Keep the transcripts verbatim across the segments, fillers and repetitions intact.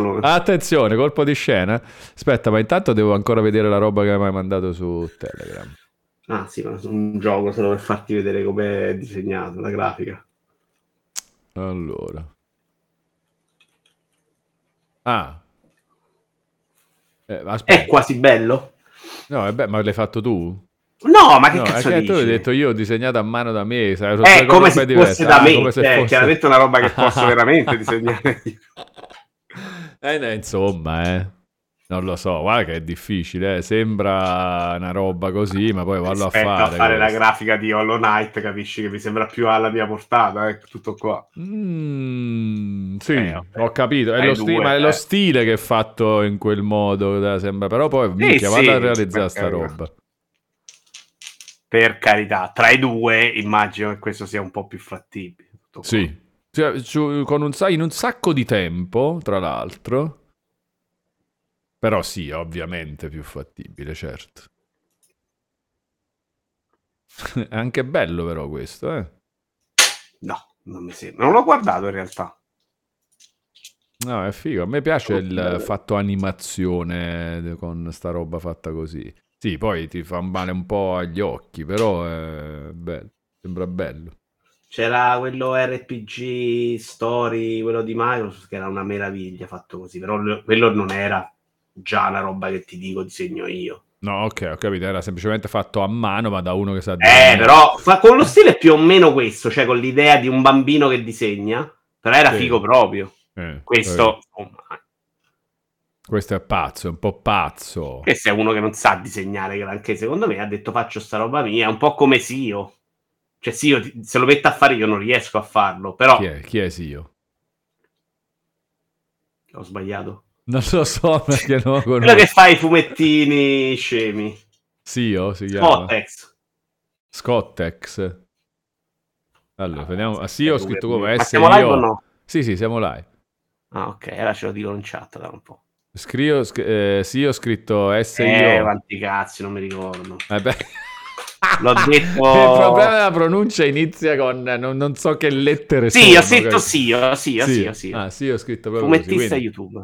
Vediamolo. Attenzione, colpo di scena. Aspetta, ma intanto devo ancora vedere la roba che mi hai mandato su Telegram. Ah sì, ma un gioco solo per farti vedere come è disegnato la grafica. Allora. Ah. Eh, aspetta. È quasi bello. No, beh, ma l'hai fatto tu? No, ma che no, cazzo dici? Tu hai detto io ho disegnato a mano da me, è come se fosse da me, ah, come se eh, fosse... chiaramente una roba che posso veramente disegnare io. Eh, no, insomma, eh. Non lo so, guarda che è difficile, eh. Sembra una roba così, ma poi vallo a fare. a fare questo. La grafica di Hollow Knight, capisci, che mi sembra più alla mia portata, eh, tutto qua. Mm, sì, eh, ho capito, è lo, sti- due, ma eh. è lo stile che è fatto in quel modo, sembra. Però poi, sì, minchia, sì, vado a realizzare sta carità. roba. Per carità, tra i due immagino che questo sia un po' più fattibile. Tutto sì, cioè, su, con un, in un sacco di tempo, tra l'altro... Però sì, ovviamente più fattibile, certo. È anche bello però questo, eh? No, non mi sembra. Non l'ho guardato in realtà. No, è figo. A me piace oh, il bello. fatto animazione con sta roba fatta così. Sì, poi ti fa male un po' agli occhi, però è bello. Sembra bello. C'era quello R P G Story, quello di Microsoft, che era una meraviglia fatto così, però quello non era... già la roba che ti dico disegno io. No, ok, ho capito, era semplicemente fatto a mano, ma da uno che sa eh, però fa con lo stile più o meno questo, cioè con l'idea di un bambino che disegna, però era sì. figo proprio. Eh, questo eh. Oh, questo è pazzo, è un po' pazzo. Questo è uno che non sa disegnare, anche secondo me ha detto faccio sta roba mia, è un po' come Sio. Cioè Sio se lo metto a fare io non riesco a farlo, però Chi è, Chi è Sio? Ho sbagliato. Non lo so perché non lo conosco. Quello che fa i fumettini scemi. Sio si chiama. Scottex. Scottex. Allora, ah, vediamo. Ah, Sio ho scritto come S. Siamo live o no? Sì, sì, siamo live. Ah, ok. Allora ce lo dico in chat da un po'. Scrivo, sc- eh, Sio ho scritto S. Eh, quanti cazzi, non mi ricordo. Eh beh. L'ho detto... Il problema della pronuncia inizia con non, non so che lettere sì, sono. Sì, ho scritto Sio, Sio, Sio, Sio. Ah, sì, ho scritto proprio fumettista così, quindi... YouTube.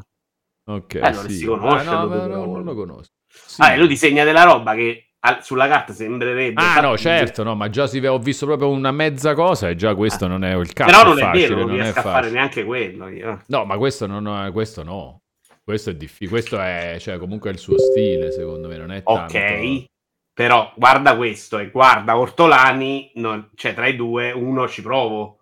Ok, eh, non sì. si conosce, ah, no, lo no, no, non lo conosco. Sì. Ah, lui disegna della roba che al, sulla carta sembrerebbe. Ah, no, certo, no, ma già si, ho visto proprio una mezza cosa e già questo ah. non è il caso. Però non è, facile, è vero, non, non riesco a fare neanche quello. Io. No, ma questo non è, questo no. Questo è difficile. Questo è, cioè, comunque è il suo stile, secondo me, non è tanto. Ok. Però guarda questo e guarda Ortolani, non, cioè tra i due uno ci provo.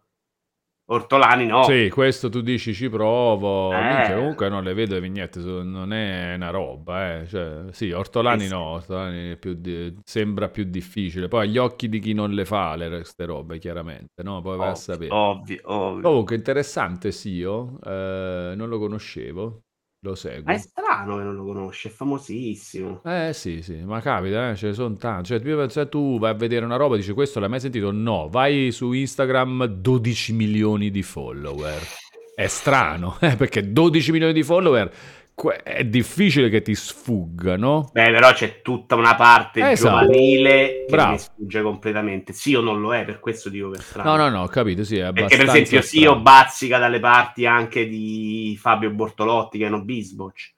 Ortolani no. Sì, questo tu dici ci provo. Eh. Minchia, comunque non le vedo le vignette, non è una roba, eh. Cioè, sì, Ortolani eh sì. no, Ortolani è più di... sembra più difficile. Poi agli occhi di chi non le fa le ste robe, chiaramente, no? Poi vai a sapere. Ovvio, ovvio. Comunque interessante Sio, eh, non lo conoscevo. Lo seguo. Ma è strano che non lo conosce, è famosissimo. Eh sì, sì, ma capita, eh, ce ne sono tanti. Cioè, se tu vai a vedere una roba e dici questo l'hai mai sentito? No, vai su Instagram, dodici milioni di follower. È strano, eh, perché dodici milioni di follower è difficile che ti sfuggano. Beh, però c'è tutta una parte esatto. giovanile che mi sfugge completamente. Sì o non lo è, per questo dico che è strano. No, no, no, ho capito, sì, è abbastanza. Perché per esempio Sio sì, bazzica dalle parti anche di Fabio Bortolotti, che è un bisboccio.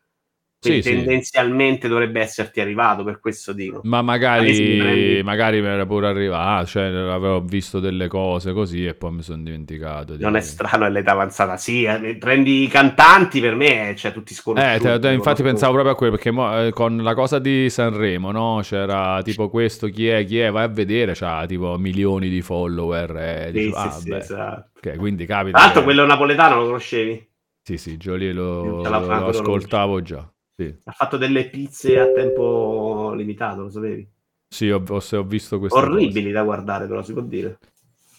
Quindi sì, tendenzialmente sì. dovrebbe esserti arrivato, per questo dico. Ma magari, magari mi era pure arrivato, cioè avevo visto delle cose così e poi mi sono dimenticato. Di... Non è strano, è l'età avanzata, sì, eh, prendi i cantanti per me, cioè tutti sconosciuti. Eh, te, infatti pensavo proprio a quello, perché mo, eh, con la cosa di Sanremo, no? C'era tipo questo, chi è, chi è, vai a vedere, c'ha tipo milioni di follower. Eh, sì, dici, sì, ah, sì, esatto. Okay, quindi capita. Tra l'altro che... quello napoletano lo conoscevi? Sì, sì, Giolì lo, lo ascoltavo già. Sì. Ha fatto delle pizze a tempo limitato, lo sapevi? Sì, ho, ho visto queste orribili cose. Da guardare, però si può dire.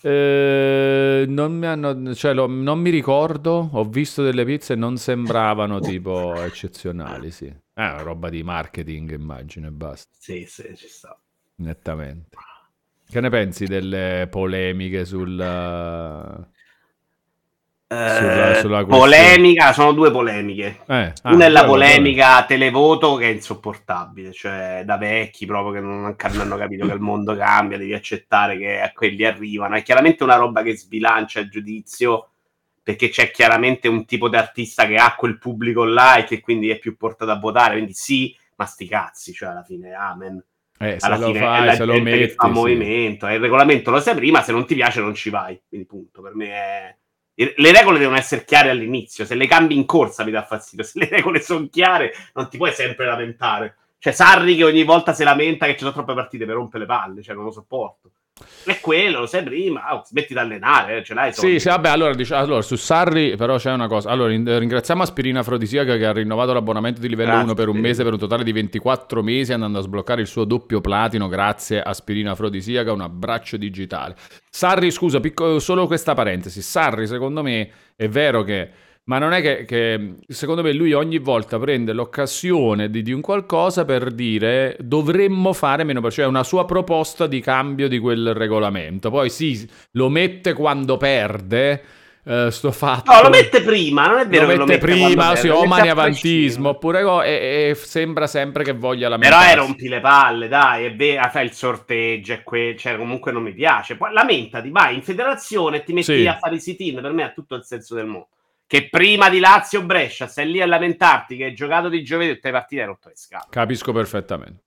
Eh, non mi hanno, cioè, lo, non mi ricordo. Ho visto delle pizze, non sembravano tipo eccezionali. Sì, è una roba di marketing, immagino, e basta. Sì, sì, ci sta. Nettamente. Che ne pensi delle polemiche sul? Sulla, sulla polemica, sono due polemiche. Eh, ah, Una è la polemica bello. televoto, che è insopportabile, cioè da vecchi proprio che non, non hanno capito che il mondo cambia, devi accettare che a quelli arrivano. È chiaramente una roba che sbilancia il giudizio, perché c'è chiaramente un tipo di artista che ha quel pubblico là e che quindi è più portato a votare, quindi sì, ma sti cazzi, cioè alla fine amen. Eh, alla se fine lo fai, è la se gente lo metti, che fa sì. movimento, eh, il regolamento lo sai prima, se non ti piace non ci vai, quindi punto. Per me è... le regole devono essere chiare all'inizio, se le cambi in corsa mi dà fastidio, se le regole sono chiare non ti puoi sempre lamentare, cioè Sarri che ogni volta si lamenta che ci sono troppe partite per rompere le palle, cioè non lo sopporto. E quello lo sai prima, oh, smetti di allenare, eh, ce l'hai soldi. Sì, sì, vabbè, allora, dic- allora su Sarri però c'è una cosa. Allora in- ringraziamo Aspirina Afrodisiaca che ha rinnovato l'abbonamento di livello grazie, uno per un mese, sì. per un totale di ventiquattro mesi, andando a sbloccare il suo doppio platino. Grazie Aspirina Afrodisiaca, un abbraccio digitale. Sarri, scusa, picco- solo questa parentesi. Sarri secondo me è vero che... ma non è che, che secondo me lui ogni volta prende l'occasione di, di un qualcosa per dire dovremmo fare meno, cioè una sua proposta di cambio di quel regolamento, poi sì, lo mette quando perde eh, sto fatto. No, lo mette prima, non è vero lo che mette lo mette prima, sì, o maniavantismo oppure go, e, e sembra sempre che voglia lamentarsi. Però eh, rompi le palle, dai, è be- fai il sorteggio e que- cioè comunque non mi piace. Poi lamentati, vai in federazione e ti metti sì. a fare i sit-in, per me ha tutto il senso del mondo. Che prima di Lazio-Brescia stai lì a lamentarti che hai giocato di giovedì tutte le partite, hai rotto le scale. Capisco perfettamente.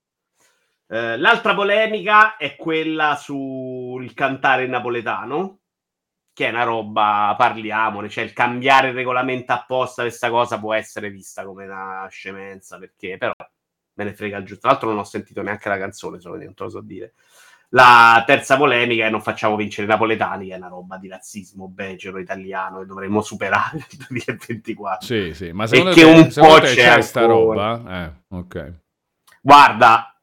Eh, l'altra polemica è quella sul cantare in napoletano, che è una roba, parliamone, cioè il cambiare il regolamento apposta, questa cosa può essere vista come una scemenza, perché però me ne frega il giusto. Tra l'altro non ho sentito neanche la canzone, solo non te lo so dire. La terza polemica è non facciamo vincere i napoletani, che è una roba di razzismo becero italiano che dovremmo superare nel duemilaventiquattro. Sì, sì, ma secondo te, che un secondo po' te c'è questa roba? Eh, ok. Guarda,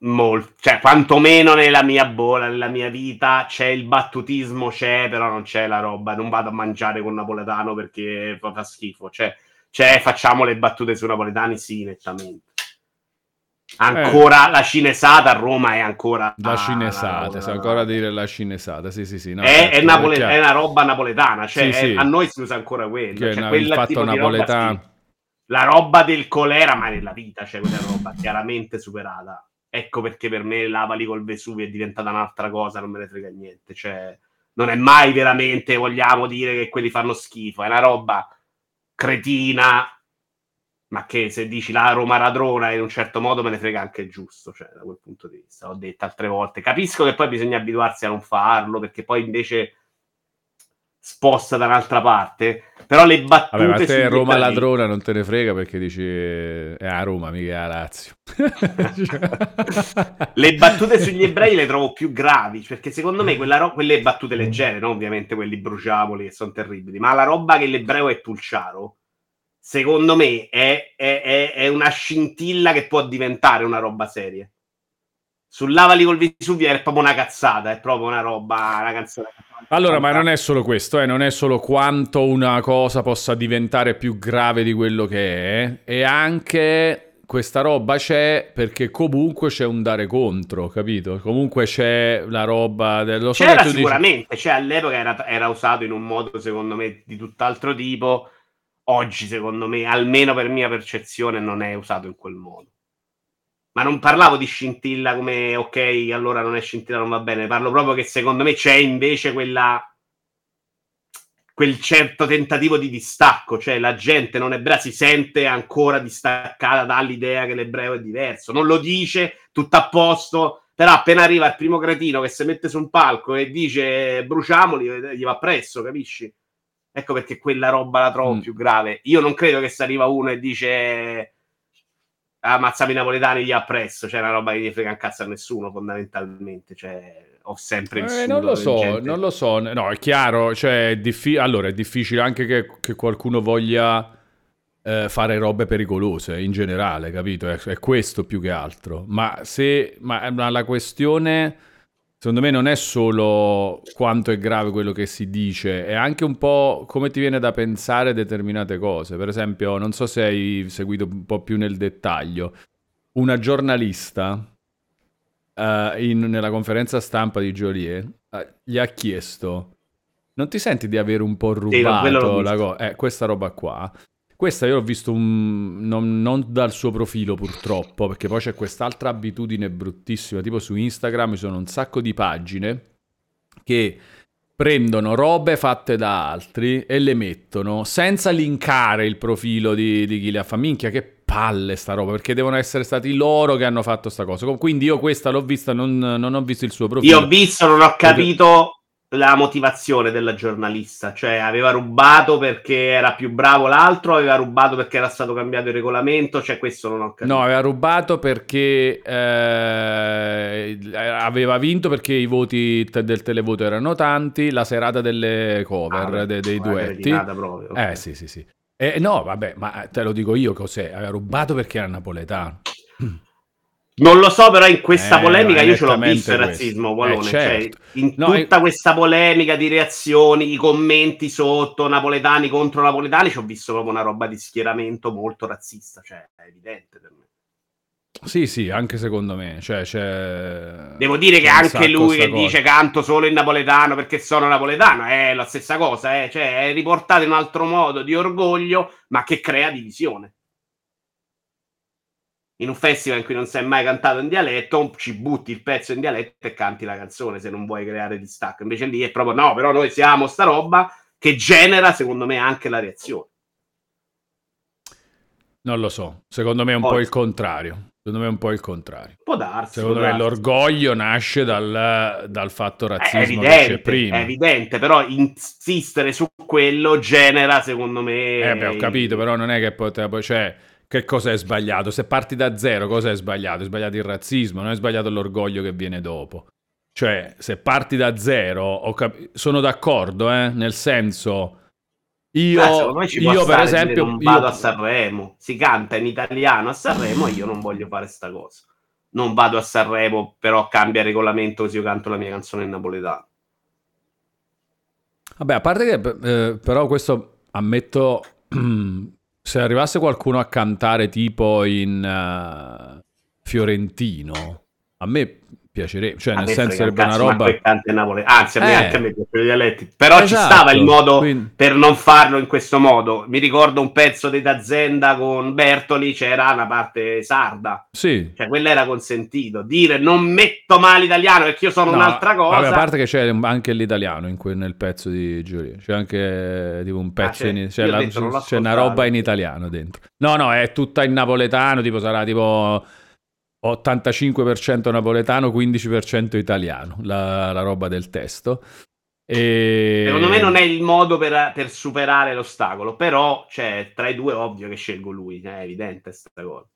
molto, cioè quantomeno nella mia bolla, nella mia vita c'è il battutismo, c'è, però non c'è la roba, non vado a mangiare con napoletano perché fa schifo, cioè, c'è, facciamo le battute su napoletani, sì, nettamente. Ancora eh. la cinesata a Roma è ancora la cinesata, se ancora a dire la cinesata, sì sì sì, no, è, certo, è, napole- è una roba napoletana, cioè sì, è, sì. a noi si usa ancora quello, cioè, na- quel tipo napoletano. Roba, sì. La roba del colera, ma nella vita, cioè quella roba chiaramente superata. Ecco perché per me l'Avali col Vesuvio è diventata un'altra cosa, non me ne frega niente, cioè non è mai veramente vogliamo dire che quelli fanno schifo, è una roba cretina. Ma che se dici la Roma ladrona in un certo modo me ne frega anche il giusto, cioè da quel punto di vista, l'ho detto altre volte. Capisco che poi bisogna abituarsi a non farlo, perché poi invece sposta da un'altra parte, però le battute... Vabbè, ma se Roma dettagli... ladrona non te ne frega perché dici è eh, a Roma, mica a Lazio. Le battute sugli ebrei le trovo più gravi, perché secondo me quella ro- quelle battute leggere, no? Ovviamente quelli bruciavoli che sono terribili, ma la roba che l'ebreo è pulciaro, secondo me è, è, è una scintilla che può diventare una roba seria. Sull'Avali col Vesuvio è proprio una cazzata, è proprio una roba, una canzone. Allora, ma non è solo questo, eh, non è solo quanto una cosa possa diventare più grave di quello che è, è anche... questa roba c'è perché comunque c'è un dare contro, capito? Comunque c'è la roba dello so c'era sicuramente, dici... cioè all'epoca era, era usato in un modo secondo me di tutt'altro tipo. Oggi, secondo me, almeno per mia percezione, non è usato in quel modo. Ma non parlavo di scintilla come, ok, allora non è scintilla, non va bene. Parlo proprio che, secondo me, c'è invece quella quel certo tentativo di distacco. Cioè, la gente non ebrea si sente ancora distaccata dall'idea che l'ebreo è diverso. Non lo dice, tutto a posto, però appena arriva il primo cretino che si mette su un palco e dice bruciamoli, gli va presso, capisci? Ecco perché quella roba la trovo mm. più grave. Io non credo che se arriva uno e dice ammazzami i napoletani, gli appresso, cioè è una roba che gli frega un cazzo a nessuno fondamentalmente, cioè ho sempre vissuto eh, non lo so, gente... non lo so, no è chiaro, cioè è diffi- allora è difficile anche che, che qualcuno voglia eh, fare robe pericolose in generale, capito? È, è questo più che altro, ma se ma, ma la questione secondo me non è solo quanto è grave quello che si dice, è anche un po' come ti viene da pensare determinate cose. Per esempio, non so se hai seguito un po' più nel dettaglio, una giornalista uh, in, nella conferenza stampa di Giolì uh, gli ha chiesto non ti senti di aver un po' rubato sì, la co- eh, questa roba qua? Questa io l'ho visto un, non, non dal suo profilo purtroppo, perché poi c'è quest'altra abitudine bruttissima, tipo su Instagram ci sono un sacco di pagine che prendono robe fatte da altri e le mettono senza linkare il profilo di, di chi le ha fa. Minchia, che palle sta roba, perché devono essere stati loro che hanno fatto sta cosa. Quindi io questa l'ho vista, non, non ho visto il suo profilo. Io ho visto, non ho capito la motivazione della giornalista, cioè aveva rubato perché era più bravo l'altro, aveva rubato perché era stato cambiato il regolamento, cioè questo non ho capito. No, aveva rubato perché eh, aveva vinto perché i voti te- del televoto erano tanti, la serata delle cover, ah, de- dei duetti. Proprio, okay. Eh sì sì sì. Eh, no, vabbè, ma te lo dico io cos'è, aveva rubato perché era napoletano. Non lo so, però in questa eh, polemica io ce l'ho visto il razzismo, Wallone, eh, certo. Cioè, in no, tutta è... questa polemica di reazioni, i commenti sotto, napoletani contro napoletani, ci ho visto proprio una roba di schieramento molto razzista, cioè è evidente per me. Sì, sì, anche secondo me, cioè, cioè... devo dire che anche lui che cosa. Dice canto solo in napoletano perché sono napoletano, è la stessa cosa, eh? Cioè è riportato in un altro modo di orgoglio, ma che crea divisione. In un festival in cui non si è mai cantato in dialetto, ci butti il pezzo in dialetto e canti la canzone se non vuoi creare distacco. Invece lì è proprio no, però noi siamo sta roba che genera, secondo me, anche la reazione. Non lo so, secondo me è un Forza. po' il contrario. Secondo me è un po' il contrario. Può darsi. Secondo può me darsi. L'orgoglio nasce dal, dal fatto razzismo evidente, che c'è prima. È evidente, però insistere su quello genera, secondo me... Eh beh, ho capito, però non è che poi... Cioè, che cosa è sbagliato? Se parti da zero, cosa è sbagliato? È sbagliato il razzismo, non è sbagliato l'orgoglio che viene dopo. Cioè, se parti da zero, ho cap- sono d'accordo, eh? Nel senso, io, eh, io per esempio... Non vado io... a Sanremo, si canta in italiano a Sanremo e io non voglio fare sta cosa. Non vado a Sanremo, però cambia regolamento così io canto la mia canzone in napoletano. Vabbè, a parte che, eh, però questo ammetto... Se arrivasse qualcuno a cantare tipo in uh, fiorentino, a me piacerebbe, cioè nel senso sarebbe una roba... Anzi, a me eh. anche a me piacciono i dialetti, però esatto, ci stava il modo quindi... per non farlo in questo modo. Mi ricordo un pezzo di D'Azienda con Bertoli, c'era una parte sarda, sì, cioè quella era consentito. Dire non metto male l'italiano perché io sono no, un'altra cosa. Vabbè, a parte che c'è anche l'italiano in quel, nel pezzo di Giolì, c'è anche tipo un pezzo ah, in, c'è, la, detto, c'è una roba in italiano dentro. No, no, è tutta in napoletano, tipo sarà tipo... ottantacinque per cento napoletano, quindici per cento italiano, la, la roba del testo. E... Secondo me non è il modo per, per superare l'ostacolo, però cioè, tra i due è ovvio che scelgo lui, è evidente questa cosa.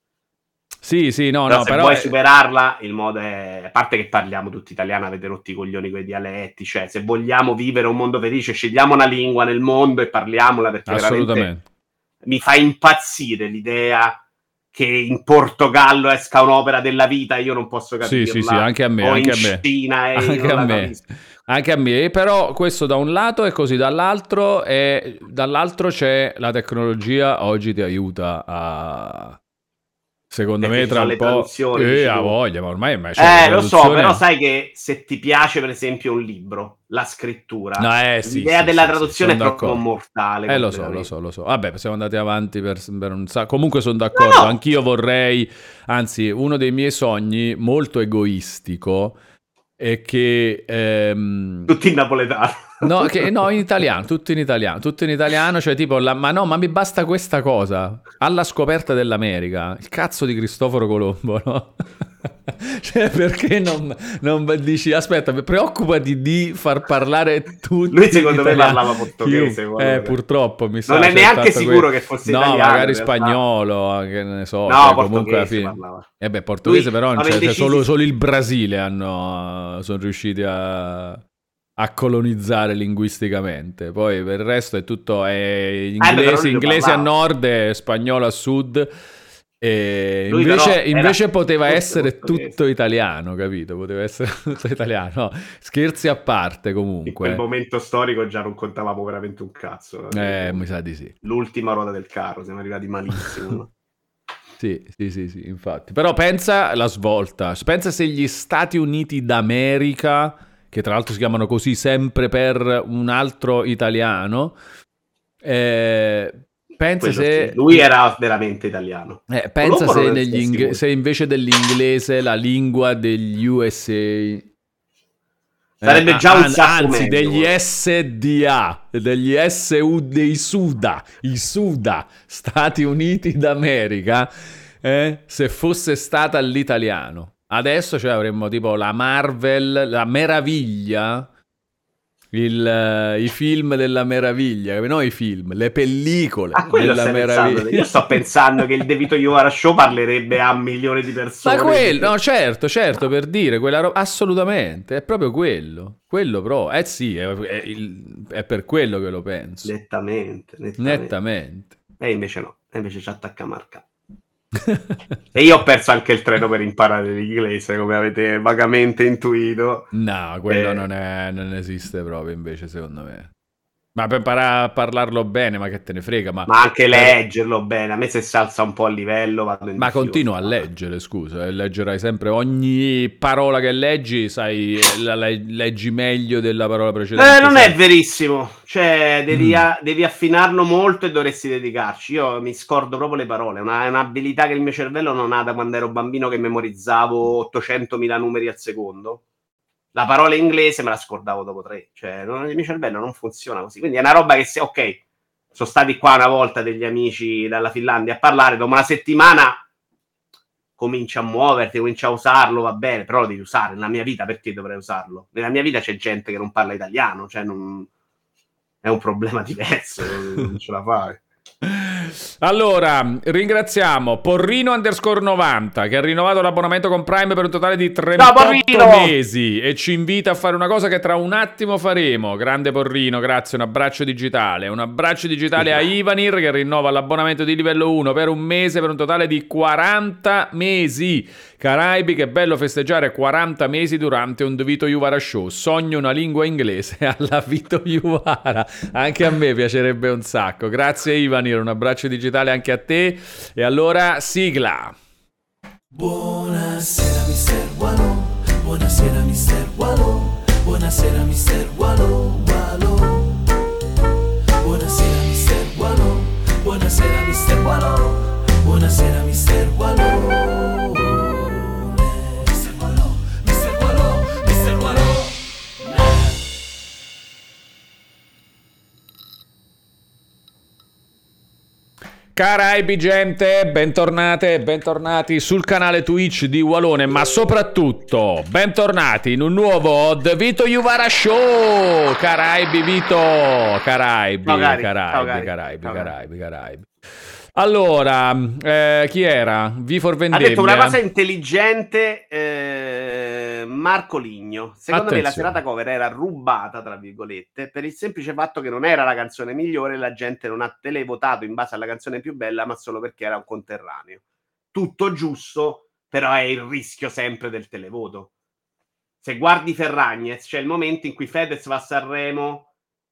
Sì, sì, no, però no. Se però vuoi è... superarla, il modo è... A parte che parliamo tutti italiano, avete rotti i coglioni con i dialetti, cioè se vogliamo vivere un mondo felice, scegliamo una lingua nel mondo e parliamola, perché assolutamente mi fa impazzire l'idea che in Portogallo esca un'opera della vita, io non posso capirla. Sì, sì, sì, anche a me, o anche in a me. Cina, eh, anche a me. Anche a me, però questo da un lato è così, dall'altro è dall'altro c'è la tecnologia oggi ti aiuta a secondo perché me tra un po' eh, ha voglia, ma ormai ma Eh, lo so, però sai che se ti piace per esempio un libro, la scrittura, no, eh, sì, l'idea sì, della sì, traduzione sì, è proprio mortale. Eh, lo so, lo so, lo so. Vabbè, siamo andati avanti per, per un sacco. Comunque sono d'accordo, no, no. Anch'io vorrei, anzi, uno dei miei sogni molto egoistico è che ehm... tutti in napoletano. No, che, no, in italiano, tutto in italiano, tutto in italiano, cioè tipo, la, ma no, ma mi basta questa cosa, alla scoperta dell'America, il cazzo di Cristoforo Colombo, no? Cioè perché non, non dici, aspetta, preoccupati di far parlare tutti. Lui secondo me parlava portoghese. Io, eh, purtroppo mi sa. Non è neanche sicuro questo. Che fosse no, italiano. No, magari spagnolo, che ne so. No, comunque alla fine. Eh beh, portoghese lui, però, non c'è, cioè, solo, solo il Brasile hanno, sono riusciti a... a colonizzare linguisticamente, poi per il resto è tutto è inglese, eh, inglese a nord e spagnolo a sud e lui invece, invece poteva essere tutto italiano, capito? Poteva essere tutto italiano, no, scherzi a parte comunque. In quel momento storico già non contavamo veramente un cazzo. Eh, mi sa di sì. L'ultima ruota del carro, siamo arrivati malissimo. Sì, sì, sì, sì, infatti. Però pensa la svolta, pensa se gli Stati Uniti d'America... che tra l'altro si chiamano così sempre per un altro italiano, eh, pensa quello se... Lui era veramente italiano. Eh, pensa se, negli ing... se invece dell'inglese la lingua degli U S A Sarebbe eh, già an, un sacco anzi, meglio. Degli S D A, degli S U, dei Suda, i Suda, Stati Uniti d'America, eh, se fosse stata all'italiano. Adesso cioè, avremmo tipo la Marvel, la meraviglia, il, uh, i film della meraviglia, no i film, le pellicole ah, della meraviglia. Pensando, io sto pensando che il Devito Iovara Show parlerebbe a milioni di persone. Ma quello, no certo, certo, per dire, quella roba, assolutamente, è proprio quello, quello però, eh sì, è, è, il, è per quello che lo penso. Nettamente, nettamente. nettamente. E invece no, e invece ci attacca Marca. E io ho perso anche il treno per imparare l'inglese, come avete vagamente intuito. No, quello eh... non, è, non esiste proprio, invece, secondo me. Ma per imparare a parlarlo bene, ma che te ne frega. Ma, ma anche leggerlo bene, a me se si alza un po' il livello vado in Ma difficoltà. Continuo a leggere, scusa, leggerai sempre ogni parola che leggi, sai, la leggi meglio della parola precedente. Eh, non sai. È verissimo, cioè devi, mm. a, devi affinarlo molto e dovresti dedicarci. Io mi scordo proprio le parole, una, è un'abilità che il mio cervello non ha da quando ero bambino che memorizzavo ottocentomila numeri al secondo. La parola inglese me la scordavo dopo tre, cioè non, il mio cervello non funziona così, quindi è una roba che se, ok, sono stati qua una volta degli amici dalla Finlandia a parlare, dopo una settimana comincia a muoverti, comincia a usarlo, va bene, però lo devi usare, nella mia vita perché dovrei usarlo? Nella mia vita c'è gente che non parla italiano, cioè non, è un problema diverso, non ce la fai. Allora, ringraziamo Porrino underscore novanta che ha rinnovato l'abbonamento con Prime per un totale di trentotto no, mesi e ci invita a fare una cosa che tra un attimo faremo. Grande Porrino, grazie, un abbraccio digitale. Un abbraccio digitale a Ivanir che rinnova l'abbonamento di livello uno per un mese per un totale di quaranta mesi. Caraibi, che bello festeggiare quaranta mesi durante un Vito Iuvara Show. Sogno una lingua inglese alla Vito Iuvara. Anche a me piacerebbe un sacco. Grazie Ivanir, un abbraccio digitale anche a te. E allora sigla. Buonasera mister Wallo, buonasera mister Wallo, buonasera mister Wallo, Wallo. Buonasera mister Wallo, buonasera mister Wallo, buonasera mister Wallo. Caraibi gente, bentornate, bentornati sul canale Twitch di Wallone, ma soprattutto bentornati in un nuovo The Vito Iuvara Show. Caraibi Vito, Caraibi, no, Caraibi, no, Caraibi, no, Caraibi, no, Caraibi, Caraibi. Allora, eh, chi era? V for Vendemmia. Ha detto una cosa intelligente eh, Marco Ligno. Secondo Attenzione. me la serata cover era rubata, tra virgolette, per il semplice fatto che non era la canzone migliore, la gente non ha televotato in base alla canzone più bella, ma solo perché era un conterraneo. Tutto giusto, però è il rischio sempre del televoto. Se guardi Ferragnez, c'è il momento in cui Fedez va a Sanremo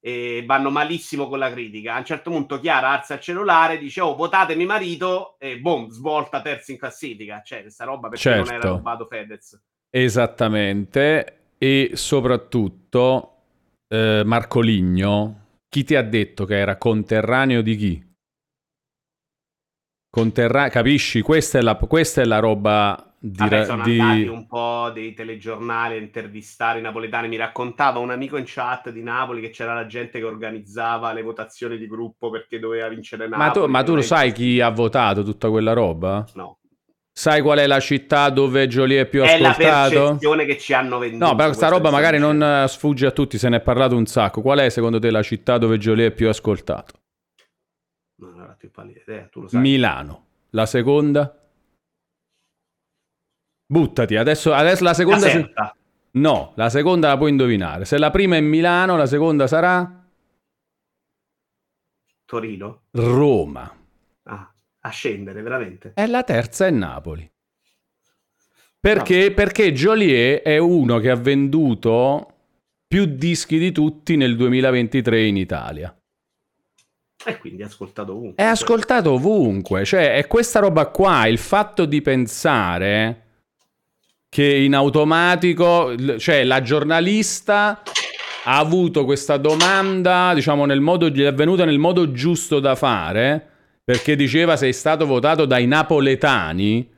e vanno malissimo con la critica. A un certo punto Chiara alza il cellulare, dice oh votatemi marito, e boom, svolta terza in classifica. Cioè questa roba perché certo. non era rubato Fedez. Esattamente. E soprattutto eh, Marco Ligno, chi ti ha detto che era conterraneo di chi? Conterra- capisci? Questa è la, questa è la roba... Di Vabbè, sono di... andati un po' dei telegiornali a intervistare i napoletani. Mi raccontava un amico in chat di Napoli che c'era la gente che organizzava le votazioni di gruppo perché doveva vincere Napoli. Ma tu, ma tu lo sai chi ha votato tutta quella roba? No. Sai qual è la città dove Giolì è più è ascoltato? È la percezione che ci hanno venduto. No, però questa roba magari non sfugge a tutti, se ne è parlato un sacco. Qual è secondo te la città dove Giolì è più ascoltato? No, non era più pallida idea, tu lo sai. Milano. La seconda? Buttati, adesso, adesso la seconda... Se... No, la seconda la puoi indovinare. Se la prima è Milano, la seconda sarà... Torino? Roma. Ah, a scendere, veramente. E la terza è Napoli. Perché? No. Perché Joliet è uno che ha venduto più dischi di tutti nel duemilaventitré in Italia. E quindi è ascoltato ovunque. È ascoltato ovunque. Cioè, è questa roba qua, il fatto di pensare... che in automatico, cioè la giornalista ha avuto questa domanda, diciamo nel modo, gli è venuta nel modo giusto da fare, perché diceva sei stato votato dai napoletani,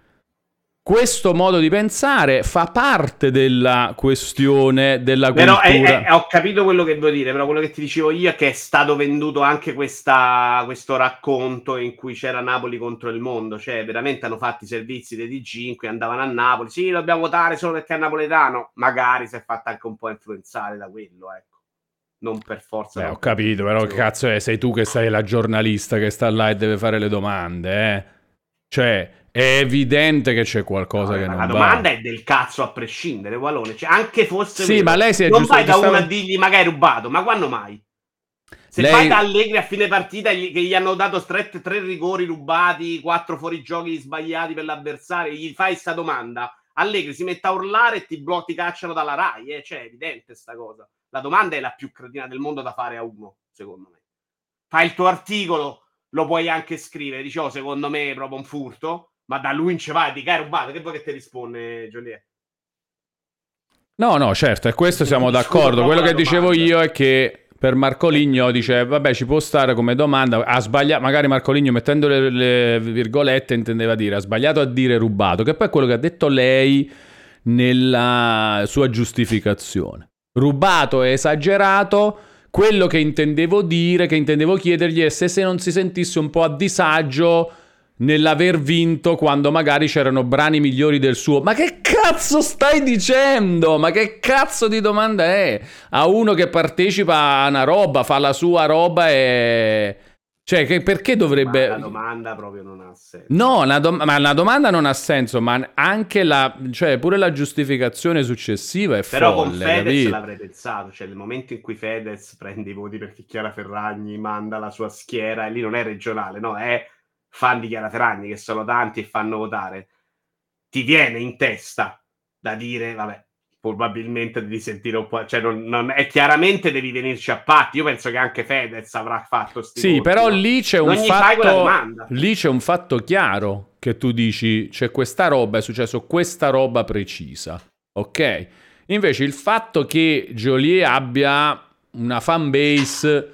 Questo modo di pensare fa parte della questione della cultura. Però è, è, ho capito quello che vuoi dire, però quello che ti dicevo io è che è stato venduto anche questa, questo racconto in cui c'era Napoli contro il mondo, cioè veramente hanno fatto i servizi dei T G cinque, andavano a Napoli, sì, dobbiamo votare solo perché è napoletano, magari si è fatta anche un po' influenzare da quello, ecco. Non per forza. Beh, ho capito, però che cazzo è? Sei tu che sei la giornalista che sta là e deve fare le domande, eh? Cioè, è evidente che c'è qualcosa no, che non va. La domanda è del cazzo a prescindere, Wallone. Cioè, anche fosse... Sì, ma lei si è non giusto... Non vai da stava... uno a dirgli, magari rubato, ma quando mai? Se lei... vai da Allegri a fine partita gli, che gli hanno dato tre, tre rigori rubati, quattro fuorigiochi sbagliati per l'avversario, gli fai questa domanda, Allegri si mette a urlare e ti, blo- ti cacciano dalla Rai, eh? Cioè, è evidente sta cosa. La domanda è la più cretina del mondo da fare a uno, secondo me. Fai il tuo articolo, lo puoi anche scrivere, dici, oh, secondo me è proprio un furto, ma da lui in ce vai, dica, è rubato, che vuoi che ti risponde, Giulia? No, no, certo, e questo siamo d'accordo. Quello che dicevo io è che per Marco Ligno dice, vabbè, ci può stare come domanda, ha sbagliato, magari Marco Ligno mettendo le, le virgolette intendeva dire, ha sbagliato a dire rubato, che poi è quello che ha detto lei nella sua giustificazione. Rubato e esagerato, quello che intendevo dire, che intendevo chiedergli è se, se non si sentisse un po' a disagio nell'aver vinto quando magari c'erano brani migliori del suo. Ma che cazzo stai dicendo? Ma che cazzo di domanda è? A uno che partecipa a una roba, fa la sua roba e... Cioè, che perché dovrebbe... Ma la domanda proprio non ha senso. No, la do... ma la domanda non ha senso, ma anche la... Cioè, pure la giustificazione successiva è però folle. Però con Fedez l'avrei pensato. Cioè, nel momento in cui Fedez prende i voti perché Chiara Ferragni manda la sua schiera, e lì non è regionale, no? È fan di Chiara Ferragni, che sono tanti e fanno votare. Ti viene in testa da dire, vabbè, probabilmente di sentire un po', cioè non, non è chiaramente devi venirci a patti. Io penso che anche Fedez avrà fatto sti sì, conti, però no? lì c'è un non fatto lì c'è un fatto chiaro che tu dici c'è questa roba, è successo questa roba precisa, ok? Invece il fatto che Giolì abbia una fan base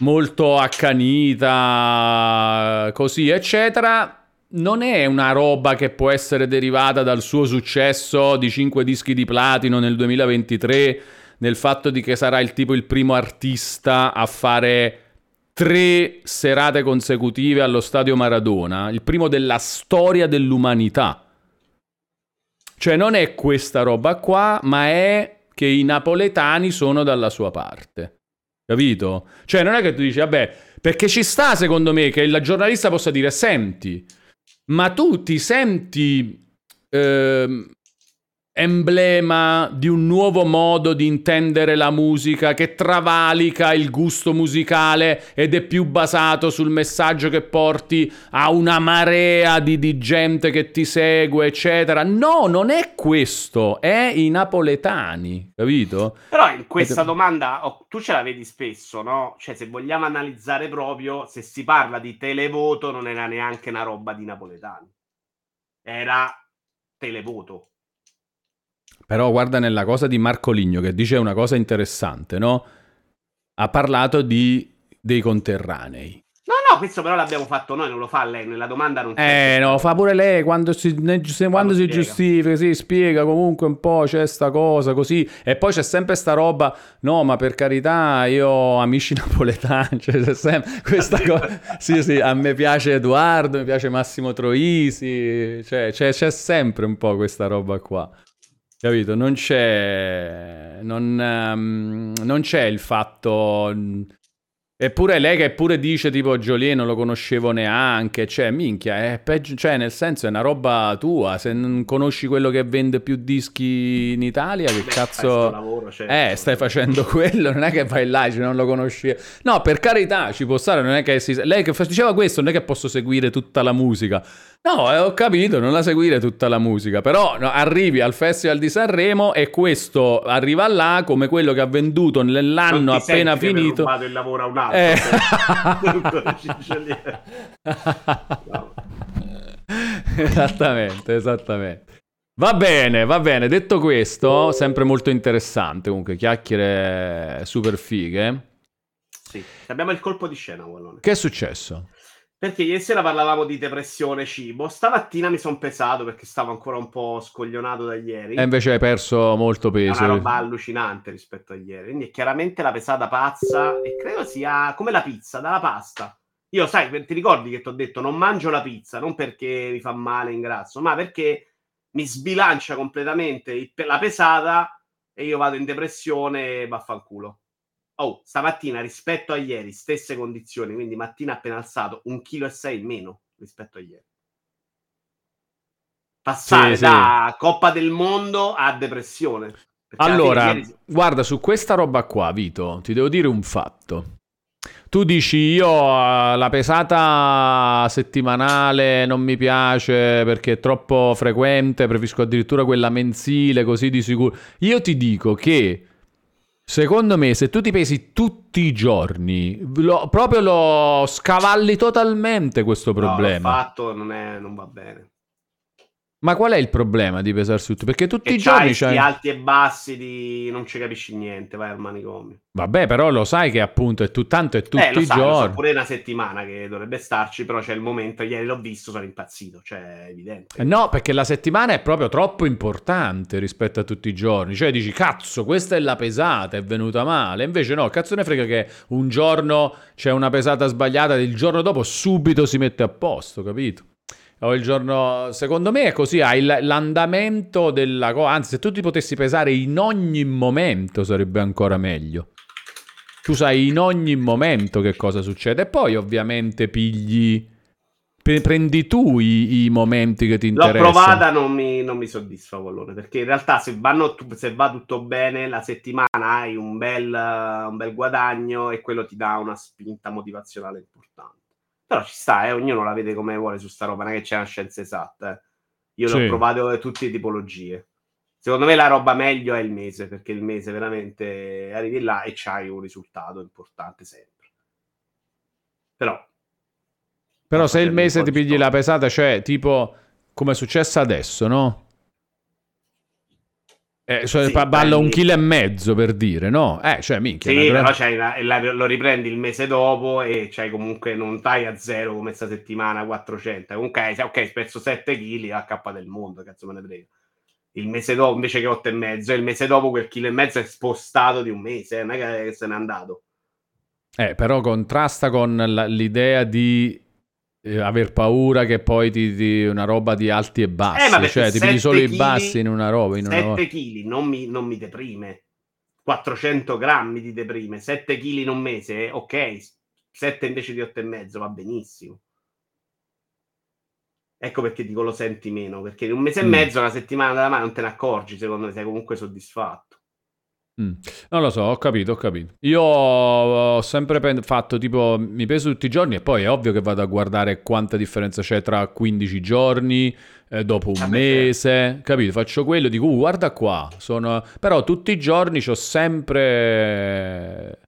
molto accanita, così eccetera, non è una roba che può essere derivata dal suo successo di cinque dischi di platino nel duemilaventitré, nel fatto di che sarà il tipo il primo artista a fare tre serate consecutive allo stadio Maradona, il primo della storia dell'umanità. Cioè non è questa roba qua, ma è che i napoletani sono dalla sua parte, capito? Cioè non è che tu dici, vabbè, perché ci sta secondo me che la giornalista possa dire, senti, ma tu ti senti eh, emblema di un nuovo modo di intendere la musica che travalica il gusto musicale ed è più basato sul messaggio che porti a una marea di, di gente che ti segue, eccetera. No, non è questo, è i napoletani, capito? Però in questa domanda oh, tu ce la vedi spesso, no? Cioè se vogliamo analizzare proprio, se si parla di televoto non era neanche una roba di napoletani, era televoto. Però guarda nella cosa di Marco Ligno che dice una cosa interessante, no? Ha parlato di dei conterranei. No, no, questo però l'abbiamo fatto noi, non lo fa lei, nella domanda non c'è. Eh, no, fa pure lei quando si, ne, se, quando si giustifica, si spiega comunque un po', c'è sta cosa così. E poi c'è sempre sta roba, no, ma per carità, io ho amici napoletani, cioè c'è sempre questa cosa. Sì, sì, a me piace Edoardo, mi piace Massimo Troisi, cioè c'è, c'è sempre un po' questa roba qua. Capito? Non c'è non, um, non c'è il fatto, eppure lei che pure dice tipo Giolì non lo conoscevo neanche, cioè minchia è peggio, cioè nel senso è una roba tua, se non conosci quello che vende più dischi in Italia che Beh, cazzo lavoro, certo. eh stai facendo quello, non è che vai là cioè, non lo conosci, no per carità ci può stare, non è che si... lei che diceva questo non è che posso seguire tutta la musica. No, eh, ho capito, non la seguire tutta la musica, però no, arrivi al Festival di Sanremo e questo arriva là come quello che ha venduto nell'anno appena finito. Non ti senti che mi ha rubato il lavoro a un altro. Eh. No. Esattamente, esattamente. Va bene, va bene. Detto questo, sempre molto interessante comunque, chiacchiere super fighe. Sì, abbiamo il colpo di scena, Wallone. Che è successo? Perché ieri sera parlavamo di depressione, cibo. Stamattina mi sono pesato perché stavo ancora un po' scoglionato da ieri. E invece hai perso molto peso. È una roba allucinante rispetto a ieri. Quindi è chiaramente la pesata pazza e credo sia come la pizza, dalla pasta. Io, sai, ti ricordi che ti ho detto non mangio la pizza, non perché mi fa male, ingrasso, ma perché mi sbilancia completamente la pesata e io vado in depressione e vaffanculo. Oh, stamattina rispetto a ieri, stesse condizioni, quindi mattina appena alzato, un chilo e sei in meno rispetto a ieri. Passare sì, da sì. Coppa del Mondo a depressione. Allora, ieri... guarda, su questa roba qua, Vito, ti devo dire un fatto. Tu dici, io la pesata settimanale non mi piace perché è troppo frequente, preferisco addirittura quella mensile, così di sicuro. Io ti dico che... secondo me, se tu ti pesi tutti i giorni, lo, proprio lo scavalli totalmente questo problema. No, l'ho fatto, non, è, non va bene. Ma qual è il problema di pesarsi tutto? Perché tutti che i giorni c'hai gli alti e bassi, di... non ci capisci niente, vai al manicomio. Vabbè, però lo sai che appunto è tu, tanto è tutti eh, lo i sai, giorni. Lo so, pure una settimana che dovrebbe starci, però c'è il momento, ieri l'ho visto, sono impazzito, cioè è evidente. No, perché la settimana è proprio troppo importante rispetto a tutti i giorni, cioè dici cazzo, questa è la pesata, è venuta male, invece no, cazzo ne frega che un giorno c'è una pesata sbagliata, il giorno dopo subito si mette a posto, capito? O il giorno, secondo me è così, hai l'andamento della cosa, anzi se tu ti potessi pesare in ogni momento sarebbe ancora meglio. Tu sai in ogni momento che cosa succede e poi ovviamente pigli, prendi tu i, i momenti che ti interessano. L'ho provata, non mi, non mi soddisfa, Wallone, perché in realtà se, vanno, se va tutto bene la settimana hai un bel, un bel guadagno e quello ti dà una spinta motivazionale importante. Però ci sta, eh, ognuno la vede come vuole su sta roba, non è che c'è una scienza esatta. Eh. Io sì. L'ho provato tutte le tipologie. Secondo me la roba meglio è il mese, perché il mese veramente arrivi là e c'hai un risultato importante sempre. Però... Però se il mese ti pigli la pesata, cioè, tipo, come è successo adesso, no? Eh, cioè, sì, ballo un chilo e mezzo per dire, no? Eh, cioè, minchia. Sì, però c'hai la, la, lo riprendi il mese dopo e c'hai comunque, non stai a zero come sta settimana, quattrocento. Comunque, ok, perso sette chili a K del mondo, cazzo me ne frega. Il mese dopo, invece che otto e mezzo, il mese dopo quel chilo e mezzo è spostato di un mese, non è che se n'è andato. Eh, però contrasta con la, l'idea di... aver paura che poi ti, ti una roba di alti e bassi, eh, cioè ti pigli solo chili, i bassi in una roba. In sette chili non mi, non mi deprime, quattrocento grammi ti deprime, sette chili in un mese, ok, sette invece di otto e mezzo va benissimo. Ecco perché dico lo senti meno, perché in un mese mm. e mezzo, una settimana dalla mano non te ne accorgi, secondo me sei comunque soddisfatto. Mm. Non lo so, ho capito, ho capito. Io ho sempre pen- fatto tipo mi peso tutti i giorni e poi è ovvio che vado a guardare quanta differenza c'è tra quindici giorni, eh, dopo un ah, mese, beh. Capito? Faccio quello, dico, uh, guarda qua, sono... però tutti i giorni c'ho sempre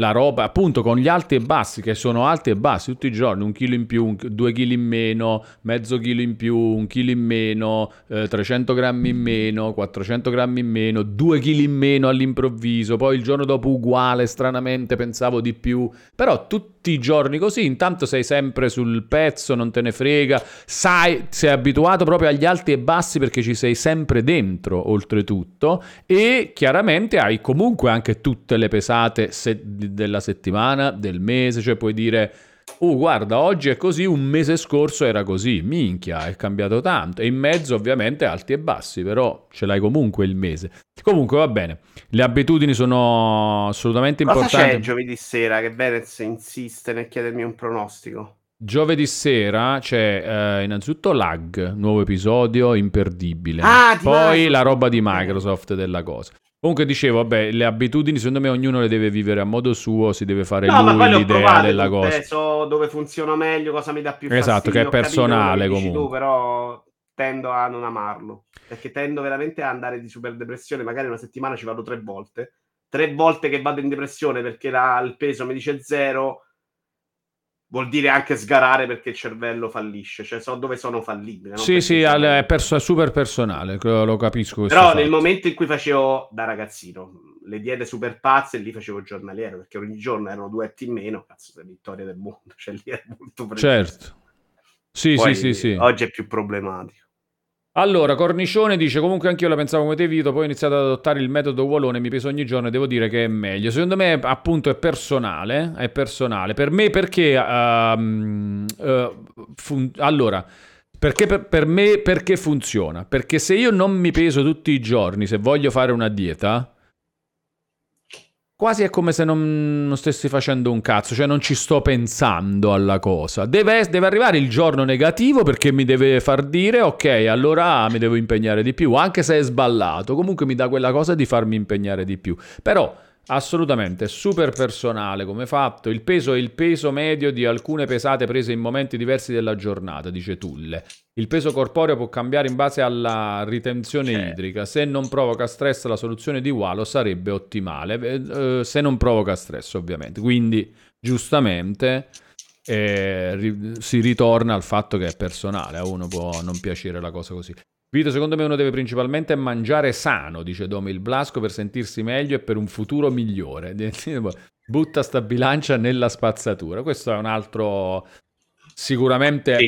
la roba, appunto con gli alti e bassi, che sono alti e bassi tutti i giorni, un chilo in più, un... due chili in meno, mezzo chilo in più, un chilo in meno, eh, trecento grammi in meno, quattrocento grammi in meno, due chili in meno all'improvviso, poi il giorno dopo uguale, stranamente pensavo di più, però tutti i giorni così, intanto sei sempre sul pezzo, non te ne frega, sai, sei abituato proprio agli alti e bassi perché ci sei sempre dentro, oltretutto, e chiaramente hai comunque anche tutte le pesate, se della settimana, del mese, cioè puoi dire oh guarda oggi è così, un mese scorso era così, minchia è cambiato tanto, e in mezzo ovviamente alti e bassi, però ce l'hai comunque il mese. Comunque va bene, le abitudini sono assolutamente cosa importanti. C'è giovedì sera che Benez insiste nel chiedermi un pronostico? Giovedì sera c'è eh, innanzitutto Lag, nuovo episodio imperdibile, ah, poi la roba di Microsoft della cosa. Comunque dicevo, vabbè, le abitudini secondo me ognuno le deve vivere a modo suo, si deve fare no, lui ma l'idea provato, della cosa. So dove funziona meglio, cosa mi dà più fastidio. Esatto, che è personale comunque. Tu, però tendo a non amarlo, perché tendo veramente a andare di super depressione, magari una settimana ci vado tre volte, tre volte che vado in depressione perché la, il peso mi dice zero, vuol dire anche sgarare perché il cervello fallisce, cioè so dove sono fallibile. Sì, sì, al, è, perso, è super personale, lo capisco. Però fatto. Nel momento in cui facevo da ragazzino le diete super pazze lì facevo giornaliero, perché ogni giorno erano duetti in meno, cazzo, la vittoria del mondo, cioè lì è molto prezioso. Certo. Sì, poi, sì, sì, sì. Oggi è più problematico. Allora, Cornicione dice: comunque anch'io la pensavo come te, Vito, poi ho iniziato ad adottare il metodo uolone, mi peso ogni giorno e devo dire che è meglio. Secondo me, appunto, è personale, è personale. Per me perché... Uh, uh, fun- allora... Perché per, per me perché funziona? Perché se io non mi peso tutti i giorni, se voglio fare una dieta, quasi è come se non, non stessi facendo un cazzo, cioè non ci sto pensando alla cosa. Deve, deve arrivare il giorno negativo perché mi deve far dire ok, allora mi devo impegnare di più, anche se è sballato, comunque mi dà quella cosa di farmi impegnare di più. Però assolutamente, super personale come fatto. Il peso è il peso medio di alcune pesate prese in momenti diversi della giornata, dice Tulle. Il peso corporeo può cambiare in base alla ritenzione C'è. idrica. Se non provoca stress, la soluzione di Walo sarebbe ottimale. Eh, se non provoca stress, ovviamente. Quindi, giustamente, eh, ri- si ritorna al fatto che è personale. A uno può non piacere la cosa così. Vito, secondo me uno deve principalmente mangiare sano, dice Domi il Blasco, per sentirsi meglio e per un futuro migliore. Butta sta bilancia nella spazzatura. Questo è un altro, sicuramente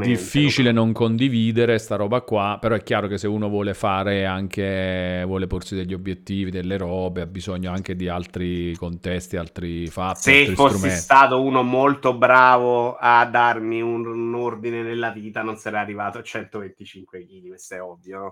difficile non condividere sta roba qua, però è chiaro che se uno vuole fare anche, vuole porsi degli obiettivi, delle robe, ha bisogno anche di altri contesti, altri fatti, se altri fossi strumenti. Stato uno molto bravo a darmi un, un ordine nella vita, non sarei arrivato a centoventicinque chili, questo è ovvio, no?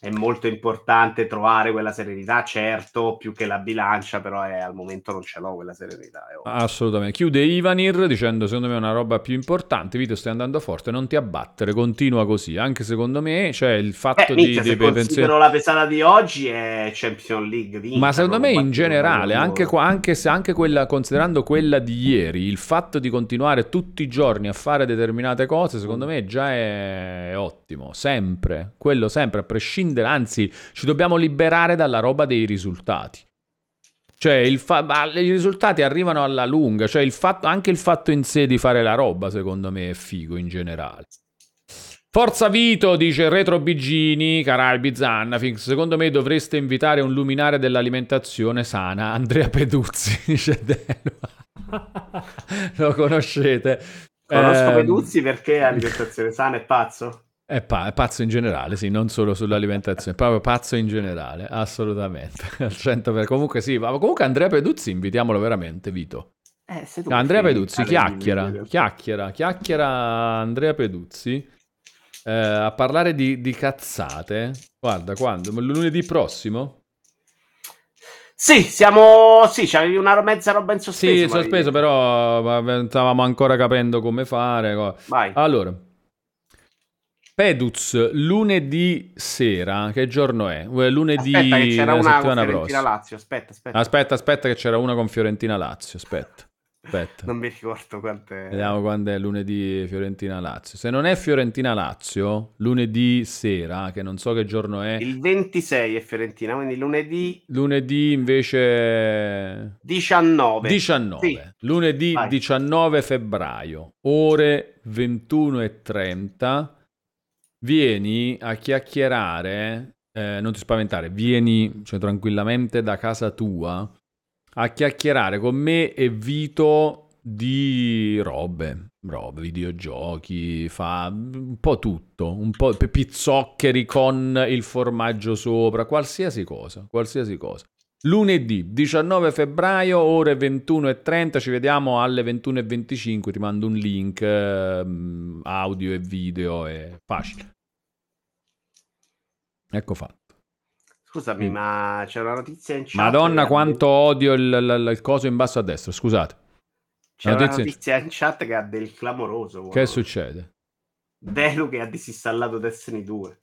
È molto importante trovare quella serenità, certo, più che la bilancia, però è, al momento non ce l'ho quella serenità. Assolutamente. Chiude Ivanir dicendo: secondo me è una roba più importante, Vito, stai andando forte, non ti abbattere, continua così. Anche secondo me, cioè il fatto eh, di... Minchia, di se pensiero... considero la pesata di oggi è Champions League vinta. Ma secondo me in generale, anche, qua, anche, se, anche quella, considerando quella di ieri, il fatto di continuare tutti i giorni a fare determinate cose, secondo me già è ottimo, sempre, quello sempre, a prescindere. Anzi, ci dobbiamo liberare dalla roba dei risultati. Cioè, il fa- i risultati arrivano alla lunga. Cioè, il fatto, anche il fatto in sé di fare la roba, secondo me, è figo in generale. Forza Vito, dice Retro Bigini, carai Bizanna, secondo me dovreste invitare un luminare dell'alimentazione sana, Andrea Peduzzi, dice lo conoscete? Conosco eh... Peduzzi perché alimentazione sana è pazzo. È, pa- è pazzo in generale, sì, non solo sull'alimentazione, proprio pazzo in generale, assolutamente. Al cento per... Comunque sì, ma comunque Andrea Peduzzi invitiamolo veramente, Vito. Eh, se tu Andrea Peduzzi chiacchiera, chiacchiera, chiacchiera Andrea Peduzzi eh, a parlare di, di cazzate. Guarda, quando? Lunedì prossimo? Sì, siamo... Sì, c'avevi una mezza roba in sospeso. Sì, in sospeso, però stavamo ancora capendo come fare. Vai. Allora... Peduz, lunedì sera, che giorno è? Lunedì aspetta che c'era una settimana con Fiorentina Lazio, aspetta, aspetta. Aspetta, aspetta che c'era una con Fiorentina Lazio, aspetta. Aspetta. Non mi ricordo quando è. Vediamo quando è lunedì Fiorentina Lazio. Se non è Fiorentina Lazio, lunedì sera, che non so che giorno è. Il ventisei è Fiorentina, quindi lunedì Lunedì invece diciannove. diciannove. Sì. Lunedì Vai. diciannove febbraio, ore ventuno e trenta. Vieni a chiacchierare, eh, non ti spaventare, vieni, cioè, tranquillamente da casa tua a chiacchierare con me e Vito di robe, robe, videogiochi, fa un po' tutto, un po' pizzoccheri con il formaggio sopra, qualsiasi cosa, qualsiasi cosa. Lunedì diciannove febbraio, ore ventuno e trenta, ci vediamo alle ventuno e venticinque, ti mando un link eh, audio e video, è facile. Ecco fatto. Scusami, mm. ma c'è una notizia in chat. Madonna, quanto del... odio il, il, il coso in basso a destra, scusate. C'è notizia una notizia in chat che ha del clamoroso. Wow. Che succede? Delu che ha disinstallato Destiny due.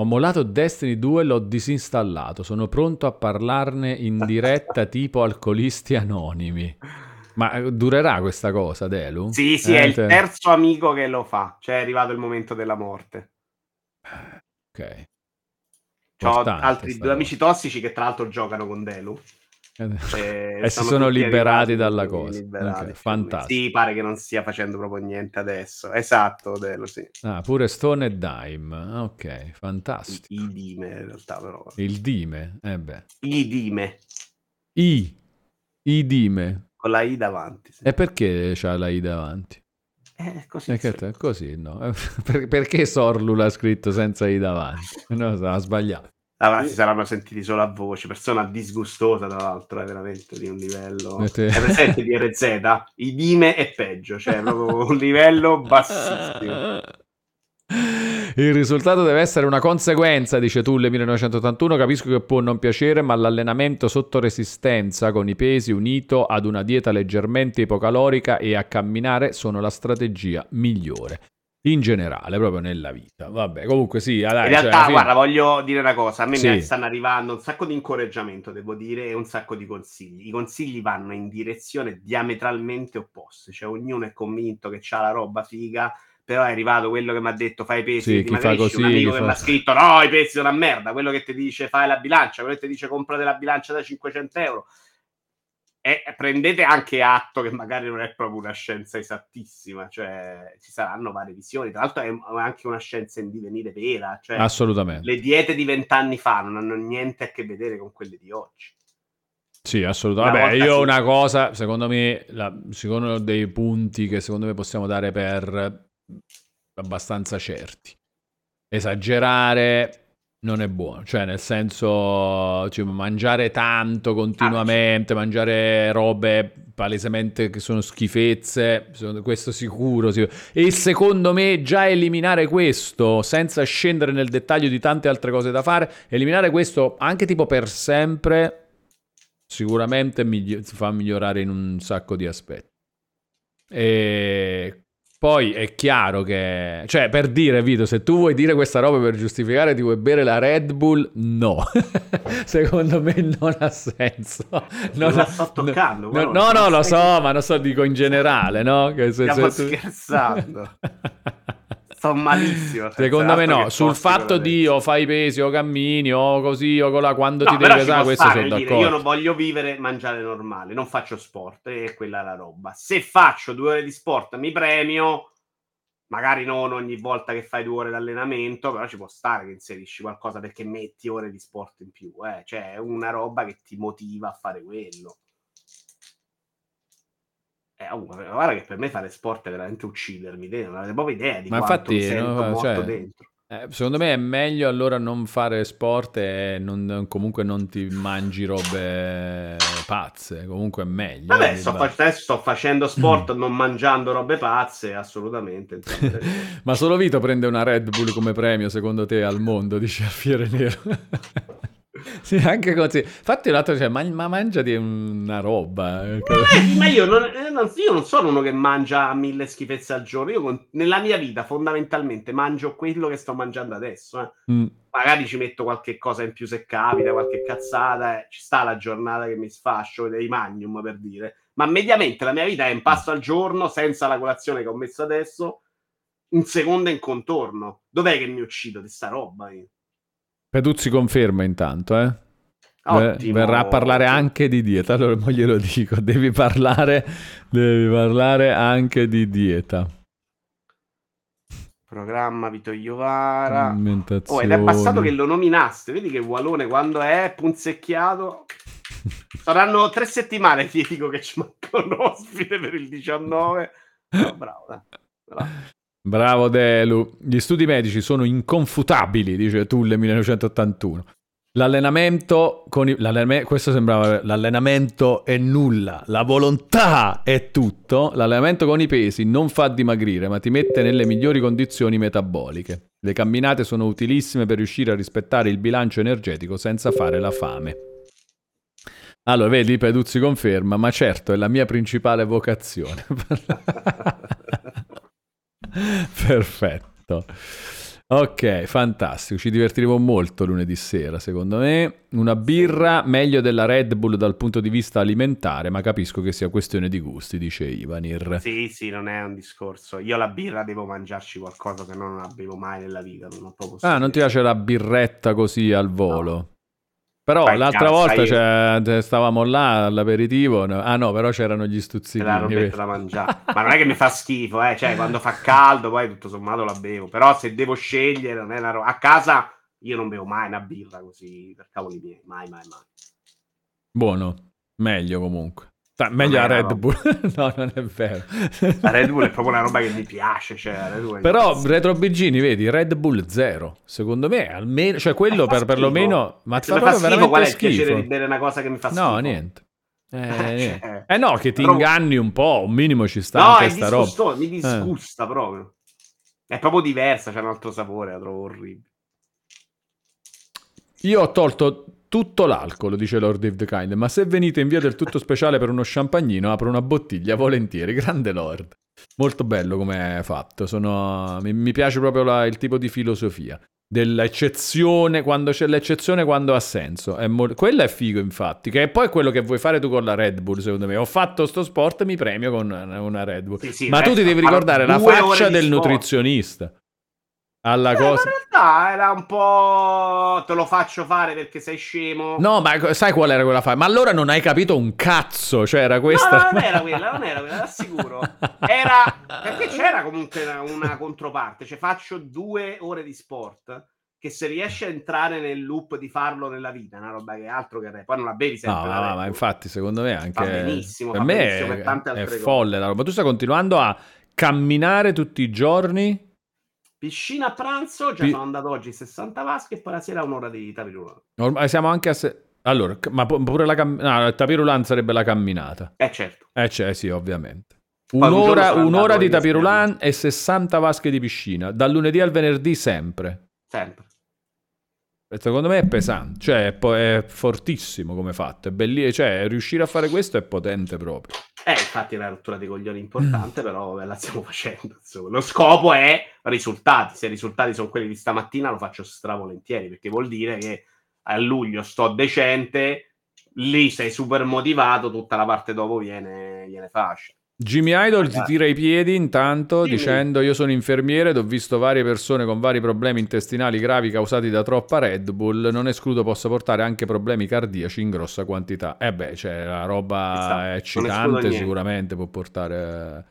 Ho mollato Destiny due, l'ho disinstallato. Sono pronto a parlarne in diretta tipo Alcolisti Anonimi. Ma durerà questa cosa, Delu? Sì, sì, eh, è te... il terzo amico che lo fa. Cioè è arrivato il momento della morte. Ok. Ho altri due cosa. amici tossici che tra l'altro giocano con Delu. E, e si sono liberati dalla cosa, liberati. Okay, fantastico. Sì, pare che non stia facendo proprio niente adesso. Esatto, dello, sì. Ah, pure Stone e Dime, ok, fantastico. I, i Dime in realtà, però. Il Dime, eh beh. I Dime. I, I Dime. Con la I davanti. Sì. E perché c'ha la I davanti? Eh, così, te, così no. per, perché Sorlu l'ha scritto senza I davanti? No, l'ha sbagliato. Allora, si saranno sentiti solo a voce, persona disgustosa tra l'altro, è veramente di un livello... È presente di R Z? I Dime è peggio, cioè proprio un livello bassissimo. Il risultato deve essere una conseguenza, dice Tulle millenovecentottantuno, capisco che può non piacere, ma l'allenamento sotto resistenza con i pesi unito ad una dieta leggermente ipocalorica e a camminare sono la strategia migliore. In generale, proprio nella vita. Vabbè, comunque sì. Dai, in realtà, cioè, fine... guarda, voglio dire una cosa. A me sì. mi stanno arrivando un sacco di incoraggiamento, devo dire, e un sacco di consigli. I consigli vanno in direzione diametralmente opposte. Cioè, ognuno è convinto che c'ha la roba figa, però è arrivato quello che mi ha detto fai i pesi, sì, ti magari un amico che fa... mi ha scritto no, i pesi sono una merda. Quello che ti dice fai la bilancia, quello che ti dice comprate la bilancia da cinquecento euro. E prendete anche atto che magari non è proprio una scienza esattissima, cioè ci saranno varie visioni, tra l'altro è anche una scienza in divenire vera, cioè assolutamente. Le diete di vent'anni fa non hanno niente a che vedere con quelle di oggi. Sì, assolutamente. Vabbè, io sì. una cosa, secondo me, la, secondo dei punti che secondo me possiamo dare per abbastanza certi, esagerare non è buono, cioè nel senso, cioè, mangiare tanto continuamente, ah, sì. mangiare robe palesemente che sono schifezze, questo sicuro, sicuro. E secondo me già eliminare questo, senza scendere nel dettaglio di tante altre cose da fare, eliminare questo anche tipo per sempre, sicuramente migli- fa migliorare in un sacco di aspetti. E... poi è chiaro che... Cioè, per dire, Vito, se tu vuoi dire questa roba per giustificare ti vuoi bere la Red Bull, no. Secondo me non ha senso. Non la sto toccando. No, no, no, no lo so, ma non so, dico in generale, no? Che se, stiamo se tu... scherzando. Sto malissimo. Secondo me no, sul fatto di o fai i pesi o cammini o così o colà, quando no, ti devi pesare, questo sono d'accordo. Dire, io non voglio vivere, mangiare normale, non faccio sport e quella è la roba. Se faccio due ore di sport mi premio, magari non ogni volta che fai due ore di allenamento, però ci può stare che inserisci qualcosa perché metti ore di sport in più, eh. Cioè è una roba che ti motiva a fare quello. Eh, uh, guarda che per me fare sport è veramente uccidermi, non avevo proprio idea di ma quanto infatti, mi sento no, morto cioè, dentro. Eh, secondo me è meglio allora non fare sport e non, comunque non ti mangi robe pazze, comunque è meglio. Vabbè, sto, fac- adesso sto facendo sport non mangiando robe pazze, assolutamente. Ma solo Vito prende una Red Bull come premio, secondo te, al mondo, dice Alfiere Nero. Sì, anche così. Infatti un altro dice, ma, ma mangiati una roba. Eh, ma io non, io non sono uno che mangia mille schifezze al giorno. Io con, nella mia vita fondamentalmente mangio quello che sto mangiando adesso. Eh. Mm. Magari ci metto qualche cosa in più se capita, qualche cazzata. Eh. Ci sta la giornata che mi sfascio dei magnum, per dire. Ma mediamente la mia vita è un pasto al giorno, senza la colazione che ho messo adesso, un secondo in contorno. Dov'è che mi uccido di sta roba io? Peduzzi conferma intanto, eh? Ottimo. Verrà a parlare anche di dieta, allora mo glielo dico, devi parlare, devi parlare anche di dieta. Programma Vito Iovara. Oh, ed è passato che lo nominaste, vedi che Walone quando è punzecchiato... Saranno tre settimane che dico che ci manca un ospite per il diciannove. Oh, bravo, dai. Bravo. Bravo Delu, gli studi medici sono inconfutabili, dice Tulle millenovecentottantuno. L'allenamento con i... L'allename... questo sembrava l'allenamento è nulla, la volontà è tutto. L'allenamento con i pesi non fa dimagrire, ma ti mette nelle migliori condizioni metaboliche. Le camminate sono utilissime per riuscire a rispettare il bilancio energetico senza fare la fame. Allora, vedi, Peduzzi conferma, ma certo, è la mia principale vocazione. Perfetto, ok, fantastico, ci divertiremo molto lunedì sera, secondo me. Una birra meglio della Red Bull dal punto di vista alimentare, ma capisco che sia questione di gusti, dice Ivanir. Sì, sì, non è un discorso, io la birra devo mangiarci qualcosa che non la bevo mai nella vita, non ho proprio... Ah, non ti piace la birretta così al volo? No. Però fai l'altra cazzo, volta cioè, stavamo là all'aperitivo, no? Ah no, però c'erano gli stuzzini la robetta da mangiare. Ma non è che mi fa schifo, eh? Cioè, quando fa caldo poi tutto sommato la bevo. Però se devo scegliere, non è una ro- a casa io non bevo mai una birra così per cavoli miei, mai mai mai. Buono, meglio comunque. Meglio la Red Bull, no, non è vero. La Red Bull è proprio una roba che mi piace. Cioè, la Red Bull però, Retro Bigini, vedi, Red Bull zero. Secondo me, almeno, cioè quello per, perlomeno. Ma ti fa, fa schifo? Qual è il schifo? Piacere di bere una cosa che mi fa schifo? No, niente. Eh, niente. Eh no, che ti però... inganni un po'. Un minimo ci sta. No, anche sta roba. Mi disgusta eh. proprio. È proprio diversa, c'è un altro sapore. La trovo orribile. Io ho tolto tutto l'alcol, dice Lord of the Kind, ma se venite in via del tutto speciale per uno champagnino, apro una bottiglia volentieri, grande Lord. Molto bello come è fatto, sono... mi, mi piace proprio la, il tipo di filosofia, dell'eccezione, quando c'è l'eccezione quando ha senso, è mo... quella è figo infatti, che è poi quello che vuoi fare tu con la Red Bull secondo me, ho fatto sto sport mi premio con una Red Bull, sì, sì, ma tu ti devi ricordare la faccia del sport. Nutrizionista. Alla eh, cosa. Ma in realtà era un po' te lo faccio fare perché sei scemo. No, ma sai qual era quella fa? Ma allora non hai capito un cazzo, cioè era questa. No, no, non era quella, non era quella, assicuro. Era perché c'era comunque una, una controparte, cioè faccio due ore di sport che se riesci a entrare nel loop di farlo nella vita, una roba che è altro che re. Poi non la bevi sempre. No, la no ma infatti secondo me anche fa benissimo, per fa me benissimo, è, per tante altre è folle la roba. Tu stai continuando a camminare tutti i giorni? Piscina a pranzo, già Pi- sono andato oggi sessanta vasche e poi la sera un'ora di tapirulano. Ormai siamo anche a... Se- allora, ma pure la camminata... No, il tapirulan sarebbe la camminata. Eh certo. Eh cioè, sì, ovviamente. Poi un'ora un un'ora di tapirulan e sessanta vasche di piscina, dal lunedì al venerdì sempre. Sempre. Secondo me è pesante, cioè è fortissimo come fatto, è bellissimo, cioè riuscire a fare questo è potente proprio. Eh, infatti è una rottura di coglioni importante, però la stiamo facendo, insomma. Lo scopo è risultati, se i risultati sono quelli di stamattina lo faccio stravolentieri, perché vuol dire che a luglio sto decente, lì sei super motivato, tutta la parte dopo viene, viene facile. Jimmy Idol ti tira i piedi intanto Jimmy. Dicendo io sono infermiere ed ho visto varie persone con vari problemi intestinali gravi causati da troppa Red Bull, non escludo possa portare anche problemi cardiaci in grossa quantità. E eh beh, cioè la roba esatto. eccitante sicuramente può portare...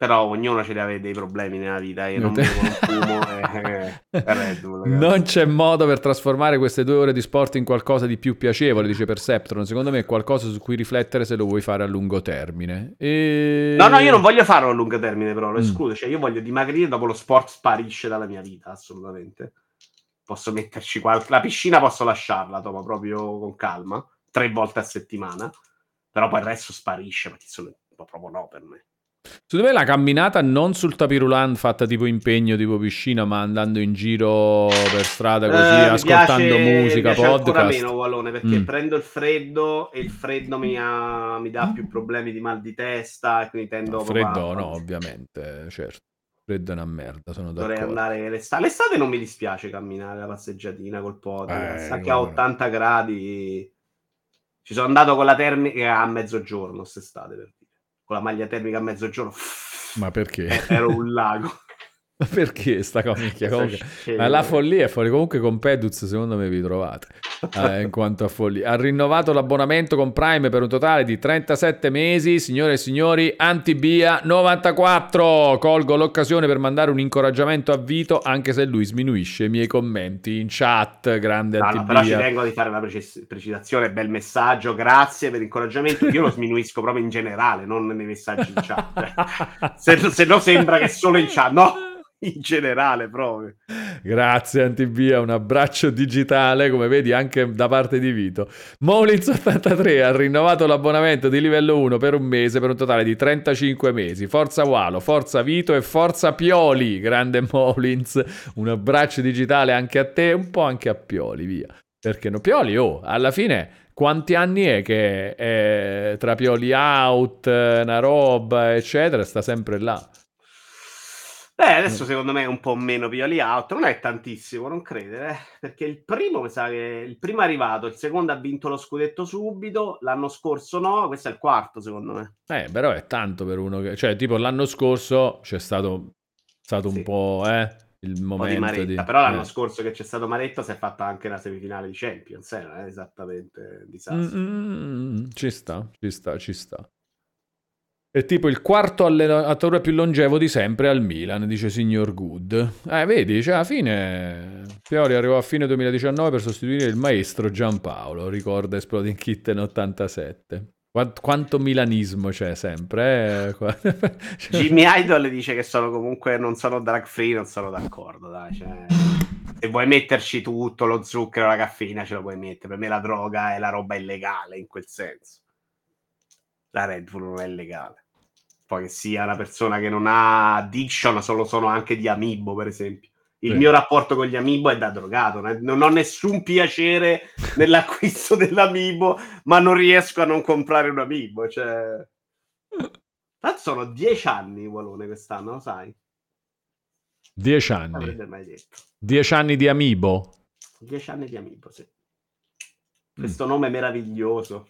Però ognuno ce li aveva dei problemi nella vita, io non bevo un fumo e, e Red Bull. Ragazzi. Non c'è modo per trasformare queste due ore di sport in qualcosa di più piacevole, dice Perceptron. Secondo me è qualcosa su cui riflettere se lo vuoi fare a lungo termine. E... No, no, io non voglio farlo a lungo termine però, lo escludo. Mm. Cioè io voglio dimagrire, dopo lo sport sparisce dalla mia vita, assolutamente. Posso metterci qualche... La piscina posso lasciarla, dopo proprio con calma, tre volte a settimana. Però poi il resto sparisce, ma sono... proprio no per me. Secondo me la camminata non sul tapirulan fatta tipo impegno, tipo piscina, ma andando in giro per strada così, eh, ascoltando piace, musica, podcast. Ancora meno, Wallone, perché mm. prendo il freddo e il freddo mi, ha, mi dà più problemi di mal di testa e quindi tendo no, freddo proprio... no, ovviamente, certo. Freddo è una merda, sono d'accordo. Dovrei andare l'estate. L'estate non mi dispiace camminare, la passeggiatina col podio, eh, anche a ottanta gradi. Ci sono andato con la termica a mezzogiorno quest'estate, per con la maglia termica a mezzogiorno. Ma perché? Ero un lago. Ma perché sta comicchia? Ma la follia è fuori. Comunque con Peduz secondo me vi trovate. Eh, in quanto a follia. Ha rinnovato l'abbonamento con Prime per un totale di trentasette mesi. Signore e signori, Antibia novantaquattro. Colgo l'occasione per mandare un incoraggiamento a Vito, anche se lui sminuisce i miei commenti in chat. Grande no, Antibia. No, però ci tengo di fare una precis- precisazione. Bel messaggio, grazie per l'incoraggiamento. Io lo sminuisco proprio in generale, non nei messaggi in chat. se, se no sembra che solo in chat. No! In generale proprio. Grazie Antibia, un abbraccio digitale come vedi anche da parte di Vito. Molins ottantatré ha rinnovato l'abbonamento di livello uno per un mese per un totale di trentacinque mesi. Forza Walo, forza Vito e forza Pioli. Grande Molins, un abbraccio digitale anche a te, un po' anche a Pioli, via. Perché no? Pioli, oh, alla fine... Quanti anni è che è tra Pioli out, una roba, eccetera, sta sempre là. Beh, adesso secondo me è un po' meno Pioli out, non è tantissimo, non credere, eh? Perché il primo, mi sa che il primo è arrivato, il secondo ha vinto lo scudetto subito, l'anno scorso no, questo è il quarto secondo me. Eh, però è tanto per uno che... Cioè, tipo l'anno scorso c'è stato, stato un sì. po', eh, il momento po di Maretta, di... però l'anno eh. scorso che c'è stato Maretta si è fatta anche la semifinale di Champions, eh? Non è esattamente un disastro. Mm-hmm. Ci sta, ci sta, ci sta. È tipo il quarto allenatore più longevo di sempre al Milan, dice signor Good. Eh, vedi, cioè alla fine Pioli arrivò a fine duemiladiciannove per sostituire il maestro Giampaolo, ricorda Exploding Kitten ottantasette. Quanto, quanto milanismo c'è sempre, eh? Cioè... Jimmy Idol dice che sono comunque non sono drug free, non sono d'accordo, dai, cioè... Se vuoi metterci tutto, lo zucchero, la caffeina, ce lo puoi mettere. Per me la droga è la roba illegale, in quel senso. La Red Bull non è legale. Poi che sia una persona che non ha addiction, solo sono anche di Amiibo, per esempio. Il Beh. mio rapporto con gli Amiibo è da drogato, non ho nessun piacere nell'acquisto dell'Amiibo, ma non riesco a non comprare un Amiibo, cioè... Tanto sono dieci anni, Walone, quest'anno, lo sai? Dieci anni? Mai detto. Dieci anni di Amiibo? Dieci anni di Amiibo, sì. Mm. Questo nome meraviglioso.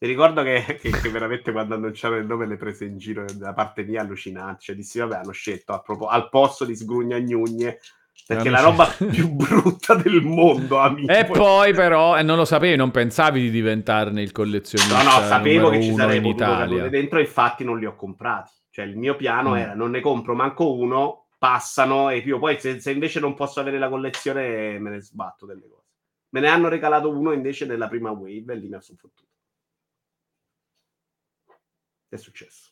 Mi ricordo che, che, che veramente quando annunciarono il nome le prese in giro da parte mia allucinante, cioè dissi vabbè hanno scelto a propos- al posto di Sgrugnagnugnie perché è la roba più brutta del mondo, amico. E poi però eh, non lo sapevi, non pensavi di diventarne il collezionista. No no, sapevo che ci sarei potuto cadere dentro, infatti non li ho comprati, cioè il mio piano mm. era non ne compro manco uno, passano e io poi se, se invece non posso avere la collezione me ne sbatto delle cose. Me ne hanno regalato uno invece nella prima wave e lì mi sono fottuto. È successo.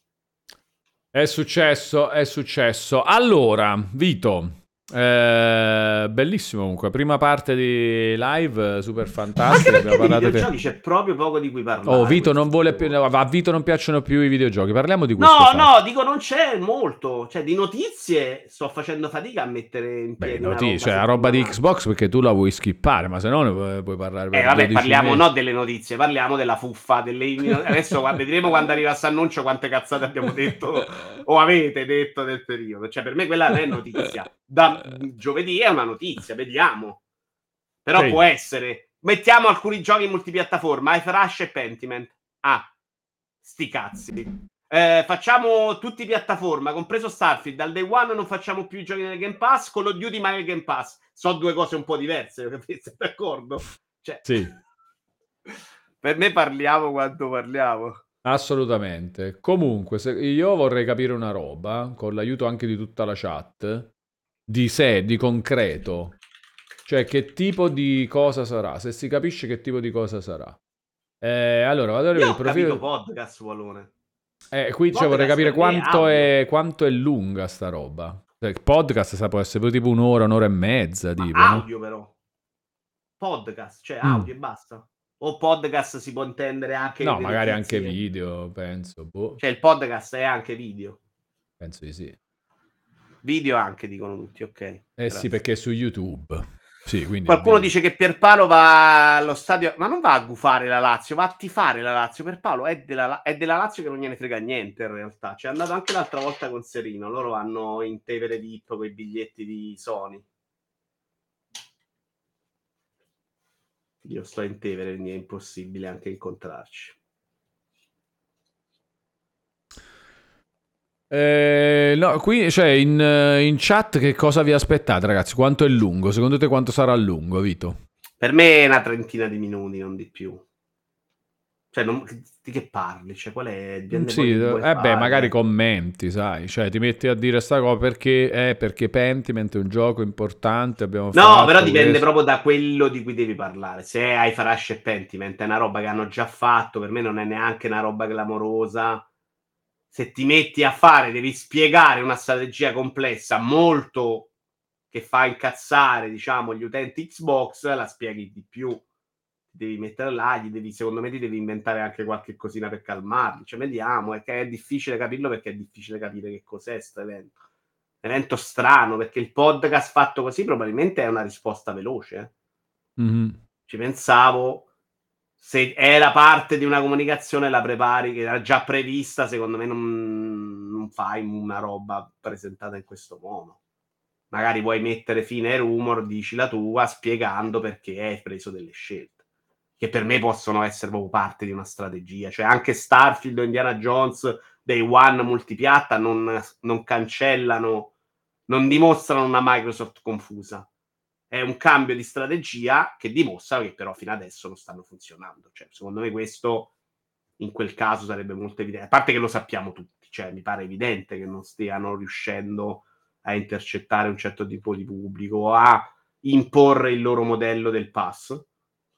È successo, è successo. Allora, Vito, eh, bellissimo comunque. Prima parte di live, super fantastica. Anche perché di videogiochi c'è proprio poco di cui parlare. Oh, Vito non vuole più, a Vito non piacciono più i videogiochi. Parliamo di questo. No, fatto. no, dico non c'è molto. Cioè, di notizie sto facendo fatica a mettere in piedi. Beh, notiz- cioè, la roba di Xbox perché tu la vuoi skippare, ma se no ne puoi, puoi parlare. Per eh, vabbè, parliamo mesi. non delle notizie, parliamo della fuffa. Delle... Adesso vedremo quando arriva questo annuncio quante cazzate abbiamo detto o avete detto nel periodo. Cioè, per me quella non è notizia. Da giovedì è una notizia, vediamo. Però sì. può essere. Mettiamo alcuni giochi multipiattaforma, iFrush e Pentiment. Ah, sti cazzi. Eh, facciamo tutti piattaforma, compreso Starfield. Dal day one non facciamo più i giochi nel Game Pass, con lo Duty ma nel Game Pass. So due cose un po' diverse, capite? D'accordo? Cioè, sì. Per me parliamo quanto parliamo. Assolutamente. Comunque, se io vorrei capire una roba, con l'aiuto anche di tutta la chat... Di sé, di concreto, cioè che tipo di cosa sarà? Se si capisce che tipo di cosa sarà, eh, allora vado a vedere il profilo. Ho capito podcast, Walone. Eh, qui podcast, cioè, vorrei capire quanto è, è quanto è lunga sta roba. Cioè, podcast sa, può essere tipo un'ora, un'ora e mezza. Tipo, audio, no? Però podcast, cioè audio mm. e basta. O podcast si può intendere anche. No, magari anche video, penso. Boh. Cioè, il podcast è anche video. Penso di sì. Video anche, dicono tutti, ok. Eh grazie. Sì, perché è su YouTube. Sì, quindi qualcuno dice che Pierpaolo va allo stadio, ma non va a gufare la Lazio, va a tifare la Lazio. Pierpaolo è della, è della Lazio che non gliene frega niente in realtà. C'è andato anche l'altra volta con Serino, loro vanno in Tevere di Ippo con i biglietti di Sony. Io sto in Tevere, quindi è impossibile anche incontrarci. Eh, no, qui cioè, in, in chat che cosa vi aspettate, ragazzi? Quanto è lungo? Secondo te quanto sarà lungo, Vito? Per me è una trentina di minuti, non di più. Cioè, non, di che parli? Cioè, qual è? Sì, eh beh, magari commenti, sai? Cioè, ti metti a dire sta cosa perché, eh, perché Pentiment è un gioco importante. Abbiamo no, fatto però dipende questo. Proprio da quello di cui devi parlare. Se hai Farash e Pentiment è una roba che hanno già fatto, per me non è neanche una roba clamorosa. Se ti metti a fare, devi spiegare una strategia complessa, molto che fa incazzare, diciamo, gli utenti Xbox, la spieghi di più. Devi mettere là, gli devi, secondo me ti devi inventare anche qualche cosina per calmarli. Cioè, vediamo, è, che è difficile capirlo perché è difficile capire che cos'è questo evento. Evento strano, perché il podcast fatto così probabilmente è una risposta veloce. Eh? Mm-hmm. Ci pensavo... Se è la parte di una comunicazione la prepari, che era già prevista, secondo me non, non fai una roba presentata in questo modo. Magari vuoi mettere fine ai rumor, dici la tua, spiegando perché hai preso delle scelte. Che per me possono essere proprio parte di una strategia. Cioè anche Starfield o Indiana Jones, Day One multipiatta, non, non cancellano non dimostrano una Microsoft confusa. È un cambio di strategia che dimostra che però fino adesso non stanno funzionando. Cioè, secondo me questo in quel caso sarebbe molto evidente, a parte che lo sappiamo tutti, cioè mi pare evidente che non stiano riuscendo a intercettare un certo tipo di pubblico, a imporre il loro modello del pass,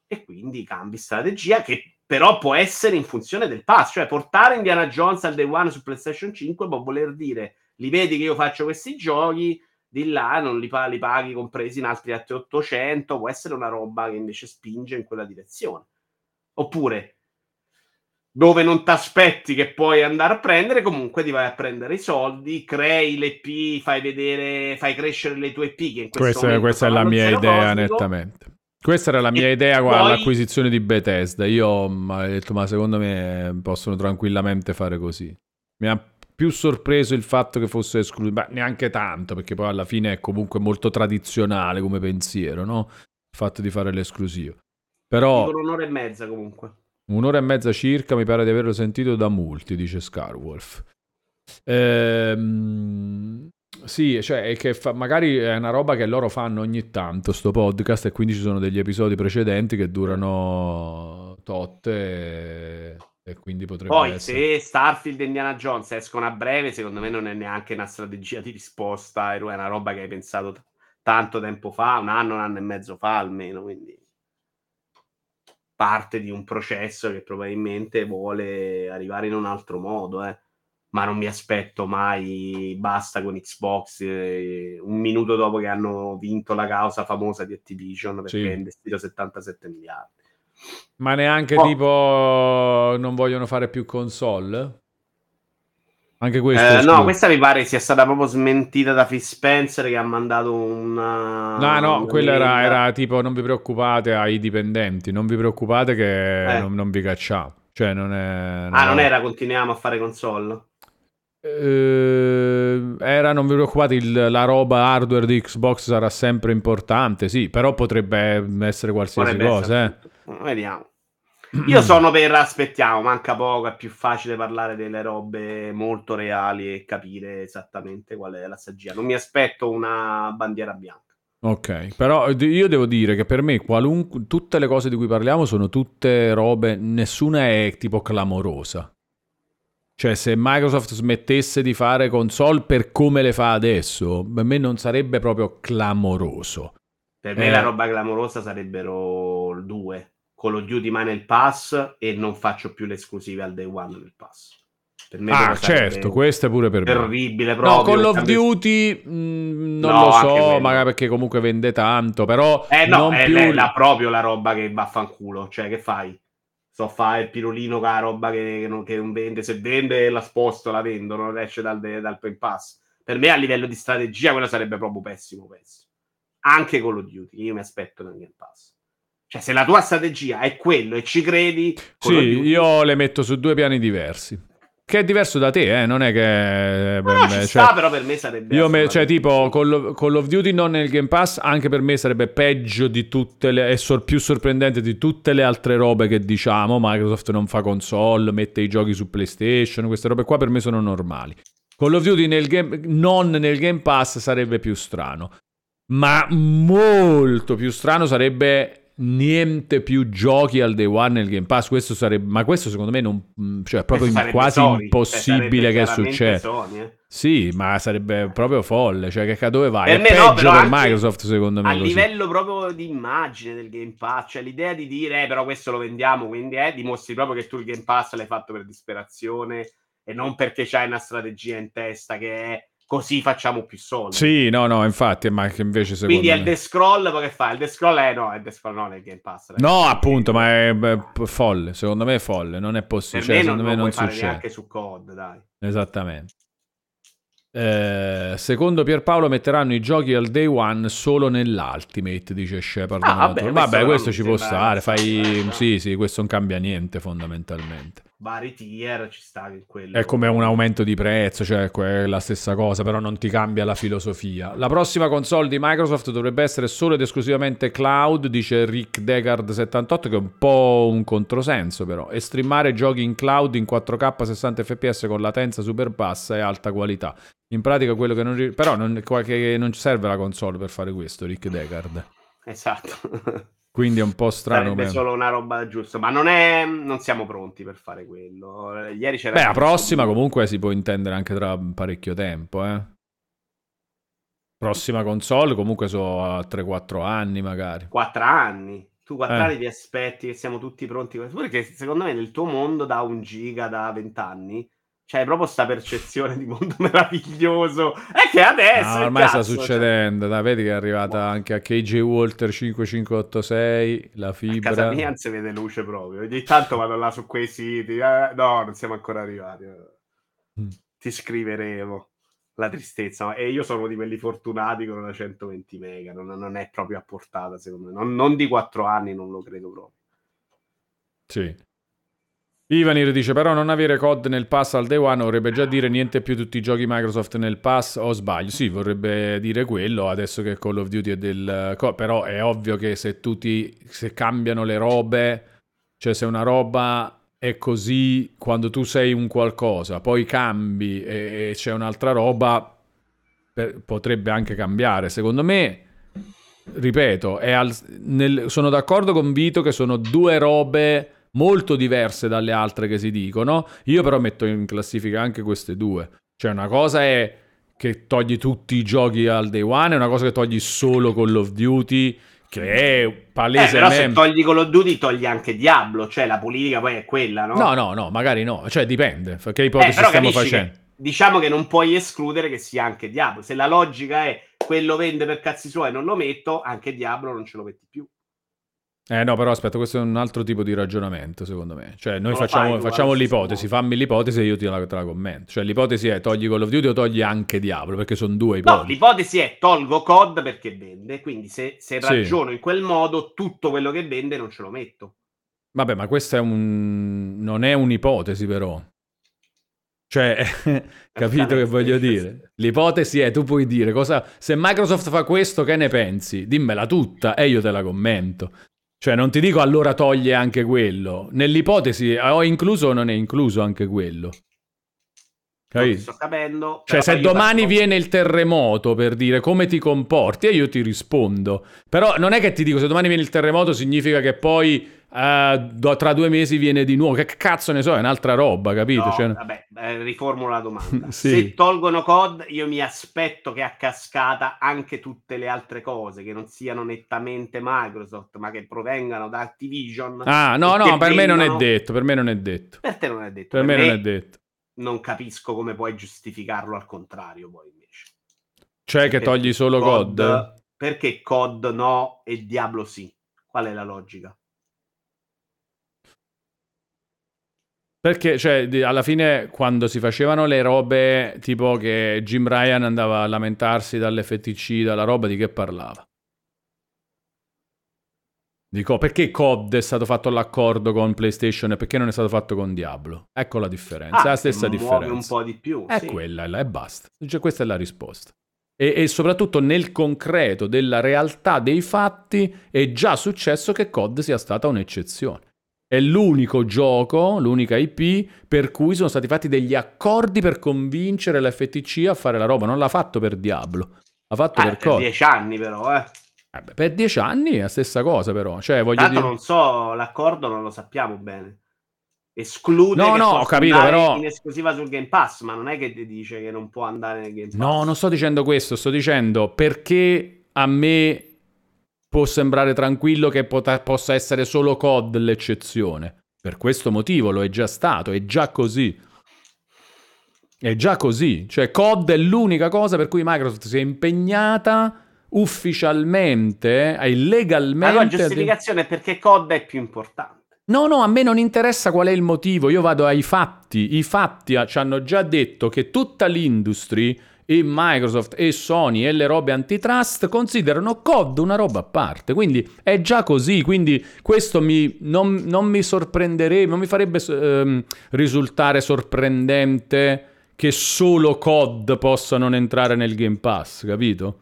e quindi cambi strategia che però può essere in funzione del pass. Cioè portare Indiana Jones al Day One su PlayStation cinque può voler dire: li vedi che io faccio questi giochi, di là non li, pag- li paghi compresi in altri ottocento, può essere una roba che invece spinge in quella direzione. Oppure dove non ti aspetti che puoi andare a prendere, comunque ti vai a prendere i soldi, crei le P, fai vedere, fai crescere le tue P, che in questo Questo, momento questa è la mia idea, cosmico. Nettamente. Questa era la mia e idea poi... all'acquisizione di Bethesda. Io ho detto, ma secondo me possono tranquillamente fare così. Mi ha più sorpreso il fatto che fosse escluso, ma neanche tanto, perché poi alla fine è comunque molto tradizionale come pensiero, no? Il fatto di fare l'esclusivo. Però... Dico un'ora e mezza comunque. Un'ora e mezza circa, mi pare di averlo sentito da molti, dice Scarwolf. Ehm, sì, cioè, è che fa, magari è una roba che loro fanno ogni tanto, sto podcast, e quindi ci sono degli episodi precedenti che durano tot e, e quindi potrebbe Poi, essere... se Starfield e Indiana Jones escono a breve, secondo me non è neanche una strategia di risposta, è una roba che hai pensato t- tanto tempo fa, un anno, un anno e mezzo fa almeno, quindi... parte di un processo che probabilmente vuole arrivare in un altro modo, eh. Ma non mi aspetto mai basta con Xbox eh, un minuto dopo che hanno vinto la causa famosa di Activision perché sì. È investito settantasette miliardi. Ma neanche oh. tipo non vogliono fare più console? Anche questo eh, no, questa mi pare sia stata proprio smentita da Phil Spencer, che ha mandato una no no, una quella era, era tipo non vi preoccupate ai dipendenti, non vi preoccupate che eh. non, non vi cacciamo, cioè non è non ah non era continuiamo a fare console eh, era non vi preoccupate il, la roba hardware di Xbox sarà sempre importante, sì, però potrebbe essere qualsiasi potrebbe cosa essere eh. Vediamo. Io sono per aspettiamo, manca poco, è più facile parlare delle robe molto reali e capire esattamente qual è la saggia. Non mi aspetto una bandiera bianca. Ok, però io devo dire che per me qualunque, tutte le cose di cui parliamo sono tutte robe, nessuna è tipo clamorosa. Cioè se Microsoft smettesse di fare console per come le fa adesso, per me non sarebbe proprio clamoroso. Per me eh... la roba clamorosa sarebbero due. Call of Duty ma nel pass, e non faccio più le esclusive al day one nel pass. Per me ah certo, questo è pure per me terribile proprio. No, Call of Duty mh, non no, lo so, magari perché comunque vende tanto, però eh no, non è più... la, la, proprio la roba che vaffanculo, cioè che fai? So fare il pirulino con la roba che, che, non, che non vende, se vende la sposto, la vendo, non esce dal, dal pass. Per me a livello di strategia quello sarebbe proprio pessimo, pessimo. Anche Call of Duty, io mi aspetto nel Game Pass. Cioè, se la tua strategia è quello e ci credi... Sì, io le metto su due piani diversi. Che è diverso da te, eh? Non è che... No, me, ci cioè, sta, però per me sarebbe... Io me, cioè, tipo, Call, Call of Duty non nel Game Pass, anche per me sarebbe peggio di tutte le... è sor, più sorprendente di tutte le altre robe che diciamo. Microsoft non fa console, mette i giochi su PlayStation, queste robe qua per me sono normali. Call of Duty nel game, non nel Game Pass sarebbe più strano. Ma molto più strano sarebbe... niente più giochi al day one nel Game Pass, questo sarebbe, ma questo secondo me non, cioè, è proprio quasi Sony. Impossibile, cioè, che succeda Sony, eh. Sì, ma sarebbe proprio folle, cioè che dove vai? Per è peggio no, per Microsoft secondo me a così. Livello proprio di immagine del Game Pass, cioè l'idea di dire eh, però questo lo vendiamo, quindi eh, dimostri proprio che tu il Game Pass l'hai fatto per disperazione e non perché c'hai una strategia in testa che è così facciamo più soldi. Sì, no, no, infatti, ma che invece secondo quindi è il me... Death Scroll, poi che fa? Il Death Scroll è no, è il Death Scroll no, nel Game Pass. No, appunto, ma è, è folle, secondo me è folle, non è possibile. Per cioè, me secondo non me non succede. Neanche su C O D, dai. Esattamente. Eh, secondo Pierpaolo metteranno i giochi al day one solo nell'Ultimate, dice Shepard. Ah, vabbè, questo, vabbè, questo ci può stare, fai... Sì, sì, questo non cambia niente fondamentalmente. vari tier, ci sta che quello... È come un aumento di prezzo, cioè è la stessa cosa, però non ti cambia la filosofia. La prossima console di Microsoft dovrebbe essere solo ed esclusivamente cloud, dice Rick Degard settantotto, che è un po' un controsenso però, e streamare giochi in cloud in quattro K sessanta fps con latenza super bassa e alta qualità. In pratica quello che non... Però non, qualche, non serve la console per fare questo, Rick Degard. Esatto. Quindi è un po' strano. Sarebbe per... solo una roba giusta, ma non è, non siamo pronti per fare quello. Ieri c'era. Beh, la prossima di... comunque si può intendere anche tra parecchio tempo, eh. Prossima console comunque so a tre quattro anni magari. quattro anni. Tu quattro eh. anni ti aspetti che siamo tutti pronti, perché secondo me nel tuo mondo da un giga da venti anni c'è proprio sta percezione di mondo meraviglioso. È che adesso no, ormai cazzo, sta succedendo, cioè... Dai, vedi che è arrivata wow. anche a K J Walter cinque cinque otto sei la fibra. A casa mia non si vede luce proprio. Ogni tanto vado là su quei siti. Eh, no, non siamo ancora arrivati. Mm. Ti scriveremo la tristezza. E io sono di quelli fortunati con una centoventi mega. Non, non è proprio a portata, secondo me. Non, non di quattro anni, non lo credo proprio. Sì. Ivanir dice, però non avere C O D nel pass al day one vorrebbe già dire niente più tutti i giochi Microsoft nel pass, o sbaglio? Sì, vorrebbe dire quello, adesso che Call of Duty è del... Però è ovvio che se tutti, se cambiano le robe, cioè se una roba è così, quando tu sei un qualcosa, poi cambi e, e c'è un'altra roba, per, potrebbe anche cambiare. Secondo me, ripeto, è al, nel, sono d'accordo con Vito che sono due robe... molto diverse dalle altre che si dicono. Io però metto in classifica anche queste due. Cioè una cosa è che togli tutti i giochi al day one, è una cosa che togli solo Call of Duty, che è palese. Eh, però se togli Call of Duty togli anche Diablo, cioè la politica poi è quella, no? No, no, no, magari no, cioè dipende, che ipotesi eh, però stiamo facendo. Che, diciamo che non puoi escludere che sia anche Diablo. Se la logica è quello vende per cazzi suoi e non lo metto, anche Diablo non ce lo metti più. Eh no, però aspetta, questo è un altro tipo di ragionamento, secondo me. Cioè, noi facciamo, tu, facciamo l'ipotesi, fammi l'ipotesi e io te la, te la commento. Cioè, l'ipotesi è togli Call of Duty o togli anche Diablo, perché sono due ipotesi. No, l'ipotesi è tolgo C O D perché vende, quindi se, se ragiono sì. in quel modo, tutto quello che vende non ce lo metto. Vabbè, ma questa è un... non è un'ipotesi, però. Cioè, capito che voglio dire? L'ipotesi è, tu puoi dire, cosa se Microsoft fa questo, che ne pensi? Dimmela tutta e io te la commento. Cioè non ti dico allora toglie anche quello. Nell'ipotesi ho incluso o non è incluso anche quello. Capito? Sto capendo. Cioè se domani faccio... viene il terremoto, per dire, come ti comporti? E io ti rispondo. Però non è che ti dico se domani viene il terremoto significa che poi uh, tra due mesi viene di nuovo. Che cazzo ne so, è un'altra roba, capito? No, cioè... Vabbè, riformulo la domanda. Sì. Se tolgono C O D io mi aspetto che a cascata anche tutte le altre cose che non siano nettamente Microsoft ma che provengano da Activision. Ah no no, per vengono... me non è detto, per me non è detto. Per te non è detto. Per, per me, me non è detto. Non capisco come puoi giustificarlo al contrario poi invece. Cioè che togli solo C O D? C O D? Perché C O D no e Diablo sì? Qual è la logica? Perché cioè alla fine quando si facevano le robe tipo che Jim Ryan andava a lamentarsi dall'F T C, dalla roba di che parlava? Dico, perché C O D è stato fatto l'accordo con PlayStation e perché non è stato fatto con Diablo? Ecco la differenza, ah, è la stessa differenza. Un po' di più, è sì. quella, e basta. Cioè, questa è la risposta. E, e soprattutto nel concreto della realtà dei fatti è già successo che C O D sia stata un'eccezione. È l'unico gioco, l'unica I P per cui sono stati fatti degli accordi per convincere l'F T C a fare la roba. Non l'ha fatto per Diablo, l'ha fatto ah, per, per C O D. Dieci anni però, eh. Per dieci anni è la stessa cosa però, cioè voglio tanto dire... non so, l'accordo non lo sappiamo bene. Esclude no, che no, ho capito, però... in esclusiva sul Game Pass, ma non è che ti dice che non può andare nel Game Pass. No, non sto dicendo questo, sto dicendo perché a me può sembrare tranquillo che pot- possa essere solo C O D l'eccezione. Per questo motivo lo è già stato, è già così. È già così, cioè C O D è l'unica cosa per cui Microsoft si è impegnata... ufficialmente e legalmente. La giustificazione è perché C O D è più importante. No, no, a me non interessa qual è il motivo, io vado ai fatti. I fatti ci hanno già detto che tutta l'industria e Microsoft e Sony e le robe antitrust considerano C O D una roba a parte, quindi è già così, quindi questo mi, non, non mi sorprenderebbe, non mi farebbe ehm, risultare sorprendente che solo C O D possa non entrare nel Game Pass, capito?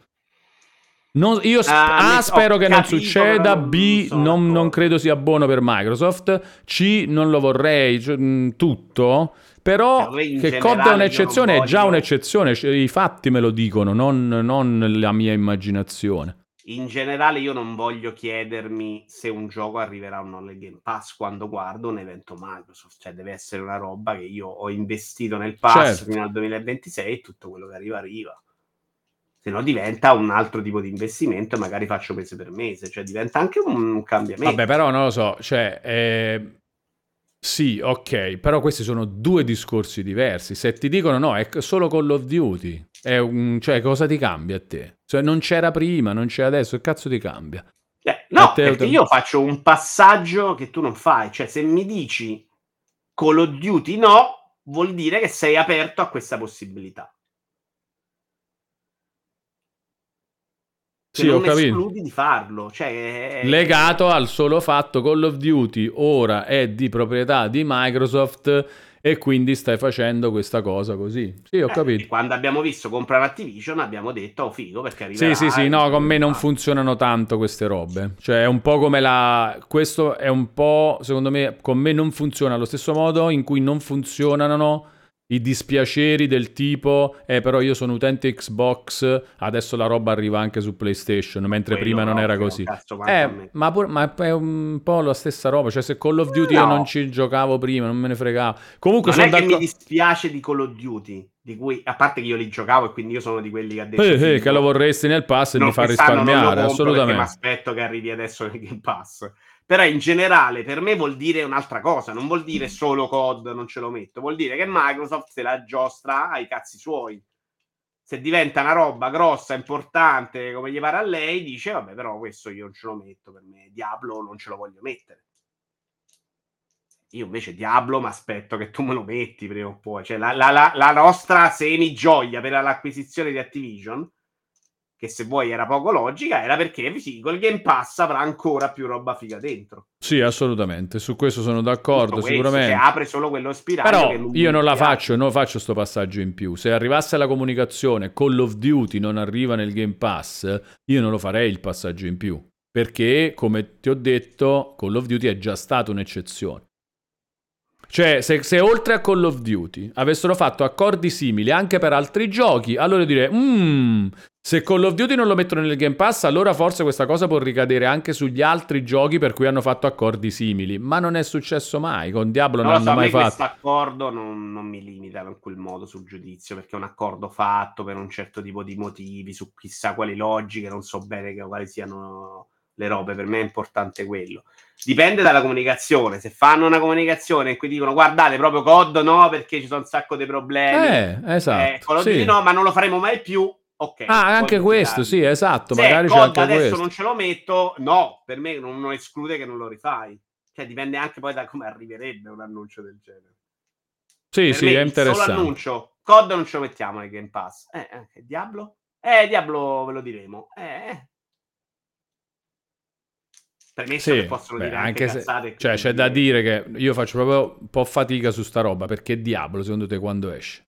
Non, io sp- ah, A spero che non succeda, non B so, non, non credo sia buono per Microsoft, C non lo vorrei, cioè, tutto... Però che C O D è un'eccezione, è già un'eccezione, i fatti me lo dicono, non, non la mia immaginazione. In generale io non voglio chiedermi se un gioco arriverà o no nel Game Pass quando guardo un evento Microsoft, cioè deve essere una roba che io ho investito nel pass, certo, fino al duemilaventisei e tutto quello che arriva arriva. Se no diventa un altro tipo di investimento, magari faccio mese per mese, cioè diventa anche un, un cambiamento. Vabbè, però non lo so, cioè... Eh... Sì, ok, però questi sono due discorsi diversi. Se ti dicono no, è solo Call of Duty, è un, cioè cosa ti cambia a te? Cioè, non c'era prima, non c'è adesso, che cazzo ti cambia? Eh, no, te, perché te... io faccio un passaggio che tu non fai. Cioè, se mi dici Call of Duty no, vuol dire che sei aperto a questa possibilità. Sì, non ho escludi di farlo, cioè, è... legato al solo fatto Call of Duty ora è di proprietà di Microsoft e quindi stai facendo questa cosa così. Sì, ho eh, capito. Quando abbiamo visto comprare Activision abbiamo detto oh figo, perché arriverà. Sì, sì, sì, no, con me non funzionano tanto queste robe. Cioè è un po' come la questo è un po', secondo me, con me non funziona allo stesso modo in cui non funzionano i dispiaceri del tipo eh però io sono utente Xbox, adesso la roba arriva anche su PlayStation, mentre Quello prima no, non era così cazzo, eh, ma, pur, ma è un po' la stessa roba, cioè se Call of Duty no. io non ci giocavo prima, non me ne fregavo, comunque non sono è d'accordo... che mi dispiace di Call of Duty di cui, a parte che io li giocavo e quindi io sono di quelli che ha detto eh, eh, che lo vorresti nel pass e no, mi fa risparmiare assolutamente, mi aspetto che arrivi adesso nel Game Pass. Però in generale per me vuol dire un'altra cosa, non vuol dire solo C O D non ce lo metto, vuol dire che Microsoft se la giostra ai cazzi suoi. Se diventa una roba grossa, importante, come gli pare a lei, dice vabbè però questo io non ce lo metto, per me Diablo non ce lo voglio mettere. Io invece Diablo mi aspetto che tu me lo metti prima o poi, cioè la, la, la, la nostra semigioia per l'acquisizione di Activision, che se vuoi era poco logica, era perché sì, col Game Pass avrà ancora più roba figa dentro. Sì, assolutamente, su questo sono d'accordo, questo, sicuramente. Se apre solo quello spiraglio. Però che non io non la apre. faccio, non faccio sto passaggio in più. Se arrivasse la comunicazione Call of Duty non arriva nel Game Pass, io non lo farei il passaggio in più, perché, come ti ho detto, Call of Duty è già stata un'eccezione. Cioè, se, se oltre a Call of Duty avessero fatto accordi simili anche per altri giochi, allora direi mmm... se Call of Duty non lo mettono nel Game Pass, allora forse questa cosa può ricadere anche sugli altri giochi per cui hanno fatto accordi simili. Ma non è successo mai, con Diablo non, non hanno so, mai fatto. Questo accordo non, non mi limita in quel modo sul giudizio, perché è un accordo fatto per un certo tipo di motivi, su chissà quali logiche, non so bene quali siano le robe. Per me è importante quello. Dipende dalla comunicazione. Se fanno una comunicazione in cui dicono guardate proprio C O D no, perché ci sono un sacco di problemi. Eh, esatto. Eh, Call of Duty sì. no, ma non lo faremo mai più. Okay, ah, anche questo, sì, esatto. Se magari c'è anche adesso questo. Non ce lo metto, no, per me non, non esclude che non lo rifai. Cioè, dipende anche poi da come arriverebbe un annuncio del genere. Sì, per sì, me, è interessante. Solo annuncio, C O D non ce lo mettiamo nel Game Pass. Eh, eh, Diablo? Eh, Diablo ve lo diremo. Eh. Per me sì, che possono beh, dire anche, anche cazzate. Se... Cioè, c'è da dire che io faccio proprio un po' fatica su sta roba, perché Diablo, secondo te, quando esce?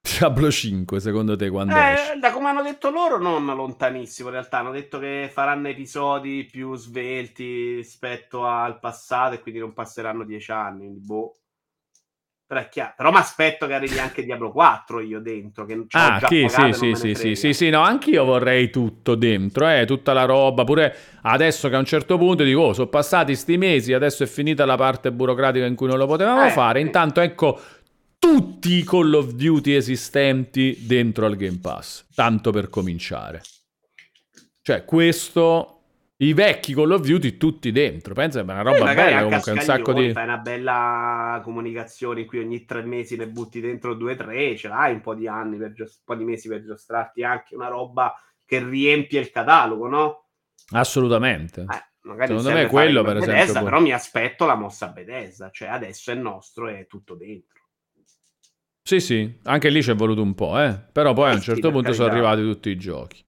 Diablo cinque secondo te quando eh, esce? Da come hanno detto loro non lontanissimo in realtà, hanno detto che faranno episodi più svelti rispetto al passato e quindi non passeranno dieci anni, boh. Però è chiaro, però mi aspetto che arrivi anche Diablo quattro io dentro, che non c'ho ah, già sì, pagato, sì, non sì, sì, sì, sì, no, anch'io vorrei tutto dentro, eh, tutta la roba, pure adesso che a un certo punto dico, oh, sono passati sti mesi, adesso è finita la parte burocratica in cui non lo potevamo eh, fare, sì. Intanto ecco tutti i Call of Duty esistenti dentro al Game Pass, tanto per cominciare. Cioè, questo, i vecchi Call of Duty tutti dentro. Pensa che è una roba eh, bella, comunque un sacco di... Fai una bella comunicazione in cui ogni tre mesi ne butti dentro due tre, ce l'hai un po' di anni, per gios... un po' di mesi per giostrarti anche una roba che riempie il catalogo, no? Assolutamente. Eh. Magari secondo me quello, per Bethesda, esempio. Però mi aspetto la mossa Bethesda, cioè adesso è nostro e è tutto dentro. Sì, sì, anche lì ci è voluto un po', eh. Però poi eh, a un certo sì, punto sono arrivati tutti i giochi.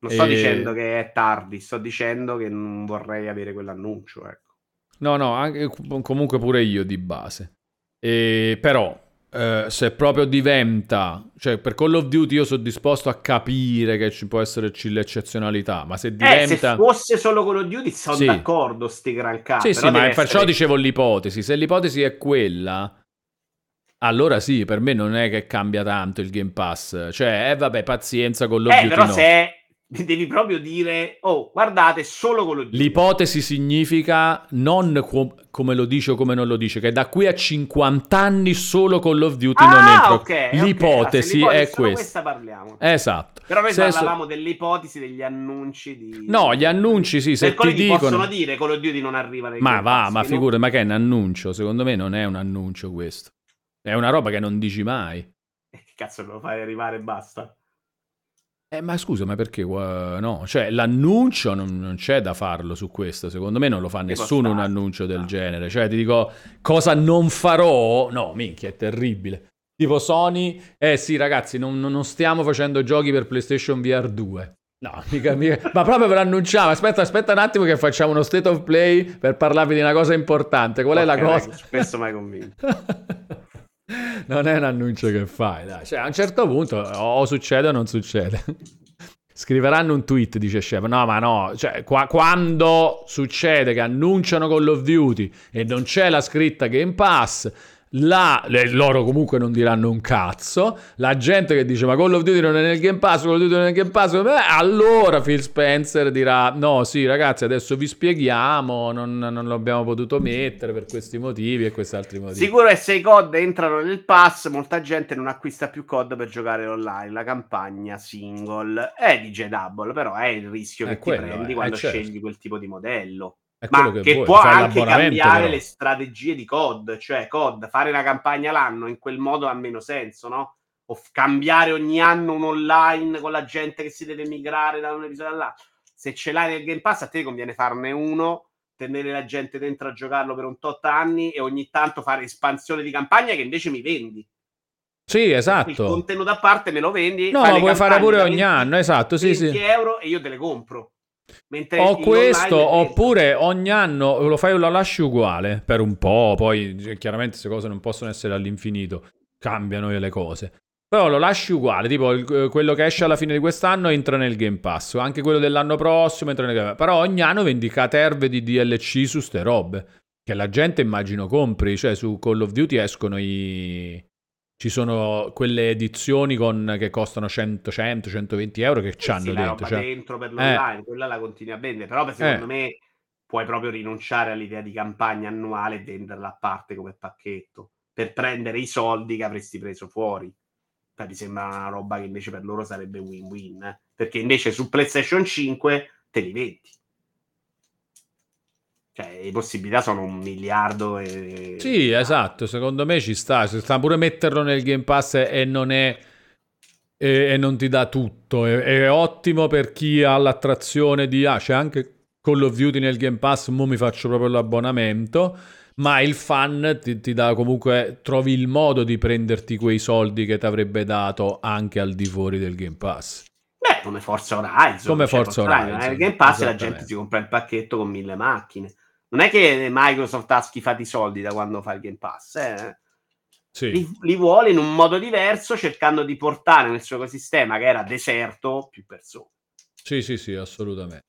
Non sto e... dicendo che è tardi, sto dicendo che non vorrei avere quell'annuncio, ecco. No, no, anche, comunque pure io di base. E, però, eh, se proprio diventa... Cioè, per Call of Duty io sono disposto a capire che ci può esserci l'eccezionalità, ma se diventa... Eh, se fosse solo Call of Duty sono sì. d'accordo, sti gran cazzo. Sì, sì, ma essere... perciò dicevo l'ipotesi. Se l'ipotesi è quella... Allora sì, per me non è che cambia tanto il Game Pass. Cioè, eh, vabbè, pazienza con lo eh, Duty però no. se devi proprio dire, oh, guardate, solo con lo Duty. L'ipotesi significa, non co- come lo dice o come non lo dice, che da qui a cinquanta anni solo con Call of Duty ah, non entro. Okay, l'ipotesi okay. Ah, è questa. questa parliamo. Esatto. Però noi se parlavamo so... dell'ipotesi degli annunci di... No, gli annunci sì, se ti dicono... possono dire Call of Duty non arriva nei Ma va, Pass, ma figurati, non... ma che è un annuncio? Secondo me non è un annuncio questo. È una roba che non dici mai. E che cazzo lo fai arrivare e basta? Eh, ma scusa, ma perché? Uh, no, cioè l'annuncio non, non c'è da farlo su questo. Secondo me non lo fa che nessuno un annuncio del no. genere. Cioè ti dico, cosa non farò? No, minchia, è terribile. Tipo Sony, eh sì ragazzi, non, non stiamo facendo giochi per PlayStation V R due. No, mica, mica. Ma proprio ve l'annunciamo. Aspetta, aspetta un attimo che facciamo uno state of play per parlarvi di una cosa importante. Qual okay, è la cosa? Ragazzi, spesso mai convinto. Non è un annuncio che fai, dai. Cioè, a un certo punto o succede o non succede. Scriveranno un tweet, dice Chef. No, ma no, cioè, qua, quando succede che annunciano Call of Duty e non c'è la scritta Game Pass, la, le, loro comunque non diranno un cazzo. La gente che dice ma Call of Duty non è nel Game Pass, Call of Duty non è nel Game Pass, beh, allora Phil Spencer dirà no, sì ragazzi, adesso vi spieghiamo, non, non l'abbiamo potuto mettere per questi motivi e questi altri motivi. Sicuro è se i C O D entrano nel pass, molta gente non acquista più C O D per giocare online, la campagna single è di G-Double, però è il rischio è che quello, ti prendi eh, quando certo. scegli quel tipo di modello. Ma che, che vuoi, può anche cambiare però. le strategie di C O D, cioè C O D fare una campagna l'anno in quel modo ha meno senso, no? O f- cambiare ogni anno un online con la gente che si deve migrare da un episodio all'altro. Se ce l'hai nel Game Pass a te conviene farne uno, tenere la gente dentro a giocarlo per un tot anni e ogni tanto fare espansione di campagna che invece mi vendi. Sì, esatto. Il contenuto a parte me lo vendi. No, lo puoi fare pure ogni anno, esatto, sì, sì. venti euro e io te le compro. Mentre o questo oppure ogni anno lo fai o lo lasci uguale per un po', poi chiaramente queste cose non possono essere all'infinito, cambiano le cose, però lo lasci uguale, tipo il, quello che esce alla fine di quest'anno entra nel Game Pass, anche quello dell'anno prossimo entra nel Game Pass, però ogni anno vendi caterve di D L C su ste robe che la gente immagino compri, cioè su Call of Duty escono i... Ci sono quelle edizioni con che costano cento, centoventi euro che ci hanno sì, dentro. La roba cioè... dentro per l'online, eh. quella la continui a vendere. Però secondo eh. me puoi proprio rinunciare all'idea di campagna annuale e venderla a parte come pacchetto per prendere i soldi che avresti preso fuori. Beh, mi sembra una roba che invece per loro sarebbe win-win, eh? Perché invece su PlayStation cinque te li vendi. Cioè, le possibilità sono un miliardo e... Sì, esatto, secondo me ci sta, ci sta pure metterlo nel Game Pass e non è e, e non ti dà tutto, è, è ottimo per chi ha l'attrazione di ah, c'è anche Call of Duty nel Game Pass, mo mi faccio proprio l'abbonamento, ma il fan ti, ti dà comunque, trovi il modo di prenderti quei soldi che ti avrebbe dato anche al di fuori del Game Pass. Beh, come Forza Horizon, come cioè, Forza Horizon nel Game Pass la gente si compra il pacchetto con mille macchine. Non è che Microsoft ha schifato i soldi da quando fa il Game Pass, eh? Sì. Li, li vuole in un modo diverso, cercando di portare nel suo ecosistema, che era deserto, più persone. Sì, sì, sì, assolutamente.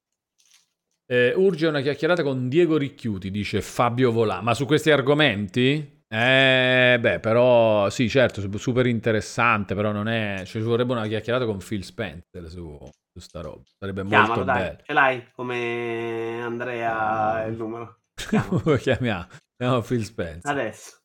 Eh, urge una chiacchierata con Diego Ricchiuti, dice Fabio Volà. Ma su questi argomenti? Eh, beh, però, sì, certo, super interessante, però non è... Cioè, ci vorrebbe una chiacchierata con Phil Spencer su... sta roba sarebbe Chiamalo, molto dai. bello. Ce l'hai come Andrea uh, il numero? Chiamiamo. Chiamiamo. Chiamiamo Phil Spencer. Adesso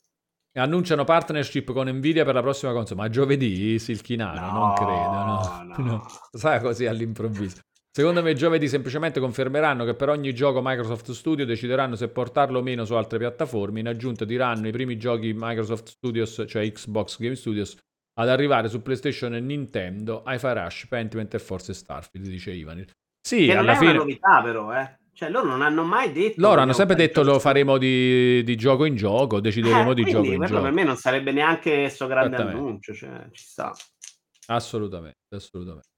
annunciano partnership con Nvidia per la prossima console. Ma giovedì Silkinano? No, non credo, no. no. no. Sai così all'improvviso. Secondo me giovedì semplicemente confermeranno che per ogni gioco Microsoft Studio decideranno se portarlo o meno su altre piattaforme. In aggiunta diranno i primi giochi Microsoft Studios, cioè Xbox Game Studios, ad arrivare su PlayStation e Nintendo, Hi-Fi Rush, Pentiment e forse Starfield, dice Ivanir. Sì, che alla non è fine... una novità però, eh. Cioè loro non hanno mai detto... Loro hanno sempre detto lo faremo di, di gioco in gioco, decideremo eh, di gioco in gioco. Quindi per me non sarebbe neanche sto grande annuncio, cioè ci sta. Assolutamente, assolutamente.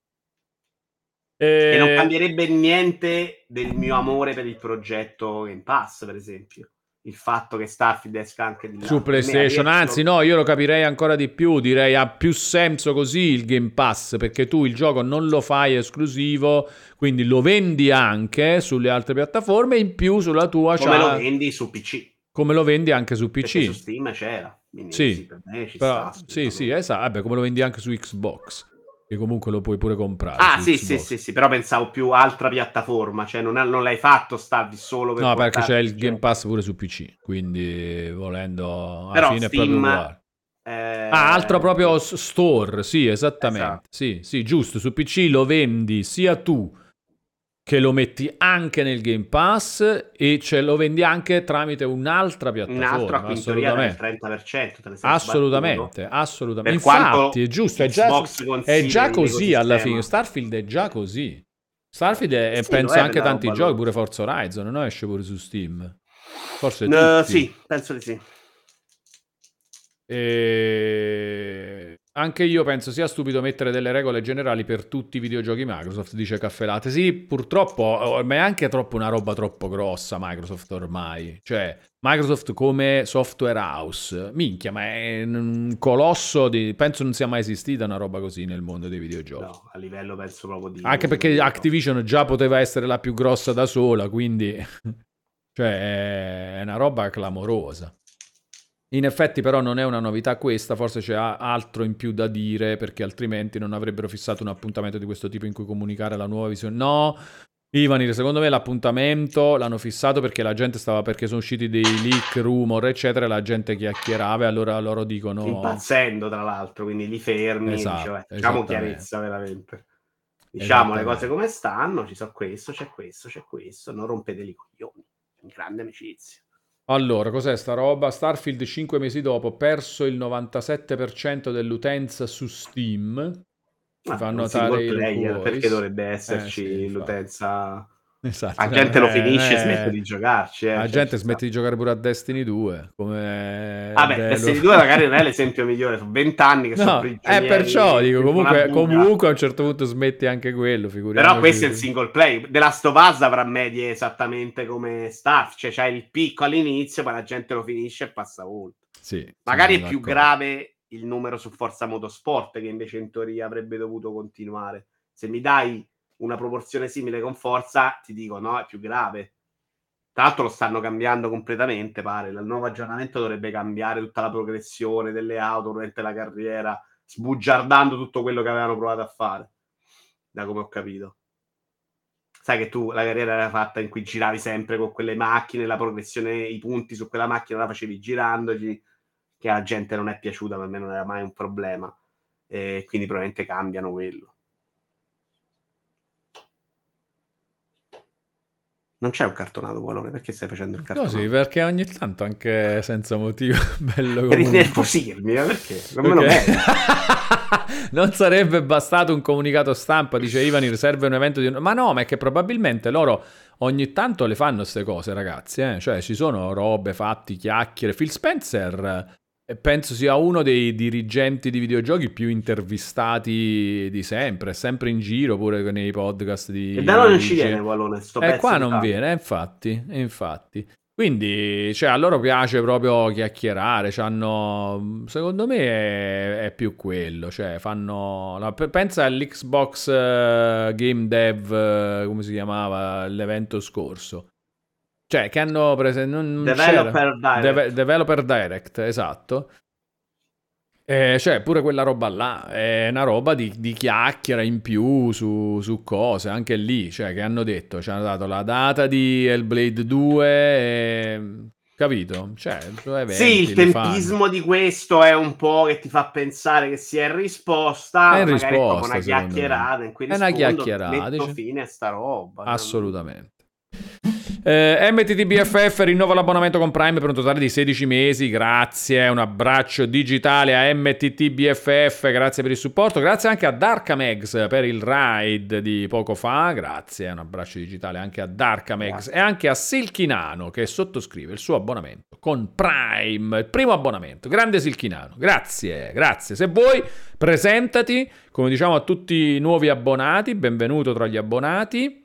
E... e non cambierebbe niente del mio amore per il progetto Game Pass, per esempio. Il fatto che Starfield esca anche di là. Su PlayStation, anzi no, io lo capirei ancora di più, direi ha più senso così il Game Pass, perché tu il gioco non lo fai esclusivo, quindi lo vendi anche sulle altre piattaforme, in più sulla tua... Come lo vendi su P C. Come lo vendi anche su P C. Perché su Steam c'era. Sì, sì, per me ci però, sta, sì, sì, esatto, vabbè, come lo vendi anche su Xbox. Che comunque lo puoi pure comprare. Ah sì, sì, sì, sì, però pensavo più altra piattaforma, cioè non, ha, non l'hai fatto stavi solo per... No, perché c'è il Game Pass pure su P C, quindi volendo alla fine Steam, è proprio uguale. Eh... Ah, altro proprio store, sì, esattamente. Esatto. Sì, sì, giusto, su P C lo vendi sia tu che lo metti anche nel Game Pass e ce lo vendi anche tramite un'altra piattaforma. Un'altra, quindi assolutamente del trenta per cento assolutamente, assolutamente. Infatti è giusto, è già, è già così alla fine. Starfield è già così. Starfield è, sì, penso anche tanti roba, giochi, pure Forza Horizon, no? Esce pure su Steam. Forse no, sì, penso di sì. E... anche io penso sia stupido mettere delle regole generali per tutti i videogiochi Microsoft, dice Caffè Latte. Sì, purtroppo, ma è anche troppo una roba troppo grossa Microsoft ormai. Cioè, Microsoft come software house, minchia, ma è un colosso di... penso non sia mai esistita una roba così nel mondo dei videogiochi. No, a livello penso proprio di... Anche perché Activision già poteva essere la più grossa da sola, quindi... cioè, è una roba clamorosa. In effetti però non è una novità questa, forse c'è altro in più da dire, perché altrimenti non avrebbero fissato un appuntamento di questo tipo in cui comunicare la nuova visione. No, Ivanir, secondo me l'appuntamento l'hanno fissato perché la gente stava, perché sono usciti dei leak, rumor, eccetera, e la gente chiacchierava e allora loro dicono... impazzendo, tra l'altro, quindi li fermi, esatto, diciamo chiarezza veramente. Diciamo le cose come stanno, ci so questo, c'è questo, c'è questo, non rompete i coglioni, in grande amicizia. Allora, cos'è sta roba? Starfield cinque mesi dopo, perso il novantasette per cento dell'utenza su Steam. Ah, fa notare il player, perché dovrebbe esserci eh, sì, l'utenza? Esatto. La gente eh, lo finisce e eh, smette di giocarci. Eh, la cioè, gente smette sta. di giocare pure a Destiny due. Come Vabbè, bello. Destiny due magari non è l'esempio migliore, sono vent'anni che no, sono prigionieri. Eh, perciò dico, comunque, comunque a un certo punto smetti anche quello, figuriamoci. Però questo è il single play. The Last of Us avrà medie esattamente come Staff, cioè c'hai il picco all'inizio, ma la gente lo finisce e passa oltre. Sì, magari è più d'accordo. Grave il numero su Forza Motorsport, che invece in teoria avrebbe dovuto continuare. Se mi dai una proporzione simile con Forza, ti dico no, è più grave. Tra l'altro lo stanno cambiando completamente, pare. Il nuovo aggiornamento dovrebbe cambiare tutta la progressione delle auto durante la carriera, sbugiardando tutto quello che avevano provato a fare, da come ho capito. Sai che tu la carriera era fatta in cui giravi sempre con quelle macchine, la progressione, i punti su quella macchina la facevi girandoci, che alla gente non è piaciuta, ma a me non era mai un problema. E quindi probabilmente cambiano quello. Non c'è un cartonato, Polone, perché stai facendo il cartonato? No, sì, perché ogni tanto, anche senza motivo, bello per innervosirmi, ma perché? Non, okay. me non sarebbe bastato un comunicato stampa, dice Ivanir, serve un evento di... Ma no, ma è che probabilmente loro ogni tanto le fanno queste cose, ragazzi, eh? Cioè ci sono robe, fatti, chiacchiere. Phil Spencer penso sia uno dei dirigenti di videogiochi più intervistati di sempre, sempre in giro pure nei podcast di... E da noi non ci viene, Valone, sto pezzo. E qua non viene, infatti, infatti. Quindi, cioè, a loro piace proprio chiacchierare, c'hanno... secondo me è, è più quello, cioè, fanno... La, pensa all'Xbox uh, Game Dev, uh, come si chiamava, l'evento scorso. Cioè, che hanno prese... non Developer c'era. Direct. De- Developer Direct, esatto. E cioè, pure quella roba là è una roba di, di chiacchiera in più su, su cose, anche lì, cioè, che hanno detto, ci hanno dato la data di Hellblade due, e... capito? Cioè, eventi, sì, il tempismo fanno. Di questo è un po' che ti fa pensare che si è risposta, è magari risposta, una chiacchierata me. In cui rispondo, è una chiacchierata, metto dice... fine a sta roba. Assolutamente. Cioè. Eh, M T T B F F rinnova l'abbonamento con Prime per un totale di sedici mesi. Grazie, un abbraccio digitale a M T T B F F, grazie per il supporto. Grazie anche a DarkaMegs per il raid di poco fa. Grazie, un abbraccio digitale anche a DarkaMegs e anche a Silkinano che sottoscrive il suo abbonamento con Prime, il primo abbonamento. Grande Silkinano, grazie, grazie. Se vuoi presentati, come diciamo a tutti i nuovi abbonati, benvenuto tra gli abbonati.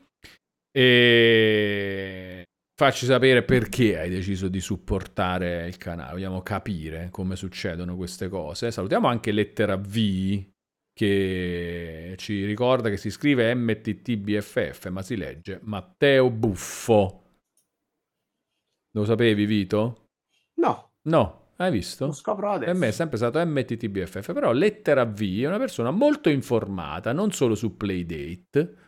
E facci sapere perché hai deciso di supportare il canale. Vogliamo capire come succedono queste cose. Salutiamo anche Lettera V che ci ricorda che si scrive M T T B F F ma si legge Matteo Buffo. Lo sapevi, Vito? No. No. Hai visto? Lo scopro adesso. Per me è sempre stato M T T B F F, però Lettera V è una persona molto informata, non solo su Playdate,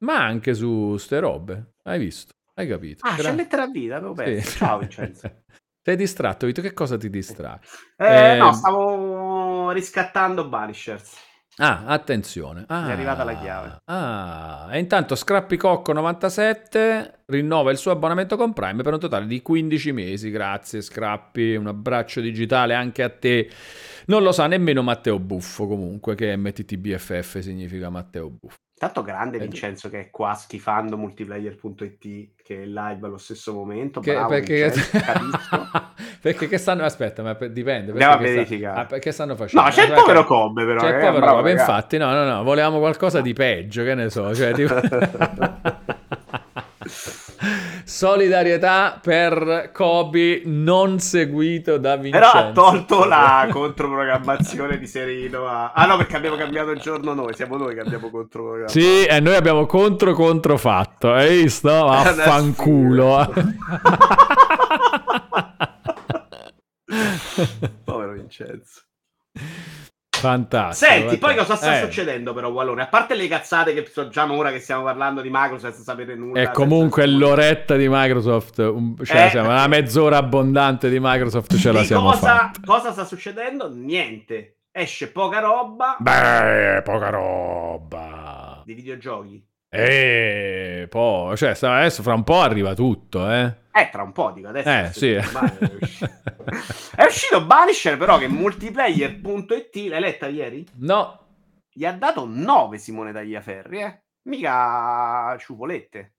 ma anche su ste robe. Hai visto? Hai capito? Ah, Gra- c'è Lettera V, l'avevo perso. Sì. Ciao Vincenzo. Sei distratto, Vito? Che cosa ti distrae? Eh, eh, no, stavo riscattando Banishers. Ah, attenzione. Ah, è arrivata la chiave. Ah, e intanto Scrappicocco novantasette rinnova il suo abbonamento con Prime per un totale di quindici mesi. Grazie Scrappi, un abbraccio digitale anche a te. Non lo sa nemmeno Matteo Buffo comunque che M T T B F F significa Matteo Buffo. Tanto grande Vincenzo che è qua schifando multiplayer punto it che è live allo stesso momento. Che, bravo, perché... perché che stanno aspetta, ma per... dipende perché andiamo a verificare stanno... che stanno facendo. No, c'è il povero Cobbe però. C'è il povero bravo, Cobbe, ragazzi. Infatti no, no, no, volevamo qualcosa di peggio, che ne so, cioè tipo... Solidarietà per Kobe non seguito da Vincenzo. Però ha tolto la controprogrammazione di Serino a... Ah no, perché abbiamo cambiato il giorno noi. Siamo noi che abbiamo controprogrammato. Sì, e noi abbiamo contro-controfatto. Hai visto? Affanculo. Povero Vincenzo. Fantastico. Senti, fantastico. Poi cosa sta eh. succedendo però, Wallone? A parte le cazzate che facciamo ora che stiamo parlando di Microsoft senza sapere nulla. E comunque senza... l'oretta di Microsoft, un... cioè eh. siamo, una mezz'ora abbondante di Microsoft ce la e siamo cosa, fatta. Cosa sta succedendo? Niente. Esce poca roba. Beh, poca roba. Di videogiochi. E poi, cioè, adesso fra un po' arriva tutto, eh. Eh, tra un po', dico, adesso eh, è, sì. È, uscito. È uscito Banisher, però, che multiplayer punto it, l'hai letta ieri? No. Gli ha dato nove Simone Tagliaferri, eh. Mica ciuvolette.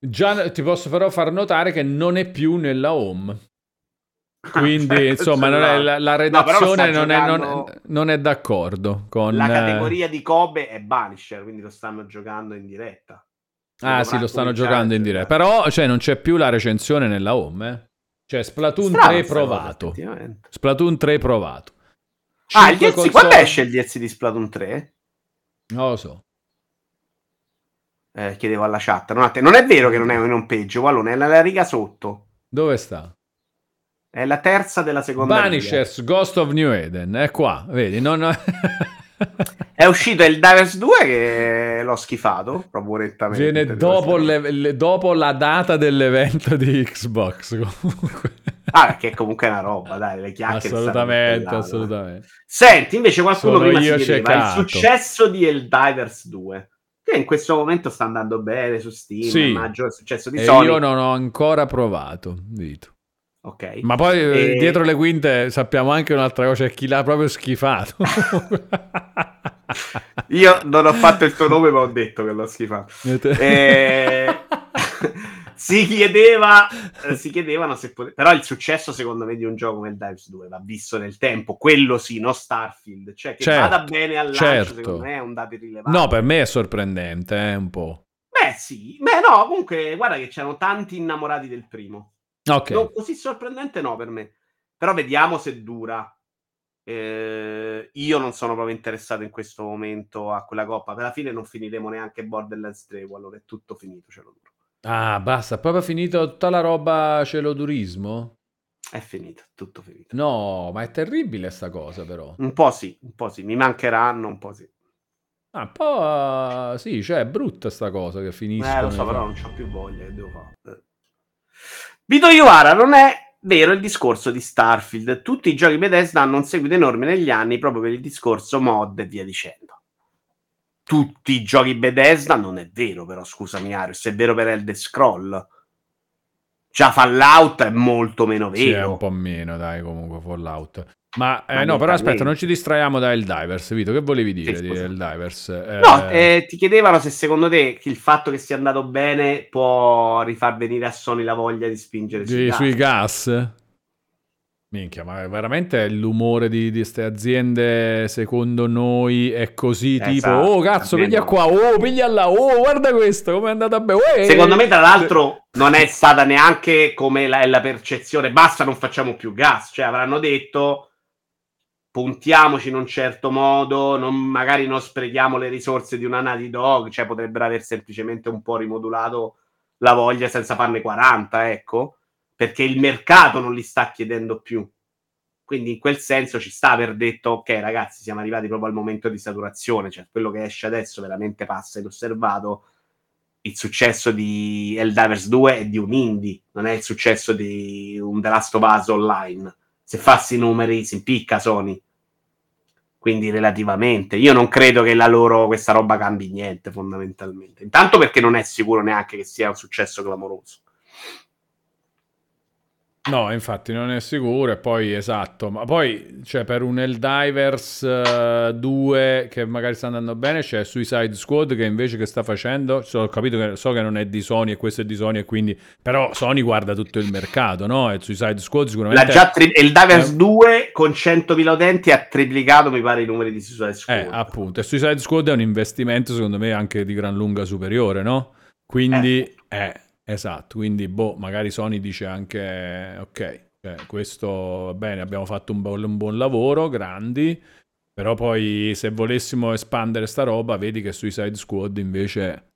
Già ti posso però far notare che non è più nella home. Quindi, cioè, insomma, non è, la, la redazione no, non, è, non, è, non è d'accordo con... La categoria di Kobe è Banisher, quindi lo stanno giocando in diretta. Ah sì, lo stanno giocando in diretta. Però cioè, non c'è più la recensione nella home, eh? Cioè Splatoon Strava, tre provato cosa, Splatoon tre provato. Ah, il D L C, console... Quando esce il D L C di Splatoon tre? Non lo so, eh, chiedevo alla chat. Non, te... non è vero che non è in homepage, Wallone, è la riga sotto. Dove sta? È la terza della seconda. Banishers, riga. Ghost of New Eden. È qua, vedi, non... È uscito il Helldivers due che l'ho schifato proprio rettamente. Viene dopo, le, le, dopo la data dell'evento di Xbox comunque. Ah, perché comunque è una roba, dai, le chiacchiere. Assolutamente, assolutamente. Senti, invece qualcuno sono prima si chiedeva il successo di Helldivers due che in questo momento sta andando bene su Steam, sì. Maggio è successo di e Sony. Io non ho ancora provato, Vito. Okay. Ma poi e... dietro le quinte sappiamo anche un'altra cosa, chi l'ha proprio schifato. Io non ho fatto il tuo nome ma ho detto che l'ho schifato. E... si chiedeva si chiedevano se pote... però il successo secondo me di un gioco come Helldivers due va visto nel tempo, quello sì, no Starfield, cioè che certo, vada bene al lancio, certo. Secondo me è un dato irrilevante. No, per me è sorprendente, eh, un po'. Beh sì, beh no, comunque guarda che c'erano tanti innamorati del primo. Okay. Non così sorprendente no per me, però vediamo se dura. Eh, io non sono proprio interessato in questo momento a quella coppa, alla fine non finiremo neanche Borderlands tre, allora è tutto finito, ce lo duro. Ah basta, proprio finito tutta la roba celodurismo? È finito, tutto finito. No, ma è terribile sta cosa però. Un po' sì, un po' sì, mi mancheranno un po' sì. Ah, un po' uh, sì, cioè è brutta sta cosa che finisce. Eh lo so, però non c'ho più voglia, che devo fare? Vito Iovara, non è vero il discorso di Starfield. Tutti i giochi Bethesda hanno un seguito enorme negli anni proprio per il discorso mod e via dicendo. Tutti i giochi Bethesda non è vero però, scusami Arius, è vero per Elder Scroll. Già Fallout è molto meno vero. Sì, è un po' meno, dai, comunque Fallout. Ma, eh, Ma no, però aspetta, non ci distraiamo da Helldivers, Vito, che volevi dire di Helldivers? Eh... No, eh, ti chiedevano se secondo te il fatto che sia andato bene può rifar venire a Sony la voglia di spingere di, sui gas? Minchia, ma veramente l'umore di queste aziende, secondo noi, è così, esatto, tipo, oh cazzo, piglia qua, oh piglia là, oh guarda questo, come è andata bene. Secondo me, tra l'altro, non è stata neanche come la, la percezione, basta non facciamo più gas, cioè avranno detto puntiamoci in un certo modo, non, magari non sprechiamo le risorse di una Naughty Dog, cioè potrebbero aver semplicemente un po' rimodulato la voglia senza farne quaranta, ecco. Perché il mercato non li sta chiedendo più. Quindi in quel senso ci sta aver detto ok ragazzi, siamo arrivati proprio al momento di saturazione, cioè quello che esce adesso veramente passa inosservato. Il successo di Helldivers due è di un indie, non è il successo di un The Last of Us Online. Se fassi i numeri si impicca Sony. Quindi relativamente io non credo che la loro questa roba cambi niente fondamentalmente. Intanto perché non è sicuro neanche che sia un successo clamoroso. No, infatti non è sicuro, e poi esatto, ma poi cioè, per un Helldivers due che magari sta andando bene c'è Suicide Squad che invece che sta facendo, so, ho capito che so che non è di Sony e questo è di Sony e quindi, però Sony guarda tutto il mercato, no? E Suicide Squad sicuramente... Già tri- Helldivers eh, due con centomila utenti ha triplicato mi pare i numeri di Suicide Squad. Eh, appunto, e Suicide Squad è un investimento secondo me anche di gran lunga superiore, no? Quindi... Eh. Eh. Esatto, quindi boh, magari Sony dice anche ok, cioè, questo va bene, abbiamo fatto un buon, un buon lavoro, grandi, però poi se volessimo espandere sta roba vedi che Suicide Squad invece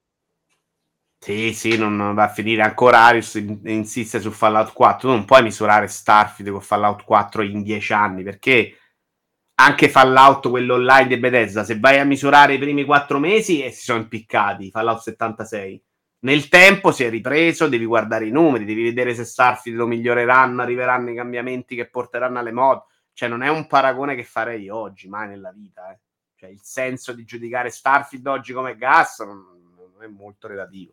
sì sì non va a finire. Ancora Arius insiste su Fallout quattro, tu non puoi misurare Starfield con Fallout quattro in dieci anni, perché anche Fallout quello online di Bethesda se vai a misurare i primi quattro mesi e eh, si sono impiccati, Fallout settantasei nel tempo si è ripreso, devi guardare i numeri, devi vedere se Starfield lo miglioreranno, arriveranno i cambiamenti che porteranno alle mod, cioè non è un paragone che farei oggi, mai nella vita, eh. Cioè il senso di giudicare Starfield oggi come gas non, non è molto relativo,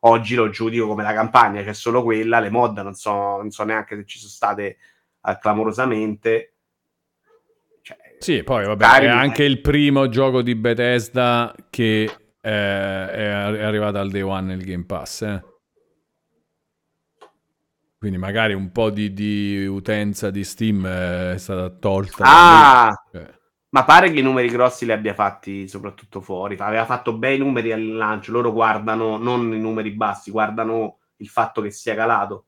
oggi lo giudico come la campagna, c'è cioè solo quella, le mod non so, non so neanche se ci sono state ah, clamorosamente. Cioè, sì, poi vabbè, cari, è anche eh. il primo gioco di Bethesda che è arrivata al day one nel Game Pass, eh? Quindi magari un po' di, di utenza di Steam è stata tolta. Ah, eh. Ma pare che i numeri grossi li abbia fatti soprattutto fuori, aveva fatto bei numeri al lancio, loro guardano non i numeri bassi, guardano il fatto che sia calato,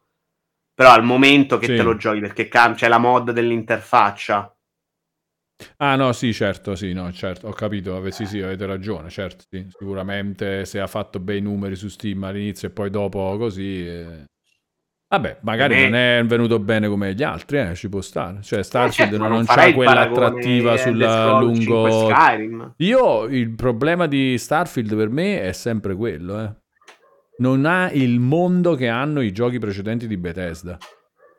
però al momento che sì. Te lo giochi perché c'è la mod dell'interfaccia. Ah no, sì, certo, sì, no, certo, ho capito, ave- sì, sì, avete ragione, certo, sì, sicuramente se ha fatto bei numeri su Steam all'inizio e poi dopo così, eh... vabbè, magari non è venuto bene come gli altri, eh, ci può stare, cioè Starfield eh, certo, non, non c'ha quella attrattiva sulla lungo... Io, il problema di Starfield per me è sempre quello, eh. Non ha il mondo che hanno i giochi precedenti di Bethesda,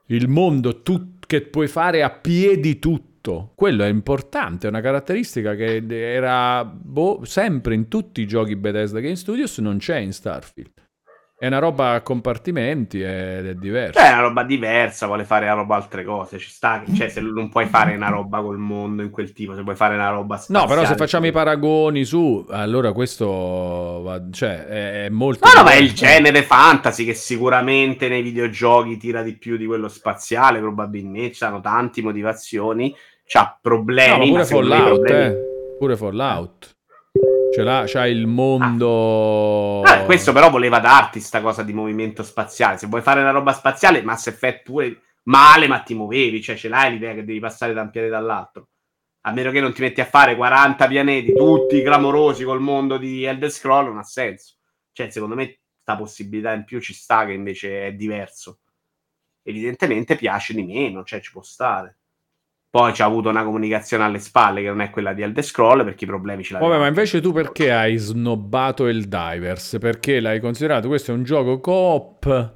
il mondo tu- che puoi fare a piedi tutto. Quello è importante, è una caratteristica che era boh, sempre in tutti i giochi Bethesda Game Studios, non c'è in Starfield. È una roba a compartimenti ed è diversa. Cioè, è una roba diversa, vuole fare una roba altre cose, ci sta, cioè se non puoi fare una roba col mondo in quel tipo, se puoi fare una roba spaziale. No, però se facciamo i paragoni su, allora questo va, cioè è, è molto no, no, ma è il genere fantasy che sicuramente nei videogiochi tira di più di quello spaziale, probabilmente ci hanno tante motivazioni. C'ha problemi, no, ma pure ma Fallout, problemi... eh. Pure Fallout ce l'ha, c'ha il mondo. Ah. Ah, questo però voleva darti sta cosa di movimento spaziale. Se vuoi fare una roba spaziale, Mass Effect pure male, ma ti muovevi, cioè ce l'hai l'idea che devi passare da un pianeta all'altro. A meno che non ti metti a fare quaranta pianeti tutti clamorosi col mondo di Elder Scrolls, non ha senso. Cioè, secondo me sta possibilità in più ci sta, che invece è diverso. Evidentemente piace di meno, cioè ci può stare. Poi c'ha avuto una comunicazione alle spalle che non è quella di Elder Scrolls, perché i problemi ce l'avevano. Vabbè, ma invece tu perché hai snobbato Helldivers? Perché l'hai considerato questo è un gioco co-op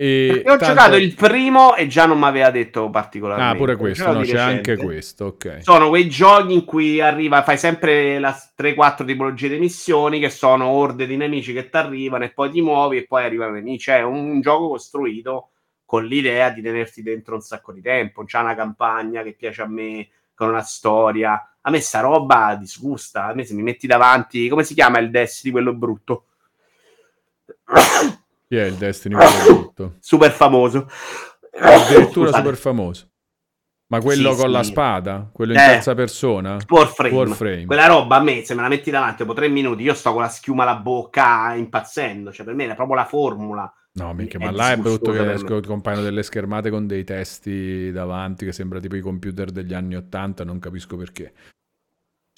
E ho tanto... giocato il primo e già non mi aveva detto particolarmente. Ah, pure questo, no, c'è recente. Anche questo, ok. Sono quei giochi in cui arriva, fai sempre la tre quattro tipologie di missioni, che sono orde di nemici che ti arrivano e poi ti muovi e poi arrivano nemici. È un, un gioco costruito con l'idea di tenerti dentro un sacco di tempo. C'è una campagna che piace a me, con una storia. A me sta roba disgusta, a me se mi metti davanti... Come si chiama il Destiny, quello brutto? Chi è il Destiny brutto? Super famoso. Addirittura super famoso. Ma quello sì, con sì. la spada? Quello in eh, terza persona? Warframe. Warframe. Quella roba a me, se me la metti davanti dopo tre minuti, io sto con la schiuma alla bocca impazzendo. Cioè per me è proprio la formula. No, minchia, ma là è brutto che esco, compaiono delle schermate con dei testi davanti che sembra tipo i computer degli anni ottanta, non capisco perché.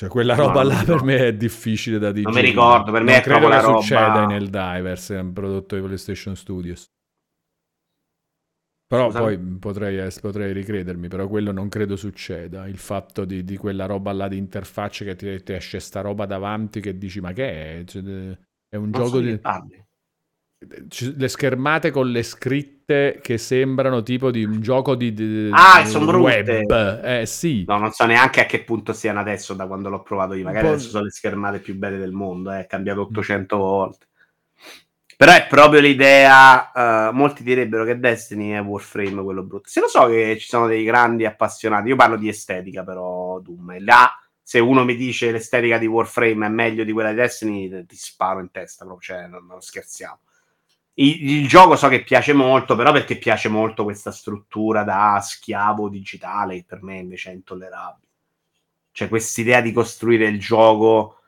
Cioè quella roba no, là no. per me è difficile da digerire. Non mi ricordo, per me non è proprio la roba... Non credo che succeda in Helldivers, è un prodotto di PlayStation Studios. Però Scusa. poi potrei, potrei ricredermi, però quello non credo succeda. Il fatto di, di quella roba là di interfaccia che ti, ti esce sta roba davanti che dici ma che è? Cioè, è un non gioco so di... Parli. Le schermate con le scritte che sembrano tipo di un gioco di, di ah, sono brutte. Web eh, sì. No, non so neanche a che punto siano adesso da quando l'ho provato io, magari adesso sono le schermate più belle del mondo, è eh. cambiato ottocento volte, però è proprio l'idea. Uh, molti direbbero che Destiny è Warframe quello brutto, se lo so che ci sono dei grandi appassionati, io parlo di estetica però Doom, e là se uno mi dice l'estetica di Warframe è meglio di quella di Destiny ti sparo in testa proprio, cioè, non, non scherziamo. Il, il gioco so che piace molto, però perché piace molto questa struttura da schiavo digitale, che per me invece è intollerabile. Cioè quest'idea di costruire il gioco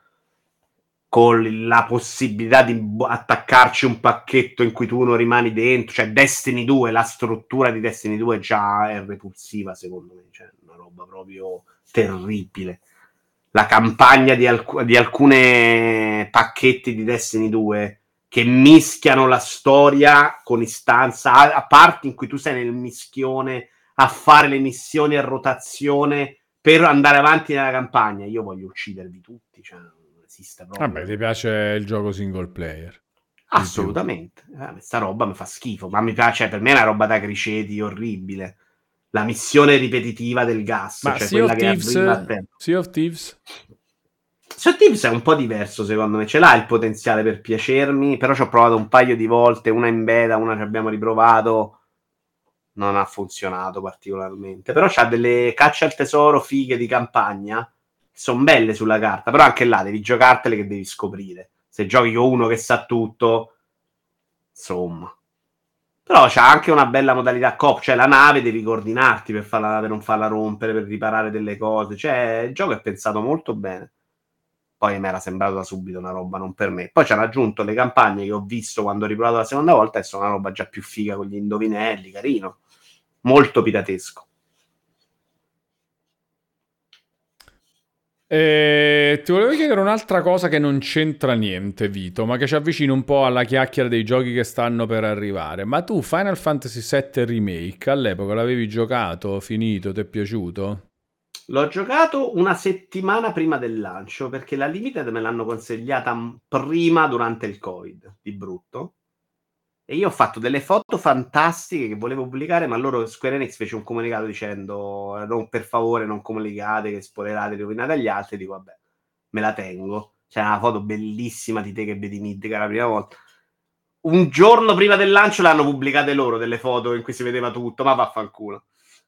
con la possibilità di attaccarci un pacchetto in cui tu non rimani dentro, cioè Destiny due, la struttura di Destiny due già è repulsiva secondo me, cioè una roba proprio terribile. La campagna di, alc- di alcune pacchetti di Destiny due che mischiano la storia con istanza, a, a parti in cui tu sei nel mischione a fare le missioni a rotazione per andare avanti nella campagna. Io voglio uccidervi tutti, cioè non esiste proprio. Vabbè, ti piace il gioco single player? Assolutamente. Eh, sta roba mi fa schifo, ma mi piace, per me è una roba da criceti orribile. La missione ripetitiva del gas, ma cioè Sea quella che arriva a tempo. Sea of Thieves? Sio Tips è un po' diverso secondo me, ce l'ha il potenziale per piacermi, però ci ho provato un paio di volte, una in beta, una ci abbiamo riprovato, non ha funzionato particolarmente, però c'ha delle caccia al tesoro fighe di campagna, sono belle sulla carta, però anche là devi giocartele che devi scoprire, se giochi con uno che sa tutto, insomma... Però c'ha anche una bella modalità co-op, cioè la nave devi coordinarti per, farla, per non farla rompere, per riparare delle cose, cioè il gioco è pensato molto bene. Poi mi era sembrato da subito una roba non per me. Poi ci hanno aggiunto le campagne che ho visto quando ho riprovato la seconda volta e sono una roba già più figa con gli indovinelli, carino. Molto piratesco. Eh, ti volevo chiedere un'altra cosa che non c'entra niente, Vito, ma che ci avvicina un po' alla chiacchiera dei giochi che stanno per arrivare. Ma tu Final Fantasy sette Remake, all'epoca l'avevi giocato, finito, ti è piaciuto? L'ho giocato una settimana prima del lancio, perché la Limited me l'hanno consegnata prima durante il Covid, di brutto. E io ho fatto delle foto fantastiche che volevo pubblicare, ma loro Square Enix fece un comunicato dicendo non, per favore non comunicate, che spoilerate, rovinate agli altri. Dico vabbè, me la tengo. C'era una foto bellissima di te che vedi Midgar la prima volta. Un giorno prima del lancio l'hanno pubblicate loro delle foto in cui si vedeva tutto, ma vaffanculo.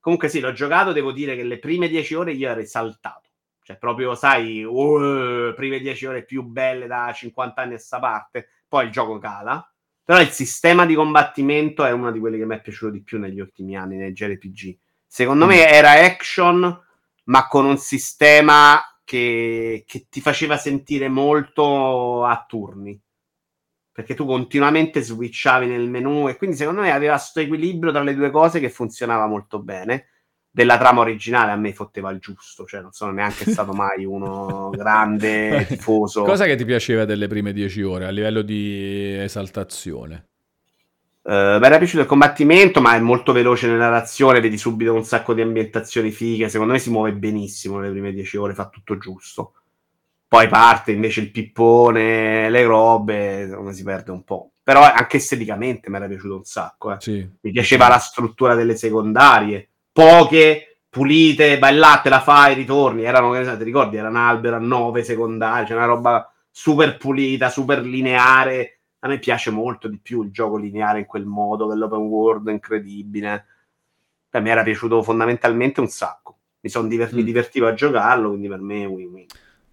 Comunque sì, l'ho giocato, devo dire che le prime dieci ore io ero saltato. Cioè proprio, sai, uh, prime dieci ore più belle da cinquanta anni a sta parte, poi il gioco cala. Però il sistema di combattimento è uno di quelli che mi è piaciuto di più negli ultimi anni, nei J R P G. Secondo mm. me era action, ma con un sistema che, che ti faceva sentire molto a turni. Perché tu continuamente switchavi nel menu e quindi secondo me aveva questo equilibrio tra le due cose che funzionava molto bene. Della trama originale a me fotteva il giusto, cioè non sono neanche stato mai uno grande tifoso. Cosa che ti piaceva delle prime dieci ore a livello di esaltazione? Uh, mi era piaciuto il combattimento, ma è molto veloce nella narrazione, vedi subito un sacco di ambientazioni fighe, secondo me si muove benissimo nelle prime dieci ore, fa tutto giusto. Poi parte invece il pippone, le robe, come si perde un po'. Però anche esteticamente mi era piaciuto un sacco. Eh. Sì. Mi piaceva la struttura delle secondarie. Poche, pulite, vai là, te la fai, ritorni. Erano, ti ricordi, era un albero a nove secondarie, cioè una roba super pulita, super lineare. A me piace molto di più il gioco lineare in quel modo, dell'open world incredibile. Beh, mi era piaciuto fondamentalmente un sacco. Mi, son divert- mm. mi divertivo a giocarlo, quindi per me win-win.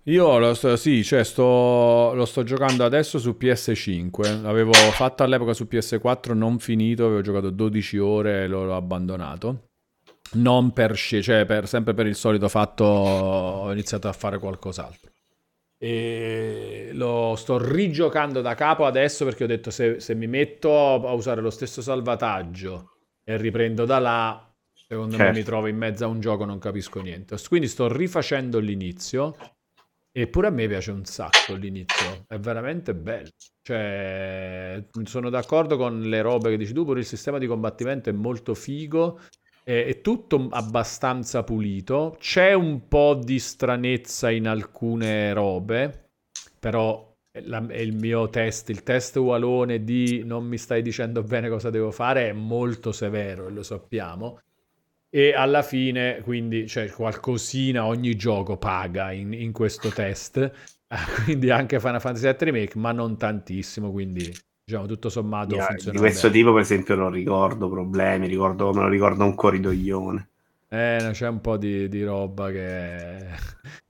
Io lo sto, sì, cioè sto, lo sto giocando adesso su P S cinque, l'avevo fatto all'epoca su P S quattro, non finito, avevo giocato dodici ore e l'ho abbandonato. Non per cioè per, sempre per il solito fatto, ho iniziato a fare qualcos'altro. E lo sto rigiocando da capo adesso perché ho detto se, se mi metto a usare lo stesso salvataggio e riprendo da là... Secondo certo. me mi trovo in mezzo a un gioco, non capisco niente. Quindi sto rifacendo l'inizio. Eppure a me piace un sacco l'inizio, è veramente bello. Cioè, sono d'accordo con le robe che dici tu, pure il sistema di combattimento è molto figo, è, è tutto abbastanza pulito, c'è un po' di stranezza in alcune robe, però la, è il mio test, il test ugualone di non mi stai dicendo bene cosa devo fare è molto severo, lo sappiamo. E alla fine, quindi, cioè, qualcosina ogni gioco paga in, in questo test, quindi anche Final Fantasy sette Remake, ma non tantissimo, quindi diciamo tutto sommato yeah, funziona. Di questo bene. Tipo, per esempio, non ricordo problemi, ricordo, me lo ricordo un corridoione. Eh, no, c'è un po' di, di roba che...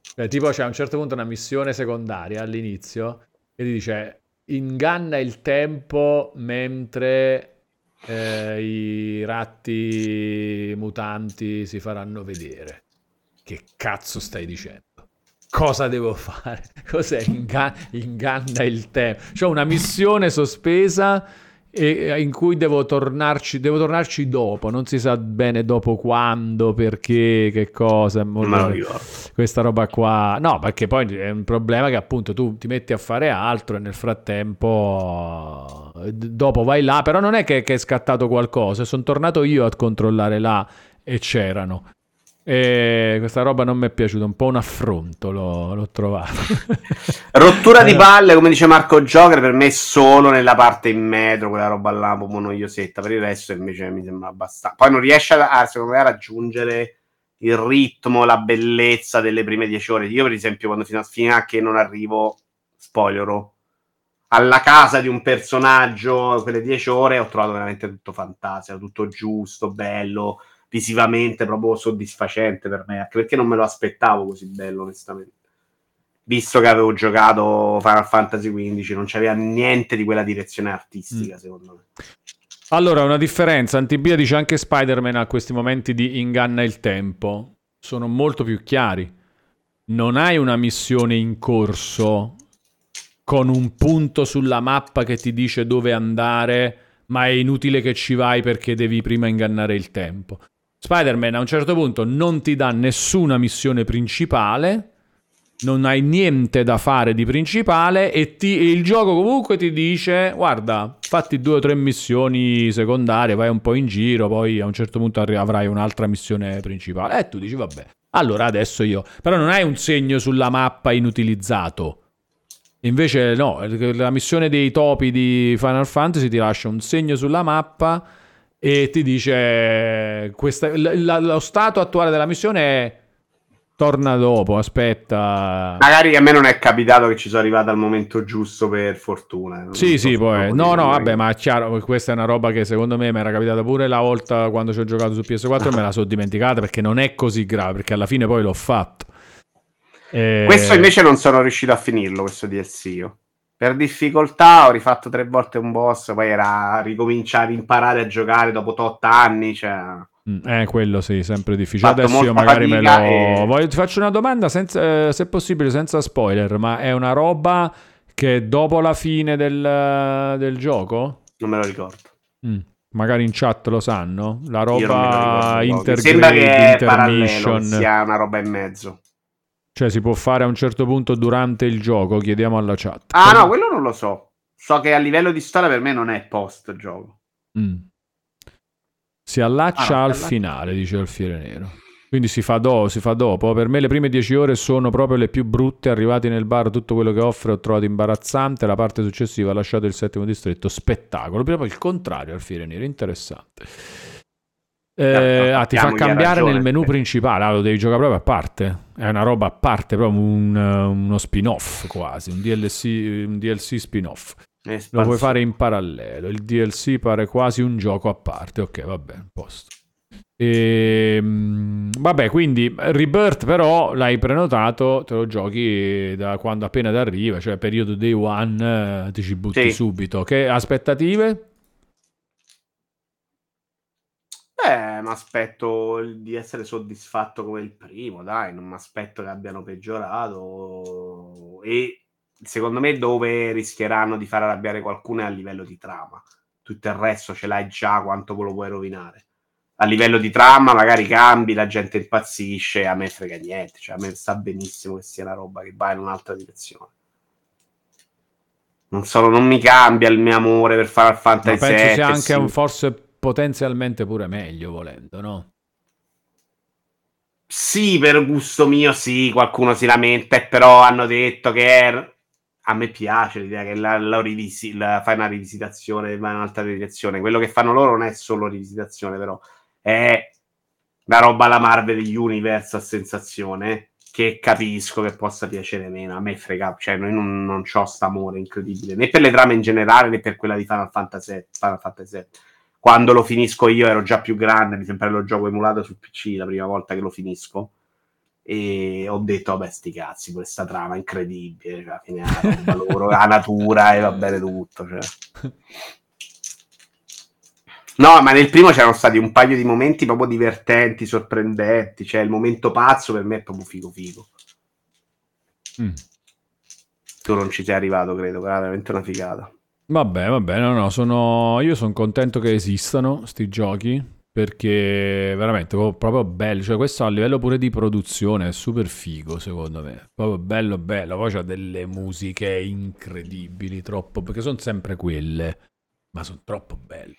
Cioè, tipo c'è a un certo punto una missione secondaria all'inizio che ti dice inganna il tempo mentre... Eh, i ratti mutanti si faranno vedere. Che cazzo stai dicendo? Cosa devo fare? Cos'è? Inga- inganna il tempo. C'ho una missione sospesa e in cui devo tornarci devo tornarci dopo, non si sa bene dopo quando, perché, che cosa. Molto questa roba qua, no, perché poi è un problema che appunto tu ti metti a fare altro e nel frattempo dopo vai là, però non è che, che è scattato qualcosa, sono tornato io a controllare là e c'erano. E questa roba non mi è piaciuta, un po' un affronto l'ho, l'ho trovato. Rottura di palle, come dice Marco_Joker, per me è solo nella parte in metro, quella roba là, un po' noiosetta, per il resto invece mi sembra abbastanza. Poi non riesce a, secondo me, a raggiungere il ritmo, la bellezza delle prime dieci ore. Io per esempio quando fino a, fino a che non arrivo, spoilero, alla casa di un personaggio, quelle dieci ore ho trovato veramente tutto fantasia, tutto giusto, bello, visivamente proprio soddisfacente per me, anche perché non me lo aspettavo così bello, onestamente, visto che avevo giocato Final Fantasy quindici, non c'aveva niente di quella direzione artistica, mm. secondo me. Allora, una differenza, Antibia dice anche Spider-Man a questi momenti di inganna il tempo sono molto più chiari, non hai una missione in corso con un punto sulla mappa che ti dice dove andare, ma è inutile che ci vai perché devi prima ingannare il tempo. Spider-Man a un certo punto non ti dà nessuna missione principale, non hai niente da fare di principale e, ti, e il gioco comunque ti dice guarda, fatti due o tre missioni secondarie, vai un po' in giro, poi a un certo punto avrai un'altra missione principale. E tu dici vabbè, allora adesso io... Però non hai un segno sulla mappa inutilizzato. Invece no, la missione dei topi di Final Fantasy ti lascia un segno sulla mappa e ti dice questa, la, lo stato attuale della missione è torna dopo, aspetta. Magari a me non è capitato che ci sono arrivato al momento giusto, per fortuna. Non sì, so sì, poi no, no, vabbè, ma è chiaro, questa è una roba che secondo me mi era capitata pure la volta quando ci ho giocato su P S quattro e me la sono dimenticata perché non è così grave, perché alla fine poi l'ho fatto. Eh... Questo invece non sono riuscito a finirlo, questo D L C io. Per difficoltà ho rifatto tre volte un boss, poi era ricominciare, imparare a giocare dopo otto anni, cioè... Eh, quello sì, sempre difficile. Adesso io magari me lo... E... Voglio, ti faccio una domanda, senza, eh, se possibile, senza spoiler, ma è una roba che dopo la fine del, del gioco? Non me lo ricordo. Mm. Magari in chat lo sanno? La roba intergrade, sembra che è parallelo, sia una roba in mezzo. Cioè si può fare a un certo punto durante il gioco? Chiediamo alla chat. Ah Come... no, quello non lo so. So che a livello di storia per me non è post gioco. Mm. Si allaccia ah, no, al allaccia. Finale, dice Alfiere Nero. Quindi si fa, do, si fa dopo. Per me le prime dieci ore sono proprio le più brutte. Arrivati nel bar, tutto quello che offre ho trovato imbarazzante. La parte successiva ha lasciato il settimo distretto. Spettacolo. Proprio il contrario, Alfiere Nero. Interessante. Eh, ah, ti fa cambiare ragione, nel menu principale. Ah, lo devi giocare proprio a parte. È una roba a parte, proprio un, uno spin-off quasi. Un D L C, un D L C spin-off. Lo puoi fare in parallelo. Il D L C pare quasi un gioco a parte. Ok, va bene, posto. E, vabbè, quindi Rebirth però l'hai prenotato, te lo giochi da quando appena ti arriva, cioè periodo day one, ti ci butti sì. subito. Che aspettative? Eh, mi aspetto di essere soddisfatto come il primo, dai, non mi aspetto che abbiano peggiorato, e secondo me dove rischieranno di far arrabbiare qualcuno è a livello di trama. Tutto il resto ce l'hai già, quanto lo puoi rovinare? A livello di trama magari cambi, la gente impazzisce, a me frega niente, cioè a me sta benissimo che sia una roba che va in un'altra direzione. Non so, non mi cambia il mio amore per Final Fantasy sette. Ma penso sia anche sì. un forse potenzialmente pure meglio, volendo, no? Sì, per gusto mio sì, qualcuno si lamenta, però hanno detto che è... a me piace l'idea che la, la, rivisi, la fai una rivisitazione, va in un'altra direzione. Quello che fanno loro non è solo rivisitazione, però è la roba alla Marvel Universe, a sensazione, che capisco che possa piacere meno. A me frega, cioè noi non, non c'ho st'amore incredibile, né per le trame in generale, né per quella di Final Fantasy, Final Fantasy sette. Quando lo finisco io ero già più grande, mi sembra lo gioco emulato su P C la prima volta che lo finisco, e ho detto vabbè sti cazzi, questa trama incredibile, cioè, alla fine la, loro, la natura e va bene tutto, cioè. No, ma nel primo c'erano stati un paio di momenti proprio divertenti, sorprendenti, cioè il momento pazzo per me è proprio figo figo. Mm. Tu non ci sei arrivato, credo, veramente una figata. Vabbè, vabbè, no, no, sono... io sono contento che esistano sti giochi, perché veramente proprio bello, cioè questo a livello pure di produzione è super figo secondo me, proprio bello bello. Poi c'ha delle musiche incredibili, troppo, perché sono sempre quelle, ma sono troppo belle.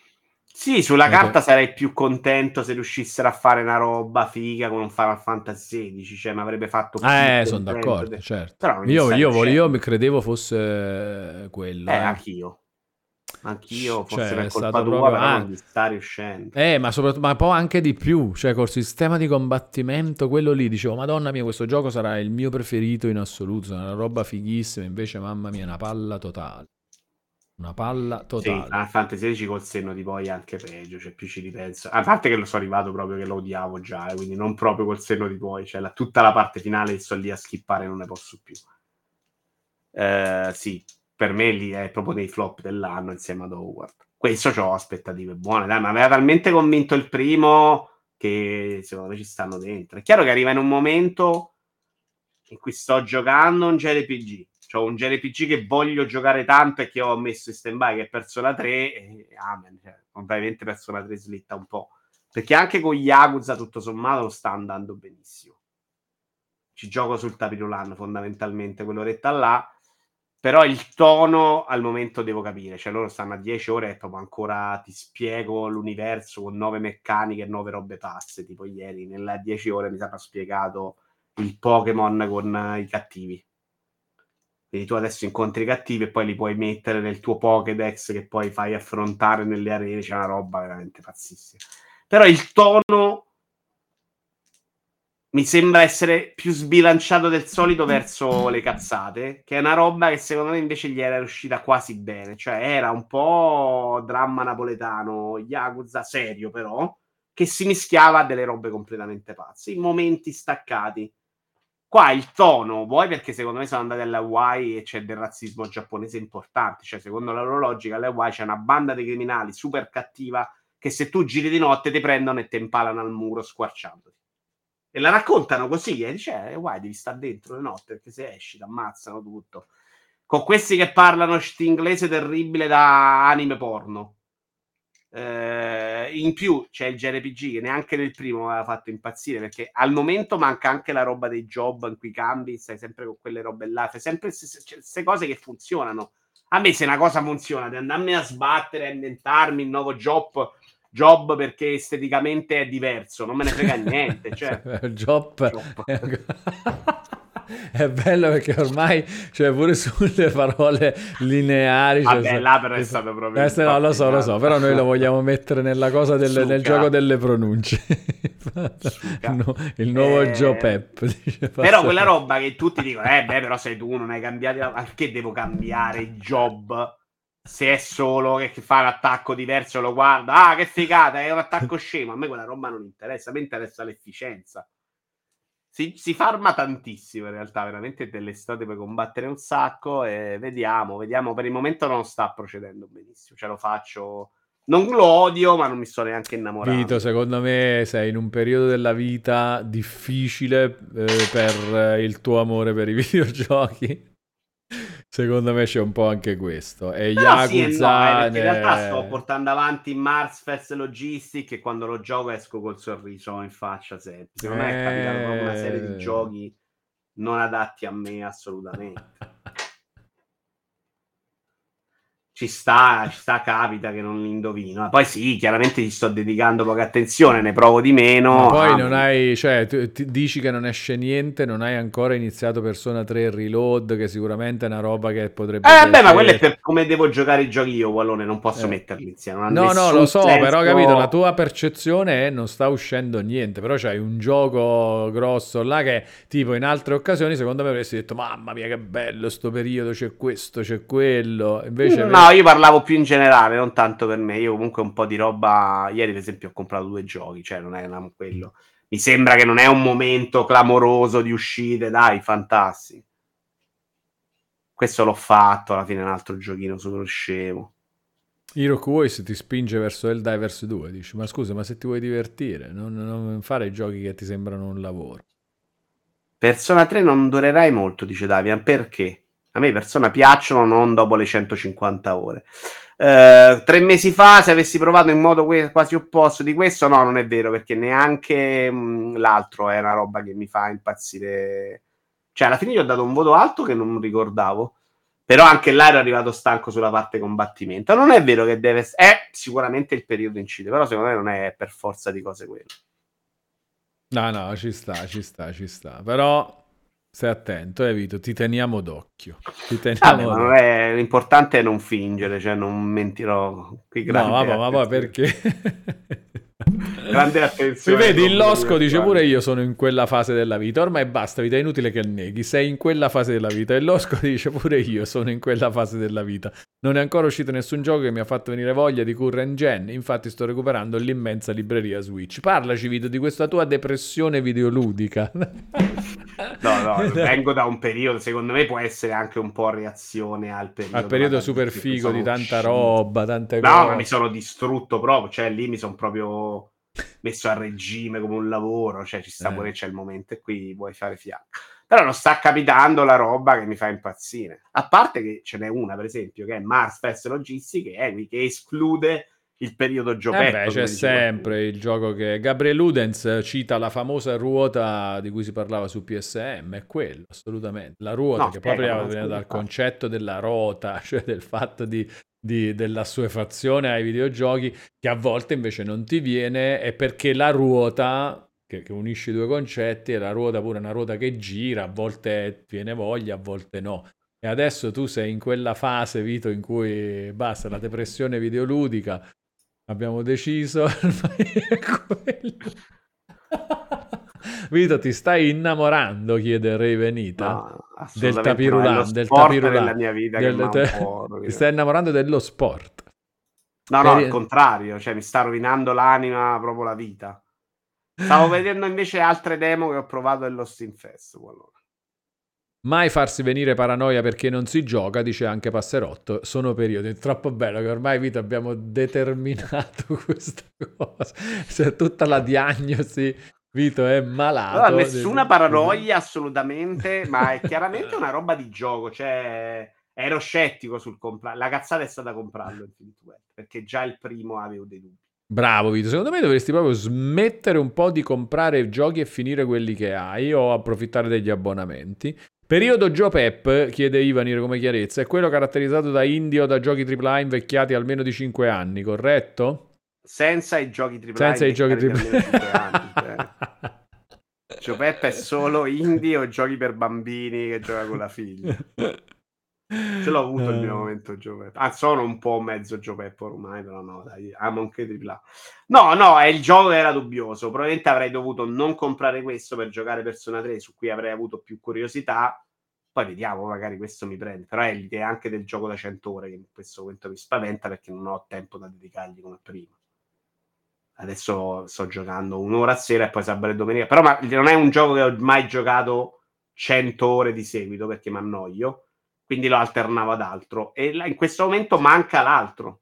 Sì, sulla perché... carta sarei più contento se riuscissero a fare una roba figa con un Final Fantasy sedici, cioè mi avrebbe fatto più eh sono d'accordo de... certo. io io, volevo, io credevo fosse quello eh, eh. anch'io Anch'io, forse cioè, per colpa tua, proprio... però ah. non sta riuscendo. Eh, ma soprattutto, ma poi anche di più, cioè col sistema di combattimento, quello lì, dicevo, madonna mia, questo gioco sarà il mio preferito in assoluto, una roba fighissima, invece mamma mia, una palla totale. Una palla totale. Sì, Final Fantasy sedici col senno di poi è anche peggio, cioè più ci ripenso. A parte che lo sono arrivato proprio, che lo odiavo già, eh, quindi non proprio col senno di poi, cioè la, tutta la parte finale sto lì a skippare, non ne posso più. Eh, sì. Per me lì è proprio dei flop dell'anno insieme ad Howard. Questo c'ho aspettative buone, dai, ma aveva talmente convinto il primo che secondo me ci stanno dentro. È chiaro che arriva in un momento in cui sto giocando un J R P G, cioè un J R P G che voglio giocare tanto e che ho messo in stand-by, che è Persona tre, e amen, cioè, ovviamente Persona tre slitta un po', perché anche con Yakuza tutto sommato lo sta andando benissimo. Ci gioco sul tapiro l'anno fondamentalmente, quell'oretta là. Però il tono al momento devo capire, cioè loro stanno a dieci ore e proprio ancora ti spiego l'universo con nove meccaniche e nove robe pazze, tipo ieri nella dieci ore mi sarà spiegato il Pokémon con i cattivi, quindi tu adesso incontri i cattivi e poi li puoi mettere nel tuo Pokédex che poi fai affrontare nelle arene, c'è una roba veramente pazzissima. Però il tono mi sembra essere più sbilanciato del solito verso le cazzate, che è una roba che secondo me invece gli era riuscita quasi bene, cioè era un po' dramma napoletano, Yakuza serio però, che si mischiava a delle robe completamente pazze, in momenti staccati. Qua il tono, vuoi perché secondo me sono andati alle Hawaii e c'è del razzismo giapponese importante, cioè secondo la loro logica alle Hawaii c'è una banda di criminali super cattiva che se tu giri di notte ti prendono e ti impalano al muro squarciandoti. E la raccontano così, e dice, eh, guai, devi stare dentro le notte, perché se esci ti ammazzano tutto. Con questi che parlano st'inglese terribile da anime porno. Eh, in più c'è il J R P G, che neanche nel primo aveva fatto impazzire, perché al momento manca anche la roba dei job in cui cambi, stai sempre con quelle robe là, fai sempre queste cose che funzionano. A me se una cosa funziona, di andarmi a sbattere, a inventarmi il nuovo job... Job perché esteticamente è diverso, non me ne frega niente, cioè Job, Job. È bello perché ormai, cioè, pure sulle parole lineari, vabbè, cioè, là però è stato proprio eh, no, lo so, lo so, però noi lo vogliamo mettere nella cosa del, nel gioco delle pronunce. No, il nuovo eh... Joe Pep, dice, però quella roba che tutti dicono eh beh però sei tu, non hai cambiato la... perché devo cambiare Job se è solo che fa un attacco diverso, lo guarda, ah che figata, è un attacco scemo, a me quella roba non interessa, a me interessa l'efficienza. Si, si farma tantissimo in realtà, veramente dell'estate puoi combattere un sacco e vediamo, vediamo, per il momento non sta procedendo benissimo, ce lo faccio, non lo odio ma non mi sto neanche innamorato. Vito, secondo me sei in un periodo della vita difficile eh, per il tuo amore per i videogiochi. Secondo me c'è un po' anche questo. E Yakuza sì, e no, eh, perché in realtà sto portando avanti Mars Fest Logistic e quando lo gioco esco col sorriso in faccia sempre. Secondo eh... me è capitato proprio una serie di giochi non adatti a me assolutamente. Ci sta, ci sta, capita che non indovino. Poi sì, chiaramente ci sto dedicando poca attenzione, ne provo di meno. Ma poi ah, non hai, cioè, tu, ti dici che non esce niente, non hai ancora iniziato Persona tre Reload, che sicuramente è una roba che potrebbe... Eh beh, ma quello è per come devo giocare i giochi io, Wallone, non posso eh. metterli insieme. Non no, no, lo so, senso. Però capito, la tua percezione è non sta uscendo niente, però c'hai un gioco grosso là che, tipo, in altre occasioni, secondo me avresti detto, mamma mia che bello sto periodo, c'è questo, c'è quello, invece... No, No, io parlavo più in generale, non tanto per me. Io comunque un po' di roba. Ieri, ad esempio, ho comprato due giochi, cioè non è una... quello. Mi sembra che non è un momento clamoroso di uscite, dai, fantastici. Questo l'ho fatto, alla fine è un altro giochino super scemo. Iroquois se ti spinge verso Helldivers due, dici, ma scusa, ma se ti vuoi divertire, non, non fare giochi che ti sembrano un lavoro. Persona tre non durerai molto, dice Davian, perché? A me persone piacciono non dopo le centocinquanta ore. Eh, tre mesi fa, se avessi provato in modo que- quasi opposto di questo, no, non è vero, perché neanche mh, l'altro è una roba che mi fa impazzire. Cioè, alla fine gli ho dato un voto alto che non ricordavo, però anche là ero arrivato stanco sulla parte combattimento. Non è vero che deve... è sicuramente il periodo incide, però secondo me non è per forza di cose quello. No, no, ci sta, ci sta, ci sta. Però... stai attento, eh, Vito, ti teniamo d'occhio. Ti teniamo ah, beh, non è... l'importante è non fingere, cioè non mentirò. Qui no, vabbè, ma poi perché? Grande attenzione. Mi vedi, il Losco dice pure io sono in quella fase della vita, ormai basta, vita, è inutile che neghi, sei in quella fase della vita. E il Losco dice pure io sono in quella fase della vita. Non è ancora uscito nessun gioco che mi ha fatto venire voglia di current gen, infatti sto recuperando l'immensa libreria Switch. Parlaci, Vito, di questa tua depressione videoludica. No, no, vengo da un periodo, secondo me può essere anche un po' reazione al periodo, al periodo super figo di tanta uscito. roba, tante no, cose. No, mi sono distrutto proprio, cioè lì mi sono proprio messo a regime come un lavoro, cioè ci sta eh. pure c'è il momento e qui vuoi fare fiacco. Però non sta capitando la roba che mi fa impazzire. A parte che ce n'è una, per esempio, che è Mars Fest Logistics, che, è, che esclude il periodo giochetto. Eh beh, c'è sempre il gioco che... Gabriel Ludens cita la famosa ruota di cui si parlava su P S M, è quello, assolutamente. La ruota, no, che poi veniva dal concetto della rota, cioè del fatto di... Di, dell'assuefazione ai videogiochi, che a volte invece non ti viene, è perché la ruota che, che unisce i due concetti, è la ruota pure una ruota che gira, a volte ti viene voglia, a volte no. E adesso tu sei in quella fase, Vito, in cui basta la depressione videoludica, abbiamo deciso. Vito, ti stai innamorando, chiede Ravenita, no, del tapirulan, del tapirulan mia vita del, che te... ti stai innamorando dello sport. No, no, per... al contrario, cioè mi sta rovinando l'anima, proprio la vita. Stavo vedendo invece altre demo che ho provato dello Steam Fest, allora. Mai farsi venire paranoia perché non si gioca, dice anche Passerotto, sono periodi, è troppo bello che ormai, Vito, abbiamo determinato questa cosa, cioè, tutta la diagnosi. Vito è malato. Allora, nessuna paranoia assolutamente, ma è chiaramente una roba di gioco, cioè ero scettico sul comprare, la cazzata è stata comprarlo perché già il primo avevo dei dubbi. Bravo Vito, secondo me dovresti proprio smettere un po' di comprare giochi e finire quelli che hai o approfittare degli abbonamenti. Periodo Joe Pep, chiede Ivanir come chiarezza, è quello caratterizzato da indie o da giochi tripla A invecchiati almeno di cinque anni, corretto? senza i giochi tripla A. Senza i giochi tripla A. Gio Peppa è solo indie o giochi per bambini che gioca con la figlia. Ce l'ho avuto il mio momento Gio Peppa. Ah, sono un po' mezzo Gio Peppa ormai, però no, dai, amo anche tripla A. No, no, è il gioco che era dubbioso. Probabilmente avrei dovuto non comprare questo per giocare Persona tre, su cui avrei avuto più curiosità. Poi vediamo, magari questo mi prende. Però è l'idea anche del gioco da cento ore che in questo momento mi spaventa, perché non ho tempo da dedicargli come prima. Adesso sto giocando un'ora a sera e poi sabato e domenica. Però ma, non è un gioco che ho mai giocato cento ore di seguito, perché mi annoio. Quindi lo alternavo ad altro. E là, in questo momento manca l'altro.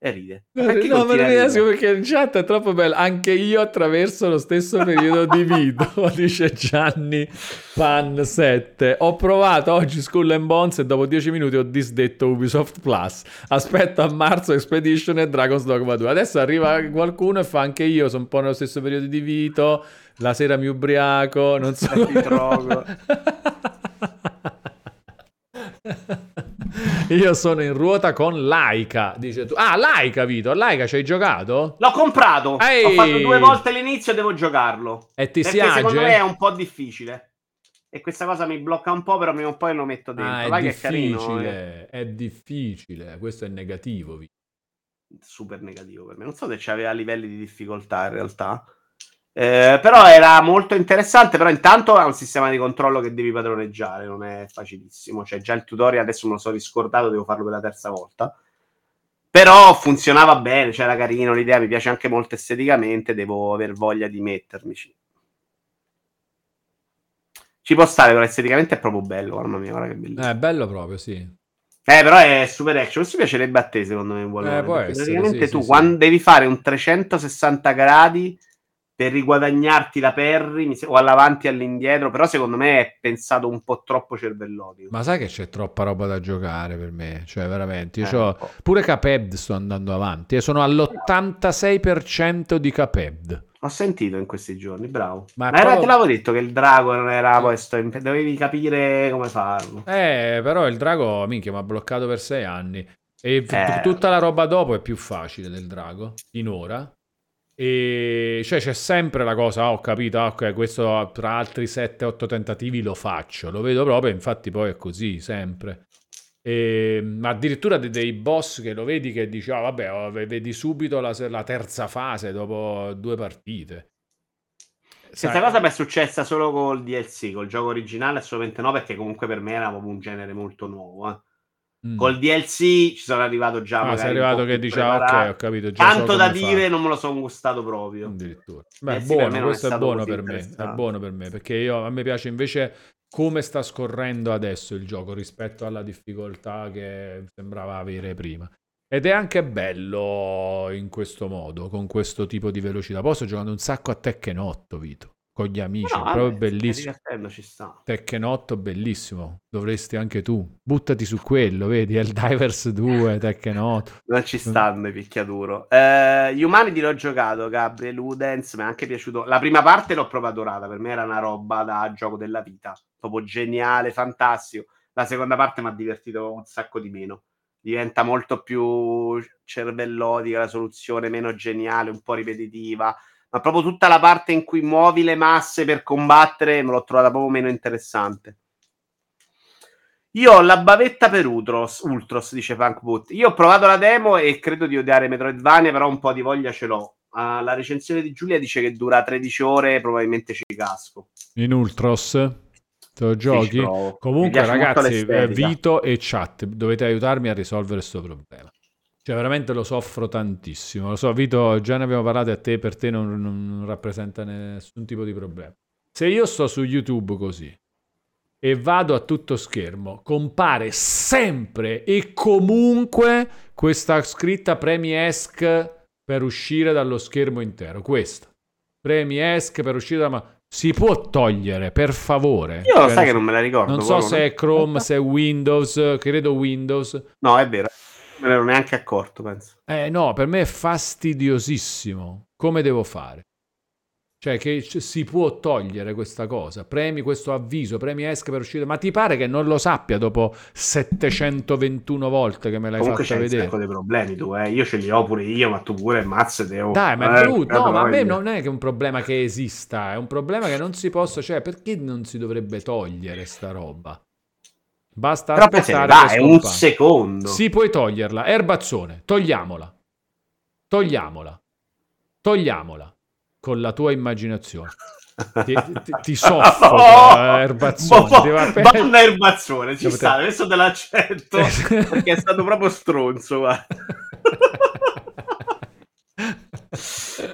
E ride. Perché no, ma non riesco perché il chat è troppo bello. Anche io attraverso lo stesso periodo di video, dice Gianni Pan sette. Ho provato oggi Skull and Bones e dopo dieci minuti ho disdetto Ubisoft Plus. Aspetto a marzo Expedition e Dragon's Dogma due. Adesso arriva qualcuno e fa anche io, sono un po' nello stesso periodo di Vito, la sera mi ubriaco, non so. Mi trovo. Io sono in ruota con Laika, dice tu. Ah, Laika, Vito, Laika ci hai giocato? L'ho comprato. Ehi. Ho fatto due volte l'inizio e devo giocarlo. E ti perché secondo me è un po' difficile. E questa cosa mi blocca un po', però prima o poi lo metto dentro. Ah, è Laika difficile, è carino, eh. È difficile. Questo è negativo, Vito. Super negativo per me. Non so se c'aveva livelli di difficoltà in realtà. Eh, però era molto interessante. Però intanto ha un sistema di controllo che devi padroneggiare, non è facilissimo. Cioè già il tutorial adesso me lo sono riscordato, devo farlo per la terza volta, però funzionava bene, c'era cioè carino, l'idea mi piace anche molto esteticamente, devo aver voglia di mettermici. Ci può stare, però esteticamente è proprio bello, mamma mia, guarda che bello. È bello proprio, sì. Eh, però è super action. Questo piacerebbe a te, secondo me, eh, essere, praticamente sì, tu sì, quando sì. devi fare un trecentosessanta gradi per riguadagnarti la Perry o all'avanti e all'indietro, però secondo me è pensato un po' troppo cervellotico. Ma sai che c'è troppa roba da giocare per me, cioè veramente, io eh, ho... pure Cuphead sto andando avanti e sono all'ottantasei percento di Cuphead. Ho sentito in questi giorni, bravo. Ma, ma era, proprio... te l'avevo detto che il drago non era questo, dovevi capire come farlo. Eh, però il drago, minchia, mi ha bloccato per sei anni e eh. tutta la roba dopo è più facile del drago, finora. E cioè c'è sempre la cosa, ah, ho capito, ah, ok, questo tra altri sette otto tentativi lo faccio, lo vedo proprio, infatti poi è così sempre. E, ma addirittura dei, dei boss che lo vedi che dici, ah, vabbè, oh, vedi subito la, la terza fase dopo due partite. Sai, questa cosa mi è successa solo col D L C, col gioco originale assolutamente no, perché comunque per me era un genere molto nuovo, eh. Mm. Col D L C ci sono arrivato già, ma ah, sei arrivato che diceva ok, ho capito già, tanto so da dire fare. Non me lo sono gustato proprio addirittura. Beh, buono, questo è, è buono per me, è buono per me, perché io, a me piace invece come sta scorrendo adesso il gioco rispetto alla difficoltà che sembrava avere prima, ed è anche bello in questo modo, con questo tipo di velocità. Poi sto giocando un sacco a Tekken otto, Vito, con gli amici, no, è proprio vabbè, bellissimo. Tekken otto bellissimo, dovresti anche tu, buttati su quello, vedi, Helldivers due, Tekken otto. Non ci stanno i picchiaduro. Eh, Humanity l'ho giocato, Gabriel Udens, mi è anche piaciuto. La prima parte l'ho proprio adorata, per me era una roba da gioco della vita, proprio geniale, fantastico. La seconda parte mi ha divertito un sacco di meno. Diventa molto più cervellotica la soluzione, meno geniale, un po' ripetitiva. Ma proprio tutta la parte in cui muovi le masse per combattere me l'ho trovata proprio meno interessante. Io ho la bavetta per Utros, Ultros, dice Funkboot. Io ho provato la demo e credo di odiare Metroidvania, però un po' di voglia ce l'ho. Uh, la recensione di Giulia dice che dura tredici ore e probabilmente ci casco. In Ultros? Te giochi? Sì, comunque ragazzi, Vito e chat, dovete aiutarmi a risolvere questo problema. Cioè veramente lo soffro tantissimo, lo so Vito, già ne abbiamo parlato, a te, per te non, non rappresenta nessun tipo di problema. Se io sto su YouTube così e vado a tutto schermo, compare sempre e comunque questa scritta premi esc per uscire dallo schermo intero, questa premi esc per uscire da... Ma si può togliere, per favore? Io lo sai che non me la ricordo. Non so se è Chrome, se è Windows, credo Windows. No, è vero. Me ne ero neanche accorto, penso. Eh no, per me è fastidiosissimo. Come devo fare? Cioè che si può togliere questa cosa, premi questo avviso, premi esca per uscire, ma ti pare che non lo sappia dopo settecentoventuno volte che me l'hai comunque fatta vedere? Comunque c'è un sacco di problemi tu, eh. Io ce li ho pure io, ma tu pure mazze devo... Dai, ma è brutto, eh, no, ma a me non è che è un problema che esista, è un problema che non si possa, cioè perché non si dovrebbe togliere sta roba? Basta aspettare che è un secondo. Sì, puoi toglierla, Erbazzone, togliamola, togliamola, togliamola. Con la tua immaginazione ti, ti, ti soffoca, oh, Erbazzone, boh, ti banda Erbazzone ci sta, te... adesso te l'accetto perché è stato proprio stronzo, guarda.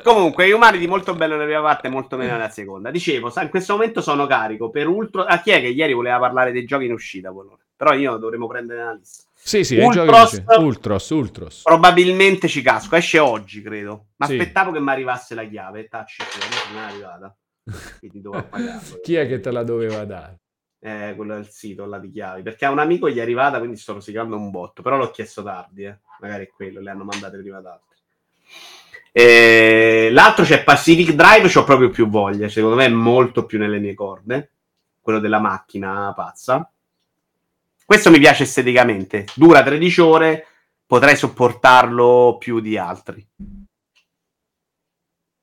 Comunque Humanity molto bello nella prima parte, molto meno nella seconda. Dicevo, in questo momento sono carico per Ultra. A chi è che ieri voleva parlare dei giochi in uscita? Però io dovremmo prendere una lista. Sì, sì, Ultros, Ultros, Ultros. Probabilmente ci casco, esce oggi, credo. Ma sì. Aspettavo che mi arrivasse la chiave. Tacci, non è arrivata. Quindi dovevo pagarlo. Chi è che te la doveva dare? Eh, quello del sito, la di chiavi. Perché a un amico gli è arrivata, quindi sto rosicando un botto. Però l'ho chiesto tardi, eh. Magari è quello, le hanno mandate prima ad altri. E... L'altro c'è Pacific Drive, c'ho proprio più voglia. Secondo me è molto più nelle mie corde. Quello della macchina pazza. Questo mi piace esteticamente, dura tredici ore, potrei sopportarlo più di altri.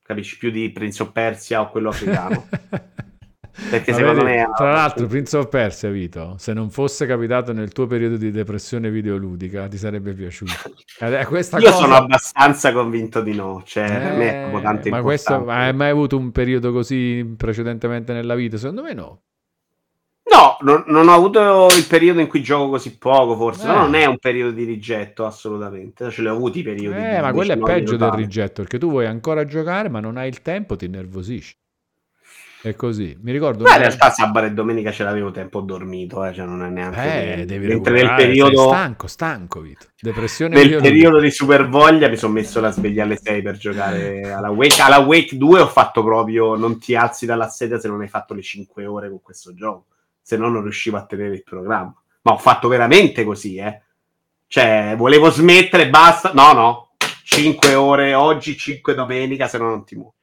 Capisci? Più di Prince of Persia o quello africano. Perché ma secondo vedi, me... Tra l'altro Prince of Persia, Vito, se non fosse capitato nel tuo periodo di depressione videoludica, ti sarebbe piaciuto. Questa Io cosa... sono abbastanza convinto di no, cioè eh, a me è proprio tanto ma importante. Questo, ma hai mai avuto un periodo così precedentemente nella vita? Secondo me no. No, non, non ho avuto il periodo in cui gioco così poco, forse. Eh. No, non è un periodo di rigetto, assolutamente. Ce li ho avuti i periodi. Eh, ma quello è peggio del rigetto, perché tu vuoi ancora giocare, ma non hai il tempo, ti innervosisci. È così. Mi ricordo... Beh, in realtà che... sabato e domenica ce l'avevo tempo, ho dormito, eh, cioè non è neanche... Eh, devi recuperare, periodo... stanco, stanco, Vito. Depressione. Nel periodo di super voglia mi sono messo la sveglia alle sei per giocare alla Wake. Alla Wake due ho fatto proprio non ti alzi dalla sedia se non hai fatto le cinque ore con questo gioco. Se no non riuscivo a tenere il programma. Ma ho fatto veramente così, eh. Cioè, volevo smettere, basta. No, no. cinque ore oggi, cinque domenica, se no non ti muovi.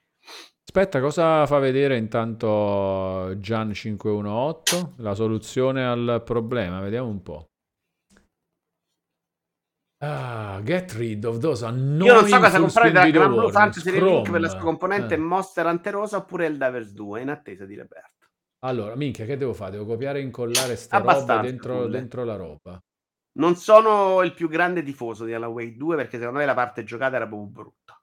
Aspetta, cosa fa vedere intanto Gian cinque uno otto? La soluzione al problema, vediamo un po'. Ah, get rid of those annoying. Io non so cosa comprare da Gran Blue Fantasy Link per la sua componente eh. Monster Hunter Rosa oppure il Helldivers due in attesa di reperto. Allora, minchia, che devo fare? Devo copiare e incollare sta roba dentro, dentro la roba. Non sono il più grande tifoso di Allaway due perché secondo me la parte giocata era proprio brutta.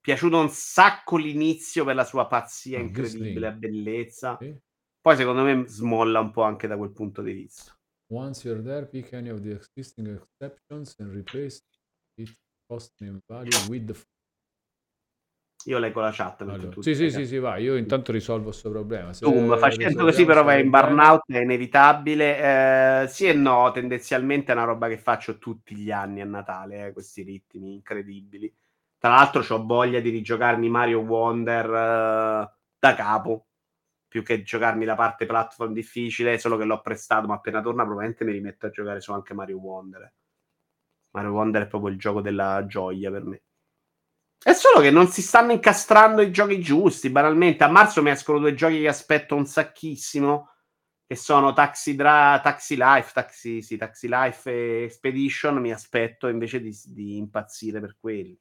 Piaciuto un sacco l'inizio per la sua pazzia oh, incredibile, bellezza. Sì. Poi secondo me smolla un po' anche da quel punto di vista. Once you're there, pick any of the existing exceptions and replace it cost and value with the... Io leggo la chat. Allora, sì, sì, sì, sì, vai. Io intanto risolvo questo problema. Se Zoom, facendo così però vai in burnout, è inevitabile. Eh, sì e no, tendenzialmente è una roba che faccio tutti gli anni a Natale, eh, questi ritmi incredibili. Tra l'altro ho voglia di rigiocarmi Mario Wonder eh, da capo, più che giocarmi la parte platform difficile, solo che l'ho prestato, ma appena torna probabilmente mi rimetto a giocare su anche Mario Wonder. Mario Wonder è proprio il gioco della gioia per me. È solo che non si stanno incastrando i giochi giusti, banalmente. A marzo mi escono due giochi che aspetto un sacchissimo, che sono Taxi, Dra- Taxi Life, Taxi, sì, Taxi Life e Expedition, mi aspetto invece di, di impazzire per quelli.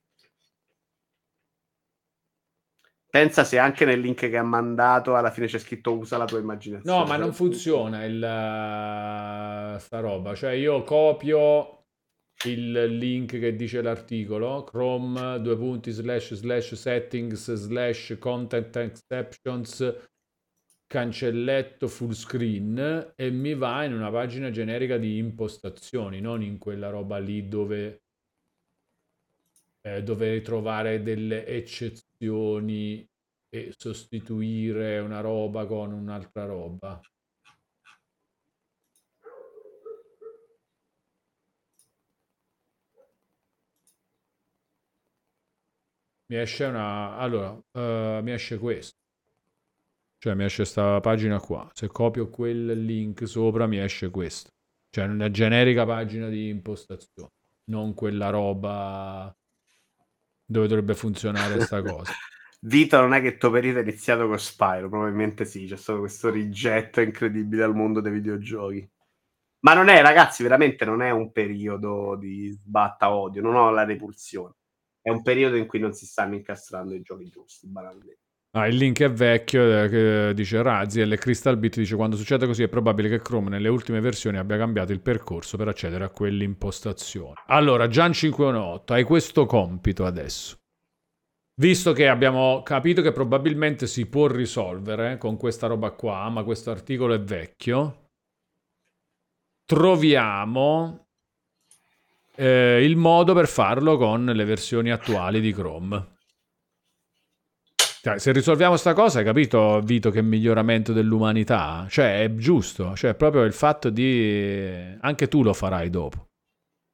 Pensa se anche nel link che ha mandato alla fine c'è scritto usa la tua immaginazione. No, ma non funziona il, uh, sta roba, cioè io copio... il link che dice l'articolo Chrome due punti slash slash settings slash content exceptions cancelletto full screen e mi va in una pagina generica di impostazioni, non in quella roba lì dove eh, dove trovare delle eccezioni e sostituire una roba con un'altra roba. Mi esce una... Allora, uh, mi esce questo. Cioè, mi esce questa pagina qua. Se copio quel link sopra, mi esce questo. Cioè, una generica pagina di impostazione. Non quella roba dove dovrebbe funzionare sta cosa. Dito non è che Toperito è iniziato con Spyro, probabilmente sì, c'è stato questo rigetto incredibile al mondo dei videogiochi. Ma non è, ragazzi, veramente non è un periodo di sbatta odio, non ho la repulsione. È un periodo in cui non si stanno incastrando i giochi giusti, banalmente. Ah, il link è vecchio, eh, dice Raziel. Crystal Beat dice: quando succede così è probabile che Chrome nelle ultime versioni abbia cambiato il percorso per accedere a quell'impostazione. Allora, Gian cinquecentodiciotto, hai questo compito adesso. Visto che abbiamo capito che probabilmente si può risolvere con questa roba qua, ma questo articolo è vecchio, troviamo eh, il modo per farlo con le versioni attuali di Chrome. Cioè, se risolviamo sta cosa, hai capito, Vito, che miglioramento dell'umanità? Cioè, è giusto. Cioè, proprio il fatto di... Anche tu lo farai dopo.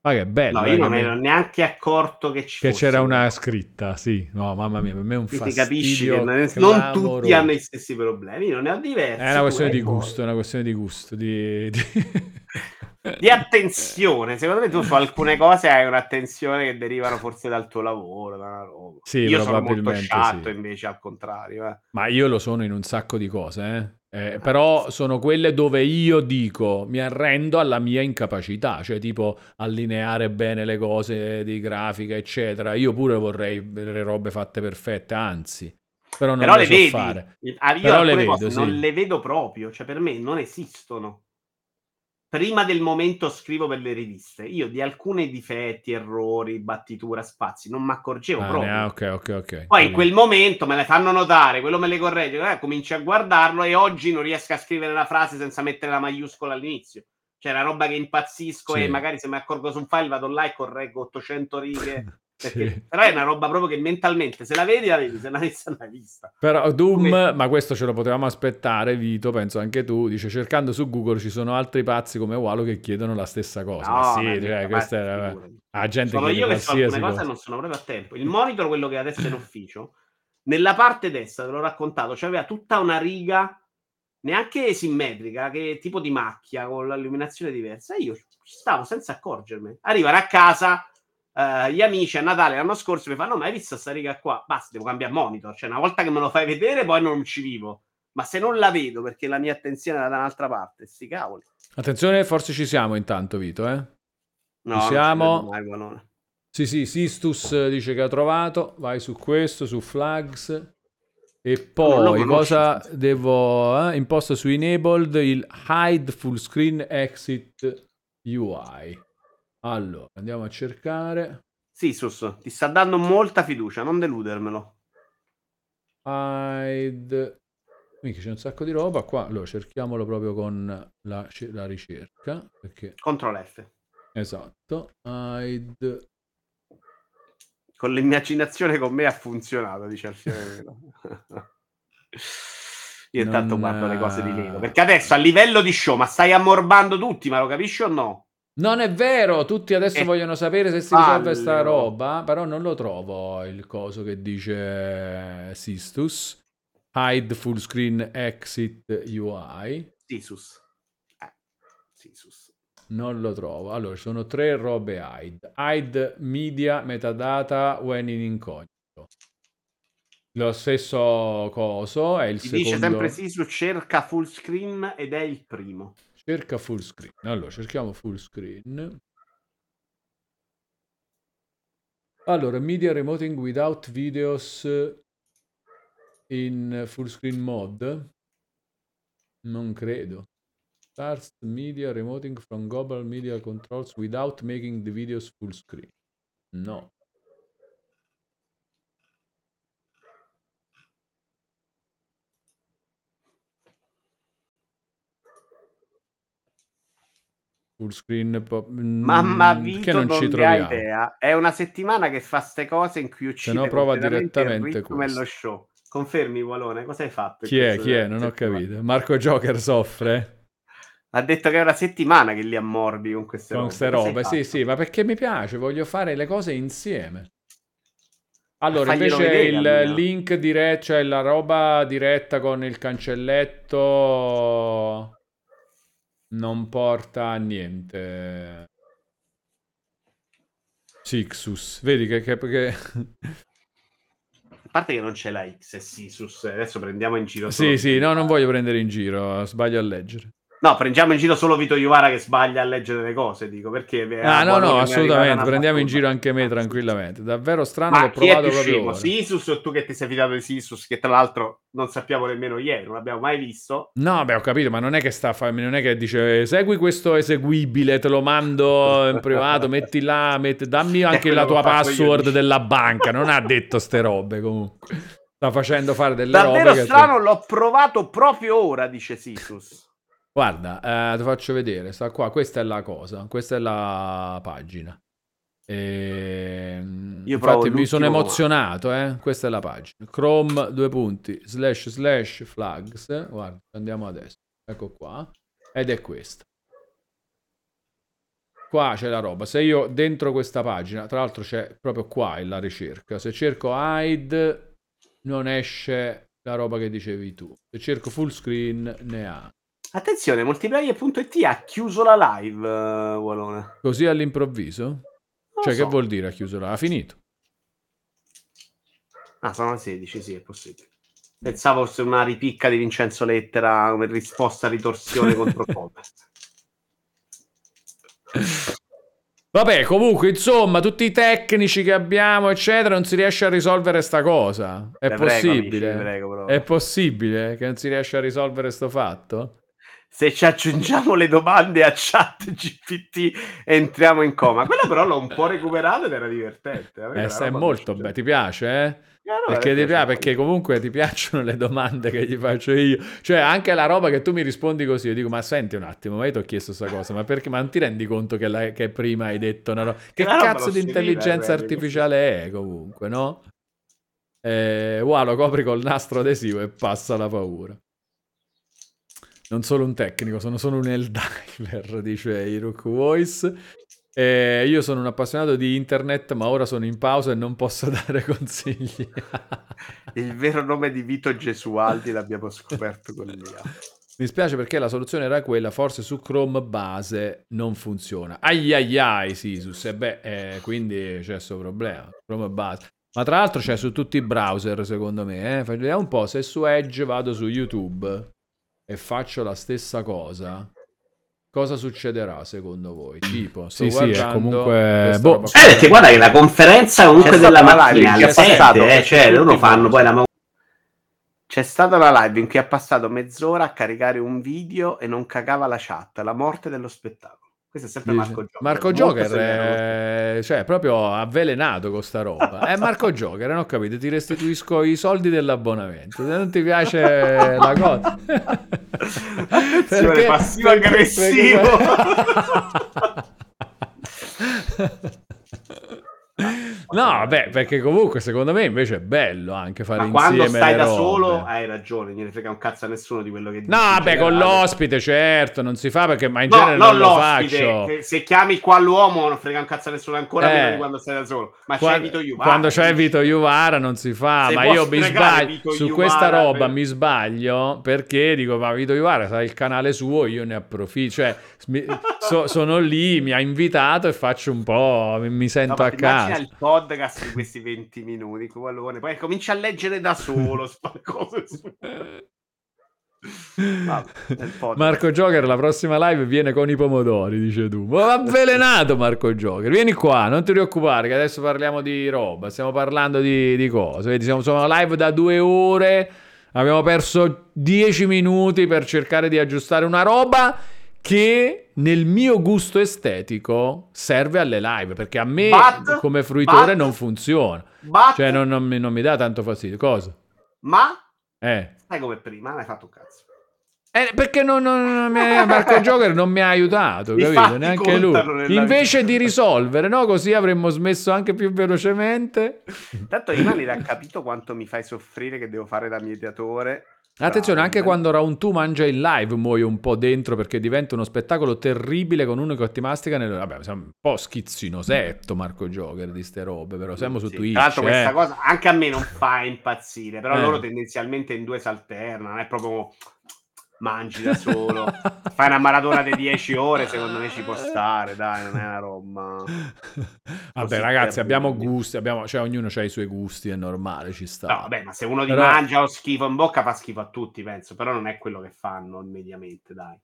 Ma che bello. No, io non mi ero neanche accorto che ci Che fosse. C'era una scritta, sì. No, mamma mia, per me è un fastidio. Ti capisci che non, non tutti hanno i stessi problemi, non ne ho diversi. È una questione di gusto, fuori. È una questione di gusto, di... di... di attenzione. Secondo me tu su alcune cose hai un'attenzione che derivano forse dal tuo lavoro, da una roba. Sì, io sono molto sciatto, sì. Invece al contrario eh. Ma io lo sono in un sacco di cose eh. Eh, però sono quelle dove io dico mi arrendo alla mia incapacità, cioè tipo allineare bene le cose di grafica eccetera. Io pure vorrei le robe fatte perfette, anzi, però non però le so vedi. Fare io però le vedo, cose, sì. Non le vedo proprio, cioè per me non esistono. Prima del momento scrivo per le riviste. Io di alcuni difetti, errori, battitura, spazi non mi accorgevo ah, proprio. Ah, ok, ok, ok. Poi in quel momento me le fanno notare, quello me le corregge, eh, cominci a guardarlo e oggi non riesco a scrivere la frase senza mettere la maiuscola all'inizio. Cioè la roba che impazzisco sì. E magari se mi accorgo su un file vado là e correggo ottocento righe. Perché, sì. Però è una roba proprio che mentalmente se la vedi la vedi, se la vedi la vista. Però Doom, come... ma questo ce lo potevamo aspettare, Vito, penso anche tu. Dice: cercando su Google ci sono altri pazzi come Walo che chiedono la stessa cosa. No, ma sì, ma cioè, questa è la gente sono io che so alcune cose non sono proprio a tempo. Il monitor, quello che adesso è in ufficio, nella parte destra, te l'ho raccontato, c'aveva cioè tutta una riga neanche simmetrica, che tipo di macchia con l'illuminazione diversa. E io stavo senza accorgermene. Arrivare a casa. Uh, gli amici a Natale l'anno scorso mi fanno: ma hai visto sta riga qua? Basta, devo cambiare monitor. Cioè una volta che me lo fai vedere poi non ci vivo. Ma se non la vedo perché la mia attenzione era da un'altra parte, sti cavoli. Attenzione, forse ci siamo intanto, Vito, eh? No, ci siamo. Mai, sì, sì, Sistus dice che ha trovato. Vai su questo, su Flags. E poi cosa devo... Eh? Imposta su Enabled il Hide Full Screen Exit U I. Allora, andiamo a cercare. Sì, Sus, ti sta dando molta fiducia, non deludermelo. Hide. Mica c'è un sacco di roba qua. Allora, cerchiamolo proprio con la, la ricerca. Perché... Control F. Esatto. Hide. Con l'immaginazione con me ha funzionato, dice Alfiere_Nero. Io non... intanto guardo le cose di Lego. Perché adesso a livello di show, ma stai ammorbando tutti, ma lo capisci o no? Non è vero, tutti adesso eh, vogliono sapere se si risolve sta roba, però non lo trovo il coso che dice Sistus. Hide full screen exit U I. Sistus. Eh, Sistus. Non lo trovo. Allora, ci sono tre robe hide. Hide media metadata when in incognito. Lo stesso coso è il si secondo. Dice sempre Sistus cerca full screen ed è il primo. Cerca full screen. Allora, cerchiamo full screen. Allora, media remoting without videos in full screen mode? Non credo. Starts media remoting from global media controls without making the videos full screen. No. Full screen po- mamma mia, che non, non ci troviamo idea. È una settimana che fa ste cose in cui uccide. Se no prova direttamente come lo show. Confermi, Walone, cosa hai fatto? Chi è? Chi è? Non ho capito. Marco_Joker soffre? Ha detto che è una settimana che li ammorbi con queste con robe. Con queste robe, sì, fatto? Sì, ma perché mi piace, voglio fare le cose insieme. Allora, invece vedere, il almeno. Link diretto, cioè la roba diretta con il cancelletto... non porta a niente. Sixus, vedi che, che, che... parte che non c'è la X, è Sisus. Adesso prendiamo in giro solo... Sì, sì, no, non voglio prendere in giro, sbaglio a leggere. No, prendiamo in giro solo Vito Iuvara che sbaglia a leggere le cose, dico, perché... Ah, no, no, assolutamente, prendiamo in giro anche me tranquillamente. Davvero strano, l'ho provato proprio ora. Sisus o tu che ti sei fidato di Sisus, che tra l'altro non sappiamo nemmeno ieri, non l'abbiamo mai visto. No, beh, ho capito, ma non è che sta fa... non è che dice segui questo eseguibile, te lo mando in privato, metti là, metti... dammi anche la tua password della banca, non ha detto ste robe comunque. Sta facendo fare delle robe davvero strano, l'ho provato proprio ora, dice Sisus. Guarda, eh, ti faccio vedere, sta qua, questa è la cosa, questa è la pagina. E... Io infatti mi sono emozionato, eh. Questa è la pagina. Chrome, due punti, slash slash flags, guarda, andiamo adesso, ecco qua, ed è questa. Qua c'è la roba, se io dentro questa pagina, tra l'altro c'è proprio qua la ricerca, se cerco hide non esce la roba che dicevi tu, se cerco full screen neanche. Attenzione, multiplayer punto it ha chiuso la live, uh, Walone. Così all'improvviso? Non cioè, so. Che vuol dire ha chiuso la... Ha finito. Ah, sono le sedici, sì, è possibile. Pensavo fosse una ripicca di Vincenzo Lettera come risposta a ritorsione contro Commerce. Vabbè, comunque, insomma, tutti i tecnici che abbiamo, eccetera, non si riesce a risolvere sta cosa. È prego, possibile? Amici, prego, è possibile che non si riesce a risolvere sto fatto? Se ci aggiungiamo le domande a chat G P T entriamo in coma. Quello però l'ho un po' recuperato ed era divertente. Eh, è molto bello, ti piace? Eh? No, no, perché ti piace, perché comunque ti piacciono le domande che gli faccio io, cioè anche la roba che tu mi rispondi così, io dico ma senti un attimo, ma io ti ho chiesto questa cosa, ma perché, ma non ti rendi conto che, la, che prima hai detto una roba, che no, cazzo di intelligenza vive, artificiale è comunque, no? Eh, wow, lo copri col nastro adesivo e passa la paura. Non solo un tecnico, sono solo un Helldiver, dice Iruk Voice. Eh, io sono un appassionato di internet, ma ora sono in pausa e non posso dare consigli. Il vero nome di Vito Gesualdi l'abbiamo scoperto con l'I A. Mi spiace perché la soluzione era quella, forse su Chrome base non funziona. Ai ai ai, Sisus, e beh, eh, quindi c'è questo problema, Chrome base. Ma tra l'altro c'è su tutti i browser, secondo me. Eh. Vediamo un po', se su Edge vado su YouTube e faccio la stessa cosa... Cosa succederà secondo voi? Tipo, sto sì, guardando... Sì, è comunque... Boh. Eh, perché guarda che la conferenza comunque c'è della mattina alle sette, eh, cioè, loro fanno poi la... C'è stata la live in cui ha passato mezz'ora a caricare un video e non cagava la chat, la morte dello spettacolo. Questo è sempre Marco Joker. Marco Joker è... cioè, proprio avvelenato con sta roba. È Marco Joker, non ho capito, ti restituisco i soldi dell'abbonamento. Se non ti piace la cosa... Perché... passivo-aggressivo. No, beh, perché comunque secondo me invece è bello anche fare ma insieme. Ma quando stai da robe. Solo hai ragione, non ne frega un cazzo a nessuno di quello che dici. No, beh, con l'ospite certo, non si fa perché ma in no, genere non, non lo faccio. Se chiami qua l'uomo non frega un cazzo a nessuno ancora eh, meno di quando stai da solo. Ma qua, c'è Vito Iuvara. Quando c'è Vito Iuvara non si fa, se ma io mi sbaglio Vito su Iuvara, questa roba per... mi sbaglio perché dico ma Vito Iuvara sa il canale suo, io ne approfitto, cioè mi, so, sono lì, mi ha invitato e faccio un po' mi, mi sento no, a casa. Podcast di questi venti minuti, Walone. Poi comincia a leggere da solo. Ah, Marco Joker, la prossima live viene con i pomodori, dice tu. Ma avvelenato Marco Joker, vieni qua, non ti preoccupare che adesso parliamo di roba, stiamo parlando di, di cose. Vedi, siamo, siamo live da due ore, abbiamo perso dieci minuti per cercare di aggiustare una roba che nel mio gusto estetico serve alle live, perché a me but, come fruitore but, non funziona. But, cioè non, non, mi, non mi dà tanto fastidio. Cosa? Ma? Eh. Sai come prima, non hai fatto un cazzo. Eh, perché non, non, Marco Joker non mi ha aiutato, capito? Neanche lui. Invece vita. Di risolvere, no? Così avremmo smesso anche più velocemente. Tanto Ivanir ha capito quanto mi fai soffrire che devo fare da mediatore. Attenzione, anche quando Round due mangia in live muoio un po' dentro perché diventa uno spettacolo terribile con uno che ti mastica nel... Vabbè, siamo un po' schizzinosetto Marco Joker di ste robe, però siamo su sì, Twitch. Tra l'altro eh. questa cosa anche a me non fa impazzire, però eh. loro tendenzialmente in due si alternano, non è proprio... mangi da solo, fai una maratona di dieci ore, secondo me ci può stare, dai, non è una roba. Vabbè ragazzi, terribile. Abbiamo gusti, abbiamo, cioè ognuno ha i suoi gusti, è normale, ci sta. No, vabbè, ma se uno però... ti mangia o schifo in bocca fa schifo a tutti, penso, però non è quello che fanno mediamente, dai.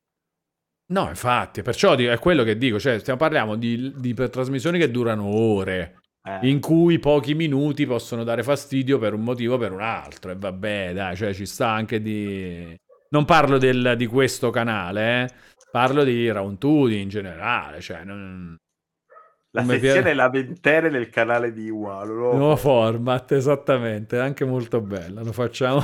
No, infatti, perciò è quello che dico, cioè stiamo parliamo di, di trasmissioni che durano ore, eh. in cui pochi minuti possono dare fastidio per un motivo o per un altro, e vabbè, dai, cioè ci sta anche di... Non parlo del, di questo canale, eh. Parlo di Round due in generale, cioè... Non... La sezione è la ventere del canale di Iwalo. Nuovo, nuovo format, esattamente, anche molto bella, lo facciamo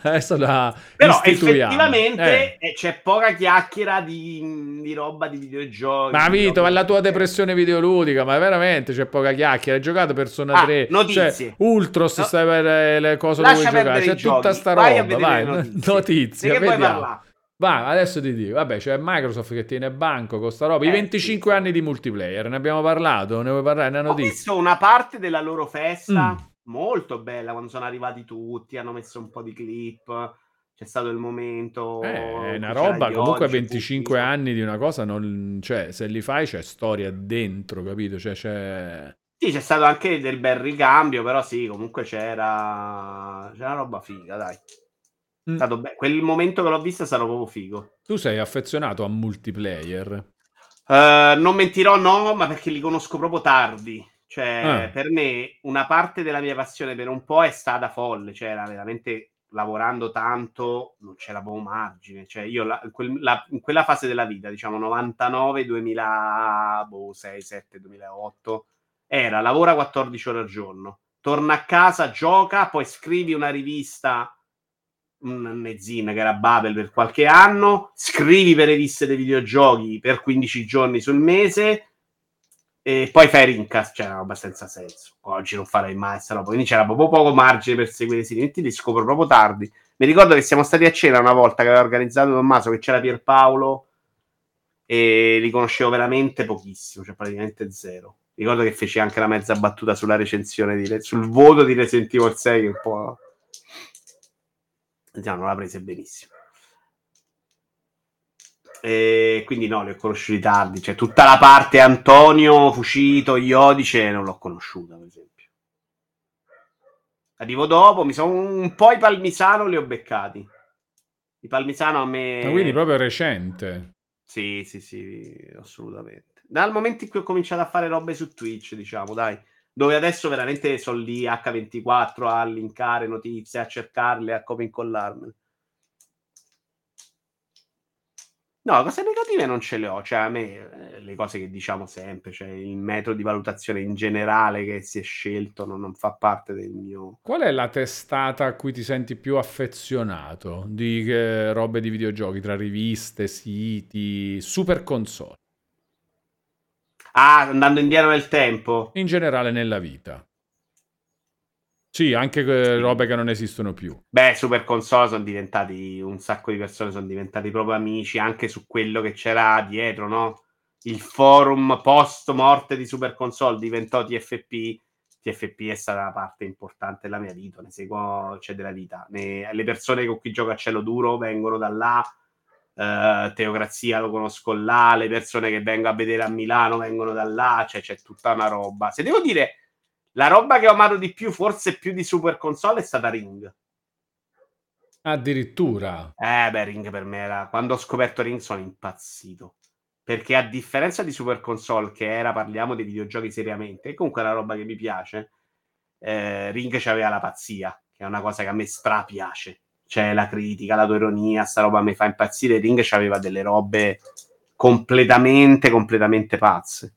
adesso, la però istituiamo. Effettivamente eh. c'è poca chiacchiera di, di roba di videogiochi. Ma Vito, ma la tua depressione videoludica, ma veramente c'è poca chiacchiera. Hai giocato Persona ah, tre, notizie, cioè, Ultros, no. Stai per le cose dove giocare, c'è giochi, tutta sta vai roba, vai, notizie, notizie vediamo. Va, adesso ti dico, vabbè, c'è cioè Microsoft che tiene banco con sta roba, eh, i venticinque sì. anni di multiplayer, ne abbiamo parlato, ne vuoi parlare? Ne hanno ho detto. Visto una parte della loro festa, mm. molto bella, quando sono arrivati tutti, hanno messo un po' di clip, c'è stato il momento... Eh, è una roba, comunque oggi, venticinque tutti, anni di una cosa, non, cioè, se li fai c'è storia dentro, capito? Cioè, c'è... Sì, c'è stato anche del bel ricambio, però sì, comunque c'era, c'era una roba figa, dai. Stato be- quel momento che l'ho vista sarà proprio figo. Tu sei affezionato a multiplayer? Uh, non mentirò, no, ma perché li conosco proprio tardi. Cioè, ah. per me una parte della mia passione per un po' è stata folle. Cioè, era veramente lavorando tanto, non c'era proprio margine. Cioè, io la, quel, la, in quella fase della vita, diciamo novantanove duemila, boh, sei sette, duemilaotto, era lavora quattordici ore al giorno, torna a casa, gioca, poi scrivi una rivista... una mezzina che era Babel per qualche anno, scrivi per riviste dei videogiochi per quindici giorni sul mese e poi fai rincast, cioè abbastanza senso. Oggi non farei mai questa roba, quindi c'era proprio poco margine per seguire i siti, li scopro proprio tardi. Mi ricordo che siamo stati a cena una volta che aveva organizzato Tommaso, che c'era Pierpaolo e li conoscevo veramente pochissimo, cioè praticamente zero. Mi ricordo che feci anche la mezza battuta sulla recensione di Re- sul voto di Resident Evil sei, che un po' no, non l'ha presa benissimo, e quindi no, li ho conosciuti tardi, cioè tutta la parte Antonio, Fucito, Iodice non l'ho conosciuta, per esempio. Arrivo dopo, mi sono un po' i Palmisano li ho beccati, i Palmisano a me... Ma quindi proprio recente? Sì, sì, sì, assolutamente. Dal momento in cui ho cominciato a fare robe su Twitch, diciamo, dai, dove adesso veramente sono lì acca ventiquattro a linkare notizie, a cercarle, a come incollarmele. No, cose negative non ce le ho, cioè a me le cose che diciamo sempre, cioè il metodo di valutazione in generale che si è scelto non, non fa parte del mio... Qual è la testata a cui ti senti più affezionato di eh, robe di videogiochi, tra riviste, siti, super console? Ah, andando indietro nel tempo? In generale nella vita. Sì, anche eh, robe che non esistono più. Beh, Super Console sono diventati, un sacco di persone sono diventati proprio amici, anche su quello che c'era dietro, no? Il forum post morte di Super Console diventò T F P. T F P è stata una parte importante della mia vita, ne seguo, cioè della vita. Ne, le persone con cui gioco a cielo duro vengono da là. Uh, Teocrazia lo conosco là, le persone che vengo a vedere a Milano vengono da là, cioè c'è tutta una roba. Se devo dire, la roba che ho amato di più, forse più di Super Console, è stata Ring. Addirittura? Eh beh, Ring per me era... Quando ho scoperto Ring sono impazzito, perché a differenza di Super Console, che era, parliamo dei videogiochi seriamente, e comunque è una roba che mi piace, eh, Ring c'aveva la pazzia, che è una cosa che a me stra piace. C'è la critica, l'autoironia, sta roba mi fa impazzire. Ring c'aveva delle robe completamente, completamente pazze.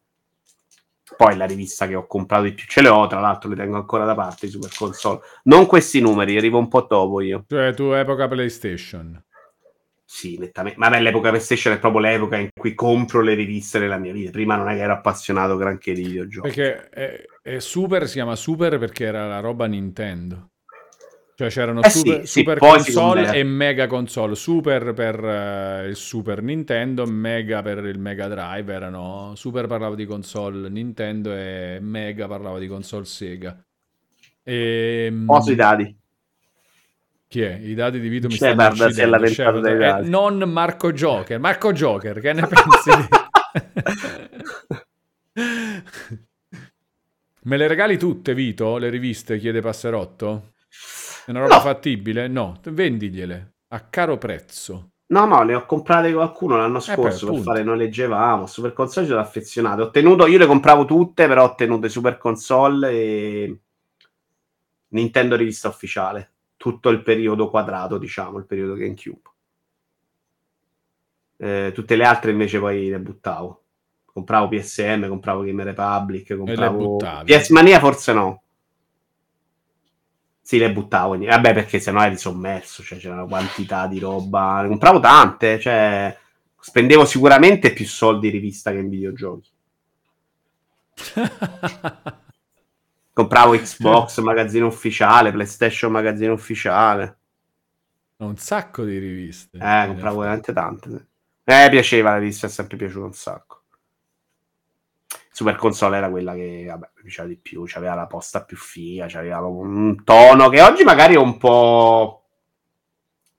Poi la rivista che ho comprato di più ce le ho, tra l'altro le tengo ancora da parte, i Super Console. Non questi numeri, arrivo un po' dopo io. Cioè, tu epoca PlayStation. Sì, nettamente. Ma beh, l'epoca PlayStation è proprio l'epoca in cui compro le riviste della mia vita. Prima non è che ero appassionato granché di videogiochi. Perché è, è Super, si chiama Super perché era la roba Nintendo. Cioè c'erano eh super, sì, super sì, console e mega console, super per uh, il Super Nintendo, mega per il Mega Drive, erano super parlavo di console Nintendo e mega parlavo di console Sega. E, posso i dadi? Chi è? I dati di Vito mi stanno uccidendo. È non Marco Joker. Marco Joker, che ne pensi? Me le regali tutte, Vito? Le riviste, chiede Passerotto? È una roba no. fattibile? No, vendigliele a caro prezzo. No, no, ne ho comprate qualcuno l'anno scorso eh, per, per fare noi leggevamo. Super Console ce l'ho affezionato. Ho tenuto, io le compravo tutte, però ho tenuto Super Console e Nintendo Rivista Ufficiale. Tutto il periodo quadrato, diciamo, il periodo GameCube. Eh, tutte le altre invece poi le buttavo. Compravo P S M, compravo Game Republic, compravo P S Mania forse no. Sì, le buttavo. Vabbè, perché sennò eri sommerso, cioè c'era una quantità di roba. Ne compravo tante, cioè spendevo sicuramente più soldi in rivista che in videogiochi. Compravo Xbox magazzino ufficiale, PlayStation magazzino ufficiale. Un sacco di riviste. Eh, compravo veramente tante. Eh, piaceva la rivista, è sempre piaciuta un sacco. Super Console era quella che, vabbè, mi piaceva di più, c'aveva la posta più figa, c'aveva un tono che oggi magari è un po'...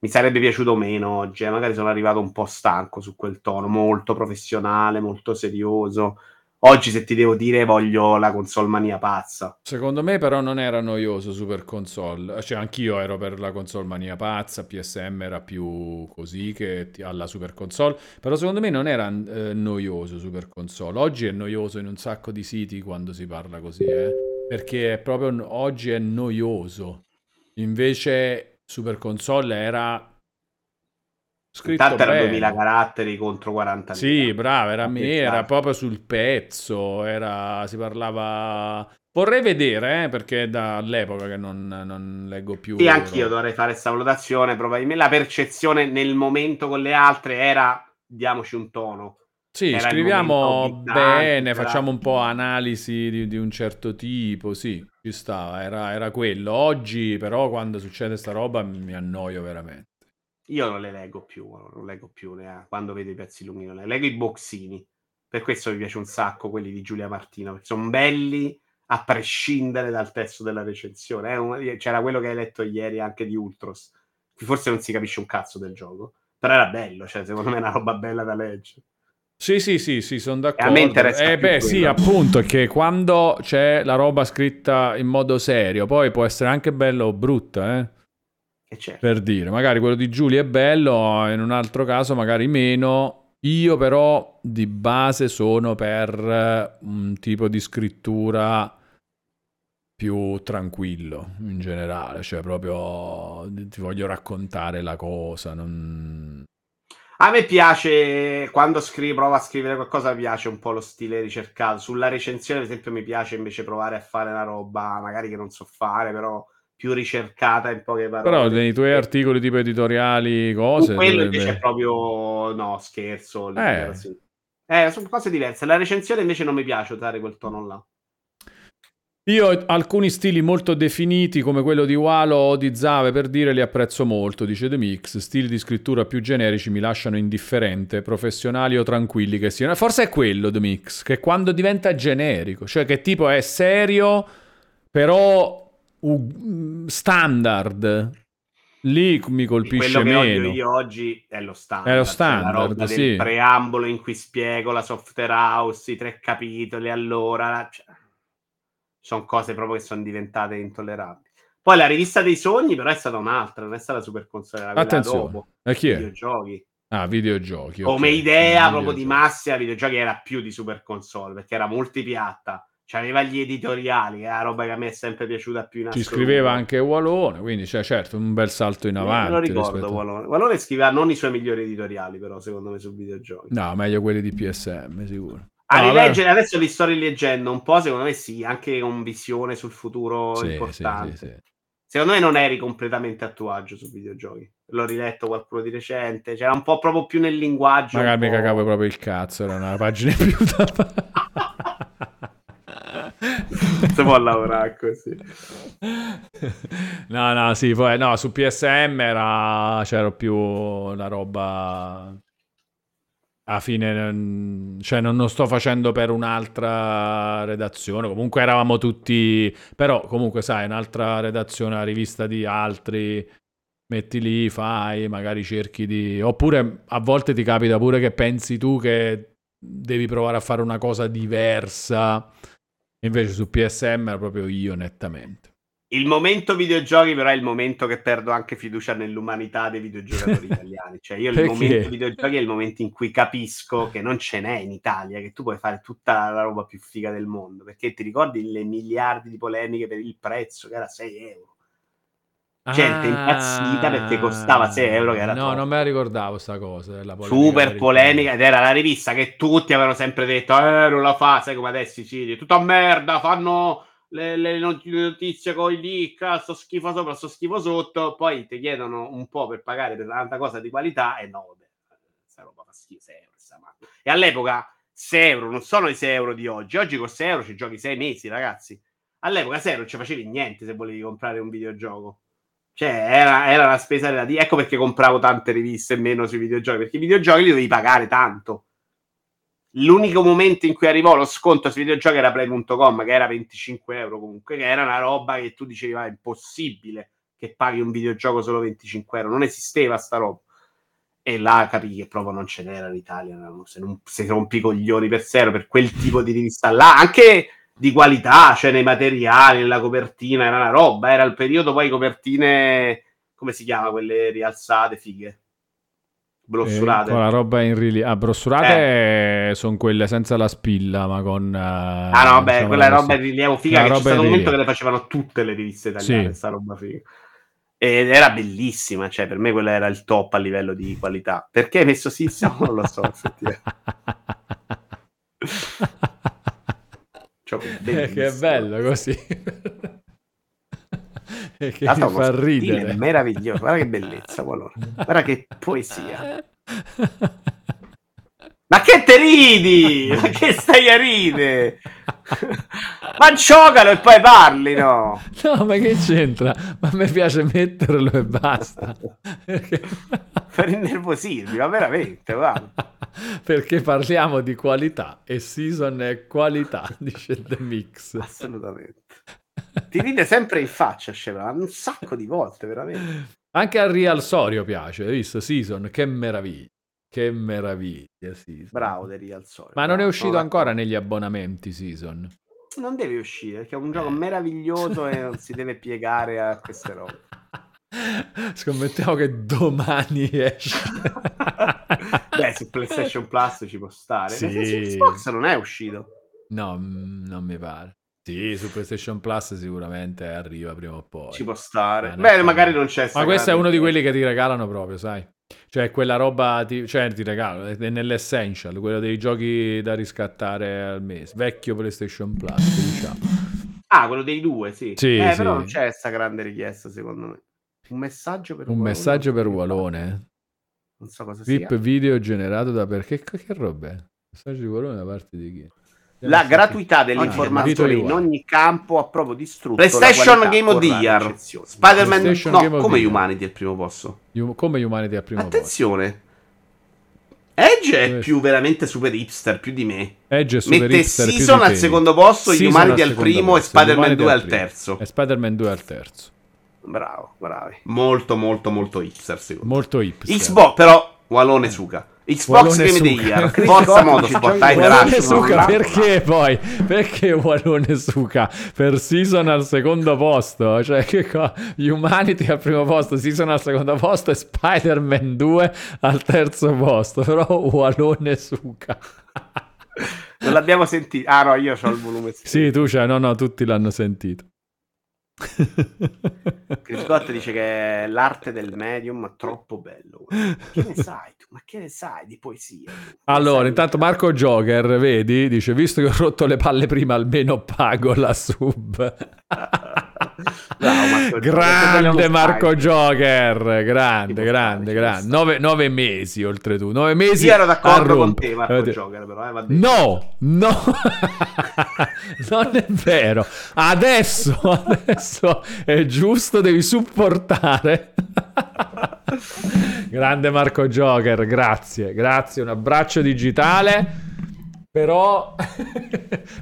mi sarebbe piaciuto meno oggi, magari sono arrivato un po' stanco su quel tono, molto professionale, molto serioso. Oggi, se ti devo dire, voglio la console mania pazza. Secondo me, però, non era noioso Super Console. Cioè, anch'io ero per la console mania pazza. P S M era più così che alla Super Console. Però, secondo me, non era eh, noioso Super Console. Oggi è noioso in un sacco di siti quando si parla così, eh? Perché è proprio oggi è noioso. Invece, Super Console era... intanto erano duemila caratteri contro quarantamila. Sì, brava, era, era proprio sul pezzo, era, si parlava... Vorrei vedere, eh, perché è dall'epoca che non, non leggo più. Sì, anch'io dovrei fare questa valutazione, probabilmente la percezione nel momento con le altre era, diamoci un tono. Sì, era scriviamo bene, era... facciamo un po' analisi di, di un certo tipo, sì, ci sta, era, era quello. Oggi però quando succede sta roba mi annoio veramente. Io non le leggo più, non leggo più ne, quando vedo i pezzi lunghi, non le leggo i boxini. Per questo mi piace un sacco quelli di Giulia Martino, perché sono belli a prescindere dal testo della recensione. Eh, un, c'era quello che hai letto ieri anche di Ultros. Qui forse non si capisce un cazzo del gioco, però era bello, cioè secondo me è una roba bella da leggere. Sì, sì, sì, sì, sono d'accordo. A me interessa eh, beh, quello. Sì, appunto, che quando c'è la roba scritta in modo serio, poi può essere anche bella o brutta, eh. Certo. Per dire, magari quello di Giulia è bello, in un altro caso magari meno. Io però di base sono per un tipo di scrittura più tranquillo in generale, cioè proprio ti voglio raccontare la cosa. Non... A me piace, quando scrivo, provo a scrivere qualcosa, mi piace un po' lo stile ricercato. Sulla recensione, per esempio, mi piace invece provare a fare una roba magari che non so fare, però... più ricercata in poche parole. Però nei tuoi articoli tipo editoriali, cose... Su quello invece è proprio... no, scherzo. Eh. eh, sono cose diverse. La recensione invece non mi piace usare quel tono là. Io alcuni stili molto definiti, come quello di Walo o di Zave, per dire, li apprezzo molto, dice The Mix. Stili di scrittura più generici mi lasciano indifferente, professionali o tranquilli che siano. Forse è quello, The Mix, che quando diventa generico, cioè che tipo è serio, però... standard, lì mi colpisce meno. Quello che meno. Io oggi è lo standard, è lo standard, cioè la roba sì. Del preambolo in cui spiego la software house, i tre capitoli, allora cioè, sono cose proprio che sono diventate intollerabili. Poi la rivista dei sogni però è stata un'altra, non è stata Super Console, era attenzione dopo. E chi è? Videogiochi. Ah, videogiochi, okay. Come idea proprio di massa, videogiochi era più di Super Console perché era multipiatta. C'aveva gli editoriali, che è la roba che a me è sempre piaciuta più in assoluto. Ci scriveva anche Wallone, quindi c'è certo un bel salto in avanti. Non lo ricordo Wallone. Wallone scriveva non i suoi migliori editoriali, però, secondo me, su videogiochi. No, meglio quelli di P S M, sicuro. A no, rileggere, vabbè. Adesso li sto rileggendo un po', secondo me sì, anche con visione sul futuro sì, importante. Sì, sì, sì. Secondo me non eri completamente a tuo agio su videogiochi. L'ho riletto qualcuno di recente, c'era un po' proprio più nel linguaggio. Magari mi cagavo proprio il cazzo, era una pagina più da... si può lavorare così. No, no, sì, poi no, su P S M era c'era più la roba a fine, cioè non lo sto facendo per un'altra redazione, comunque eravamo tutti, però comunque sai, un'altra redazione, una rivista di altri metti lì, fai, magari cerchi di... Oppure a volte ti capita pure che pensi tu che devi provare a fare una cosa diversa, invece su P S M ero proprio io nettamente. Il momento videogiochi però è il momento che perdo anche fiducia nell'umanità dei videogiocatori italiani, cioè io il momento videogiochi è il momento in cui capisco che non ce n'è in Italia, che tu puoi fare tutta la roba più figa del mondo, perché ti ricordi le miliardi di polemiche per il prezzo che era sei euro, gente ah, impazzita perché costava sei euro che era no, troppo. Non me la ricordavo sta cosa, la super polemica, ed era la rivista che tutti avevano sempre detto eh non la fa, sai come adesso Sicilia, tutta merda, fanno... Le, le notizie con i leak, sto schifo sopra, sto schifo sotto, poi ti chiedono un po' per pagare per tanta cosa di qualità e no, beh, questa roba fa schifo, sei euro, e all'epoca sei euro non sono i sei euro di oggi, oggi con sei euro ci giochi sei mesi ragazzi, all'epoca sei euro non ci facevi niente se volevi comprare un videogioco, cioè era, era una spesa relativa, ecco perché compravo tante riviste e meno sui videogiochi, perché i videogiochi li dovevi pagare tanto. L'unico momento in cui arrivò lo sconto sui videogiochi era play punto com, che era venticinque euro comunque, che era una roba che tu dicevi, ma è impossibile che paghi un videogioco solo venticinque euro, non esisteva sta roba. E là capì che proprio non ce n'era in Italia, no? se, non, se rompi i coglioni per zero, per quel tipo di rivista là, anche di qualità, cioè nei materiali, nella copertina, era una roba, era il periodo poi copertine, come si chiama, quelle rialzate, fighe. Brossurate, eh, la roba in rilievo. Ah, brossurate eh. sono quelle senza la spilla, ma con eh, ah no, beh, quella roba in rilievo figa, che c'è stato un momento che le facevano tutte le riviste italiane, sì. Sta roba figa, ed era bellissima, cioè per me quella era il top a livello di qualità. Perché hai messo sì, non lo so. Cioè, eh, che è bello così. Che ti fa ridere, è meraviglioso, guarda che bellezza, guarda che poesia, ma che te ridi, ma che stai a ridere, ma giocalo e poi parli, no no ma che c'entra, ma a me piace metterlo e basta. Per innervosirmi, ma veramente, guarda, perché parliamo di qualità e Season è qualità, dice The Mix, assolutamente. Ti ride sempre in faccia, scema, un sacco di volte, veramente. Anche al Real Sorio piace, hai visto? Season, che meraviglia, che meraviglia, Season. Bravo, del Real Sorio. Ma non è uscito no, ancora negli abbonamenti, Season? Non deve uscire, perché è un gioco eh. meraviglioso e non si deve piegare a queste robe. Scommettiamo che domani esce. Beh, su PlayStation Plus ci può stare. Sì. Ma su Xbox non è uscito. No, non mi pare. Sì, su PlayStation Plus sicuramente arriva prima o poi. Ci può stare. Beh, magari non c'è. Ma questo è uno di quelli che ti regalano proprio, sai? Cioè, quella roba, ti... cioè, ti regalo, è nell'essential, quello dei giochi da riscattare al mese. Vecchio PlayStation Plus, diciamo. Ah, quello dei due, sì. Sì, eh, sì. Però non c'è sta grande richiesta, secondo me. Un messaggio per Un Uolone. messaggio per Uolone. Non so cosa sia. V I P video generato da... Perché che roba è? Un messaggio di Uolone da parte di chi? La gratuità dell'informazione in ogni campo ha proprio distrutto PlayStation Game of the Year, Spider-Man, no, come Humanity al primo posto. Come Humanity al primo posto. Attenzione, Edge è più veramente super hipster, più di me. Edge è super hipster, mette Season al secondo posto, Humanity al primo e Spider-Man due al terzo. E Spider-Man due al terzo. Bravo, bravi. Molto, molto, molto hipster, secondo me. Molto hipster. Xbox, però, Walone suca. Xbox Game of the Year, forza Motorsport, Walone suca, perché poi? Perché Walone suca per Season al secondo posto? Cioè, che co- Humanity al primo posto, Season al secondo posto e Spider-Man due al terzo posto. Però Walone suca. Non l'abbiamo sentito. Ah no, io ho il volume. Sì, tu c'hai, no no, tutti l'hanno sentito. Chris Scott dice che l'arte del medium è troppo bello, guarda. Che ne sai tu? Ma che ne sai di poesia? Allora, intanto Marco Joker, vedi, dice, visto che ho rotto le palle prima, almeno pago la sub. Bravo, Marco grande Marco Joker, grande, grande, grande. Nove, nove mesi oltretutto, nove mesi. Io ero d'accordo con te, Marco Joker, però, eh, va bene. No, no, non è vero. Adesso, adesso. È giusto, devi supportare. Grande Marco Joker, grazie, grazie, un abbraccio digitale. Però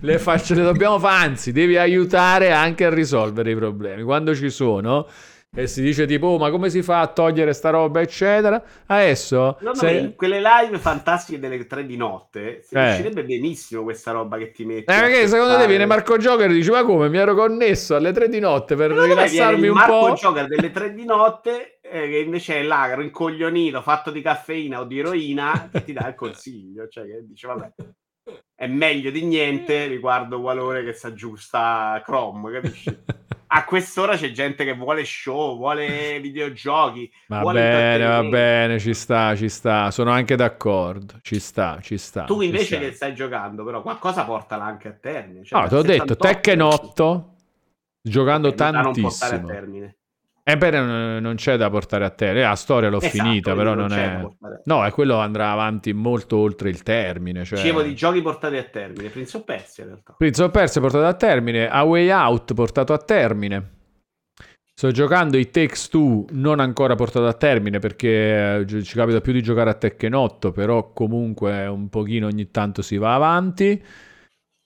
le, faccio, le dobbiamo fare, anzi, devi aiutare anche a risolvere i problemi quando ci sono. e si dice tipo oh, ma come si fa a togliere sta roba eccetera. Adesso no, no, se... quelle live fantastiche delle tre di notte si eh. riuscirebbe benissimo questa roba che ti metti eh, perché secondo te viene Marco Joker e dice ma come mi ero connesso alle tre di notte per no, rilassarmi un Marco po' Marco Joker delle tre di notte eh, che invece è là rincoglionito fatto di caffeina o di eroina che ti dà il consiglio, cioè che dice vabbè è meglio di niente riguardo valore che si aggiusta Chrome, capisci? A quest'ora c'è gente che vuole show, vuole videogiochi. Va vuole bene, va bene, ci sta, ci sta. Sono anche d'accordo, ci sta, ci sta. Tu invece sta. Che stai giocando, però qualcosa portala anche a termine. Cioè, ah, te l'ho settantotto, detto, Tekken otto, giocando okay, tantissimo. Non a termine. E beh, non c'è da portare a termine. La storia l'ho esatto, finita, però non, non è... No, e quello andrà avanti molto oltre il termine. Cioè... Dicevo di giochi portati a termine. Prince of Persia, in realtà. Prince of Persia portato a termine. A Way Out portato a termine. Sto giocando i Takes Two, non ancora portato a termine, perché ci capita più di giocare a Tekken otto, però comunque un pochino ogni tanto si va avanti.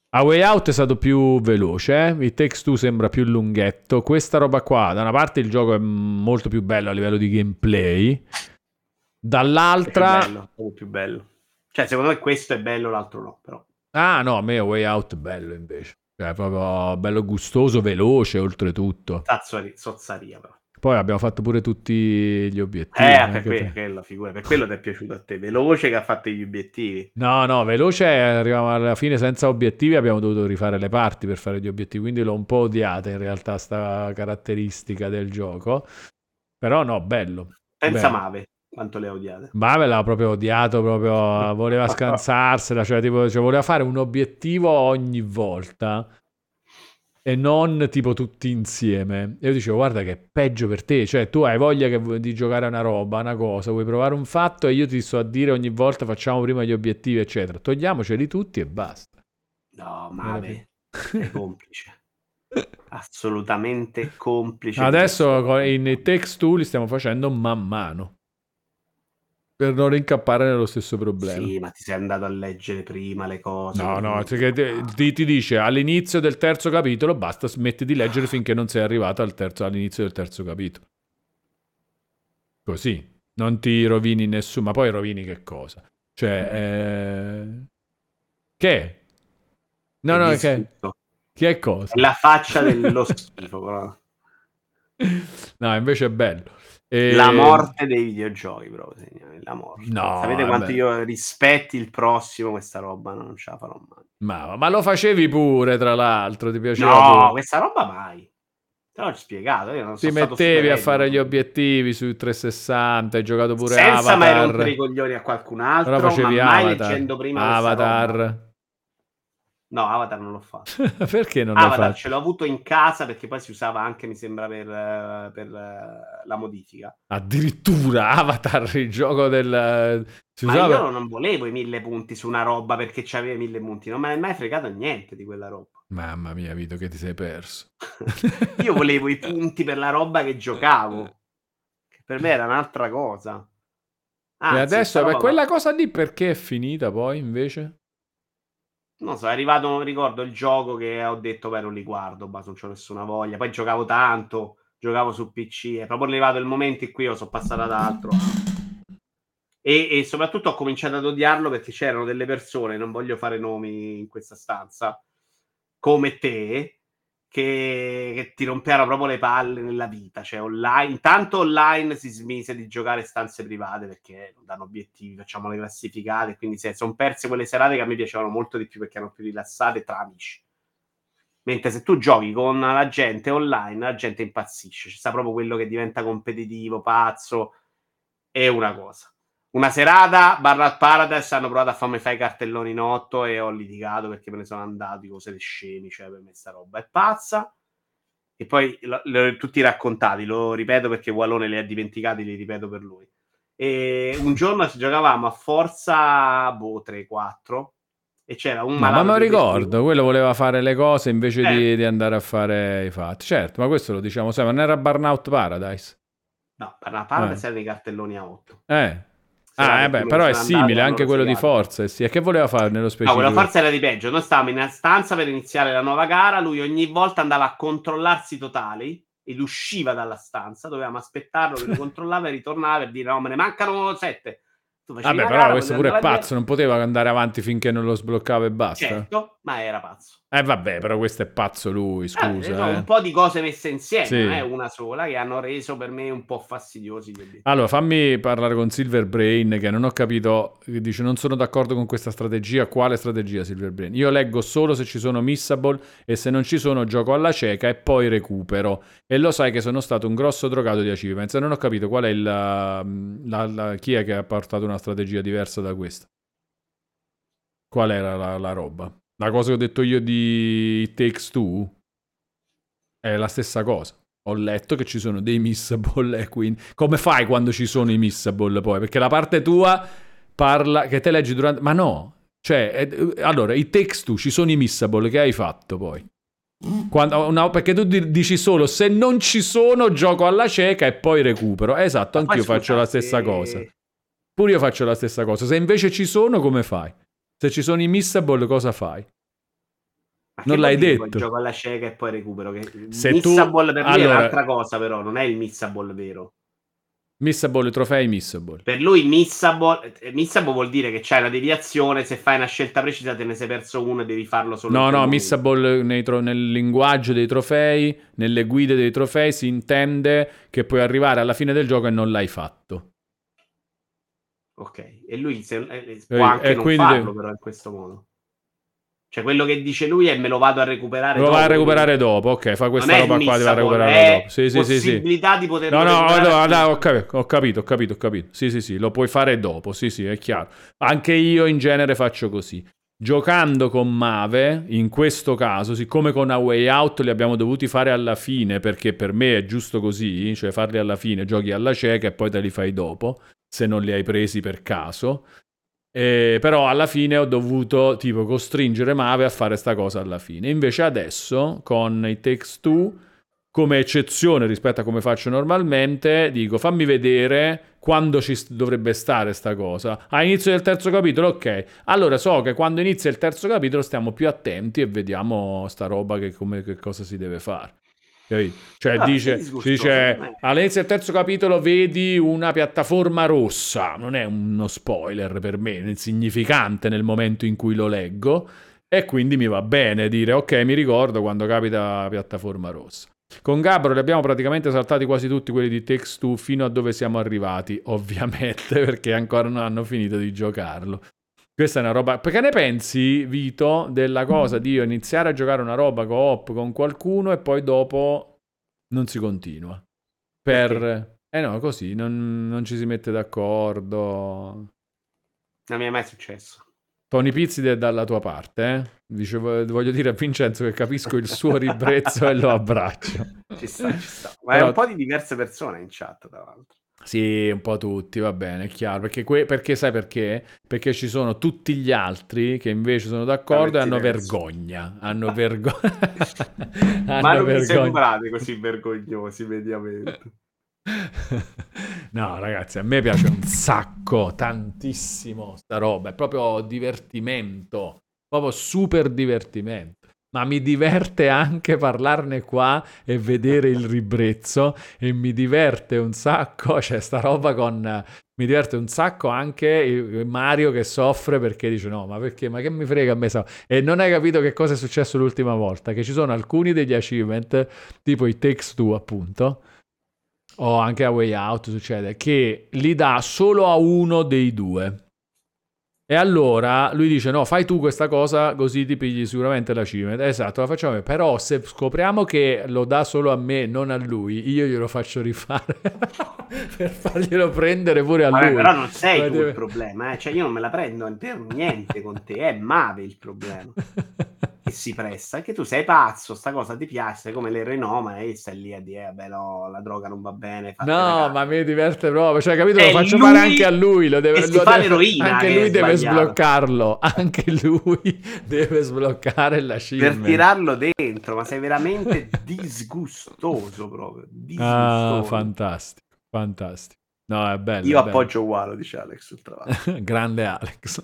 A Way Out è stato più veloce, eh? Il Takes Two sembra più lunghetto. Questa roba qua, da una parte il gioco è molto più bello a livello di gameplay, dall'altra... È più bello, è più bello. Cioè, secondo me questo è bello, l'altro no, però. Ah, no, a me Way Out è bello, invece. Cioè, è proprio bello gustoso, veloce, oltretutto. Tazzari, sozzaria, però. Poi abbiamo fatto pure tutti gli obiettivi. Eh, per quello, quella figura, per quello ti è piaciuto a te. Veloce che ha fatto gli obiettivi. No, no, veloce arriviamo alla fine senza obiettivi, abbiamo dovuto rifare le parti per fare gli obiettivi, quindi l'ho un po' odiata in realtà sta caratteristica del gioco. Però no, bello. Senza Mave, quanto le ha odiate. Mave l'ha proprio odiato, proprio voleva scansarsela, cioè tipo cioè, voleva fare un obiettivo ogni volta. E non tipo tutti insieme. E io dicevo, guarda che è peggio per te. Cioè, tu hai voglia che, di giocare a una roba, una cosa, vuoi provare un fatto e io ti sto a dire ogni volta facciamo prima gli obiettivi, eccetera. Togliamoceli tutti e basta. No, Mave, sei complice. Assolutamente complice. Adesso in Takes Two li stiamo facendo man mano. Per non incappare nello stesso problema. Sì, ma ti sei andato a leggere prima le cose. No, no, perché ti, ti dice all'inizio del terzo capitolo basta, smetti di leggere finché non sei arrivato al terzo, all'inizio del terzo capitolo. Così. Non ti rovini nessuno. Ma poi rovini che cosa? Cioè, eh... che? No, no, che... che cosa? La faccia dello schifo, però. No, invece è bello. E... La morte dei videogiochi, proprio la morte. No, sapete quanto vabbè. Io rispetti il prossimo, questa roba non ce la farò mai. Ma, ma lo facevi pure, tra l'altro, ti piaceva? No, pure. Questa roba mai. Te l'ho spiegato. Io non ti mettevi a fare gli obiettivi su trecentosessanta, hai giocato pure senza Avatar. Senza mai rompere i coglioni a qualcun altro, però facevi ma mai Avatar. Leggendo prima Avatar. No, Avatar non l'ho fatto. Perché non Avatar l'ho fatto? Ce l'ho avuto in casa perché poi si usava anche, mi sembra, per, per la modifica. Addirittura Avatar, il gioco del... Si ma usava... io non volevo i mille punti su una roba perché c'aveva i mille punti. Non me ne è mai fregato niente di quella roba. Mamma mia, Vito, che ti sei perso. Io volevo i punti per la roba che giocavo. Che per me era un'altra cosa. Anzi, e adesso, roba... quella cosa lì perché è finita poi, invece? Non so, è arrivato, non ricordo il gioco che ho detto, beh, non li guardo, ma non c'ho nessuna voglia. Poi giocavo tanto, giocavo su P C, è proprio arrivato il momento in cui io sono passato ad altro. E, e soprattutto ho cominciato ad odiarlo perché c'erano delle persone, non voglio fare nomi in questa stanza, come te, che, che ti rompevano proprio le palle nella vita. Cioè, online, intanto online si smise di giocare stanze private perché non danno obiettivi, facciamo le classificate, quindi se sono perse quelle serate che a me piacevano molto di più perché erano più rilassate tra amici. Mentre se tu giochi con la gente online, la gente impazzisce, c'è proprio quello che diventa competitivo, pazzo, è una cosa. Una serata, Barra al Paradise, hanno provato a farmi fare i cartelloni in otto e ho litigato perché me ne sono andati, cose di scemi, cioè per me sta roba è pazza. E poi lo, lo, tutti raccontati, lo ripeto perché Wallone li ha dimenticati, li ripeto per lui. E un giorno giocavamo a Forza boh, tre quattro e c'era un malato... Ma me lo ricordo, quello voleva fare le cose invece eh. di, di andare a fare i fatti. Certo, ma questo lo diciamo sempre, non era Burnout Paradise? No, Burnout Paradise eh. era dei cartelloni a otto. Eh... Ah, eh beh, però è simile anche quello di Forza. E sì. che voleva fare nello specifico? No, quella Forza era di peggio. Noi stavamo in una stanza per iniziare la nuova gara. Lui ogni volta andava a controllarsi totali ed usciva dalla stanza, dovevamo aspettarlo che lo controllava e ritornava per dire no, me ne mancano sette. Vabbè, però gara, questo pure è pazzo, non poteva andare avanti finché non lo sbloccava e basta. Certo, ma era pazzo. Eh vabbè, però questo è pazzo lui, scusa. Eh, no, eh. Un po' di cose messe insieme, sì. eh, una sola, che hanno reso per me un po' fastidiosi. Allora, fammi parlare con Silverbrain, che non ho capito, che dice non sono d'accordo con questa strategia. Quale strategia, Silverbrain? Io leggo solo se ci sono missable e se non ci sono gioco alla cieca e poi recupero. E lo sai che sono stato un grosso drogato di achievements. Non ho capito qual è il... La, la, chi è che ha portato una strategia diversa da questa? Qual era la, la roba? La cosa che ho detto io di It Takes Two è la stessa cosa. Ho letto che ci sono dei missable e quindi come fai quando ci sono i missable poi? Perché la parte tua parla che te leggi durante, ma no, cioè è... allora It Takes Two ci sono i missable, che hai fatto poi? Quando, no, perché tu dici solo se non ci sono gioco alla cieca e poi recupero. Esatto, anch'io faccio la stessa cosa. Pure io faccio la stessa cosa. Se invece ci sono, come fai? Se ci sono i missable, cosa fai? Ma non l'hai detto. Gioco alla cieca e poi recupero. Che se missable tu... per me allora... è un'altra cosa, però non è il missable vero. Missable, trofei missable. Per lui missable, missable vuol dire che c'hai una deviazione, se fai una scelta precisa te ne sei perso uno e devi farlo solo. No, no, missable nei tro- nel linguaggio dei trofei, nelle guide dei trofei si intende che puoi arrivare alla fine del gioco e non l'hai fatto. Ok, e lui se, eh, può anche eh, non farlo te... però in questo modo. Cioè quello che dice lui è me lo vado a recuperare dopo. Lo va a recuperare dopo, ok, fa questa roba qua, va a recuperare dopo. Sì, sì, sì, sì. Possibilità di poterlo no, no, no, no, ho capito, ho capito, ho capito, ho capito. Sì, sì, sì, lo puoi fare dopo, sì, sì, è chiaro. Anche io in genere faccio così. Giocando con Mave, in questo caso, siccome con A Way Out li abbiamo dovuti fare alla fine, perché per me è giusto così, cioè farli alla fine, giochi alla cieca e poi te li fai dopo. Se non li hai presi per caso, eh, però alla fine ho dovuto tipo costringere Mave a fare sta cosa alla fine. Invece adesso con i Takes Two, come eccezione rispetto a come faccio normalmente, dico fammi vedere quando ci dovrebbe stare sta cosa. A inizio del terzo capitolo, ok, allora so che quando inizia il terzo capitolo stiamo più attenti e vediamo sta roba che, come, che cosa si deve fare. Cioè ah, dice, dice all'inizio del terzo capitolo vedi una piattaforma rossa, non è uno spoiler per me, è insignificante nel momento in cui lo leggo e quindi mi va bene dire ok, mi ricordo quando capita la piattaforma rossa. Con Gabbro li abbiamo praticamente saltati quasi tutti quelli di Takes Two fino a dove siamo arrivati, ovviamente perché ancora non hanno finito di giocarlo. Questa è una roba... Perché ne pensi, Vito, della cosa di io iniziare a giocare una roba co-op con qualcuno e poi dopo non si continua? Per... Perché? Eh no, così, non, non ci si mette d'accordo. Non mi è mai successo. Tony Pizzi è dalla tua parte, eh? Dicevo, voglio dire a Vincenzo che capisco il suo ribrezzo e lo abbraccio. Ci sta, ci sta. Ma però... è un po' di diverse persone in chat, tra l'altro. Sì, un po' tutti, va bene, è chiaro. Perché, que- perché sai perché? Perché ci sono tutti gli altri che invece sono d'accordo e hanno vergogna. Hanno vergogna. hanno Ma non vergogna. Mi sembrate così vergognosi mediamente. No, ragazzi, a me piace un sacco, tantissimo sta roba. È proprio divertimento, proprio super divertimento. Ma mi diverte anche parlarne qua e vedere il ribrezzo e mi diverte un sacco, cioè sta roba con... Mi diverte un sacco anche Mario che soffre perché dice no, ma perché, ma che mi frega a me? E non hai capito che cosa è successo l'ultima volta, che ci sono alcuni degli achievement, tipo i Takes Two appunto, o anche a Way Out succede, che li dà solo a uno dei due. E allora lui dice no, fai tu questa cosa così ti pigli sicuramente la cima. Esatto, la facciamo, però se scopriamo che lo dà solo a me, non a lui, io glielo faccio rifare per farglielo prendere pure a Vabbè, lui. Però non sei Vabbè, tu deve... il problema, eh? Cioè io non me la prendo per niente con te, è Mave il problema. Che si presta, che tu sei pazzo, sta cosa ti piace, come le renoma e stai lì a dire, vabbè no, la droga non va bene. No, ma mi diverte proprio, cioè capito, è lo faccio fare anche a lui, lo deve, lo deve anche lui deve sbloccarlo, anche lui deve sbloccare la scimmia. Per tirarlo dentro, ma sei veramente disgustoso proprio, disgustoso. Ah, fantastico, fantastico. No, è bello. Io è appoggio bello. Uguale, dice Alex sul traguardo. Grande Alex.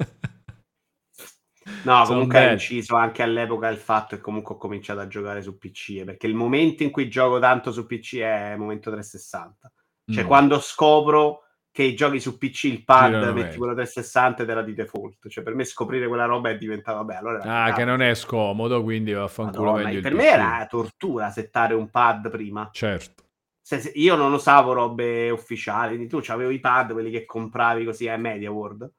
No, Sono comunque ha belli. inciso anche all'epoca il fatto che comunque ho cominciato a giocare su P C, perché il momento in cui gioco tanto su P C è il momento trecentosessanta. Cioè, mm. quando scopro che i giochi su P C, il pad, girano metti meglio. Quello trecentosessanta ed era di default. Cioè, per me scoprire quella roba è diventata, vabbè, allora... Ah, che non è scomodo, quindi vaffanculo. Madonna, meglio per il me P C. Era tortura settare un pad prima. Certo. Se, se, io non usavo robe ufficiali, quindi tu c'avevo i pad, quelli che compravi così a Media World.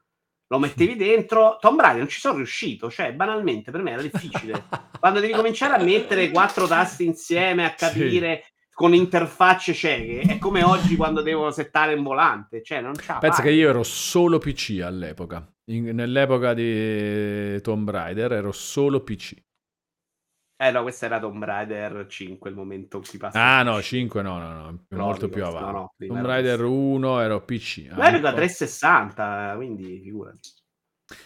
Lo mettevi dentro, Tom Brady non ci sono riuscito, cioè banalmente per me era difficile. Quando devi cominciare a mettere quattro tasti insieme, a capire, sì. con interfacce cieche, è come oggi quando devo settare un volante, cioè non c'ha. Pensa che io ero solo P C all'epoca, In, nell'epoca di Tomb Raider ero solo P C. Eh no, questa era Tomb Raider cinque, il momento in cui passa. Ah no, cinque no, no, no, no molto più avanti. No, no, Tomb Raider uno ero P C. Ma ero da trecentosessanta, quindi figurati.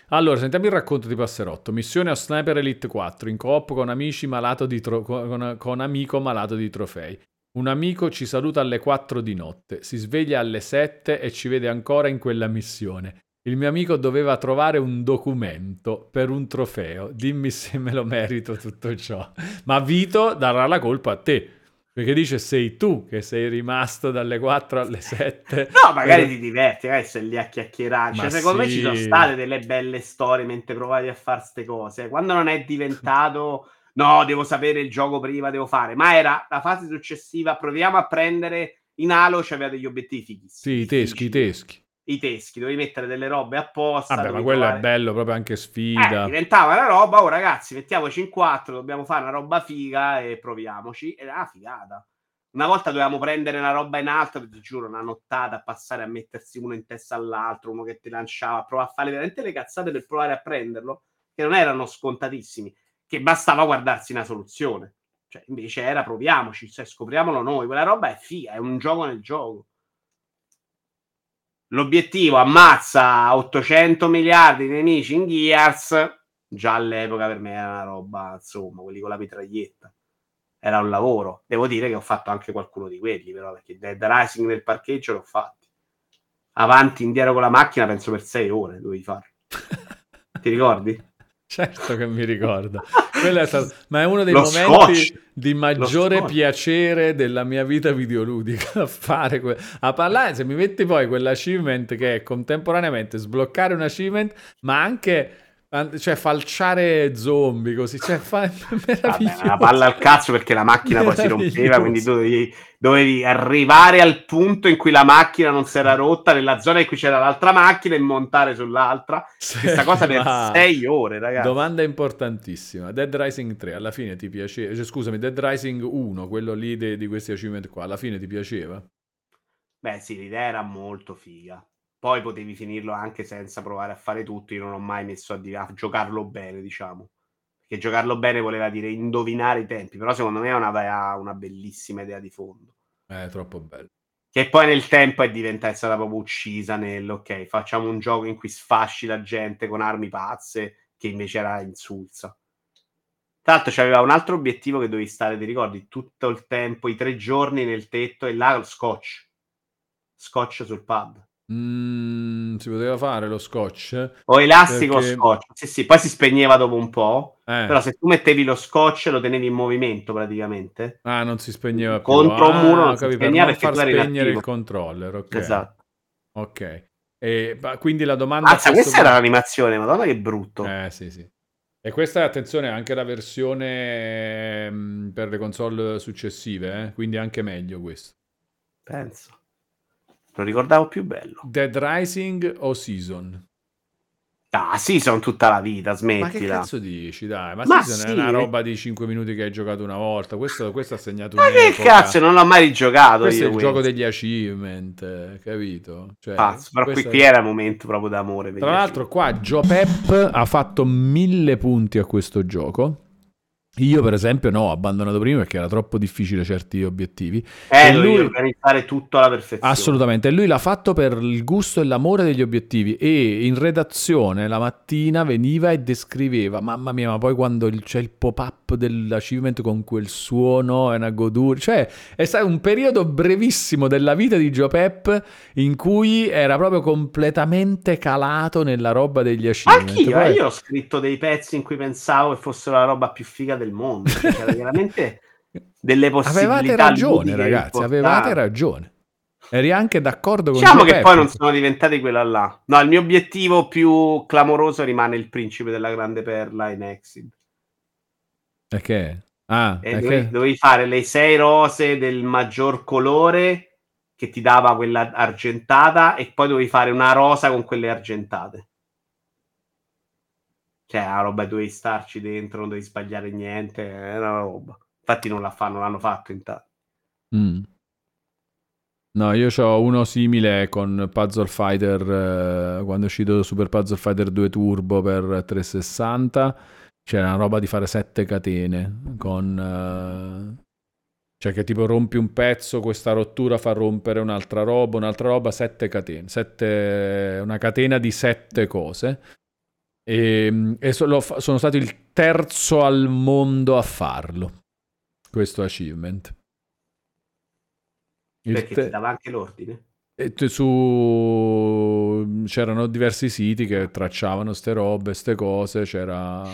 Allora, sentiamo il racconto di Passerotto. Missione a Sniper Elite quattro, in coop con amici malato di tro- con, con amico malato di trofei. Un amico ci saluta alle quattro di notte, si sveglia alle sette e ci vede ancora in quella missione. Il mio amico doveva trovare un documento per un trofeo. Dimmi se me lo merito tutto ciò. Ma Vito darà la colpa a te, perché dice sei tu che sei rimasto dalle quattro alle sette. No, magari e... ti diverti, magari se li a chiacchierare. Cioè, secondo sì. me ci sono state delle belle storie mentre provavi a fare ste cose. Quando non è diventato, no, devo sapere il gioco prima, devo fare. Ma era la fase successiva, proviamo a prendere in Halo, c'aveva degli obiettivi fighissimi. Sì, i teschi, i teschi. I teschi, dovevi mettere delle robe apposta. Vabbè, ma quello trovare... è bello, proprio anche sfida. Eh, diventava una roba, oh ragazzi, mettiamoci in quattro, dobbiamo fare una roba figa e proviamoci. Era una figata. Una volta dovevamo prendere una roba in alto, ti giuro, una nottata a passare a mettersi uno in testa all'altro, uno che ti lanciava, prova a fare veramente le cazzate per provare a prenderlo, che non erano scontatissimi, che bastava guardarsi una soluzione. Cioè, invece era proviamoci, cioè, scopriamolo noi. Quella roba è figa, è un gioco nel gioco. L'obiettivo ammazza ottocento miliardi di nemici in Gears. Già all'epoca per me era una roba, insomma, quelli con la mitraglietta era un lavoro. Devo dire che ho fatto anche qualcuno di quelli, però, perché Dead Rising nel parcheggio l'ho fatti avanti indietro con la macchina, penso per sei ore dovevi farlo. Ti ricordi? Certo che mi ricordo. Quello è stato... ma è uno dei Lo momenti scotch. di maggiore piacere della mia vita videoludica, a fare que... a parlare, se mi metti poi quell'achievement che è contemporaneamente sbloccare un achievement ma anche, cioè, falciare zombie così, cioè fa... Vabbè, una palla al cazzo, perché la macchina poi si rompeva, quindi dovevi, dovevi arrivare al punto in cui la macchina non si era rotta nella zona in cui c'era l'altra macchina e montare sull'altra. Sì, questa cosa per ma... sei ore, ragazzi. Domanda importantissima. Dead Rising tre alla fine ti piaceva? Cioè, scusami, Dead Rising uno, quello lì de- di questi achievement qua, alla fine ti piaceva? Beh sì, l'idea era molto figa. Poi potevi finirlo anche senza provare a fare tutto. Io non ho mai messo a, di- a giocarlo bene, diciamo. Perché giocarlo bene voleva dire indovinare i tempi. Però secondo me è una, una bellissima idea di fondo. È troppo bello. Che poi nel tempo è diventata, è stata proprio uccisa nel, ok, facciamo un gioco in cui sfasci la gente con armi pazze, che invece era insulsa. Tra l'altro c'aveva un altro obiettivo che dovevi stare, ti ricordi, tutto il tempo, i tre giorni nel tetto, e là lo scotch. Scotch sul pad. Mm, si poteva fare lo scotch o elastico, perché... scotch, sì, sì, poi si spegneva dopo un po', eh. Però se tu mettevi lo scotch lo tenevi in movimento praticamente, ah, non si spegneva più contro ah, un muro, non capi, si spegneva per non far spegnere il controller, okay. Esatto, ok. E quindi la domanda, mazza, questa punto... era l'animazione, madonna che brutto, eh sì sì. E questa, attenzione, è anche la versione mh, per le console successive, eh? Quindi anche meglio questo, penso. Lo ricordavo più bello. Dead Rising o Season? Ah, Season tutta la vita, smettila. Ma che cazzo dici, dai? Ma, ma Season sì. è una roba di cinque minuti che hai giocato una volta. Questo, questo ha segnato un'epoca. Ma che cazzo, non l'ho mai rigiocato. Questo io, è il questo. gioco degli achievement, capito? Cioè, Pazzo, però qui, è... qui era un momento proprio d'amore. Tra l'altro qua Gio Pep ha fatto mille punti a questo gioco. Io per esempio no, ho abbandonato prima perché era troppo difficile certi obiettivi. Eh, dovevi organizzare tutto alla perfezione. Assolutamente, e lui l'ha fatto per il gusto e l'amore degli obiettivi, e in redazione la mattina veniva e descriveva, mamma mia, ma poi quando c'è il pop-up dell'achievement con quel suono, è una godura, cioè è stato un periodo brevissimo della vita di Gio Pep in cui era proprio completamente calato nella roba degli achievement. Anch'io, poi... io ho scritto dei pezzi in cui pensavo che fossero la roba più figa del mondo, cioè c'era veramente delle possibilità. Avevate ragione, ragazzi, avevate ragione, eri anche d'accordo con, diciamo, Gio che Peppi. Poi non sono diventati quella là. No, il mio obiettivo più clamoroso rimane il principe della grande perla in Exit, perché ah, e dovevi, dovevi fare le sei rose del maggior colore che ti dava quella argentata, e poi dovevi fare una rosa con quelle argentate. Cioè, la roba, dovevi starci dentro, non devi sbagliare niente, è una roba. Infatti non la fanno, non l'hanno fatto intanto. Mm. No, io c'ho uno simile con Puzzle Fighter, eh, quando è uscito Super Puzzle Fighter due Turbo per trecentosessanta, c'era una roba di fare sette catene, con... Eh, cioè che tipo rompi un pezzo, questa rottura fa rompere un'altra roba, un'altra roba, sette catene, sette, una catena di sette cose. E, e sono, sono stato il terzo al mondo a farlo, questo achievement. Il Perché te... ti dava anche l'ordine? E su... c'erano diversi siti che tracciavano ste robe, ste cose, c'era...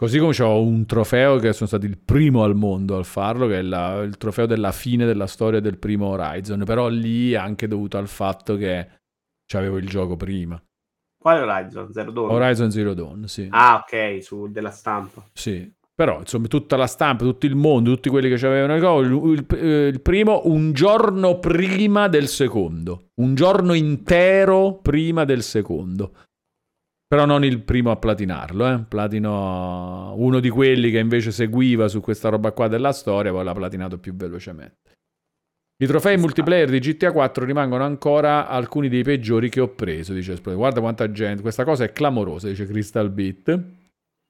Così come c'ho un trofeo che sono stato il primo al mondo a farlo, che è la, il trofeo della fine della storia del primo Horizon, però lì è anche dovuto al fatto che c'avevo il gioco prima. Quale Horizon? Zero Dawn? Horizon Zero Dawn, sì. Ah, ok, su della stampa. Sì, però insomma tutta la stampa, tutto il mondo, tutti quelli che c'avevano il, il, il primo un giorno prima del secondo, un giorno intero prima del secondo. Però non il primo a platinarlo, eh. Platino uno di quelli che invece seguiva su questa roba qua della storia, poi l'ha platinato più velocemente. I trofei multiplayer di G T A quattro rimangono ancora alcuni dei peggiori che ho preso, dice Esplode. Guarda quanta gente, questa cosa è clamorosa, dice Crystal Beat.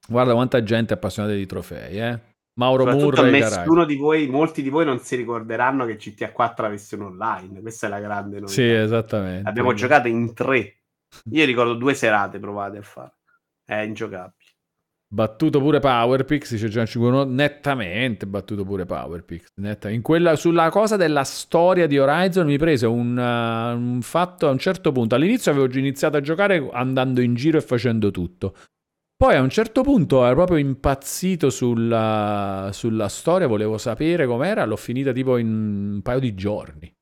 Guarda quanta gente è appassionata di trofei, eh. Mauro Murra e nessuno di voi, molti di voi non si ricorderanno che G T A quattro avesse un online, questa è la grande novità. Sì, esattamente. Abbiamo giocato in tre. Io ricordo due serate provate a fare. È ingiocabile. Battuto pure Powerpix, dice Giancinquano, nettamente battuto pure Powerpix. Netta. In quella, sulla cosa della storia di Horizon mi prese un, uh, un fatto a un certo punto. All'inizio avevo iniziato a giocare andando in giro e facendo tutto. Poi a un certo punto ero proprio impazzito sulla, sulla storia, volevo sapere com'era, l'ho finita tipo in un paio di giorni.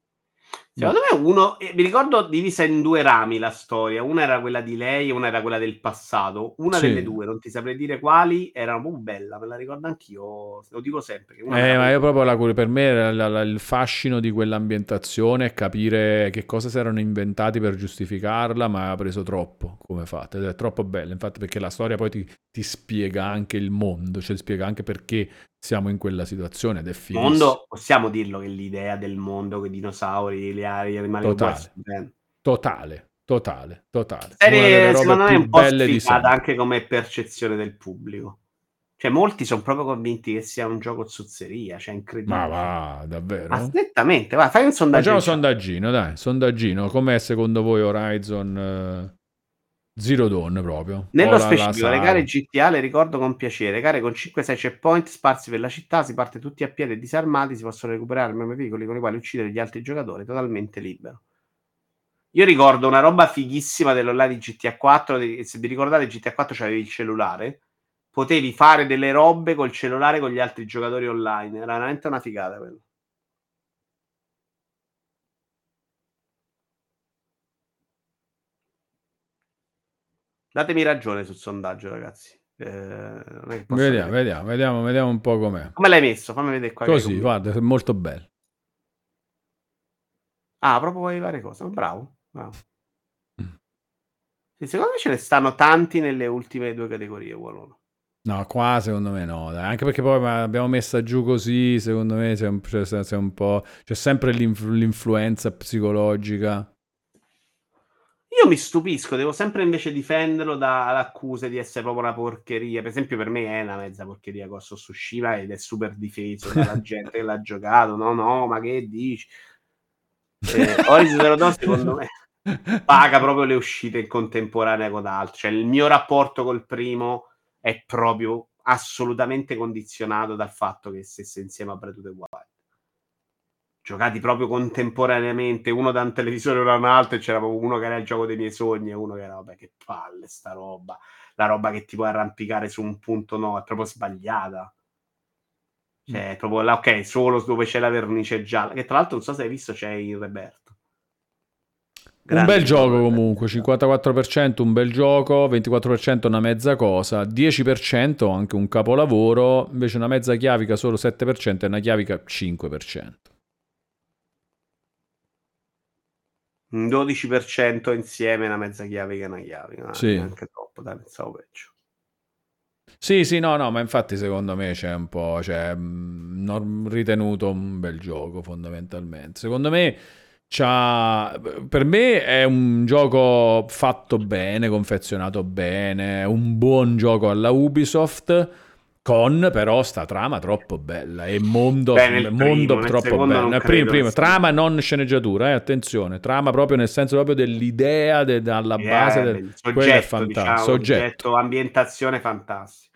Secondo me uno, eh, mi ricordo divisa in due rami la storia, una era quella di lei e una era quella del passato, una sì. Delle due, non ti saprei dire quali, era un po' bella, me la ricordo anch'io, lo dico sempre. Che una eh, ma io proprio, la, per me era la, la, il fascino di quell'ambientazione, capire che cosa si erano inventati per giustificarla, ma ha preso troppo, come fate, ed è troppo bella, infatti, perché la storia poi ti, ti spiega anche il mondo, cioè ti spiega anche perché... siamo in quella situazione ed è figo. Mondo, possiamo dirlo che l'idea del mondo con i dinosauri, gli animali totale, buoni, totale, totale, totale. Serie, secondo me è un po' sfigata anche come percezione del pubblico. Cioè, molti sono proprio convinti che sia un gioco zozzeria, cioè incredibile. Ma va, davvero? Ma strettamente, va, fai un sondaggino. Facciamo un sondaggino, dai, sondaggino. Com'è secondo voi Horizon? Eh... Zero Dawn proprio. Nello Ora specifico, le gare G T A le ricordo con piacere. Gare con cinque sei checkpoint sparsi per la città, si parte tutti a piedi e disarmati, si possono recuperare armi e veicoli con i quali uccidere gli altri giocatori, totalmente libero. Io ricordo una roba fighissima dell'online di G T A quattro, se vi ricordate G T A quattro c'avevi il cellulare, potevi fare delle robe col cellulare con gli altri giocatori online, era veramente una figata quello. Datemi ragione sul sondaggio, ragazzi. Eh, non è che posso vediamo, vediamo, vediamo, vediamo un po' com'è. Come l'hai messo? Fammi vedere qua. Così, che guarda, è molto bello. Ah, proprio vuoi fare cosa? Bravo. Bravo. Mm. E secondo me ce ne stanno tanti nelle ultime due categorie, Wallone. No, qua secondo me no, dai. Anche perché poi abbiamo messa giù così, secondo me c'è un, c'è un po'... C'è sempre l'inf- l'influenza psicologica. Io mi stupisco, devo sempre invece difenderlo dall'accusa di essere proprio una porcheria. Per esempio, per me è una mezza porcheria Ghost of Tsushima ed è super difeso dalla gente che l'ha giocato. No, no, ma che dici? Eh, Horizon Zero Dawn, secondo me, paga proprio le uscite in contemporanea con altri. Cioè, il mio rapporto col primo è proprio assolutamente condizionato dal fatto che stesse insieme a Breath of the Wild. Giocati proprio contemporaneamente, uno da un televisore, uno da un altro, e c'era proprio uno che era il gioco dei miei sogni e uno che era, vabbè, che palle sta roba, la roba che ti puoi arrampicare su un punto, no, è proprio sbagliata. Cioè, è proprio là, ok, solo dove c'è la vernice gialla, che tra l'altro non so se hai visto, c'è il Roberto. Grande, un bel gioco comunque, cinquantaquattro per cento un bel gioco, ventiquattro per cento una mezza cosa, dieci per cento anche un capolavoro, invece una mezza chiavica solo sette per cento e una chiavica cinque per cento. Un dodici per cento insieme una mezza chiave che una chiave, no? Sì. Anche troppo, dai, pensavo peggio. Sì, sì, no, no, ma infatti secondo me c'è un po', cioè, non ritenuto un bel gioco fondamentalmente. Secondo me c'ha, per me è un gioco fatto bene, confezionato bene, un buon gioco alla Ubisoft, con però sta trama troppo bella e mondo, Beh, mondo primo, troppo bello. Primo, primo, trama non sceneggiatura, eh, attenzione, trama proprio nel senso proprio dell'idea de, alla base, eh, del soggetto, è fantastico, diciamo, soggetto. soggetto, ambientazione fantastica,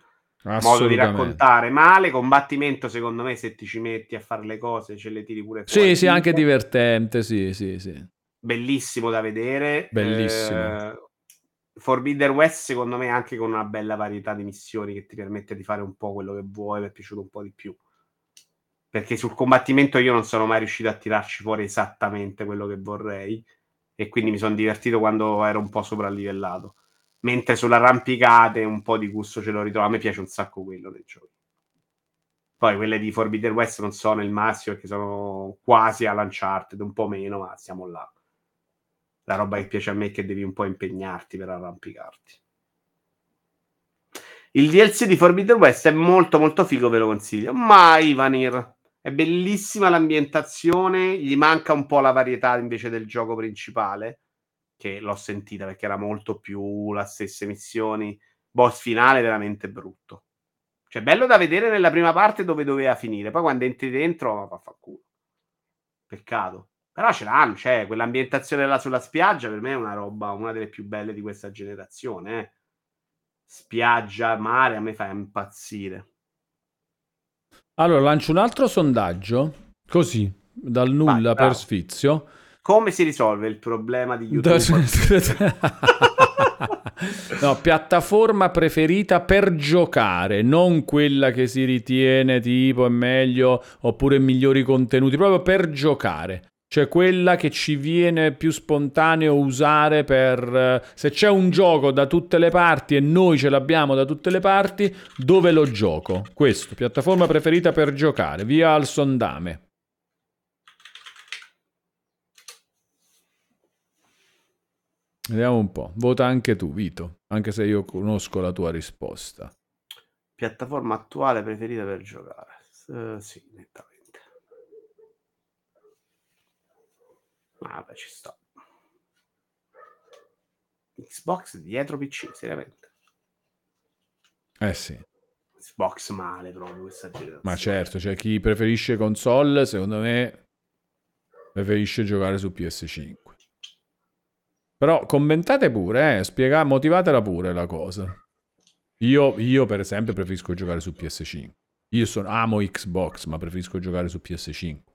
modo di raccontare male, combattimento secondo me se ti ci metti a fare le cose ce le tiri pure fuori. Sì, sì, anche divertente, sì, sì, sì. Bellissimo da vedere. Bellissimo. Eh, Forbidden West secondo me anche con una bella varietà di missioni che ti permette di fare un po' quello che vuoi, mi è piaciuto un po' di più, perché sul combattimento io non sono mai riuscito a tirarci fuori esattamente quello che vorrei e quindi mi sono divertito quando ero un po' soprallivellato, mentre sull'arrampicate un po' di gusto ce lo ritrovo, a me piace un sacco quello del gioco. Poi quelle di Forbidden West non sono il massimo perché sono quasi a Uncharted, un po' meno, ma siamo là. La roba che piace a me è che devi un po' impegnarti per arrampicarti. Il D L C di Forbidden West è molto molto figo, ve lo consiglio. Ma Ivanir è bellissima l'ambientazione, gli manca un po' la varietà invece del gioco principale, che l'ho sentita perché era molto più la stesse missioni. Boss finale veramente brutto. Cioè bello da vedere nella prima parte dove doveva finire, poi quando entri dentro ma fa fanculo. Peccato. Però ce l'hanno, cioè, quell'ambientazione là sulla spiaggia per me è una roba, una delle più belle di questa generazione. Eh. Spiaggia, mare, a me fa impazzire. Allora, lancio un altro sondaggio, così, dal nulla. Vai, per sfizio. Come si risolve il problema di YouTube? No, piattaforma preferita per giocare, non quella che si ritiene tipo è meglio oppure migliori contenuti, proprio per giocare, cioè quella che ci viene più spontaneo usare per, se c'è un gioco da tutte le parti e noi ce l'abbiamo da tutte le parti, dove lo gioco? Questo, piattaforma preferita per giocare, via al sondame. Vediamo un po', vota anche tu Vito, anche se io conosco la tua risposta. Piattaforma attuale preferita per giocare, uh, sì, nettamente. Ah, beh, ci sto. Xbox dietro P C, seriamente. Eh sì. Xbox male proprio questa generazione. Ma certo, c'è cioè chi preferisce console, secondo me preferisce giocare su P S cinque. Però commentate pure, eh, spiega, motivatela pure la cosa. Io, io per esempio preferisco giocare su P S cinque. Io sono, amo Xbox, ma preferisco giocare su P S cinque.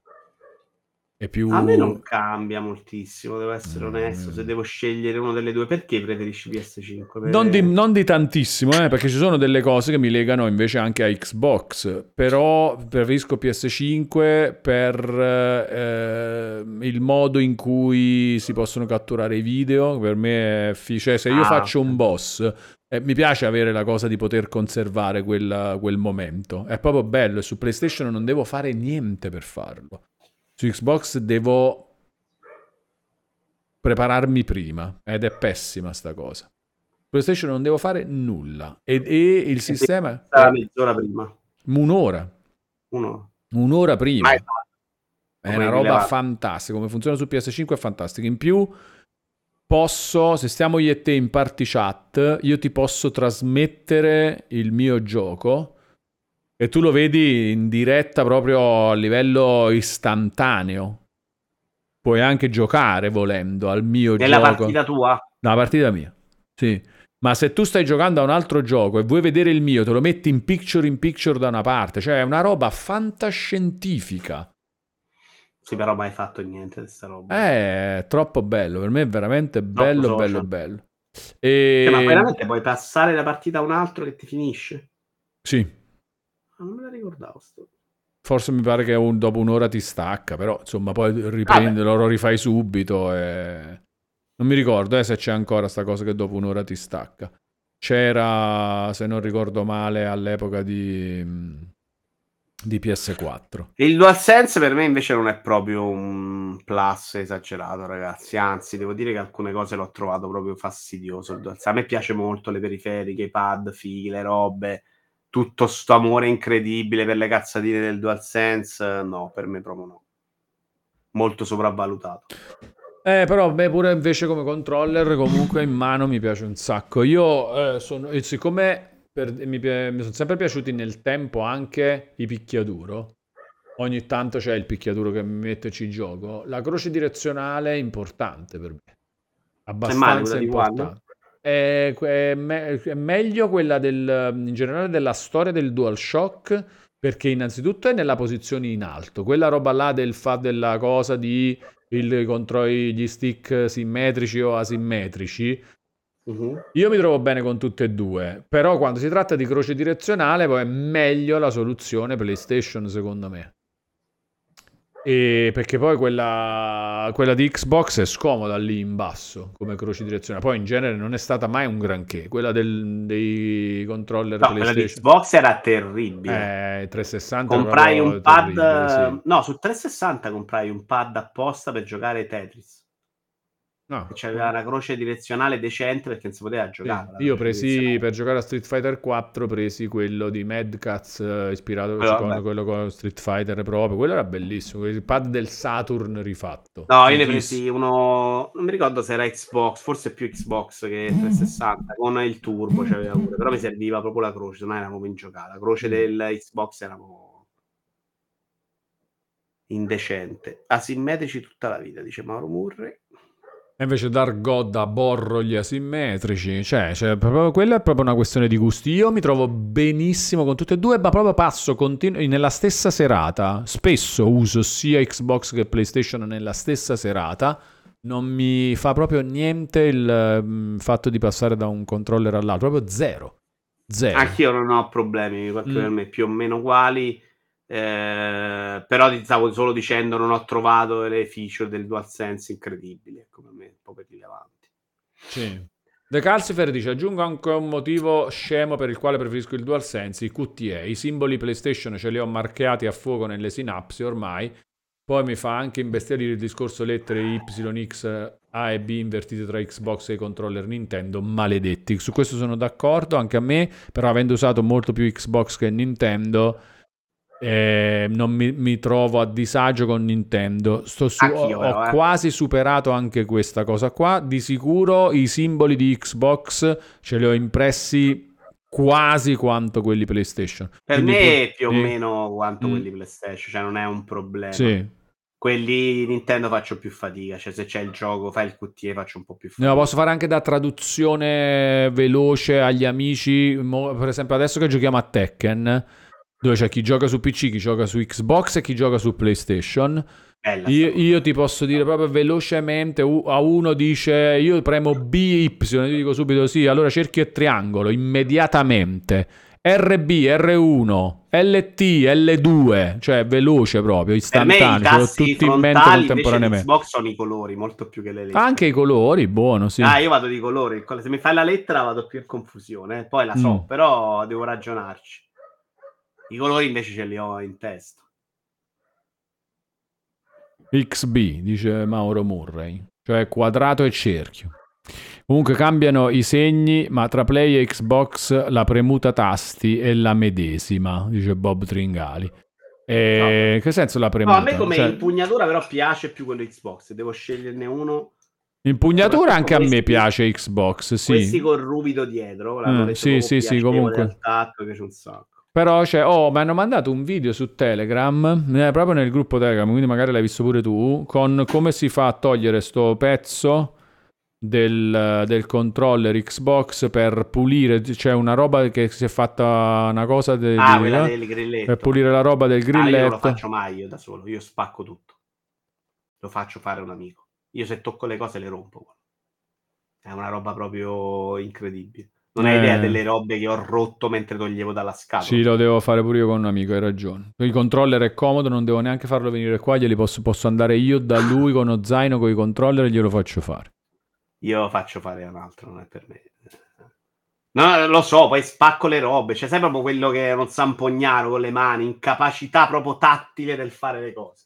È più... A me non cambia moltissimo, devo essere mm. onesto, se devo scegliere uno delle due. Perché preferisci P S cinque? Per... Non, di, non di tantissimo, eh, perché ci sono delle cose che mi legano invece anche a Xbox. Però preferisco P S cinque per eh, il modo in cui si possono catturare i video. Per me è fi- cioè, se io ah. faccio un boss... Eh, mi piace avere la cosa di poter conservare quel, quel momento, è proprio bello, e su PlayStation non devo fare niente per farlo, su Xbox devo prepararmi prima ed è pessima sta cosa. PlayStation non devo fare nulla e, e il e sistema mezz'ora prima, un'ora un'ora, un'ora prima è, è una roba fantastica, come funziona su P S cinque è fantastica. In più posso, se stiamo io e te in party chat, io ti posso trasmettere il mio gioco e tu lo vedi in diretta proprio a livello istantaneo. Puoi anche giocare volendo al mio gioco. Nella partita tua? Nella partita mia, sì. Ma se tu stai giocando a un altro gioco e vuoi vedere il mio, te lo metti in picture in picture da una parte. Cioè è una roba fantascientifica. Sì, però mai fatto niente di sta roba. È troppo bello, per me è veramente bello, bello, bello. E... Sì, ma veramente puoi passare la partita a un altro che ti finisce? Sì. Ma non me la ricordavo sto. Forse mi pare che un, dopo un'ora ti stacca, però insomma poi riprendi, ah, lo rifai subito e... Non mi ricordo eh, se c'è ancora sta cosa che dopo un'ora ti stacca. C'era, se non ricordo male, all'epoca di, di P S quattro. Il DualSense per me invece non è proprio un plus esagerato, ragazzi. Anzi, devo dire che alcune cose l'ho trovato proprio fastidioso. Il DualSense. A me piace molto le periferiche, i pad, fighe, le robe. Tutto sto amore incredibile per le cazzatine del DualSense. No, per me proprio no. Molto sopravvalutato. Eh, però beh, pure invece come controller comunque in mano mi piace un sacco. Io eh, sono, siccome per, mi, mi sono sempre piaciuti nel tempo anche i picchiaduro, ogni tanto c'è il picchiaduro che mi mette ci gioco, la croce direzionale è importante per me, abbastanza è importante. È, è, me, è meglio quella del, in generale della storia del DualShock, perché innanzitutto è nella posizione in alto, quella roba là del fa della cosa di... Il, contro gli stick simmetrici o asimmetrici, uh-huh. Io mi trovo bene con tutte e due, però quando si tratta di croce direzionale poi è meglio la soluzione PlayStation, secondo me, e perché poi quella, quella di Xbox è scomoda lì in basso come croce direzionale, poi in genere non è stata mai un granché quella del, dei controller, no, PlayStation. Quella di Xbox era terribile, eh, trecentosessanta comprai un pad, sì. No, su trecentosessanta comprai un pad apposta per giocare Tetris, no, c'aveva una croce direzionale decente perché non si poteva giocare, sì. Io presi per giocare a Street Fighter quattro, presi quello di Mad Catz ispirato, allora, secondo quello con Street Fighter proprio, quello era bellissimo, il pad del Saturn rifatto. No, io ne presi uno, non mi ricordo se era Xbox, forse più Xbox che trecentosessanta, con il turbo c'aveva pure, però mi serviva proprio la croce, non era proprio in giocata, la croce del Xbox era proprio indecente, asimmetrici tutta la vita, dice Mauro Murri. E invece Dark God aborro gli asimmetrici, cioè, cioè proprio, quella è proprio una questione di gusti. Io mi trovo benissimo con tutte e due, ma proprio passo continu- nella stessa serata, spesso uso sia Xbox che PlayStation nella stessa serata, non mi fa proprio niente il mh, fatto di passare da un controller all'altro, proprio zero, zero. Anch'io non ho problemi, perché mm. per me più o meno uguali. Eh, però ti stavo solo dicendo, non ho trovato le feature del DualSense incredibili, come me, un po' per gli avanti. Sì. The Calcifer dice: aggiungo anche un motivo scemo per il quale preferisco il DualSense, i Q T A, i simboli PlayStation ce li ho marchiati a fuoco nelle sinapsi ormai, poi mi fa anche imbestialire il discorso lettere Y, X, A e B invertite tra Xbox e i controller Nintendo, maledetti. Su questo sono d'accordo, anche a me, però avendo usato molto più Xbox che Nintendo, Eh, non mi, mi trovo a disagio con Nintendo. Sto su, ho ho eh. quasi superato anche questa cosa qua. Di sicuro i simboli di Xbox ce li ho impressi quasi quanto quelli PlayStation. Per Quindi me que- più o eh. meno quanto mm. quelli PlayStation, cioè non è un problema. Sì. Quelli Nintendo faccio più fatica, cioè se c'è il gioco, fai il Q T E, faccio un po' più fatica. No, posso fare anche da traduzione veloce agli amici, mo, per esempio adesso che giochiamo a Tekken, dove c'è chi gioca su P C, chi gioca su Xbox e chi gioca su PlayStation. Bella, io, io ti posso dire proprio velocemente, a uno dice io premo B Y, io dico subito sì, allora cerchio e triangolo, immediatamente. R B, R uno, L T, L due, cioè veloce proprio, istantaneo, per me i tutti in mente contemporaneamente. Xbox sono i colori, molto più che le lettere. Anche i colori, buono, sì. Ah, io vado di colori, se mi fai la lettera vado più in confusione, poi la so, mm. però devo ragionarci. I colori invece ce li ho in testa. X B, dice Mauro Murray, cioè quadrato e cerchio. Comunque cambiano i segni, ma tra Play e Xbox la premuta tasti è la medesima, dice Bob Tringali. E... No. Che senso la premuta? No, a me come cioè... impugnatura però piace più quello Xbox, devo sceglierne uno. Impugnatura anche a me piace Xbox, sì. Questi col ruvido dietro, la mm, sì, sì, sì, comunque. Al tatto, piace un sacco. Però c'è, oh, mi hanno mandato un video su Telegram, eh, proprio nel gruppo Telegram, quindi magari l'hai visto pure tu, con come si fa a togliere sto pezzo del, del controller Xbox per pulire, c'è una roba che si è fatta una cosa del, ah, quella eh, del grilletto. Per pulire la roba del grilletto. Ah, io non lo faccio mai io da solo, io spacco tutto. Lo faccio fare a un amico. Io se tocco le cose le rompo. È una roba proprio incredibile. Non hai eh. idea delle robe che ho rotto mentre toglievo dalla scatola. Sì, lo devo fare pure io con un amico, hai ragione. Il controller è comodo, non devo neanche farlo venire qua, glieli posso, posso andare io da lui con uno zaino con i controller e glielo faccio fare. Io faccio fare un altro, non è per me. No, lo so, poi spacco le robe. Cioè, sai proprio quello che è un zampognaro con le mani, incapacità proprio tattile del fare le cose.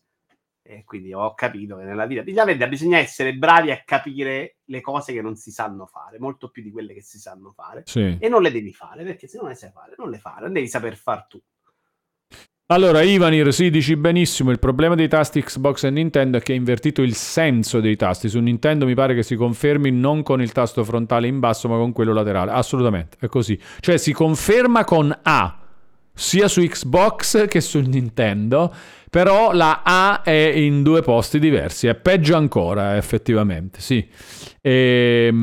E quindi ho capito che nella vita bisogna essere bravi a capire le cose che non si sanno fare, molto più di quelle che si sanno fare, sì. E non le devi fare, perché se non le sai fare, non le fare, non devi saper far tu. Allora, Ivanir, sì, dici benissimo, il problema dei tasti Xbox e Nintendo è che è invertito il senso dei tasti. Su Nintendo mi pare che si confermi non con il tasto frontale in basso, ma con quello laterale. Assolutamente, è così. Cioè si conferma con A, sia su Xbox che su Nintendo, però la A è in due posti diversi, è peggio ancora effettivamente, sì. E,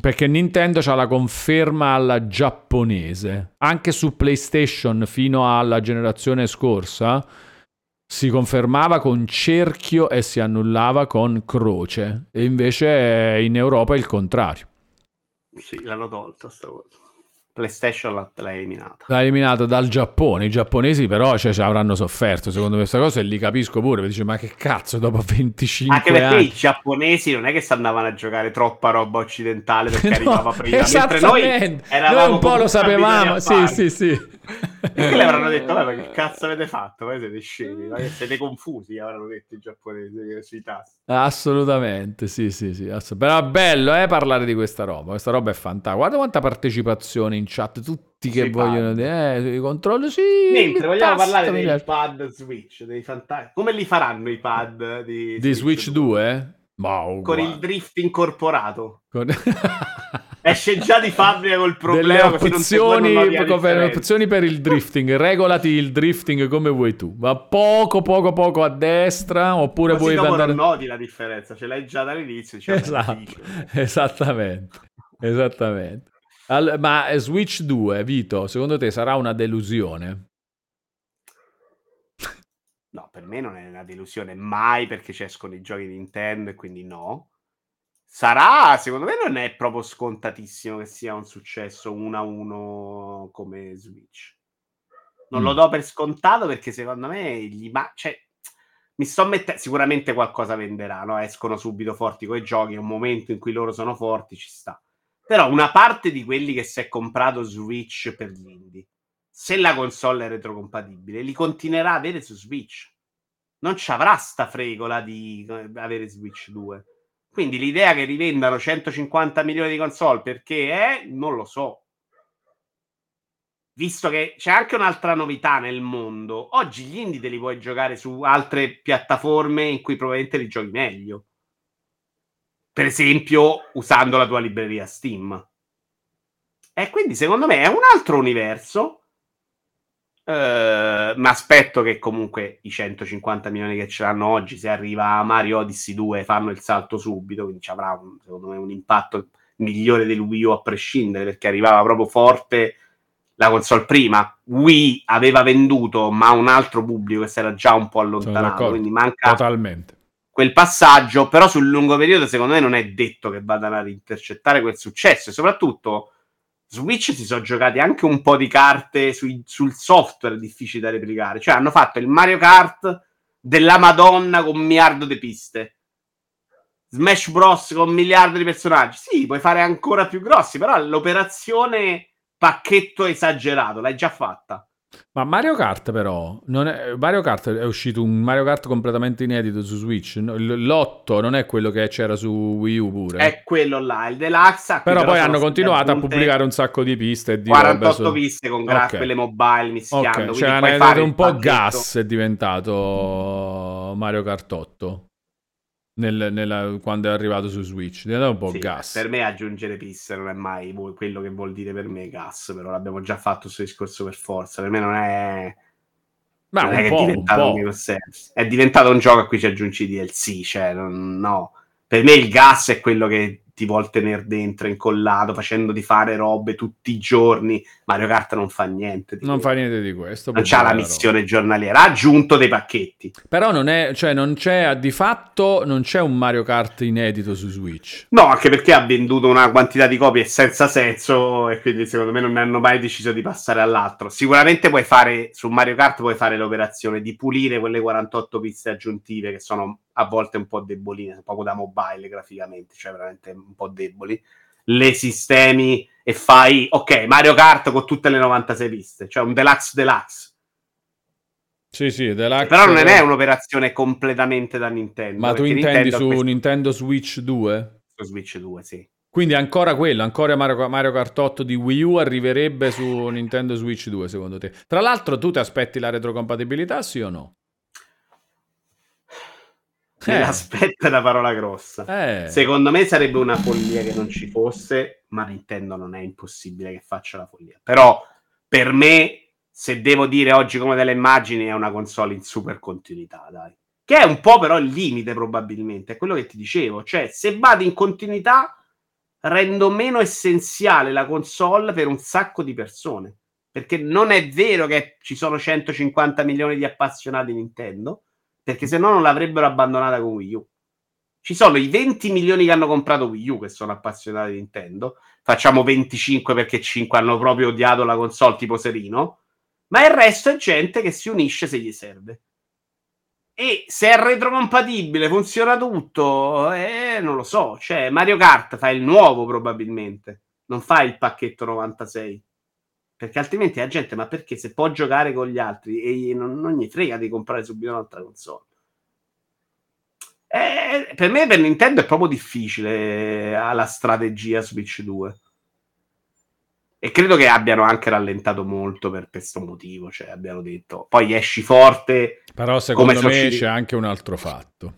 perché Nintendo c'ha la conferma alla giapponese, anche su PlayStation fino alla generazione scorsa si confermava con cerchio e si annullava con croce, e invece in Europa è il contrario. Sì, l'hanno tolta stavolta. PlayStation l'ha, l'ha eliminata. L'ha eliminata dal Giappone. I giapponesi però cioè, ci avranno sofferto secondo me questa cosa, e li capisco pure. Mi dice, ma che cazzo, dopo venticinque anni. Anche perché anni... i giapponesi non è che si andavano a giocare troppa roba occidentale perché no, arrivava prima. Esattamente. Noi, noi un po' lo sapevamo. Sì, sì, sì. Perché le avranno detto, ma che cazzo avete fatto? Voi siete scemi, siete confusi, avranno detto i giapponesi sui tasti. Assolutamente, sì, sì, sì. Assolut- però bello, eh, parlare di questa roba. Questa roba è fantastica. Guarda quanta partecipazione in chat, tutti che si vogliono dire, eh, controllo, sì. Mentre vogliamo tasta, parlare dei piace. Pad Switch, dei fantastici. Come li faranno i pad di, di Switch, Switch due? Wow, con guarda. Il drift incorporato. Con... esce già di fabbrica col problema delle opzioni, per, opzioni per il drifting, regolati il drifting come vuoi tu, ma poco poco poco a destra oppure vuoi andare... non noti la differenza, ce l'hai già dall'inizio, cioè esatto. esattamente esattamente All... ma Switch due, Vito, secondo te sarà una delusione? No, per me non è una delusione mai, perché ci escono i giochi di Nintendo e quindi no. Sarà, secondo me non è proprio scontatissimo che sia un successo uno a uno come Switch. Non mm. lo do per scontato, perché secondo me gli ma- cioè, mi sto mettendo, sicuramente qualcosa venderà, no? Escono subito forti coi giochi, è un momento in cui loro sono forti, ci sta. Però una parte di quelli che si è comprato Switch per gli indie, se la console è retrocompatibile, li continuerà a avere su Switch. Non ci avrà sta fregola di avere Switch due. Quindi l'idea che rivendano centocinquanta milioni di console perché è, non lo so. Visto che c'è anche un'altra novità nel mondo. Oggi gli indie te li puoi giocare su altre piattaforme in cui probabilmente li giochi meglio. Per esempio usando la tua libreria Steam. E quindi secondo me è un altro universo. Uh, mi aspetto che comunque i centocinquanta milioni che ce l'hanno oggi, se arriva Mario Odyssey due, fanno il salto subito, quindi ci avrà un, secondo me un impatto migliore del Wii U a prescindere, perché arrivava proprio forte la console prima. Wii aveva venduto, ma un altro pubblico che si era già un po' allontanato, quindi manca totalmente quel passaggio, però sul lungo periodo secondo me non è detto che vadano ad intercettare quel successo, e soprattutto Switch si sono giocati anche un po' di carte sui, sul software difficile da replicare. Cioè hanno fatto il Mario Kart della Madonna con un miliardo di piste, Smash Bros con un miliardo di personaggi. Sì, puoi fare ancora più grossi, però l'operazione pacchetto esagerato l'hai già fatta. Ma Mario Kart però non è... Mario Kart è uscito un Mario Kart completamente inedito su Switch, l'otto non è quello che c'era su Wii U pure, è quello là, il Deluxe, però, però poi hanno continuato a pubblicare un sacco di piste e di quarantotto robe, piste con graffe, okay. Le mobile mischiando, okay. Cioè è un po' gas è diventato Mario Kart otto. Nel, nella, quando è arrivato su Switch, è un po' sì, gas. Per me aggiungere pisse non è mai quello che vuol dire per me gas, però l'abbiamo già fatto questo discorso per forza. Per me non è, ma non un è, po', che è diventato un po'. È diventato un gioco a cui ci aggiungi D L C, cioè non, no. Per me il gas è quello che ti vuol tenere dentro incollato, facendo di fare robe tutti i giorni. Mario Kart non fa niente di non questo. Fa niente di questo, non c'ha la missione roba. Giornaliera, ha aggiunto dei pacchetti, però non è, cioè non c'è, di fatto non c'è un Mario Kart inedito su Switch, no, anche perché ha venduto una quantità di copie senza senso e quindi secondo me non hanno mai deciso di passare all'altro. Sicuramente puoi fare su Mario Kart, puoi fare l'operazione di pulire quelle quarantotto piste aggiuntive che sono a volte un po' deboline, poco da mobile graficamente, cioè veramente un po' deboli, le sistemi e fai, ok, Mario Kart con tutte le novantasei piste, cioè un deluxe deluxe. Sì, sì, deluxe. Però non è un'operazione completamente da Nintendo. Ma tu intendi Nintendo su questo... Nintendo Switch due? Su Switch due, sì. Quindi ancora quello, ancora Mario, Mario Kart otto di Wii U arriverebbe su Nintendo Switch due, secondo te? Tra l'altro tu ti aspetti la retrocompatibilità, sì o no? Me eh. l'aspetta la parola grossa. Eh. Secondo me sarebbe una follia che non ci fosse, ma Nintendo non è impossibile che faccia la follia. Però per me, se devo dire oggi come delle immagini, è una console in super continuità, dai. Che è un po' però il limite probabilmente, è quello che ti dicevo. Cioè, se vado in continuità, rendo meno essenziale la console per un sacco di persone. Perché non è vero che ci sono centocinquanta milioni di appassionati Nintendo, perché se no non l'avrebbero abbandonata con Wii U. Ci sono i venti milioni che hanno comprato Wii U, che sono appassionati di Nintendo, facciamo venticinque perché cinque hanno proprio odiato la console tipo Serino, ma il resto è gente che si unisce se gli serve. E se è retrocompatibile, funziona tutto, eh, non lo so, cioè Mario Kart fa il nuovo probabilmente, non fa il pacchetto novantasei. Perché altrimenti la gente, ma perché se può giocare con gli altri e non, non gli frega di comprare subito un'altra console? E per me, per Nintendo, è proprio difficile alla strategia Switch due. E credo che abbiano anche rallentato molto per questo motivo. Cioè, abbiano detto, poi esci forte. Però secondo me c'è anche un altro fatto.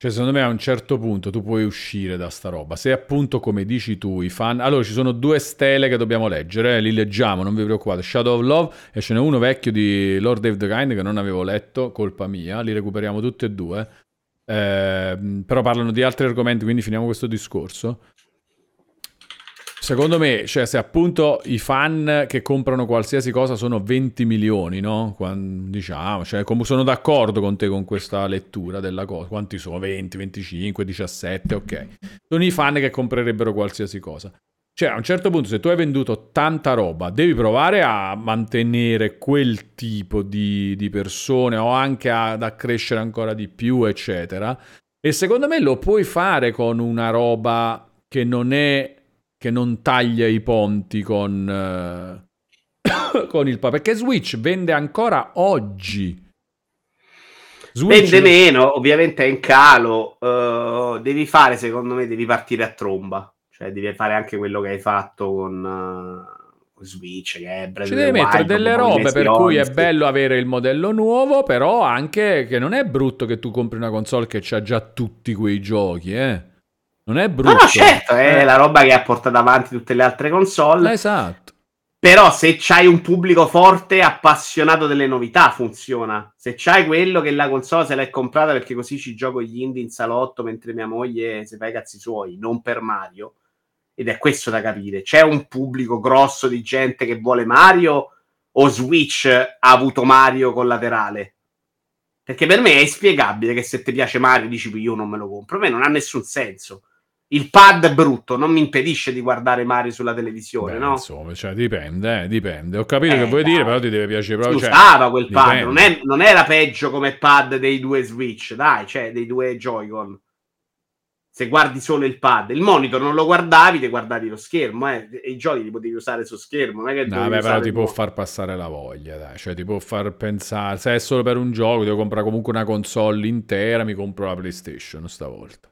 Cioè, secondo me a un certo punto tu puoi uscire da sta roba. Se appunto, come dici tu, i fan... Allora, ci sono due stele che dobbiamo leggere, eh? Li leggiamo, non vi preoccupate. Shadow of Love, e ce n'è uno vecchio di Lord_of_the_Kind Kind che non avevo letto, colpa mia, li recuperiamo tutti e due. Eh, però parlano di altri argomenti, quindi finiamo questo discorso. Secondo me, cioè, se appunto i fan che comprano qualsiasi cosa sono venti milioni, no? Quando, diciamo, cioè, com- sono d'accordo con te con questa lettura della cosa. Quanti sono? venti, venticinque, diciassette, ok. Sono i fan che comprerebbero qualsiasi cosa. Cioè, a un certo punto, se tu hai venduto tanta roba, devi provare a mantenere quel tipo di, di persone o anche a, ad accrescere ancora di più, eccetera. E secondo me lo puoi fare con una roba che non è... che non taglia i ponti con, eh, con il pa- perché Switch vende ancora oggi. Switch vende meno, ovviamente è in calo. Uh, devi fare, secondo me, devi partire a tromba. Cioè, devi fare anche quello che hai fatto con uh, Switch. Che è ci devi mettere delle robe per cui è bello avere il modello nuovo, però anche che non è brutto che tu compri una console che c'ha già tutti quei giochi, eh. Non è brutto. No, no, certo, è eh. la roba che ha portato avanti tutte le altre console. Esatto. Però se c'hai un pubblico forte, appassionato delle novità, funziona. Se c'hai quello che la console se l'è comprata perché così ci gioco gli indie in salotto mentre mia moglie si fa i cazzi suoi, non per Mario. Ed è questo da capire. C'è un pubblico grosso di gente che vuole Mario o Switch ha avuto Mario collaterale? Perché per me è inspiegabile che se ti piace Mario dici io non me lo compro. A me non ha nessun senso. Il pad brutto non mi impedisce di guardare Mario sulla televisione. Beh, no? Insomma, cioè, dipende, eh, dipende. Ho capito eh, che vuoi dai. dire, però ti deve piacere proprio. Usava cioè, quel dipende. pad, non, è, non era peggio come pad dei due Switch, dai, cioè dei due Joy-Con. Se guardi solo il pad, il monitor non lo guardavi, te guardavi lo schermo, eh. E i giochi li potevi usare su schermo. Non è che no, beh, però ti può far passare la voglia, dai. Cioè, ti può far pensare. Se è solo per un gioco, devo comprare comunque una console intera, mi compro la PlayStation stavolta.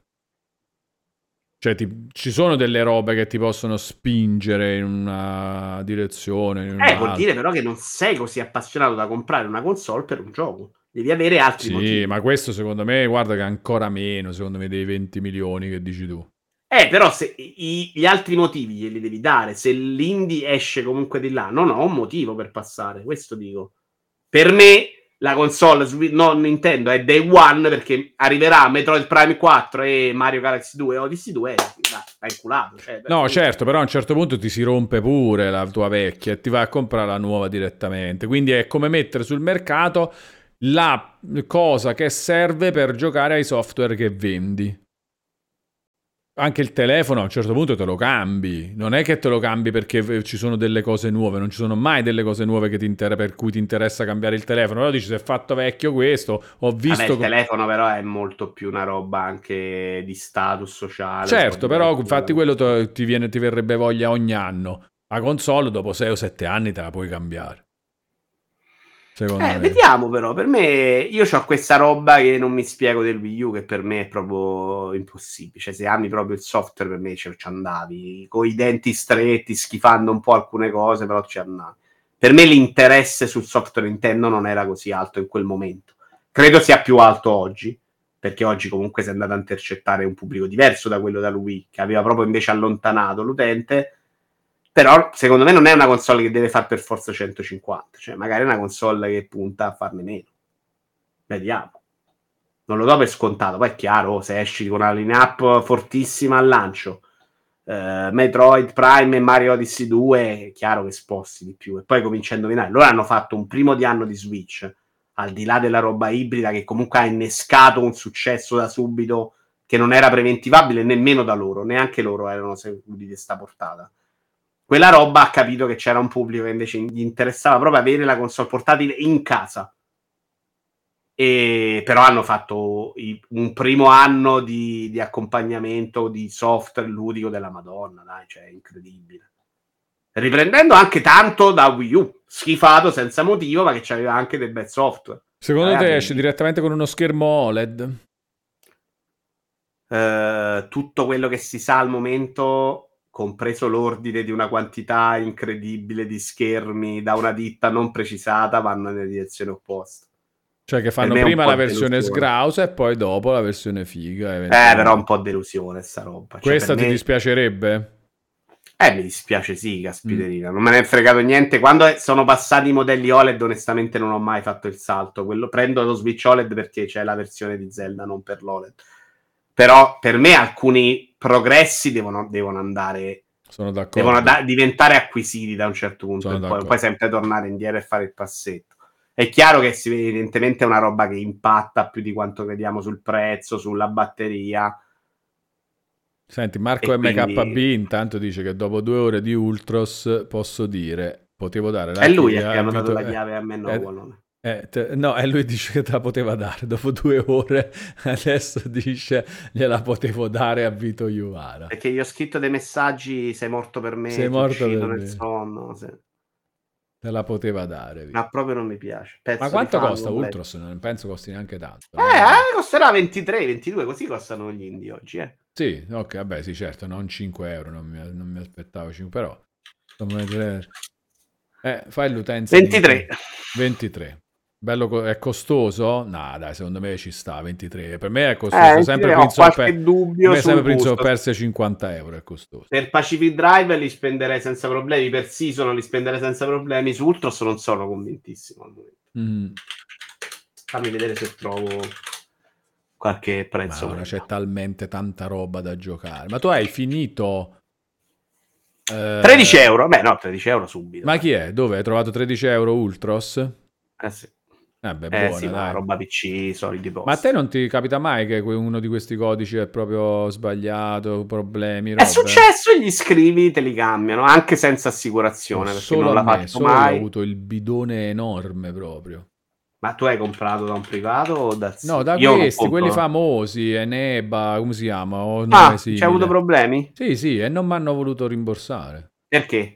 Cioè, ti, ci sono delle robe che ti possono spingere in una direzione. In eh, vuol dire però che non sei così appassionato da comprare una console per un gioco. devi avere altri sì, motivi. Ma questo secondo me, guarda che ancora meno, secondo me, dei venti milioni che dici tu. Eh, però se i, gli altri motivi glieli devi dare, se l'indie esce comunque di là, non ho un motivo per passare, questo dico. Per me la console, non Nintendo, è Day One, perché arriverà Metroid Prime quattro e Mario Galaxy due e Odyssey due, hai culato. Cioè, no, finire. Certo, però a un certo punto ti si rompe pure la tua vecchia e ti vai a comprare la nuova direttamente. Quindi è come mettere sul mercato la cosa che serve per giocare ai software che vendi. Anche il telefono a un certo punto te lo cambi, non è che te lo cambi perché ci sono delle cose nuove, non ci sono mai delle cose nuove che ti inter- per cui ti interessa cambiare il telefono. Allora dici, se è fatto vecchio questo, ho visto... Vabbè, il com- telefono però è molto più una roba anche di status sociale. Certo, però infatti quello t- ti, viene, ti verrebbe voglia ogni anno. La console dopo sei o sette anni te la puoi cambiare. Secondo eh, me. Vediamo però, per me, io c'ho questa roba che non mi spiego del Wii U, che per me è proprio impossibile, cioè se ami proprio il software per me ci andavi, con i denti stretti, schifando un po' alcune cose, però ci andavi. Per me l'interesse sul software Nintendo non era così alto in quel momento, credo sia più alto oggi, perché oggi comunque si è andato a intercettare un pubblico diverso da quello da lui, che aveva proprio invece allontanato l'utente. Però secondo me non è una console che deve fare per forza centocinquanta, cioè magari è una console che punta a farne meno. Vediamo. Non lo do per scontato, poi è chiaro, se esci con una line-up fortissima al lancio, eh, Metroid Prime e Mario Odyssey due, è chiaro che sposti di più. E poi cominci a indovinare. Loro hanno fatto un primo di anno di Switch, al di là della roba ibrida, che comunque ha innescato un successo da subito, che non era preventivabile nemmeno da loro, neanche loro erano seguiti di sta portata. Quella roba ha capito che c'era un pubblico che invece gli interessava proprio avere la console portatile in casa. E però hanno fatto i, un primo anno di, di accompagnamento di software ludico della Madonna, dai, cioè incredibile. Riprendendo anche tanto da Wii U, schifato senza motivo, ma che c'aveva anche del bel software. Secondo dai, te esce direttamente con uno schermo O L E D? Eh, tutto quello che si sa al momento, compreso l'ordine di una quantità incredibile di schermi da una ditta non precisata, vanno nella direzione opposta. Cioè che fanno prima la versione delusione. Sgrausa e poi dopo la versione figa. Eh, però un po' delusione sta roba. Cioè, questa ti me... dispiacerebbe? Eh, mi dispiace sì, caspiterina. Mm. Non me ne è fregato niente. Quando sono passati i modelli O L E D, onestamente non ho mai fatto il salto. Quello... Prendo lo Switch O L E D perché c'è la versione di Zelda, non per l'O L E D. Però per me alcuni progressi devono, devono andare, sono d'accordo, devono da- diventare acquisiti da un certo punto, e poi, poi sempre tornare indietro e fare il passetto. È chiaro che si, evidentemente è una roba che impatta più di quanto crediamo sul prezzo, sulla batteria. Senti, Marco e M K B quindi... intanto dice che dopo due ore di Ultros posso dire, potevo dare la chiave. È lui che ha dato la chiave a me, no, eh, non Eh, te, no, e eh, lui dice che te la poteva dare dopo due ore, adesso dice gliela potevo dare a Vito Iuvara. Perché gli ho scritto dei messaggi, sei morto per me, sei morto per nel me. Sonno. Se... Te la poteva dare. Vito. Ma proprio non mi piace. Pezzo ma quanto fan, costa Ultros? Non penso costi neanche tanto. Eh, eh, costerà ventitré, ventidue, così costano gli indie oggi. Eh. Sì, ok, vabbè, sì, certo, non cinque euro, non mi, non mi aspettavo cinque, però... Eh, fai l'utenza. ventitré. ventitré. Bello, è costoso? No, dai, secondo me ci sta, ventitré. Per me è costoso, eh, sempre Prince of Persia, sempre Prince of Persia cinquanta euro è costoso. Per Pacific Drive li spenderei senza problemi, per Season li spenderei senza problemi, su Ultros non sono convintissimo al momento. Mm. Fammi vedere se trovo qualche prezzo. Ora c'è talmente tanta roba da giocare. Ma tu hai finito eh... tredici euro? Beh, no, tredici euro subito. Ma chi è? Dove hai trovato tredici euro Ultros? Eh sì. Eh beh, buona, eh sì, dai. Roba P C, solidi post. Ma a te non ti capita mai che uno di questi codici è proprio sbagliato, problemi? Robe? È successo, gli scrivi, te li cambiano anche senza assicurazione. Perché solo non l'ha fatto solo mai. Ho avuto il bidone enorme proprio. Ma tu hai comprato da un privato o da... No, da io questi, quelli famosi, Eneba, come si chiama? O ah, c'hai avuto problemi? Sì, sì, e non mi hanno voluto rimborsare. Perché?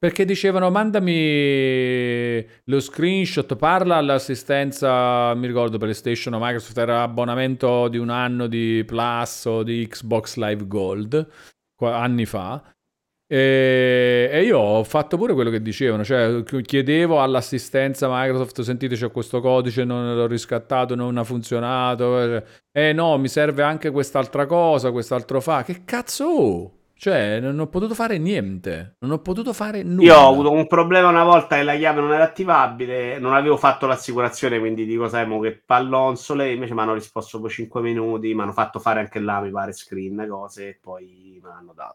Perché dicevano mandami lo screenshot, parla all'assistenza, mi ricordo PlayStation o Microsoft, era abbonamento di un anno di Plus o di Xbox Live Gold, anni fa, E, e io ho fatto pure quello che dicevano, cioè chiedevo all'assistenza Microsoft, sentite c'è questo codice, non l'ho riscattato, non ha funzionato, eh no mi serve anche quest'altra cosa, quest'altro fa, che cazzo ho? Cioè non ho potuto fare niente, non ho potuto fare nulla. Io ho avuto un problema una volta che la chiave non era attivabile, non avevo fatto l'assicurazione, quindi dico sai mo che pallonsole, invece mi hanno risposto dopo cinque minuti, mi hanno fatto fare anche là mi pare screen, cose, e poi me l'hanno dato.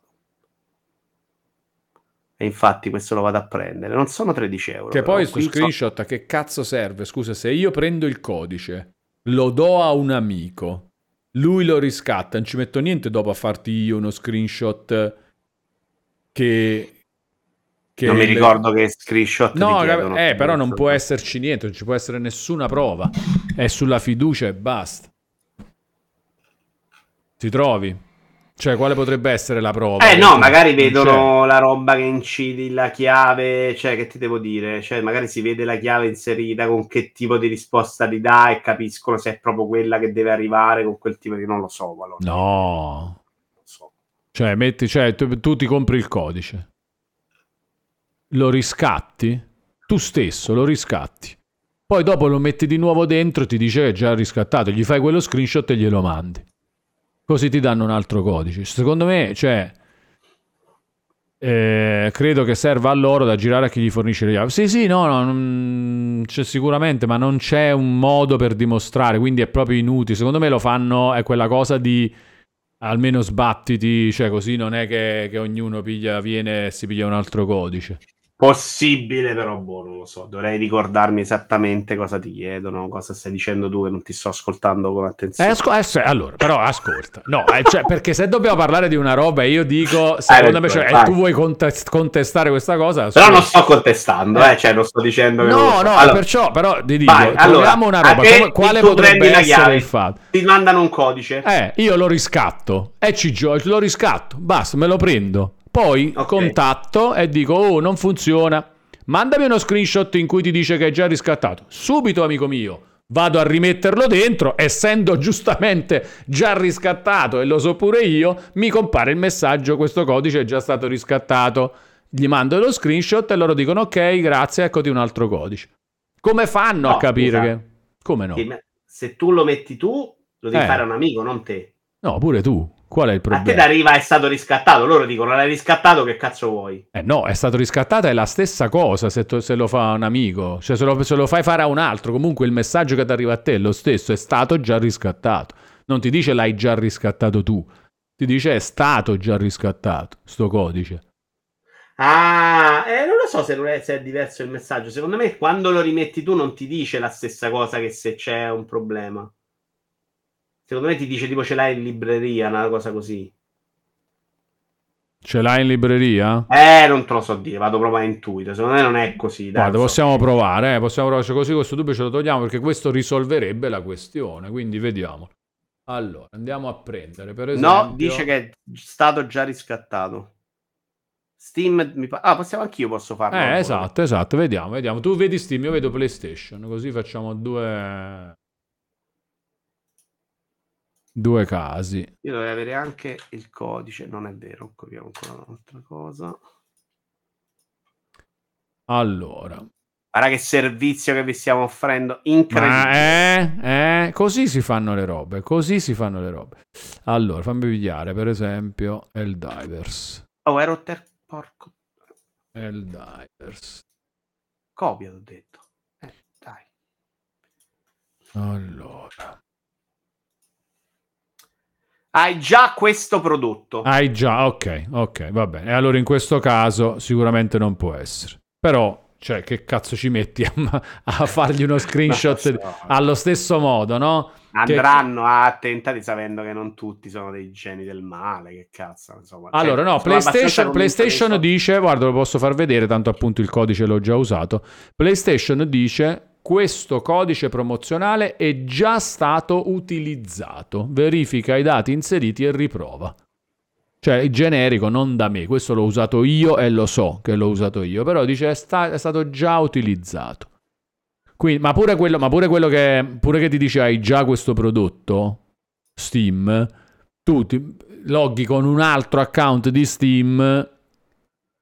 E infatti questo lo vado a prendere, non sono tredici euro. Che poi su screenshot so... che cazzo serve? Scusa, se io prendo il codice, lo do a un amico, lui lo riscatta, non ci metto niente dopo a farti io uno screenshot che... che non le... mi ricordo che screenshot no, ti chiedono, eh, però non può esserci niente, non ci può essere nessuna prova, è sulla fiducia e basta. Ti trovi? Cioè, quale potrebbe essere la prova? Eh no, magari vedono c'è. La roba che incidi, la chiave, cioè, che ti devo dire? Cioè, magari si vede la chiave inserita, con che tipo di risposta ti dà, e capiscono se è proprio quella che deve arrivare con quel tipo di... Non lo so, valore. No. Non lo so. Cioè, metti, cioè tu, tu ti compri il codice, lo riscatti, tu stesso lo riscatti, poi dopo lo metti di nuovo dentro, ti dice che è già riscattato, gli fai quello screenshot e glielo mandi. Così ti danno un altro codice. Secondo me, cioè, eh, credo che serva a loro da girare a chi gli fornisce le chiavi. Sì, sì, no, no non... c'è sicuramente, ma non c'è un modo per dimostrare, quindi è proprio inutile. Secondo me lo fanno, è quella cosa di almeno sbattiti, cioè così non è che, che ognuno piglia, viene e si piglia un altro codice. Possibile, però, boh, non lo so. Dovrei ricordarmi esattamente cosa ti chiedono, cosa stai dicendo tu, che non ti sto ascoltando con attenzione. Eh, asco- eh, se- allora, però ascolta. No, eh, cioè, perché se dobbiamo parlare di una roba e io dico, secondo eh, me, cioè, eh, tu vuoi contest- contestare questa cosa? Però non sto contestando, eh, cioè, non sto dicendo che... No, so. No, allora, perciò, però, ti dico, vai, allora, una roba, come, quale potrebbe essere chiave, il fatto? Ti mandano un codice. Eh, io lo riscatto, e eh, ci gio- lo riscatto, basta, me lo prendo. Poi okay. Contatto e dico, oh, non funziona, mandami uno screenshot in cui ti dice che è già riscattato. Subito, amico mio, vado a rimetterlo dentro, essendo giustamente già riscattato, e lo so pure io, mi compare il messaggio, questo codice è già stato riscattato. Gli mando lo screenshot e loro dicono, ok, grazie, eccoti un altro codice. Come fanno no, a capire che... Come no? Se tu lo metti tu, lo devi eh. fare a un amico, non te. No, pure tu. Qual è il problema? A te arriva è stato riscattato, loro dicono l'hai riscattato, che cazzo vuoi? Eh no, è stato riscattato, è la stessa cosa se, to- se lo fa un amico, cioè se lo, se lo fai fare a un altro, comunque il messaggio che ti arriva a te è lo stesso, è stato già riscattato, non ti dice l'hai già riscattato tu, ti dice è stato già riscattato, sto codice. Ah, eh, non lo so se, è, se è diverso il messaggio, secondo me quando lo rimetti tu non ti dice la stessa cosa che se c'è un problema. Secondo me ti dice tipo ce l'hai in libreria, una cosa così. Ce l'hai in libreria? Eh, non te lo so dire, vado proprio a intuito. Secondo me non è così. Dai, guarda, so. possiamo provare, eh, possiamo provare. Cioè, così questo dubbio ce lo togliamo, perché questo risolverebbe la questione. Quindi vediamo. Allora, andiamo a prendere, per esempio... No, dice che è stato già riscattato. Steam... Mi pa- ah, possiamo anch'io posso farlo. Eh, esatto, esatto. Vediamo, vediamo. Tu vedi Steam, io vedo PlayStation. Così facciamo due... Due casi. Io dovrei avere anche il codice, non è vero, copiamo ancora un'altra cosa. Allora. Guarda che servizio che vi stiamo offrendo, incredibile. Eh, eh, così si fanno le robe, così si fanno le robe. Allora, fammi pigliare, per esempio, Helldivers. Oh, ero ter... porco. Helldivers. Copia, t'ho detto. Eh, dai. Allora. Hai già questo prodotto. Hai già, ok, ok, va bene. E allora in questo caso sicuramente non può essere. Però, cioè, che cazzo ci metti a, a fargli uno screenshot no, no. allo stesso modo, no? Andranno che... a tentati sapendo che non tutti sono dei geni del male, che cazzo. Insomma. Allora, cioè, no, PlayStation, PlayStation dice, guarda, lo posso far vedere, tanto appunto il codice l'ho già usato. PlayStation dice... Questo codice promozionale è già stato utilizzato. Verifica i dati inseriti e riprova. Cioè, il generico, non da me. Questo l'ho usato io e lo so che l'ho usato io. Però dice è, sta- è stato già utilizzato. Quindi, ma pure quello, ma pure quello che, pure che ti dice hai già questo prodotto, Steam, tu ti loghi con un altro account di Steam...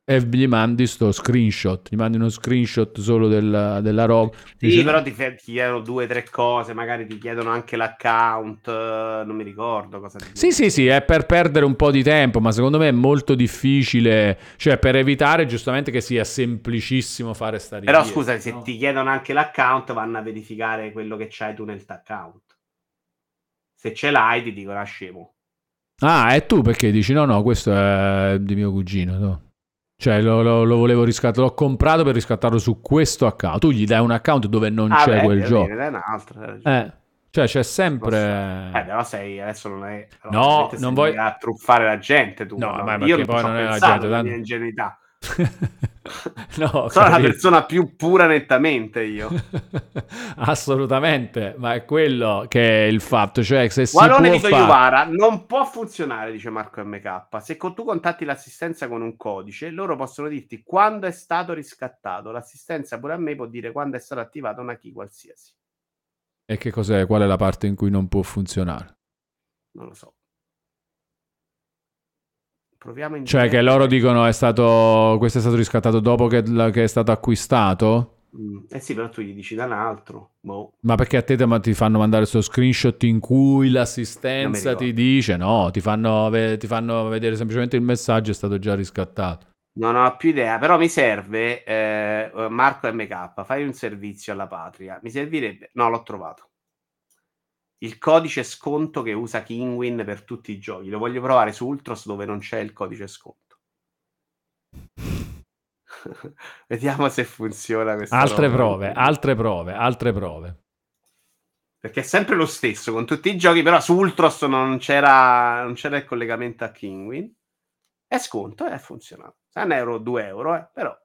e gli mandi sto screenshot, gli mandi uno screenshot solo della, della roba. Sì, dice, però ti, ti chiedono due o tre cose, magari ti chiedono anche l'account, non mi ricordo cosa ti sì, sì, sì, è per perdere un po' di tempo, ma secondo me è molto difficile, cioè per evitare giustamente che sia semplicissimo fare sta richiesta. Però scusa, no? Se ti chiedono anche l'account vanno a verificare quello che c'hai tu nel tuo account. Se ce l'hai ti dicono ah, scemo. Ah, e tu perché dici no, no, questo è di mio cugino, no? Cioè lo, lo, lo volevo riscattare, l'ho comprato per riscattarlo su questo account. Tu gli dai un account dove non ah c'è beh, quel gioco. Dire, un altro. Eh, cioè c'è sempre. So. Eh, però sei adesso non è. No, non vuoi a truffare la gente tu. No, no. Ma io poi non è la gente. La mia ingenuità. No, sono la persona più pura nettamente io. Assolutamente, ma è quello che è il fatto, cioè se si Guarone può fare... Iovara, non può funzionare, dice Marco M K. Se con tu contatti l'assistenza con un codice, loro possono dirti quando è stato riscattato. L'assistenza pure a me può dire quando è stata attivata una key qualsiasi. E che cos'è? Qual è la parte in cui non può funzionare? Non lo so. Proviamo in cioè che loro dicono è stato questo è stato riscattato dopo che, che è stato acquistato? Mm, eh sì, però tu gli dici da un altro. Boh. Ma perché a te ti fanno mandare questo screenshot in cui l'assistenza ti dice no, ti fanno, ti fanno vedere semplicemente il messaggio è stato già riscattato. Non ho più idea, però mi serve eh, Marco M K, fai un servizio alla patria. Mi servirebbe, no l'ho trovato. Il codice sconto che usa Kingwin per tutti i giochi. Lo voglio provare su Ultros dove non c'è il codice sconto. Vediamo se funziona questa Altre roba. prove, altre prove, altre prove. Perché è sempre lo stesso con tutti i giochi, però su Ultros non c'era, non c'era il collegamento a Kingwin. È sconto e funziona. un euro, due euro, eh, però.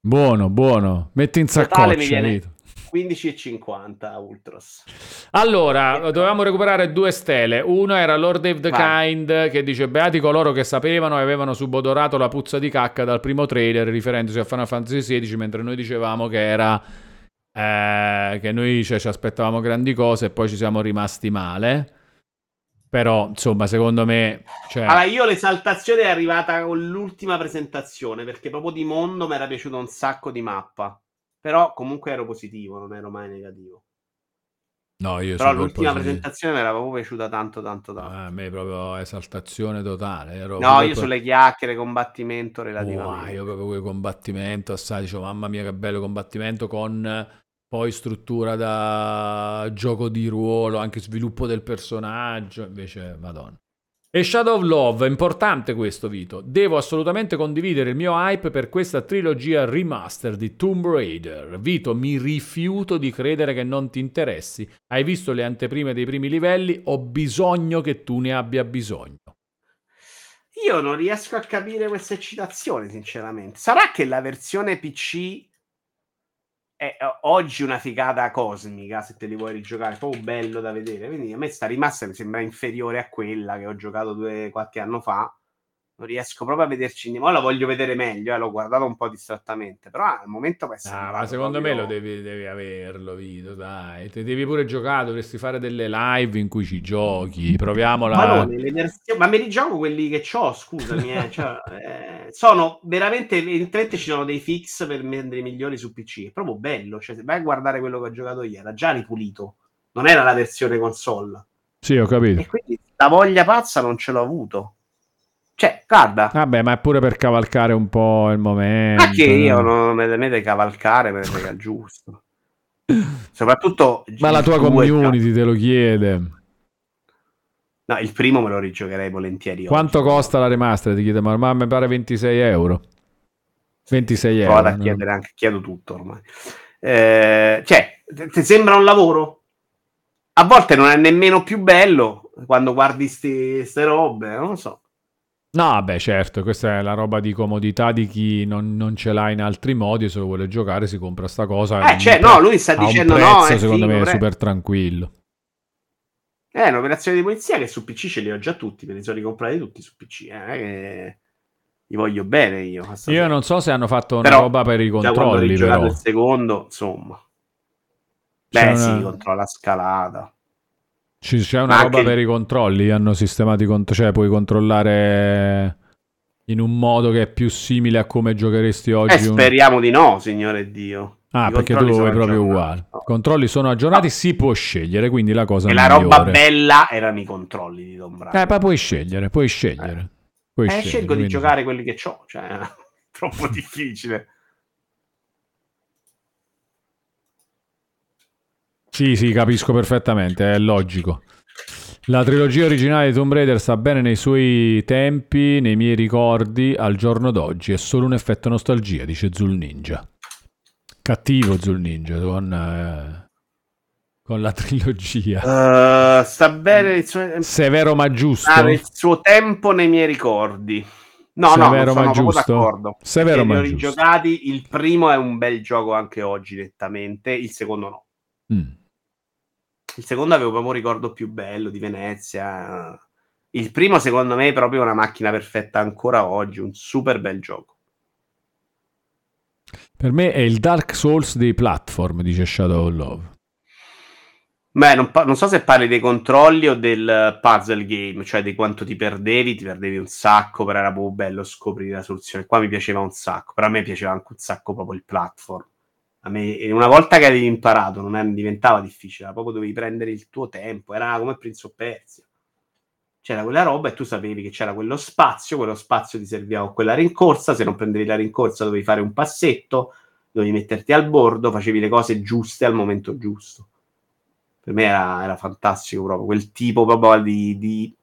Buono, buono. Metti in saccoccia. quindici e cinquanta Ultros. Allora, dovevamo recuperare due stelle. Una era Lord of the Vai. Kind, che dice beati coloro che sapevano e avevano subodorato la puzza di cacca dal primo trailer, riferendosi a Final Fantasy sedici, mentre noi dicevamo che era eh, che noi cioè, ci aspettavamo grandi cose e poi ci siamo rimasti male. Però, insomma, secondo me... Cioè... Allora, io l'esaltazione è arrivata con l'ultima presentazione, perché proprio di mondo mi era piaciuto un sacco di mappa. Però comunque ero positivo, non ero mai negativo. No, io Però l'ultima presentazione mi era proprio piaciuta tanto, tanto, tanto. Ah, a me proprio esaltazione totale. Ero no, io per... sulle chiacchiere, combattimento relativamente. Oh, io proprio quel combattimento, assai, dicevo, mamma mia che bello combattimento con poi struttura da gioco di ruolo, anche sviluppo del personaggio, invece, madonna. E Shadow of Love, importante questo Vito, devo assolutamente condividere il mio hype per questa trilogia remaster di Tomb Raider. Vito, mi rifiuto di credere che non ti interessi, hai visto le anteprime dei primi livelli, ho bisogno che tu ne abbia bisogno. Io non riesco a capire questa eccitazione sinceramente, sarà che la versione P C è oggi una figata cosmica se te li vuoi rigiocare, proprio bello da vedere, quindi a me sta rimasta mi sembra inferiore a quella che ho giocato due, qualche anno fa, non riesco proprio a vederci in... la voglio vedere meglio, eh, l'ho guardato un po' distrattamente, però ah, al momento ah, ma secondo me lo devi, devi averlo Vito, dai, te devi pure giocare, dovresti fare delle live in cui ci giochi, proviamola. Ma, no, versioni... ma me li gioco quelli che c'ho, scusami eh, cioè, eh, sono veramente evidentemente ci sono dei fix per me, dei migliori su P C, è proprio bello, cioè, se vai a guardare quello che ho giocato io era già ripulito, non era la versione console. Sì, ho capito. E quindi la voglia pazza non ce l'ho avuto. Cioè, guarda. Vabbè, ma è pure per cavalcare un po' il momento. Ma che io non me ne devo cavalcare per il giusto. Soprattutto. Ma la tua community te lo chiede. No, il primo me lo rigiocherei volentieri. Quanto oggi. Costa la remaster? Ti chiede, ma ormai mi pare ventisei euro. ventisei euro. Vado a chiedere anche, chiedo tutto ormai. Eh, cioè, ti sembra un lavoro? A volte non è nemmeno più bello quando guardi queste robe, non lo so. No, beh, certo, questa è la roba di comodità di chi non, non ce l'ha in altri modi e se lo vuole giocare si compra sta cosa. Eh, cioè, pre- no, lui sta dicendo prezzo, no, eh, secondo sì, me pre- è super tranquillo. È un'operazione di polizia che su P C ce li ho già tutti, me li sono ricomprati tutti su P C, eh, che li voglio bene io. Io non so se hanno fatto una però, roba per i controlli, però. Però il secondo, insomma. Beh, una... sì, controlla la scalata. C'è una roba anche... per i controlli, hanno sistemato i cont- cioè puoi controllare in un modo che è più simile a come giocheresti oggi. Eh, speriamo un... di no, signore Dio. Ah, I perché tu lo vuoi proprio uguale. No. I controlli sono aggiornati, no. Si può scegliere, quindi la cosa migliore. E la roba bella erano i controlli di Don Bravo. Eh, poi puoi scegliere, puoi scegliere. Eh, puoi eh scegliere, scelgo quindi... di giocare quelli che ho, cioè è troppo difficile. Sì, sì, capisco perfettamente, è logico. La trilogia originale di Tomb Raider sta bene nei suoi tempi, nei miei ricordi, al giorno d'oggi. È solo un effetto nostalgia, dice Zul Ninja. Cattivo Zul Ninja con, eh, con la trilogia. Uh, sta bene il suo... Severo ma giusto. Ah, nel suo tempo, nei miei ricordi. No, Severo no, non sono d'accordo. Severo ma giusto. Giocati, il primo è un bel gioco anche oggi, nettamente. Il secondo no. Mm. Il secondo avevo proprio un ricordo più bello di Venezia. Il primo, secondo me, è proprio una macchina perfetta ancora oggi. Un super bel gioco. Per me è il Dark Souls dei platform, dice Shadow of Love. Beh, non, pa- non so se parli dei controlli o del puzzle game, cioè di quanto ti perdevi. Ti perdevi un sacco, però era proprio bello scoprire la soluzione. Qua mi piaceva un sacco, però a me piaceva anche un sacco proprio il platform. A me, una volta che avevi imparato, non è, diventava difficile, proprio dovevi prendere il tuo tempo, era come Prince of Persia. C'era quella roba e tu sapevi che c'era quello spazio, quello spazio ti serviva con quella rincorsa, se non prendevi la rincorsa dovevi fare un passetto, dovevi metterti al bordo, facevi le cose giuste al momento giusto. Per me era, era fantastico proprio, quel tipo proprio di, di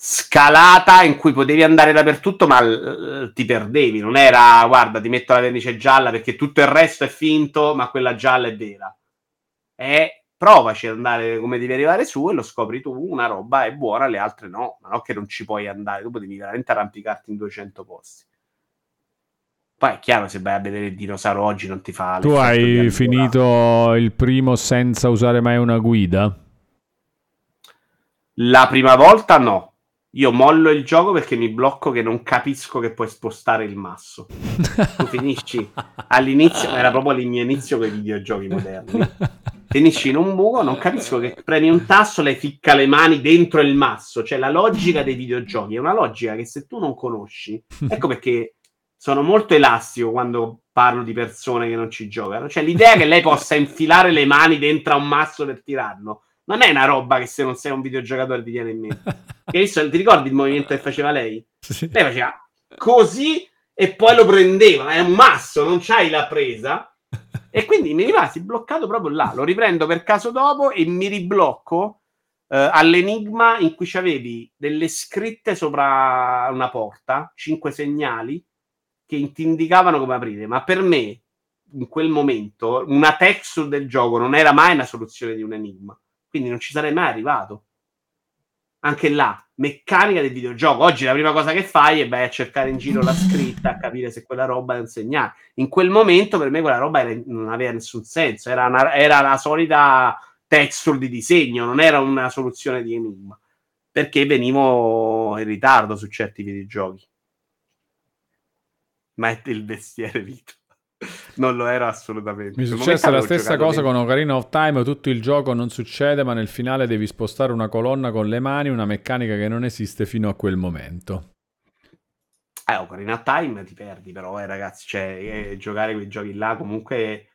scalata in cui potevi andare dappertutto ma uh, ti perdevi, non era guarda ti metto la vernice gialla perché tutto il resto è finto ma quella gialla è vera, e provaci ad andare come devi arrivare su e lo scopri tu, una roba è buona le altre no, ma no che non ci puoi andare, tu potevi veramente arrampicarti in duecento posti. Poi è chiaro, se vai a vedere il dinosauro oggi non ti fa. Tu hai finito il primo senza usare mai una guida? La prima volta no. Io mollo il gioco perché mi blocco che non capisco che puoi spostare il masso. Tu finisci all'inizio, era proprio l'inizio con i videogiochi moderni. Finisci in un buco, non capisco che premi un tasto, le ficca le mani dentro il masso. Cioè la logica dei videogiochi è una logica che se tu non conosci, ecco perché sono molto elastico quando parlo di persone che non ci giocano. Cioè l'idea che lei possa infilare le mani dentro a un masso per tirarlo non è una roba che se non sei un videogiocatore ti viene in mente. Che visto, ti ricordi il movimento che faceva lei? Sì. Lei faceva così e poi lo prendeva, è un masso, non c'hai la presa. E quindi mi rimasi bloccato proprio là. Lo riprendo per caso dopo e mi riblocco eh, all'enigma in cui c'avevi delle scritte sopra una porta, cinque segnali che ti indicavano come aprire. Ma per me, in quel momento, una texture del gioco non era mai una soluzione di un enigma. Quindi non ci sarei mai arrivato. Anche là, meccanica del videogioco. Oggi la prima cosa che fai è vai a cercare in giro la scritta, a capire se quella roba è un segnale. In quel momento per me quella roba era, non aveva nessun senso, era, una, era la solita texture di disegno, non era una soluzione di enigma, perché venivo in ritardo su certi videogiochi. Ma è il mestiere, Vito. Non lo era assolutamente. Mi è successa la stessa cosa bene con Ocarina of Time, tutto il gioco non succede ma nel finale devi spostare una colonna con le mani, una meccanica che non esiste fino a quel momento. Eh, Ocarina of Time ti perdi però, eh ragazzi, cioè eh, giocare quei giochi là comunque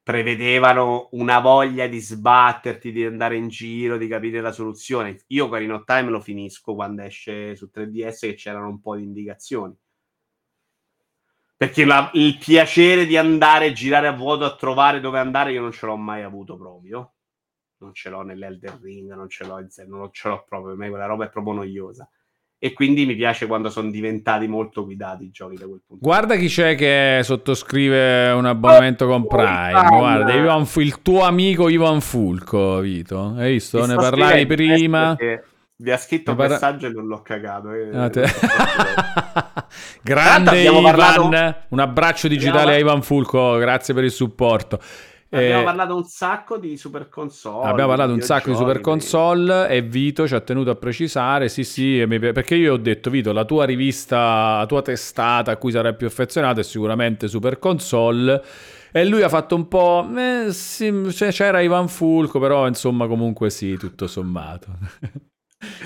prevedevano una voglia di sbatterti, di andare in giro, di capire la soluzione. Io Ocarina of Time lo finisco quando esce su tre D S, che c'erano un po' di indicazioni, perché la, il piacere di andare, girare a vuoto a trovare dove andare io non ce l'ho mai avuto proprio, non ce l'ho nell'Elden Ring, non ce l'ho in Zelda, non ce l'ho proprio, per me quella roba è proprio noiosa, e quindi mi piace quando sono diventati molto guidati i giochi da quel punto. Guarda chi c'è che sottoscrive un abbonamento oh, con Prime, oh, guarda Ivan, il tuo amico Ivan Fulco, Vito, hai visto? Ti ne parlavi prima... Vi ha scritto un messaggio e non l'ho cagato. Eh. Ah, te... Grande Ivan, parlato... un abbraccio digitale abbiamo... a Ivan Fulco, grazie per il supporto. Abbiamo eh... parlato un sacco di super console. Abbiamo parlato un sacco di super console e Vito ci ha tenuto a precisare, sì sì, perché io ho detto Vito, la tua rivista, la tua testata a cui sarai più affezionato è sicuramente Super Console. E lui ha fatto un po'... Eh, sì, c'era Ivan Fulco, però insomma comunque sì, tutto sommato.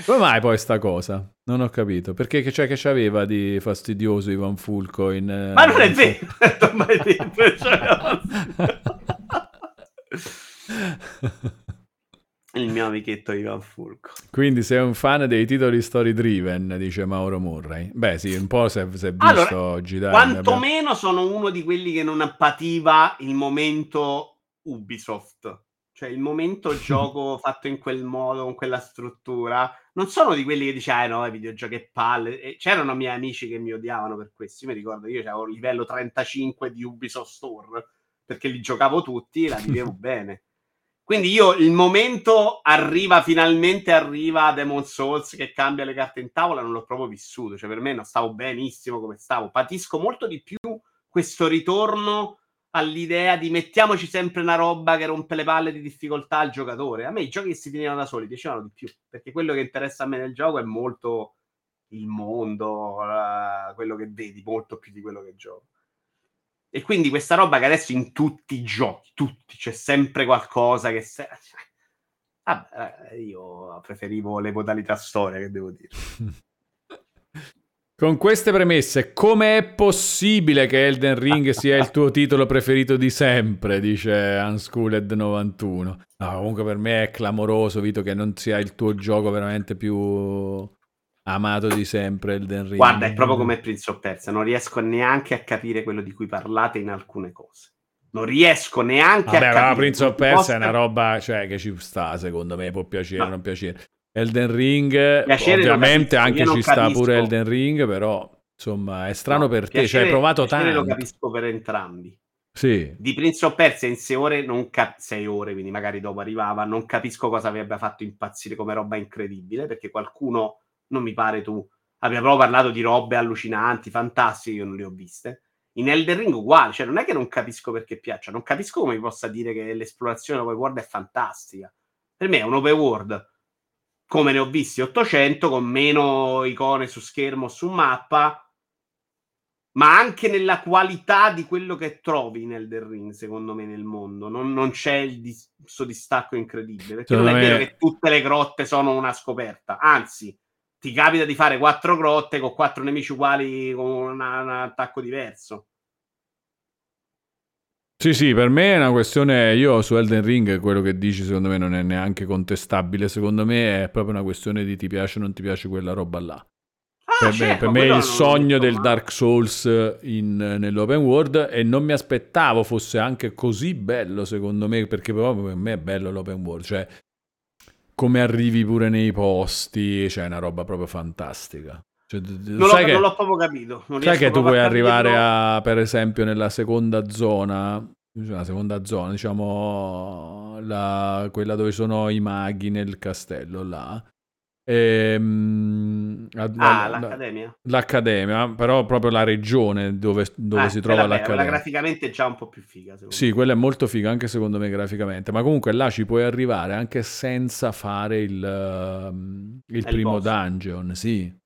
Come mai poi sta cosa? Non ho capito. Perché c'è, cioè, che c'aveva di fastidioso Ivan Fulco in... Eh... Ma non è vero! Non è vero. Il mio amichetto Ivan Fulco. Quindi sei un fan dei titoli story driven, dice Mauro Murray. Beh sì, un po' si è, si è visto allora, oggi. Dai, quantomeno abbiamo... sono uno di quelli che non pativa il momento Ubisoft. Cioè il momento gioco fatto in quel modo, con quella struttura. Non sono di quelli che dice, ah no, i videogiochi e palle. E c'erano miei amici che mi odiavano per questo. Io mi ricordo, io avevo il livello trentacinque di Ubisoft Store, perché li giocavo tutti e la vivevo bene. Quindi io il momento arriva, finalmente arriva Demon Souls che cambia le carte in tavola, non l'ho proprio vissuto, cioè per me non stavo benissimo come stavo, patisco molto di più questo ritorno all'idea di mettiamoci sempre una roba che rompe le palle di difficoltà al giocatore. A me i giochi che si finivano da soli piacevano di più, perché quello che interessa a me nel gioco è molto il mondo, la... quello che vedi, molto più di quello che gioco. E quindi questa roba che adesso in tutti i giochi, tutti, c'è sempre qualcosa che... Se... Vabbè, io preferivo le modalità storia, che devo dire. Con queste premesse, come è possibile che Elden Ring sia il tuo titolo preferito di sempre? Dice Unschooled novantuno. No, comunque per me è clamoroso, Vito, che non sia il tuo gioco veramente più... amato di sempre Elden Ring. Guarda, è proprio come Prince of Persia, non riesco neanche a capire quello di cui parlate in alcune cose. Non riesco neanche Vabbè, a capire. Vabbè, Prince of Persia posta... è una roba, cioè, che ci sta, secondo me, può piacere o no. non piacere. Elden Ring, piacere ovviamente anche ci sta capisco. Pure Elden Ring, però insomma, è strano no, per piacere, te, cioè hai provato tanto. Lo capisco per entrambi. Sì. Di Prince of Persia in sei ore, non cap- sei ore, quindi magari dopo arrivava, non capisco cosa vi abbia fatto impazzire come roba incredibile, perché qualcuno non mi pare tu abbia proprio parlato di robe allucinanti, fantastiche, io non le ho viste. In Elden Ring uguale, cioè non è che non capisco perché piaccia, non capisco come mi possa dire che l'esplorazione open world è fantastica. Per me è un open world come ne ho visti ottocento, con meno icone su schermo, su mappa, ma anche nella qualità di quello che trovi in Elden Ring, secondo me, nel mondo. Non, non c'è il dis- questo distacco incredibile, perché secondo non è me... vero che tutte le grotte sono una scoperta, anzi... ti capita di fare quattro grotte con quattro nemici uguali con una, un attacco diverso. Sì, sì, per me è una questione... Io su Elden Ring quello che dici secondo me non è neanche contestabile. Secondo me è proprio una questione di ti piace o non ti piace quella roba là. Ah, per, certo, me, per me il sogno del mai. Dark Souls in, nell'open world, e non mi aspettavo fosse anche così bello, secondo me, perché proprio per me è bello l'open world, cioè... come arrivi pure nei posti, cioè è una roba proprio fantastica. Cioè, non, sai l'ho, che, non l'ho proprio capito. Non sai che tu puoi arrivare a, per esempio, nella seconda zona, la seconda zona, diciamo, la, quella dove sono i maghi nel castello, là. E, ah, la, l'accademia. L'accademia, però proprio la regione dove, dove ah, si trova bella, l'accademia. Quella graficamente è già un po' più figa. Sì, quella è molto figa, anche secondo me graficamente. Ma comunque là ci puoi arrivare anche senza fare il, il primo il dungeon, sì.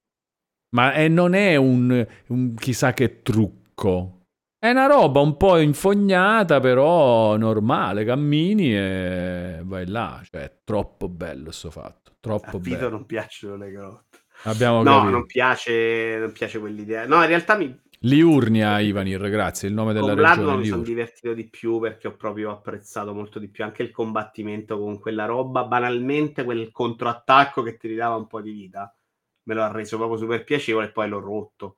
Ma è, non è un, un chissà che trucco. È una roba un po' infognata, però normale. Cammini e vai là. Cioè, è troppo bello sto fatto. Troppo a Vito bello. Non piacciono le grotte. Abbiamo no, capito. non piace, non piace quell'idea. No, in realtà mi... Liurnia, Ivanir, grazie, il nome della con regione. Con Vlad mi sono divertito di più, perché ho proprio apprezzato molto di più anche il combattimento con quella roba. Banalmente quel controattacco che ti ridava un po' di vita me lo ha reso proprio super piacevole, e poi l'ho rotto.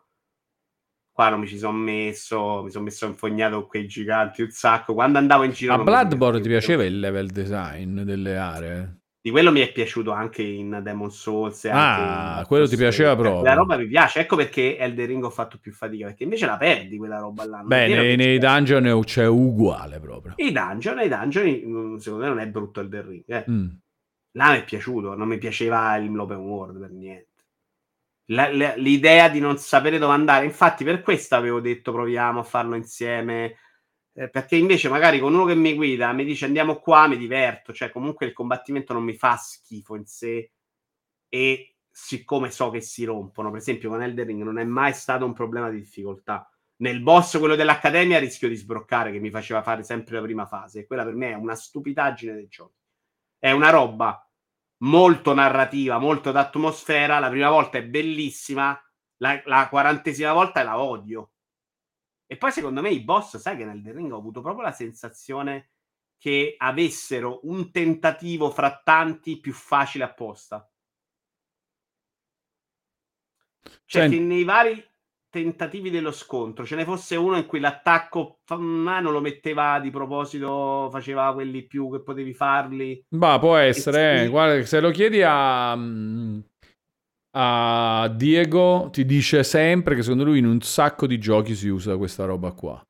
Qua non mi ci sono messo, mi sono messo infognato con quei giganti un sacco. Quando andavo in giro... A Bloodborne ti piaceva il level design delle aree? Di quello mi è piaciuto anche in Demon Souls. E ah, anche quello ti piaceva proprio. La roba mi piace, ecco perché Elden Ring ho fatto più fatica, perché invece la perdi quella roba là. Beh, nei, nei dungeon c'è uguale proprio. I dungeon, i dungeon secondo me non è brutto Elden Ring. Eh. Mm. Là mi è piaciuto, non mi piaceva l'open world per niente. La, la, l'idea di non sapere dove andare, infatti per questo avevo detto proviamo a farlo insieme... perché invece magari con uno che mi guida mi dice andiamo qua, mi diverto, cioè comunque il combattimento non mi fa schifo in sé, e siccome so che si rompono, per esempio con Elden Ring non è mai stato un problema di difficoltà. Nel boss, quello dell'Accademia, rischio di sbroccare, che mi faceva fare sempre la prima fase, e quella per me è una stupidaggine del gioco. È una roba molto narrativa, molto d'atmosfera. La prima volta è bellissima, la, la quarantesima volta la odio. E poi secondo me i boss, sai che nel The Ring ho avuto proprio la sensazione che avessero un tentativo fra tanti più facile apposta. Cioè, senti, che nei vari tentativi dello scontro ce ne fosse uno in cui l'attacco non lo metteva di proposito, faceva quelli più che potevi farli. Ma può essere, eh, guarda, se lo chiedi a, a Diego ti dice sempre che secondo lui in un sacco di giochi si usa questa roba qua.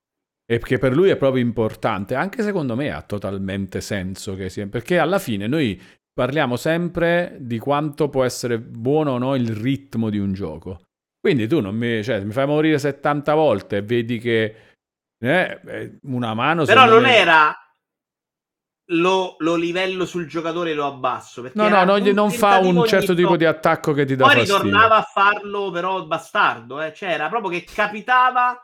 E perché per lui è proprio importante, anche secondo me ha totalmente senso che sia, perché alla fine noi parliamo sempre di quanto può essere buono o no il ritmo di un gioco. Quindi tu non mi, cioè, mi fai morire settanta volte e vedi che eh, una mano... Però non me... era lo, lo livello sul giocatore lo abbasso. Perché no, no, non, non fa un certo tipo to... di attacco che ti dà fastidio. Poi ritornava a farlo però bastardo, eh. Cioè era proprio che capitava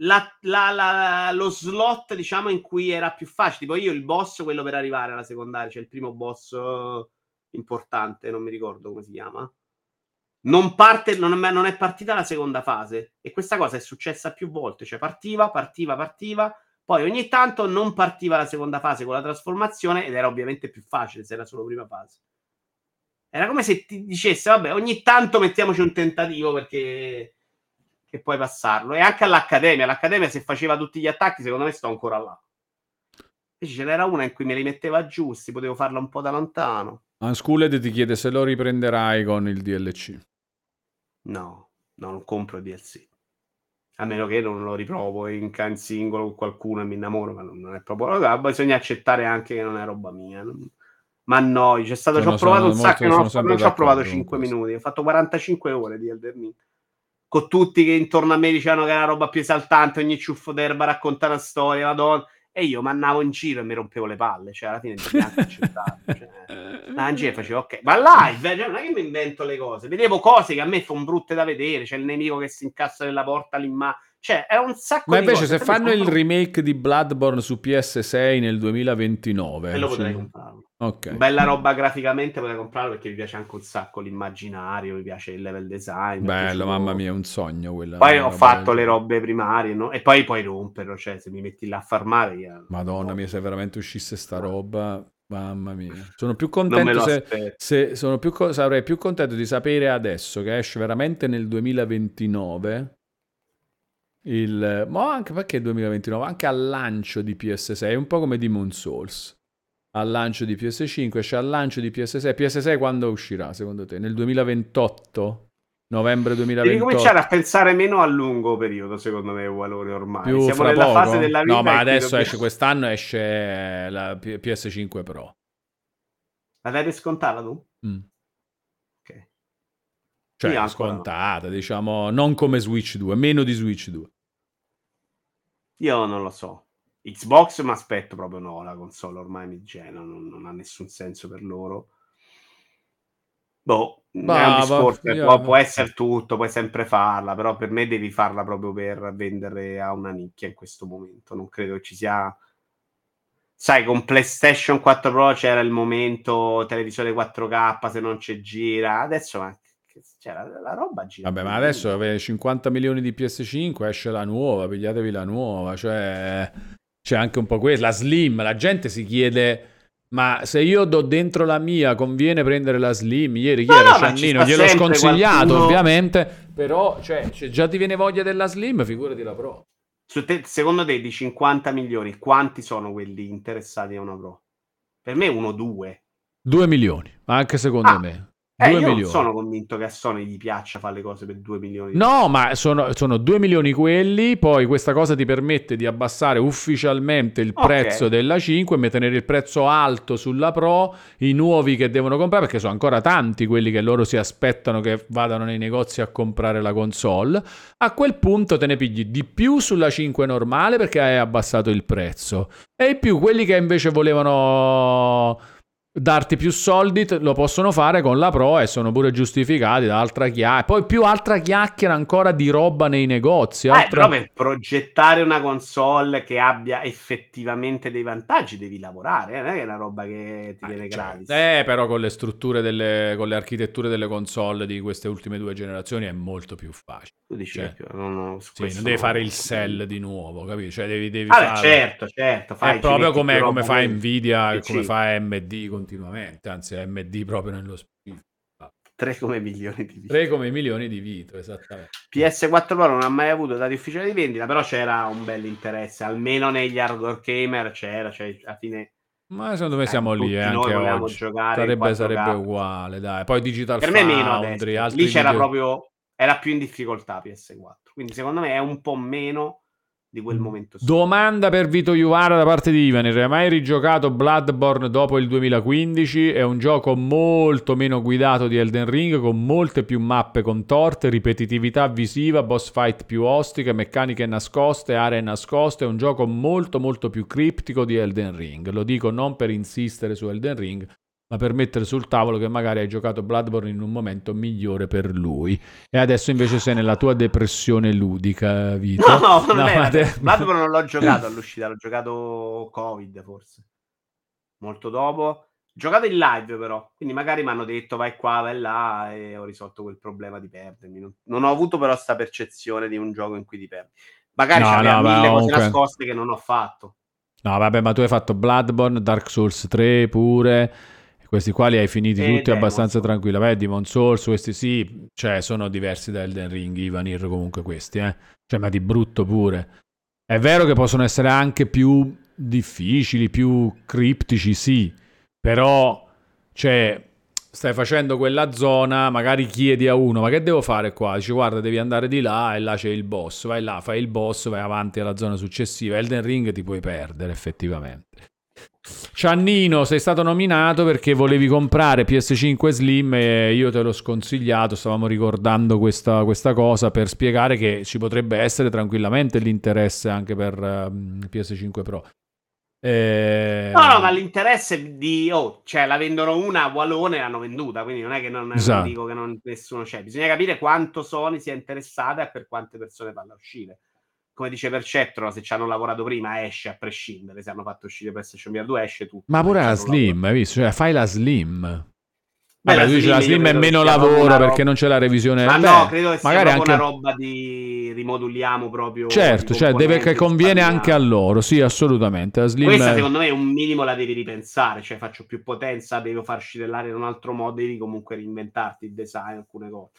la, la, la, lo slot, diciamo, in cui era più facile. Tipo io il boss, quello per arrivare alla secondaria, cioè il primo boss importante, non mi ricordo come si chiama, non parte, non, non è partita la seconda fase, e questa cosa è successa più volte, cioè partiva, partiva, partiva, poi ogni tanto non partiva la seconda fase con la trasformazione, ed era ovviamente più facile se era solo prima fase. Era come se ti dicesse vabbè, ogni tanto mettiamoci un tentativo perché... e poi passarlo. E anche all'Accademia, l'Accademia se faceva tutti gli attacchi, secondo me sto ancora là. Invece ce n'era una in cui me li metteva giusti, potevo farla un po' da lontano. Unschooled ti chiede se lo riprenderai con il D L C. No, no, non compro il D L C. A meno che non lo riprovo in can singolo con qualcuno e mi innamoro, ma non è proprio... Bisogna accettare anche che non è roba mia. Non... Ma no, c'è stato... ci ho provato un sacco, non ci ho provato cinque minuti, ho fatto quarantacinque ore di Elden Ring. Con tutti che intorno a me dicevano che era la roba più esaltante, ogni ciuffo d'erba raccontava una storia, madonna, e io mi andavo in giro e mi rompevo le palle, cioè alla fine neanche accettavo, cioè, in giro facevo ok, ma live, cioè, non è che mi invento le cose, vedevo cose che a me sono brutte da vedere, c'è il nemico che si incassa nella porta lì, ma cioè è un sacco ma di cose. Ma invece se fanno il proprio... remake di Bloodborne su P S sei nel duemilaventinove, e lo potrei comprarlo. Okay. Bella roba graficamente, potrei comprarlo perché mi piace anche un sacco l'immaginario, mi piace il level design. Bello, mamma mia, è un sogno quella. Poi ho fatto del... le robe primarie, no? E poi puoi romperlo, cioè se mi metti là a farmare io... Madonna mia, se veramente uscisse sta roba, mamma mia. Sono più contento se, se sono più sarei più contento di sapere adesso che esce veramente nel duemilaventinove. Il ma anche perché duemilaventinove, anche al lancio di P S sei, è un po' come Demon's Souls. Al lancio di P S cinque, c'è cioè al lancio di P S sei. P S sei quando uscirà, secondo te? Nel duemilaventotto? Novembre duemilaventotto? Devi cominciare a pensare meno a lungo periodo, secondo me, valore ormai. Più siamo nella poco. Fase della vita. No, ma adesso dobbiamo... esce quest'anno, esce la P S cinque Pro. La dai per scontata tu? Mm. Ok. Cioè, io scontata, no. Diciamo, non come Switch due, meno di Switch due. Io non lo so. Xbox mi aspetto proprio no, la console ormai mi genera, non, non ha nessun senso per loro. Boh, bah, è un discorso, bah, io... può, può essere tutto, puoi sempre farla, però per me devi farla proprio per vendere a una nicchia in questo momento. Non credo che ci sia... Sai, con PlayStation quattro Pro c'era il momento televisore quattro K, se non c'è gira, adesso ma... Cioè, la, la roba gira. Vabbè, ma adesso avete cinquanta milioni di P S cinque, esce la nuova, pigliatevi la nuova, cioè... C'è anche un po' questa, la Slim, la gente si chiede ma se io do dentro la mia conviene prendere la Slim? Ieri no, no, Ciannino gliel'ho sconsigliato qualcuno... ovviamente, però cioè, cioè, già ti viene voglia della Slim, figurati la Pro. Su te, secondo te di cinquanta milioni quanti sono quelli interessati a una Pro? Per me uno, due. Due milioni, anche secondo ah. me. Eh, io milioni. Non sono convinto che a Sony gli piaccia fare le cose per due milioni. No, ma sono, sono due milioni quelli, poi questa cosa ti permette di abbassare ufficialmente il prezzo, okay, della cinque, mantenere il prezzo alto sulla Pro, i nuovi che devono comprare, perché sono ancora tanti quelli che loro si aspettano che vadano nei negozi a comprare la console. A quel punto te ne pigli di più sulla cinque normale perché hai abbassato il prezzo, e in più quelli che invece volevano... darti più soldi, lo possono fare con la pro e sono pure giustificati da altra chiacchiera. Poi più altra chiacchiera ancora di roba nei negozi. Altra... Eh, però per progettare una console che abbia effettivamente dei vantaggi devi lavorare, eh? Non è che è una roba che ti eh, viene gratis. Cioè, eh, però con le strutture, delle, con le architetture delle console di queste ultime due generazioni è molto più facile. Tu dici cioè, che non, non, sì, non devi fare il sell di nuovo, capisci? Cioè, devi, devi ah, fare... certo, certo. Fai, è proprio come, come fa Nvidia, come sì. fa A M D continuamente, anzi A M D proprio nello spirito. tre come milioni di vite. tre come milioni di vite, esattamente. P S quattro Pro non ha mai avuto dati ufficiali di vendita, però c'era un bel interesse, almeno negli hardcore gamer c'era, cioè alla fine... Ma secondo me siamo eh, lì, eh, anche oggi. Sarebbe, sarebbe uguale, dai. Poi Digital per Foundry, me meno adesso. Lì c'era video... proprio, era più in difficoltà P S quattro, quindi secondo me è un po' meno di quel momento. Domanda per Vito Iuvara da parte di Ivanir: hai mai rigiocato Bloodborne dopo il duemilaquindici? È un gioco molto meno guidato di Elden Ring, con molte più mappe contorte, ripetitività visiva, boss fight più ostiche, meccaniche nascoste, aree nascoste. È un gioco molto molto più criptico di Elden Ring. Lo dico non per insistere su Elden Ring, ma per mettere sul tavolo che magari hai giocato Bloodborne in un momento migliore per lui. E adesso invece sei nella tua depressione ludica, Vito. No, no, no beh, te... Bloodborne non l'ho giocato all'uscita, l'ho giocato Covid forse. Molto dopo. Giocato in live però, quindi magari mi hanno detto vai qua, vai là, e ho risolto quel problema di perdermi. Non, non ho avuto però sta percezione di un gioco in cui ti perdi. Magari no, c'aveva no, mille beh, cose okay. nascoste che non ho fatto. No, vabbè, ma tu hai fatto Bloodborne, Dark Souls tre pure... Questi qua li hai finiti eh, tutti eh, abbastanza Souls. Tranquilla. Beh, Demon Souls, questi sì, cioè sono diversi da Elden Ring, Ivanir comunque questi, eh. Cioè, ma di brutto pure. È vero che possono essere anche più difficili, più criptici, sì. Però, cioè, stai facendo quella zona, magari chiedi a uno, ma che devo fare qua? Dici, guarda, devi andare di là e là c'è il boss. Vai là, fai il boss, vai avanti alla zona successiva. Elden Ring ti puoi perdere, effettivamente. Ciannino, sei stato nominato perché volevi comprare P S cinque Slim e io te l'ho sconsigliato. Stavamo ricordando questa, questa cosa per spiegare che ci potrebbe essere tranquillamente l'interesse anche per um, P S cinque Pro. E... No, no, ma l'interesse di... Oh, cioè la vendono una a Wallone e l'hanno venduta, quindi non è che non, esatto. non dico che non, nessuno c'è. Bisogna capire quanto Sony sia interessata e per quante persone vanno a uscire. Come dice Percettro, se ci hanno lavorato prima esce a prescindere, se hanno fatto uscire P S cinque due esce tutto. Ma pure la Slim, hai visto? Cioè, fai la Slim. Beh, Vabbè, la, slim la Slim è meno lavoro perché non c'è la revisione. Ma beh, no, credo che sia magari anche... una roba di rimoduliamo proprio. Certo, cioè deve che conviene spariamo. Anche a loro, sì, assolutamente. La Slim Questa è... secondo me è un minimo, la devi ripensare, cioè faccio più potenza, devo far scivellare in un altro modo, devi comunque reinventarti il design, alcune cose.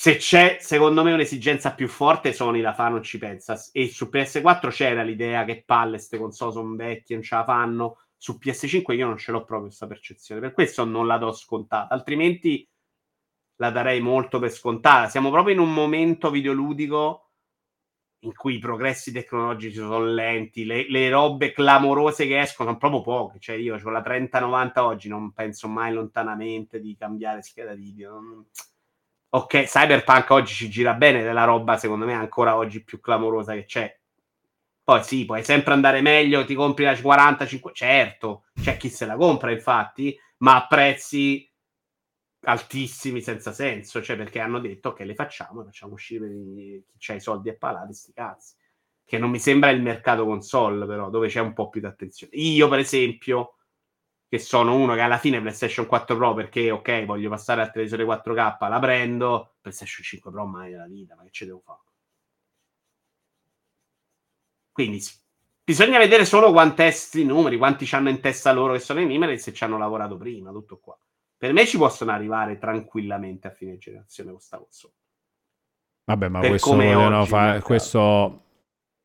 Se c'è, secondo me, un'esigenza più forte, Sony la fa, non ci pensa. E su P S quattro c'era l'idea che palle, ste console sono vecchie, non ce la fanno. Su P S cinque io non ce l'ho proprio questa percezione, per questo non la do scontata, altrimenti la darei molto per scontata. Siamo proprio in un momento videoludico in cui i progressi tecnologici sono lenti, le, le robe clamorose che escono sono proprio poche. Cioè io ho la trenta novanta oggi, non penso mai lontanamente di cambiare scheda video, non... Ok, Cyberpunk oggi ci gira bene, della roba secondo me ancora oggi più clamorosa che c'è. Poi sì, puoi sempre andare meglio, ti compri la quarantacinque, certo, c'è chi se la compra infatti, ma a prezzi altissimi senza senso, cioè perché hanno detto che okay, le facciamo, facciamo uscire per chi c'ha i soldi e palati, sti cazzi. Che non mi sembra il mercato console però, dove c'è un po' più di attenzione. Io per esempio... che sono uno che alla fine PlayStation quattro Pro perché, ok, voglio passare al televisore quattro K, la prendo, PlayStation cinque Pro mai nella vita, ma che ce devo fare? Quindi bisogna vedere solo quanti numeri, quanti ci hanno in testa loro che sono i numeri e se ci hanno lavorato prima, tutto qua. Per me ci possono arrivare tranquillamente a fine generazione con sta console. Vabbè, ma per questo volevano fare... questo...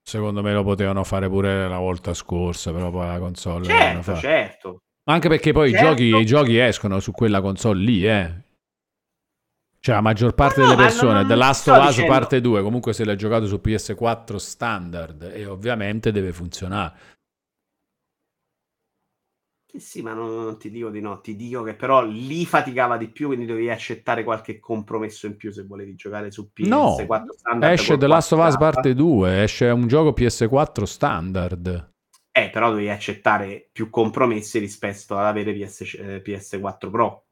secondo me lo potevano fare pure la volta scorsa, però poi la console... Certo, certo. Anche perché poi certo. i, giochi, i giochi escono su quella console lì, eh. Cioè la maggior parte no, delle no, persone, no, no, The Last of Us parte due, comunque se l'ha giocato su P S quattro standard e ovviamente deve funzionare. Eh sì, ma non, non ti dico di no, ti dico che però lì faticava di più, quindi dovevi accettare qualche compromesso in più se volevi giocare su P S quattro no, standard. Esce The Last of Us parte due, esce un gioco P S quattro standard. Eh, però dovevi accettare più compromessi rispetto ad avere P S, eh, P S quattro Pro.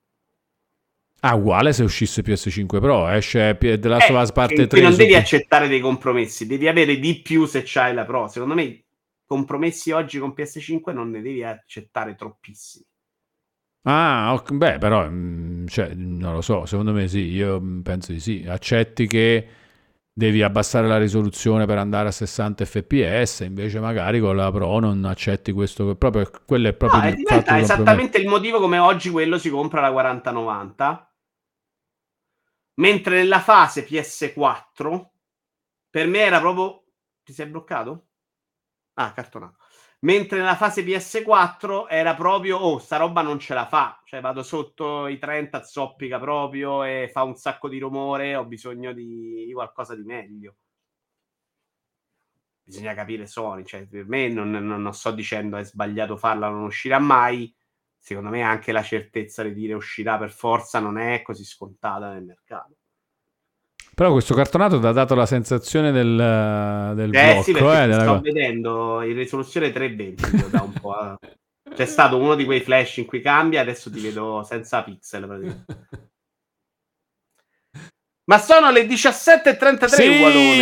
Ah, uguale se uscisse P S cinque Pro, esce eh? The Last eh, of Us Parte tre. Non devi su... accettare dei compromessi, devi avere di più se c'hai la Pro. Secondo me compromessi oggi con P S cinque non ne devi accettare troppissimi. Ah, ok, beh, però mh, cioè, non lo so, secondo me sì, io mh, penso di sì. Accetti che devi abbassare la risoluzione per andare a sessanta F P S, invece magari con la Pro non accetti questo, proprio quello è proprio no, il fatto esattamente il motivo come oggi quello si compra la quaranta novanta, mentre nella fase P S quattro per me era proprio ti sei bloccato? Ah, cartonato. Mentre nella fase P S quattro era proprio, oh, sta roba non ce la fa, cioè vado sotto i trenta, zoppica proprio e fa un sacco di rumore, ho bisogno di qualcosa di meglio. Bisogna capire Sony, cioè per me non, non, non sto dicendo è sbagliato farla, non uscirà mai, secondo me anche la certezza di dire uscirà per forza non è così scontata nel mercato. Però questo cartonato ti ha dato la sensazione del, del eh, blocco. Sì, eh, della... sto vedendo in risoluzione trecentoventi da un po'. A... C'è stato uno di quei flash in cui cambia, adesso ti vedo senza pixel praticamente. Ma sono le diciassette e trentatré, sì! Ugualone.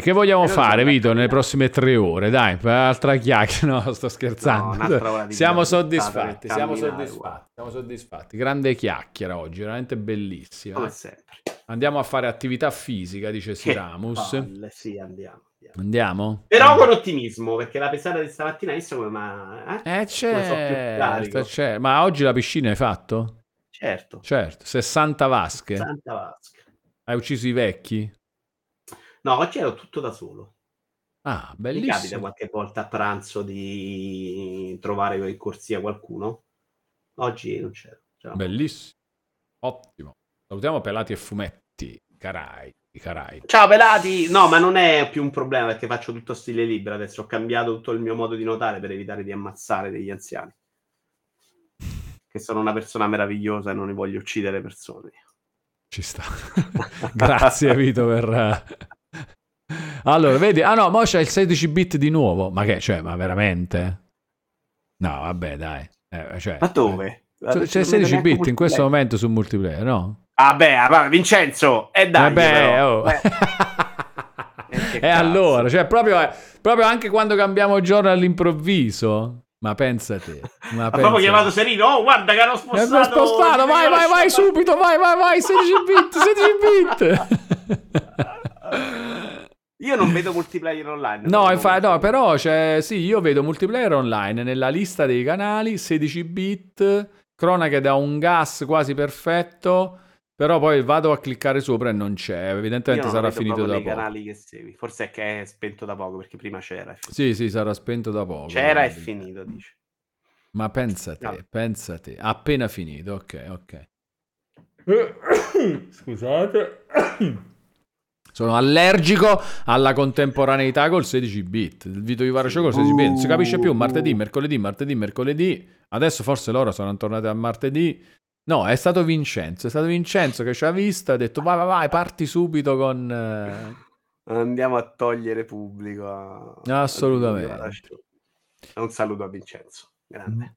Che vogliamo eh, fare, Vito, nelle prossime tre ore? Dai, per altra chiacchiera. No, sto scherzando. No, siamo soddisfatti, siamo soddisfatti, siamo soddisfatti. Grande chiacchiera oggi, veramente bellissima. Come sempre. Andiamo a fare attività fisica, dice Siramus. Palle, sì, andiamo. Andiamo. andiamo? Però con ottimismo, perché la pesata di stamattina è come ma... Eh, eh certo, so c'è. Ma oggi la piscina hai fatto? Certo. certo, sessanta vasche. sessanta vasche. Hai ucciso i vecchi? No, oggi ero tutto da solo. Ah, bellissimo. Mi capita qualche volta a pranzo di trovare in corsia qualcuno? Oggi non c'era. c'era. Bellissimo. Ottimo. Salutiamo Pelati e Fumetti. Carai, carai. Ciao Pelati! No, ma non è più un problema perché faccio tutto stile libero. Adesso ho cambiato tutto il mio modo di notare per evitare di ammazzare degli anziani. Che sono una persona meravigliosa e non ne voglio uccidere persone. Ci sta. Grazie Vito per... Allora, vedi... Ah no, mo c'è il sedici bit di nuovo. Ma che, cioè, ma veramente? No, vabbè, dai. Eh, cioè, ma dove? Guarda, c'è il sedici bit in questo momento su multiplayer, no? Ah beh, Vincenzo, è dai, vabbè, oh. eh. E allora, cioè, proprio, eh, proprio anche quando cambiamo giorno all'improvviso... Ma pensa te, ma ha proprio chiamato Serino. Oh, guarda che hanno spostato. Hanno spostato, vai, vai, vai, subito, vai, vai, vai. sedici bit, sedici bit. Io non vedo multiplayer online. No, infatti, no, però cioè, sì, io vedo multiplayer online nella lista dei canali sedici bit, cronache da un gas quasi perfetto. Però poi vado a cliccare sopra e non c'è, evidentemente sarà finito da poco. Canali che segui. Forse è che è spento da poco, perché prima c'era. Sì, sì, sarà spento da poco. C'era e finito, dice. Ma pensa te, no. pensa te. Appena finito, ok, ok. Scusate. Sono allergico alla contemporaneità col sedici bit. Il video di Varaccio col sedici bit, non si capisce più, martedì, mercoledì, martedì, mercoledì. Adesso forse loro sono tornati a martedì. No, è stato Vincenzo, è stato Vincenzo che ci ha visto, ha detto vai vai vai, parti subito con... Andiamo a togliere pubblico. A... Assolutamente. Un saluto a Vincenzo, grande.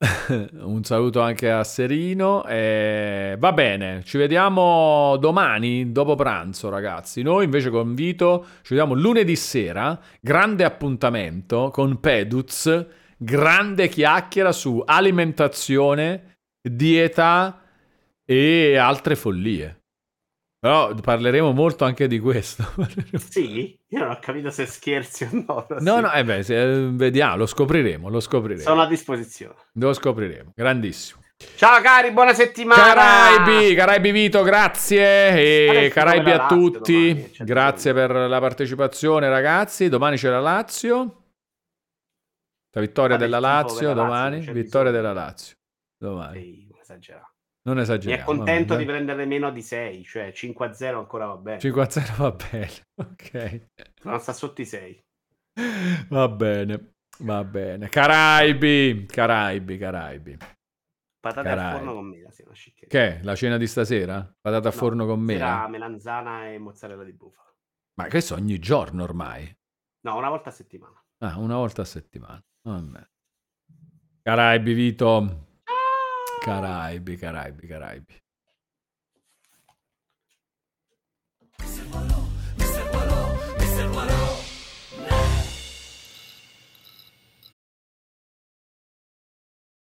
Un saluto anche a Serino. E... Va bene, ci vediamo domani dopo pranzo ragazzi. Noi invece con Vito ci vediamo lunedì sera, grande appuntamento con Peduz, grande chiacchiera su alimentazione, dieta... e altre follie. Però parleremo molto anche di questo. Sì, io non ho capito se scherzi o no. No, sì. no, eh beh, se, vediamo, lo scopriremo, lo scopriremo. Sono a disposizione. Lo scopriremo, grandissimo. Ciao cari, buona settimana. Caraibi, Caraibi Vito, grazie. E Caraibi a tutti. Domani, certo. Grazie per la partecipazione ragazzi. Domani c'è la Lazio. La vittoria della Lazio domani. Vittoria della Lazio domani. Esagerato. Non esageriamo. Mi è contento di prendere meno di sei, cioè cinque a zero ancora va bene. cinque a zero va bene, ok. Non sta sotto i sei. Va bene, va bene. Caraibi, Caraibi, Caraibi. Patata Caraibi. Al forno con mela, sì, una che è? La cena di stasera? Patata al no, forno con mela? Melanzana e mozzarella di bufala. Ma questo ogni giorno ormai? No, una volta a settimana. Ah, una volta a settimana. Vabbè. Caraibi, Vito. Caraibi, Caraibi, Caraibi.